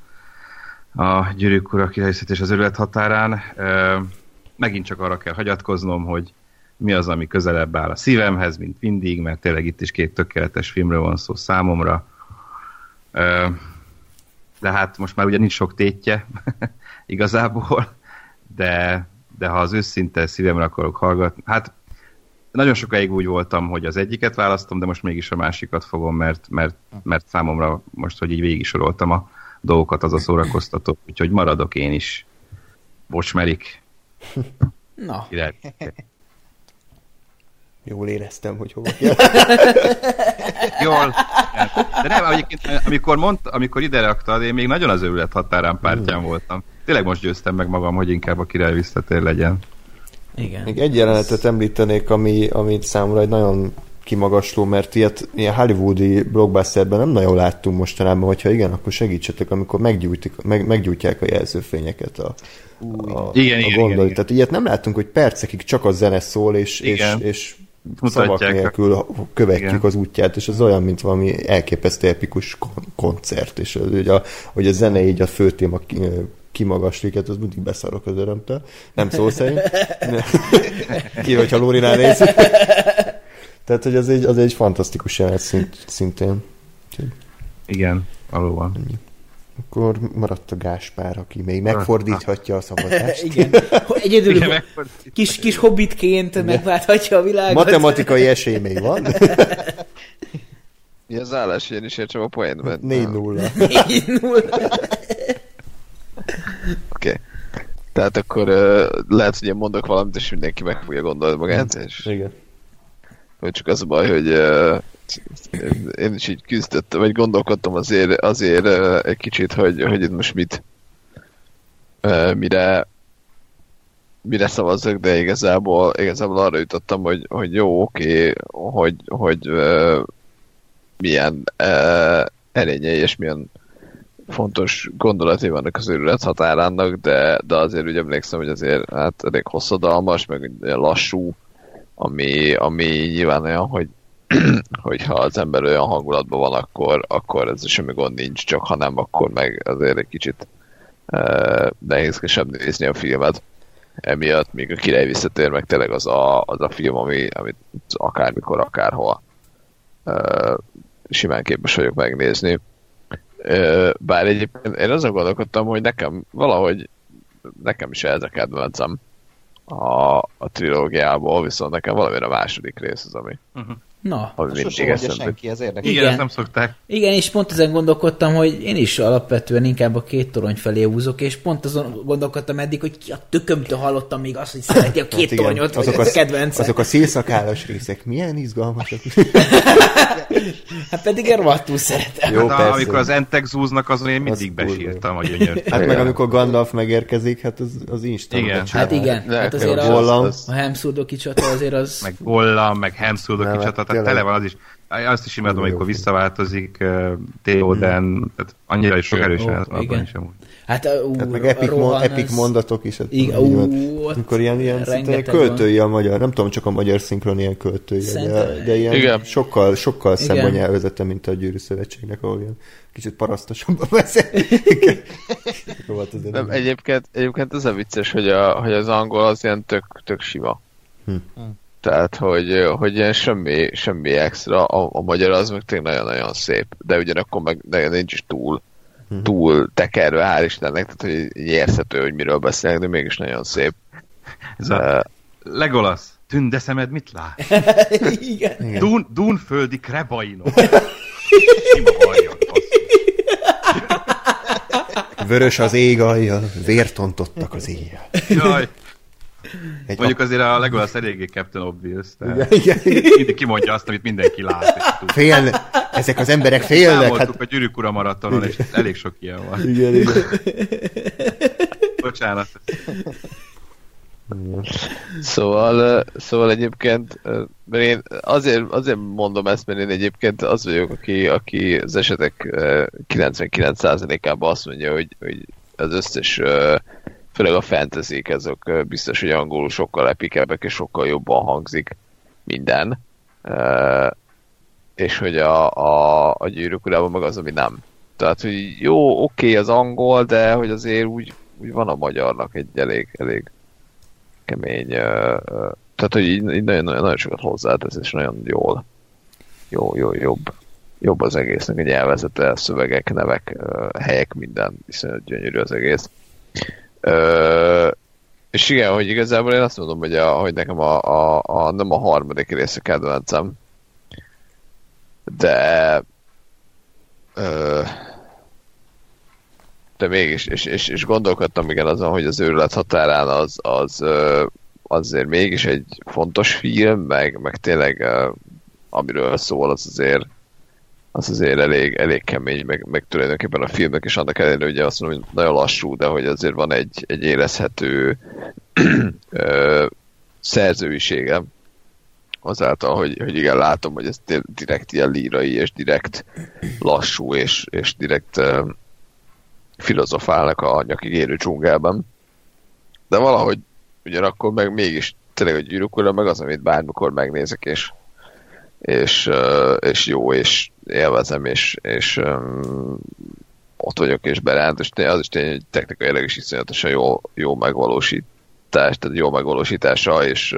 A Gyűrűk Ura, Királyszületés az örület határán. Megint csak arra kell hagyatkoznom, hogy mi az, ami közelebb áll a szívemhez, mint mindig, mert tényleg itt is két tökéletes filmről van szó számomra. De hát most már ugye nincs sok tétje igazából, de ha az őszinte szívemre akarok hallgatni, hát nagyon sokáig úgy voltam, hogy az egyiket választom, de most mégis a másikat fogom, mert számomra most, hogy így végigsoroltam a dolgokat, az a szórakoztató, úgyhogy maradok én is. Bocs, Merik. Na. Jól éreztem, hogy hova kell. Jól. De nem, egyébként, amikor ide raktad, én még nagyon az őrület határán pártján voltam. Tényleg most győztem meg magam, hogy inkább a király visszatér legyen. Igen. Még egy jelenetet említenék, amit számomra egy nagyon kimagasló, mert ilyet ilyen hollywoodi blockbusterben nem nagyon láttunk mostanában, hogyha igen, akkor segítsetek, amikor meggyújtják a jelzőfényeket a gondolat. Tehát ilyet nem látunk, hogy percekig csak a zene szól, és szavak nélkül követjük az útját, és az olyan, mint valami elképesztő epikus koncert, és hogy a zene így a fő téma kimagaslik, hát az mindig beszarok az örömtől. Nem szó szerint. Ki, hogyha Lórinál nézzük. Tehát, hogy az egy fantasztikus jelenet szintén. Igen, valóban. Akkor maradt a Gáspár, aki még megfordíthatja a szavazást. Igen, egyedül kis hobbitként megválthatja a világot. Matematikai esély még van. Mi az állás, hogy én is értsem a poénben? 4-0. Oké. Tehát akkor lehet, hogy én mondok valamit, és mindenki meg fogja gondolni magát, és... Igen. Hogy csak az a baj, hogy én is így küzdöttem, vagy gondolkodtam azért egy kicsit, hogy itt most mire szavazzak, de igazából arra jutottam, hogy jó, oké, hogy milyen erényei és milyen fontos gondolatai vannak az őrület határának, de azért úgy emlékszem, hogy azért hát elég hosszadalmas, meg lassú, ami nyilván olyan, hogy ha az ember olyan hangulatban van, akkor ez semmi gond nincs, csak ha nem, akkor meg azért egy kicsit nehézkesebb nézni a filmet. Emiatt, míg a király visszatér, meg tényleg az a film, amit akármikor, akárhol simán képes vagyok megnézni. Bár egyébként én azon gondolkodtam, hogy nekem is ez a kedvencem a trilógiából, viszont nekem valamire a második rész az, ami... Na, sosem mondja senki, ez érdekes. Igen, ezt nem szokták. Igen, és pont ezen gondolkodtam, hogy én is alapvetően inkább a két torony felé húzok, és pont azon gondolkodtam eddig, hogy ki a tökömtől hallottam még azt, hogy szereti a két toronyot, vagy ez kedvence. Azok a szélszakállas részek milyen izgalmasak. Hát pedig én rohadtul szeretem. Jó, hát, amikor az entek zúznak, azon én mindig besírtam a gyönyört. Hát meg amikor Gandalf megérkezik, hát az instant. Igen. Hát igen, hát azért a Helmsurdok csata azért az... Meg Gollam, meg Helmsurdok csata, tehát tele van az is. Azt is imádom, amikor visszaváltozik Theoden, tehát annyira is sok erősen ez napban is amúgy. Hát meg epic mondatok is. Amikor ilyen költői a magyar, nem tudom, csak a magyar szinkron ilyen költői, de ilyen sokkal szemben nyelvezete, mint a Gyűrű Szövetségnek, ahol ilyen kicsit parasztosabban beszélnek. Egyébként ez a vicces, hogy az angol az ilyen tök sima. Tehát, hogy ilyen semmi extra, a magyar az meg tényleg nagyon-nagyon szép, de ugyanakkor meg nincs is túl tekerve, hál' Istennek, tehát hogy érthető, hogy miről beszélnek, de mégis nagyon szép. Ez a Legolas, tünde szemed mit lát? Igen. Dúnföldi krebainok. Sima halljon, vörös az ég alja, vértontottak az éjjel. Jaj. Mondjuk azért a Legolas eléggé Captain Obvious, tehát mindig kimondja azt, amit mindenki lát. Ezek az emberek félnek. Számoltuk a Gyűrűk Ura maratonon, és elég sok ilyen van. Igen. Bocsánat. Szóval egyébként én azért mondom ezt, mert én egyébként az vagyok, aki az esetek 99%-ában azt mondja, hogy az összes... Főleg a fantasy-k, azok biztos, hogy angolul sokkal epikebbek, és sokkal jobban hangzik minden. És hogy a Gyűrűk Urában meg az, ami nem. Tehát, hogy jó, oké, az angol, de hogy azért úgy van a magyarnak egy elég kemény... Tehát, hogy így nagyon sokat hozzátesz, és nagyon jól. Jó, jobb az egésznek, egy elvezete, szövegek, nevek, helyek, minden. Viszont gyönyörű az egész. És igen, hogy igazából én azt mondom, hogy, hogy nekem nem a harmadik rész a kedvencem, de mégis, és gondolkodtam igen azon, hogy az őrület határán az azért mégis egy fontos film, meg tényleg amiről szól, az azért elég kemény, meg tulajdonképpen a filmnek is annak ellenére, ugye azt mondom, hogy nagyon lassú, de hogy azért van egy érezhető szerzőisége azáltal, hogy igen, látom, hogy ez direkt ilyen lírai, és direkt lassú, és direkt filozofálnak a nyakig érő dzsungelben. De valahogy ugyanakkor meg mégis tényleg a Gyűrűk Ura, meg az, amit bármikor megnézek, és jó, és élvezem, és ott vagyok, és beránt, és az is tényleg, hogy technikailag is iszonyatosan jó megvalósítás, tehát jó megvalósítása, és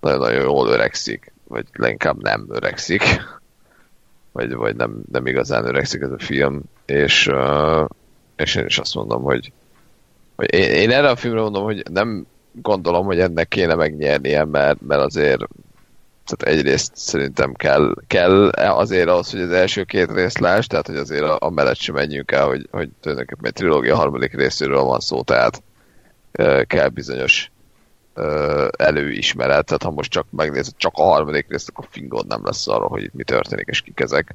nagyon-nagyon jól öregszik, vagy inkább nem öregszik, vagy nem igazán öregszik ez a film, és én is azt mondom, hogy én erre a filmre mondom, hogy nem gondolom, hogy ennek kéne megnyernie, mert azért tehát egyrészt szerintem kell azért az, hogy az első két részt láss, tehát hogy azért a mellett sem menjünk el, hogy tulajdonképpen egy trilógia harmadik részéről van szó, tehát kell bizonyos előismeret, tehát ha most csak megnézed csak a harmadik részt, akkor fingod nem lesz arról, hogy itt mi történik és kik ezek.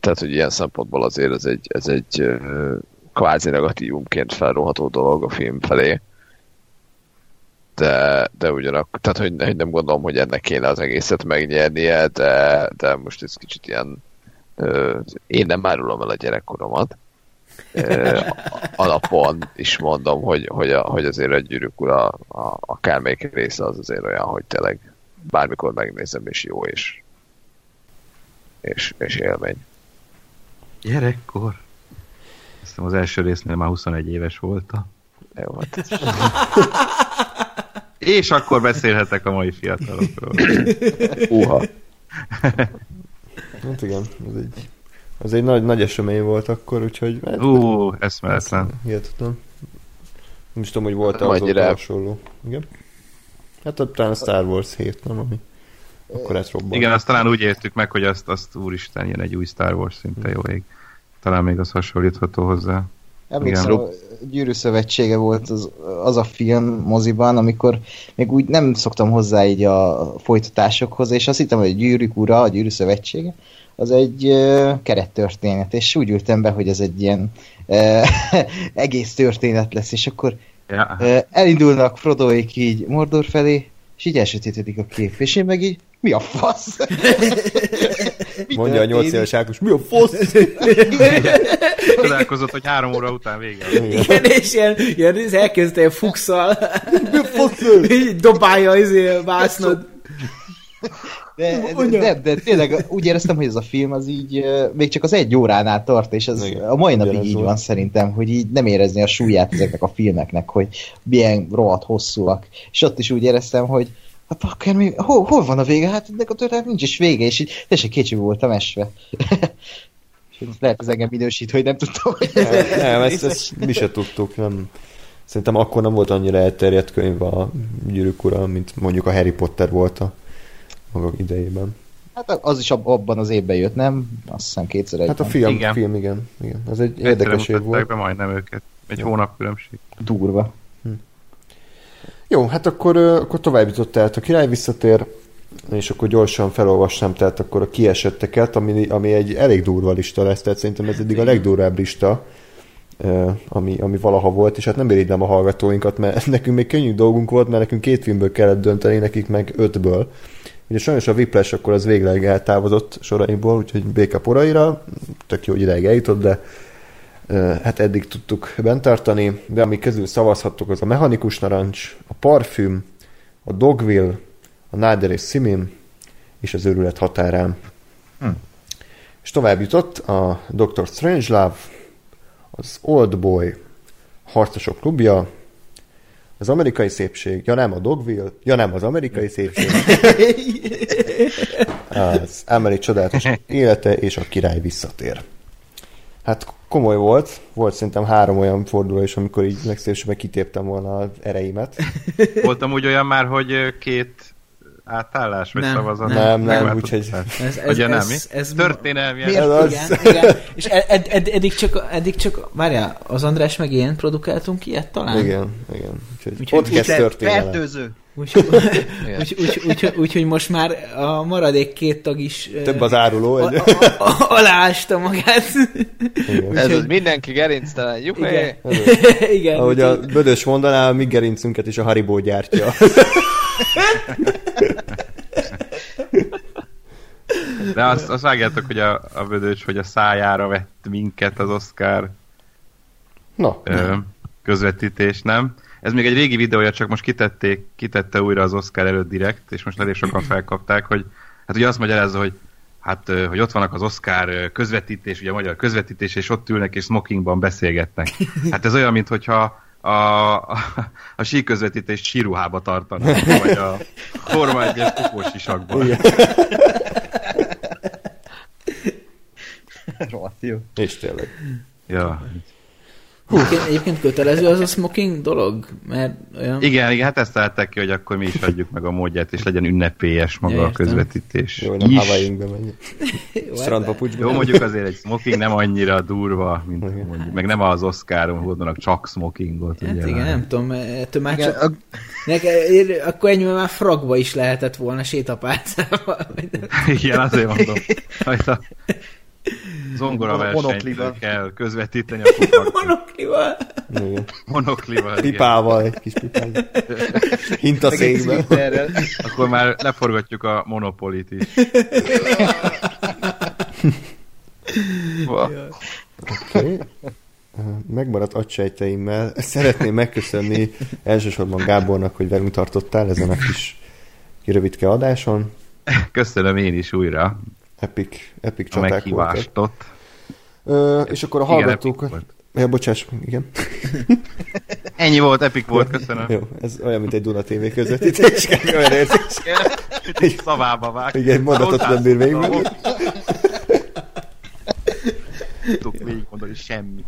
Tehát, hogy ilyen szempontból azért ez egy kvázi negatívumként felróható dolog a film felé. De ugyanakkor, tehát hogy nem gondolom, hogy ennek kéne az egészet megnyernie, de most ez kicsit ilyen, én nem árulom el a gyerekkoromat, alapon is mondom, hogy azért a Gyűrűk Ura akármelyik része az azért olyan, hogy tényleg bármikor megnézem, és jó, és élmény. Gyerekkor? Hiszem az első résznél már 21 éves voltam. Jó, hát ez... És akkor beszélhetek a mai fiatalokról. Uha. Hát igen, az egy nagy esemény volt akkor, úgyhogy... Eszméletlen. Hihetetlen. Nem is tudom, hogy volt azóta hasonló. Igen. Hát talán a Star Wars 7, nem? Ami akkor átrobbant. Igen, azt talán úgy értük meg, hogy azt úristen, jön egy új Star Wars, szinte jó ég. Talán még az hasonlítható hozzá. Emlékszem, a Gyűrű Szövetsége volt az a film moziban, amikor még úgy nem szoktam hozzá így a folytatásokhoz, és azt hittem, hogy a Gyűrűk Ura, a Gyűrű Szövetsége, az egy kerettörténet, és úgy ültem be, hogy ez egy ilyen egész történet lesz, és akkor elindulnak Frodoék így Mordor felé, és így elsötétedik a kép, és én meg így, mi a fasz? Mondja a 8 éves Ákos, mi a fasz? Csodálkozott, hogy 3 óra után vége. Igen, és ilyen elkezdte ilyen fukszal. Mi a fasz? Így dobálja a vásznod. De tényleg úgy éreztem, hogy ez a film az így még csak az 1 óránál tart, és ez igen, a mai napig így van szerintem, hogy így nem érezni a súlyát ezeknek a filmeknek, hogy milyen rohadt hosszúak. És ott is úgy éreztem, hogy hát akár mi, hol van a vége? Hát ennek a történet nincs is vége, és így teljesen kétségbe voltam esve. Lehet ez engem minősít, hogy nem tudtam, hogy nem, ezt mi se tudtuk, nem. Szerintem akkor nem volt annyira elterjedt könyv a Gyűrűk Ura, mint mondjuk a Harry Potter volt a maga idejében. Hát az is abban az évben jött, nem? Azt hiszem 2001. Hát a film igen. Ez egy érdekes év volt. Be majdnem őket. Egy hónap különbség. Durva. Jó, hát akkor tovább jutott, tehát a Király visszatér, és akkor gyorsan felolvasnám, tehát akkor a kiesetteket, ami egy elég durva lista lesz, tehát szerintem ez eddig a legdurvább lista, ami valaha volt, és hát nem irigylem a hallgatóinkat, mert nekünk még könnyű dolgunk volt, mert nekünk 2 filmből kellett dönteni, nekik meg 5-ből. Ugye sajnos a Whiplash akkor az végleg eltávozott soraiból, úgyhogy béka poraira, tök jó, hogy ideig eljutott, de hát eddig tudtuk bent tartani, de ami közül szavazhattuk, az a Mechanikus Narancs, a Parfüm, a Dogville, a Náder és Simin, és az Őrület határán. És tovább jutott a Dr. Strangelove, az Oldboy, a Harcosok klubja, az Amerikai szépség, ja nem a Dogville, ja nem az Amerikai szépség, az Emily csodálatos élete, és a Király visszatér. Hát komoly volt szerintem 3 olyan forduló is, amikor így legszívesebben kitéptem volna az ereimet. Voltam úgy olyan már, hogy 2 átállás, vagy szavazat? Nem, úgyhogy... Ez történelmi. Igen. És eddig csak, várjál, az András meg én produkáltunk ilyet talán? Igen. Úgyhogy podcast történelem. Úgyhogy most már a maradék két tag is több az áruló, aláásta magát. Ez mindenki gerinctelen, juhé! Igen. Ahogy a Bödös mondaná, a mi gerincünket is a Haribo gyártja. De azt vágjátok, hogy a Bödös, hogy a szájára vett minket az Oscar közvetítés, nem? Ez még egy régi videója, csak most kitette újra az Oscar előtt direkt, és most elég sokan felkapták, hogy hát ugye azt magyarázza, hogy hát, hogy ott vannak az Oscar közvetítés, ugye a magyar közvetítés, és ott ülnek, és smokingban beszélgetnek. Hát ez olyan, minthogyha a síközvetítést síruhába tartanak, vagy a kormánygyes kupósisakban. Rohadt jó. És tényleg. Ja. Egyébként kötelező az a smoking dolog? Mert olyan... Igen, hát ezt állták ki, hogy akkor mi is adjuk meg a módját, és legyen ünnepélyes maga a közvetítés. Jó, nem Hawaii-ba menjünk. Strandpapucsba. Jó, mondjuk azért egy smoking nem annyira durva, mint mondjuk, meg nem az Oscaron hódnak csak smokingot. Hát igen, nem tudom, ettől már csak... Akkor ennyiben már fragba is lehetett volna sétapálcával. Igen, azért mondom. Zongora versenyt kell közvetíteni a kupakban. Monoklival. Monoklival. Pipával, egy kis pipával. Hintaszékben. Akkor már leforgatjuk a Monopolit is. Okay. Megmaradt agysejteimmel. Szeretném megköszönni elsősorban Gábornak, hogy velünk tartottál ezen a kis kirövidke adáson. Köszönöm én is újra. Epic csaták voltak. És akkor a hallgatókat... Ja, bocsáss, igen. Ennyi volt, epic volt, köszönöm. Jó, ez olyan, mint egy Duna TV közvetítés. Olyan érzés. Egy szavába vág. Igen, mondatot nem bír végül. Tudok végigmondani semmit.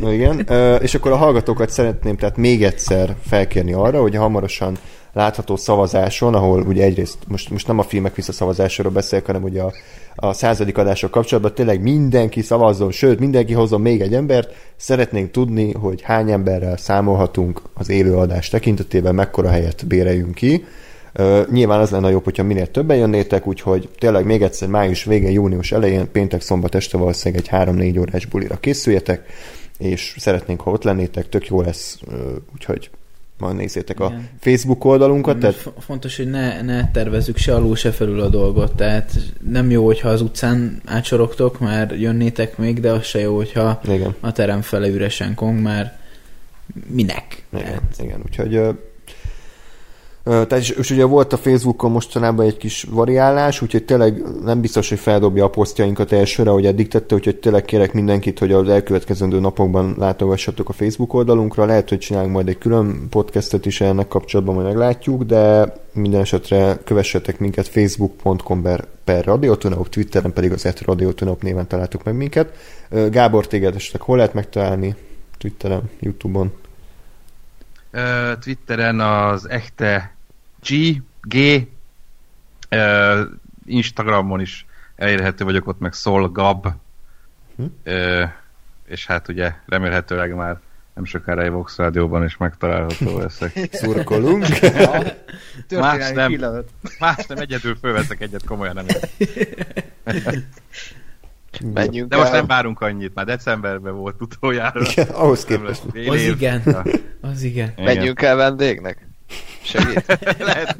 Na igen, és akkor a hallgatókat szeretném tehát még egyszer felkérni arra, hogy hamarosan látható szavazáson, ahol ugye egyrészt most nem a filmek visszaszavazásáról beszélek, hanem ugye a 100. adások kapcsolatban tényleg mindenki szavazzon, sőt, mindenki hozzon még egy embert. Szeretnénk tudni, hogy hány emberrel számolhatunk az élő adás tekintetében, mekkora helyet béreljünk ki. Nyilván az lenne jobb, hogyha minél többen jönnétek, úgyhogy tényleg még egyszer május végén, június elején, péntek, szombat este valószínűleg egy 3-4 órás bulira készüljetek, és szeretnénk, ha ott lennétek, tök jó lesz, úgyhogy majd nézzétek a Facebook oldalunkat. Tehát... Fontos, hogy ne tervezzük se alul, se felül a dolgot, tehát nem jó, hogyha az utcán átsorogtok, mert jönnétek még, de az se jó, hogyha a terem fele üresen kong, mert minek? Igen, úgyhogy... Tehát és ugye volt a Facebookon mostanában egy kis variálás, úgyhogy tényleg nem biztos, hogy feldobja a posztjainkat elsőre, ahogy eddig tette, úgyhogy tényleg kérek mindenkit, hogy az elkövetkezendő napokban látogassatok a Facebook oldalunkra. Lehet, hogy csinálunk majd egy külön podcastet is ennek kapcsolatban, majd meglátjuk, de minden esetre kövessetek minket facebook.com/radiotonop, Twitteren pedig az @radiotonop néven találtok meg minket. Gábor, téged esetleg hol lehet megtalálni? Twitteren, YouTube-on? Twitteren az echte G, Instagramon is elérhető vagyok, ott meg Szolgab, és hát ugye remélhetőleg már nem sokára egy Vox Rádióban is megtalálható leszek. Szurkolunk. Más nem, egyedül fölveszek egyet, komolyan nem. Menjünk de el. Most nem várunk annyit, már decemberben volt utoljára. Igen, ahhoz képest. Az igen. Menjünk el vendégnek. Segít. Lehet,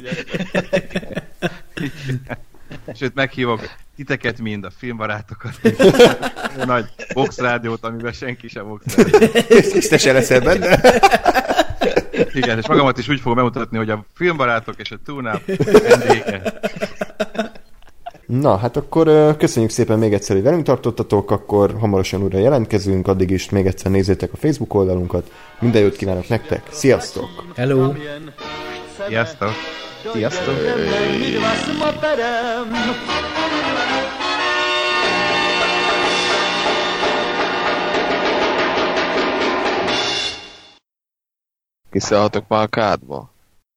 sőt, meghívok titeket mind, a filmbarátokat. A nagy Vox Rádiót, amiben senki sem Vox Rádió. És te se leszel benne. Igen, és magamat is úgy fogom bemutatni, hogy a filmbarátok és a túlnál vendége. Na, hát akkor köszönjük szépen még egyszer, hogy velünk tartottatok, akkor hamarosan újra jelentkezünk, addig is még egyszer nézzétek a Facebook oldalunkat. Minden jót kívánok nektek, sziasztok! Hello! Sziasztok! Sziasztok! Kiszállhatok már a kádba?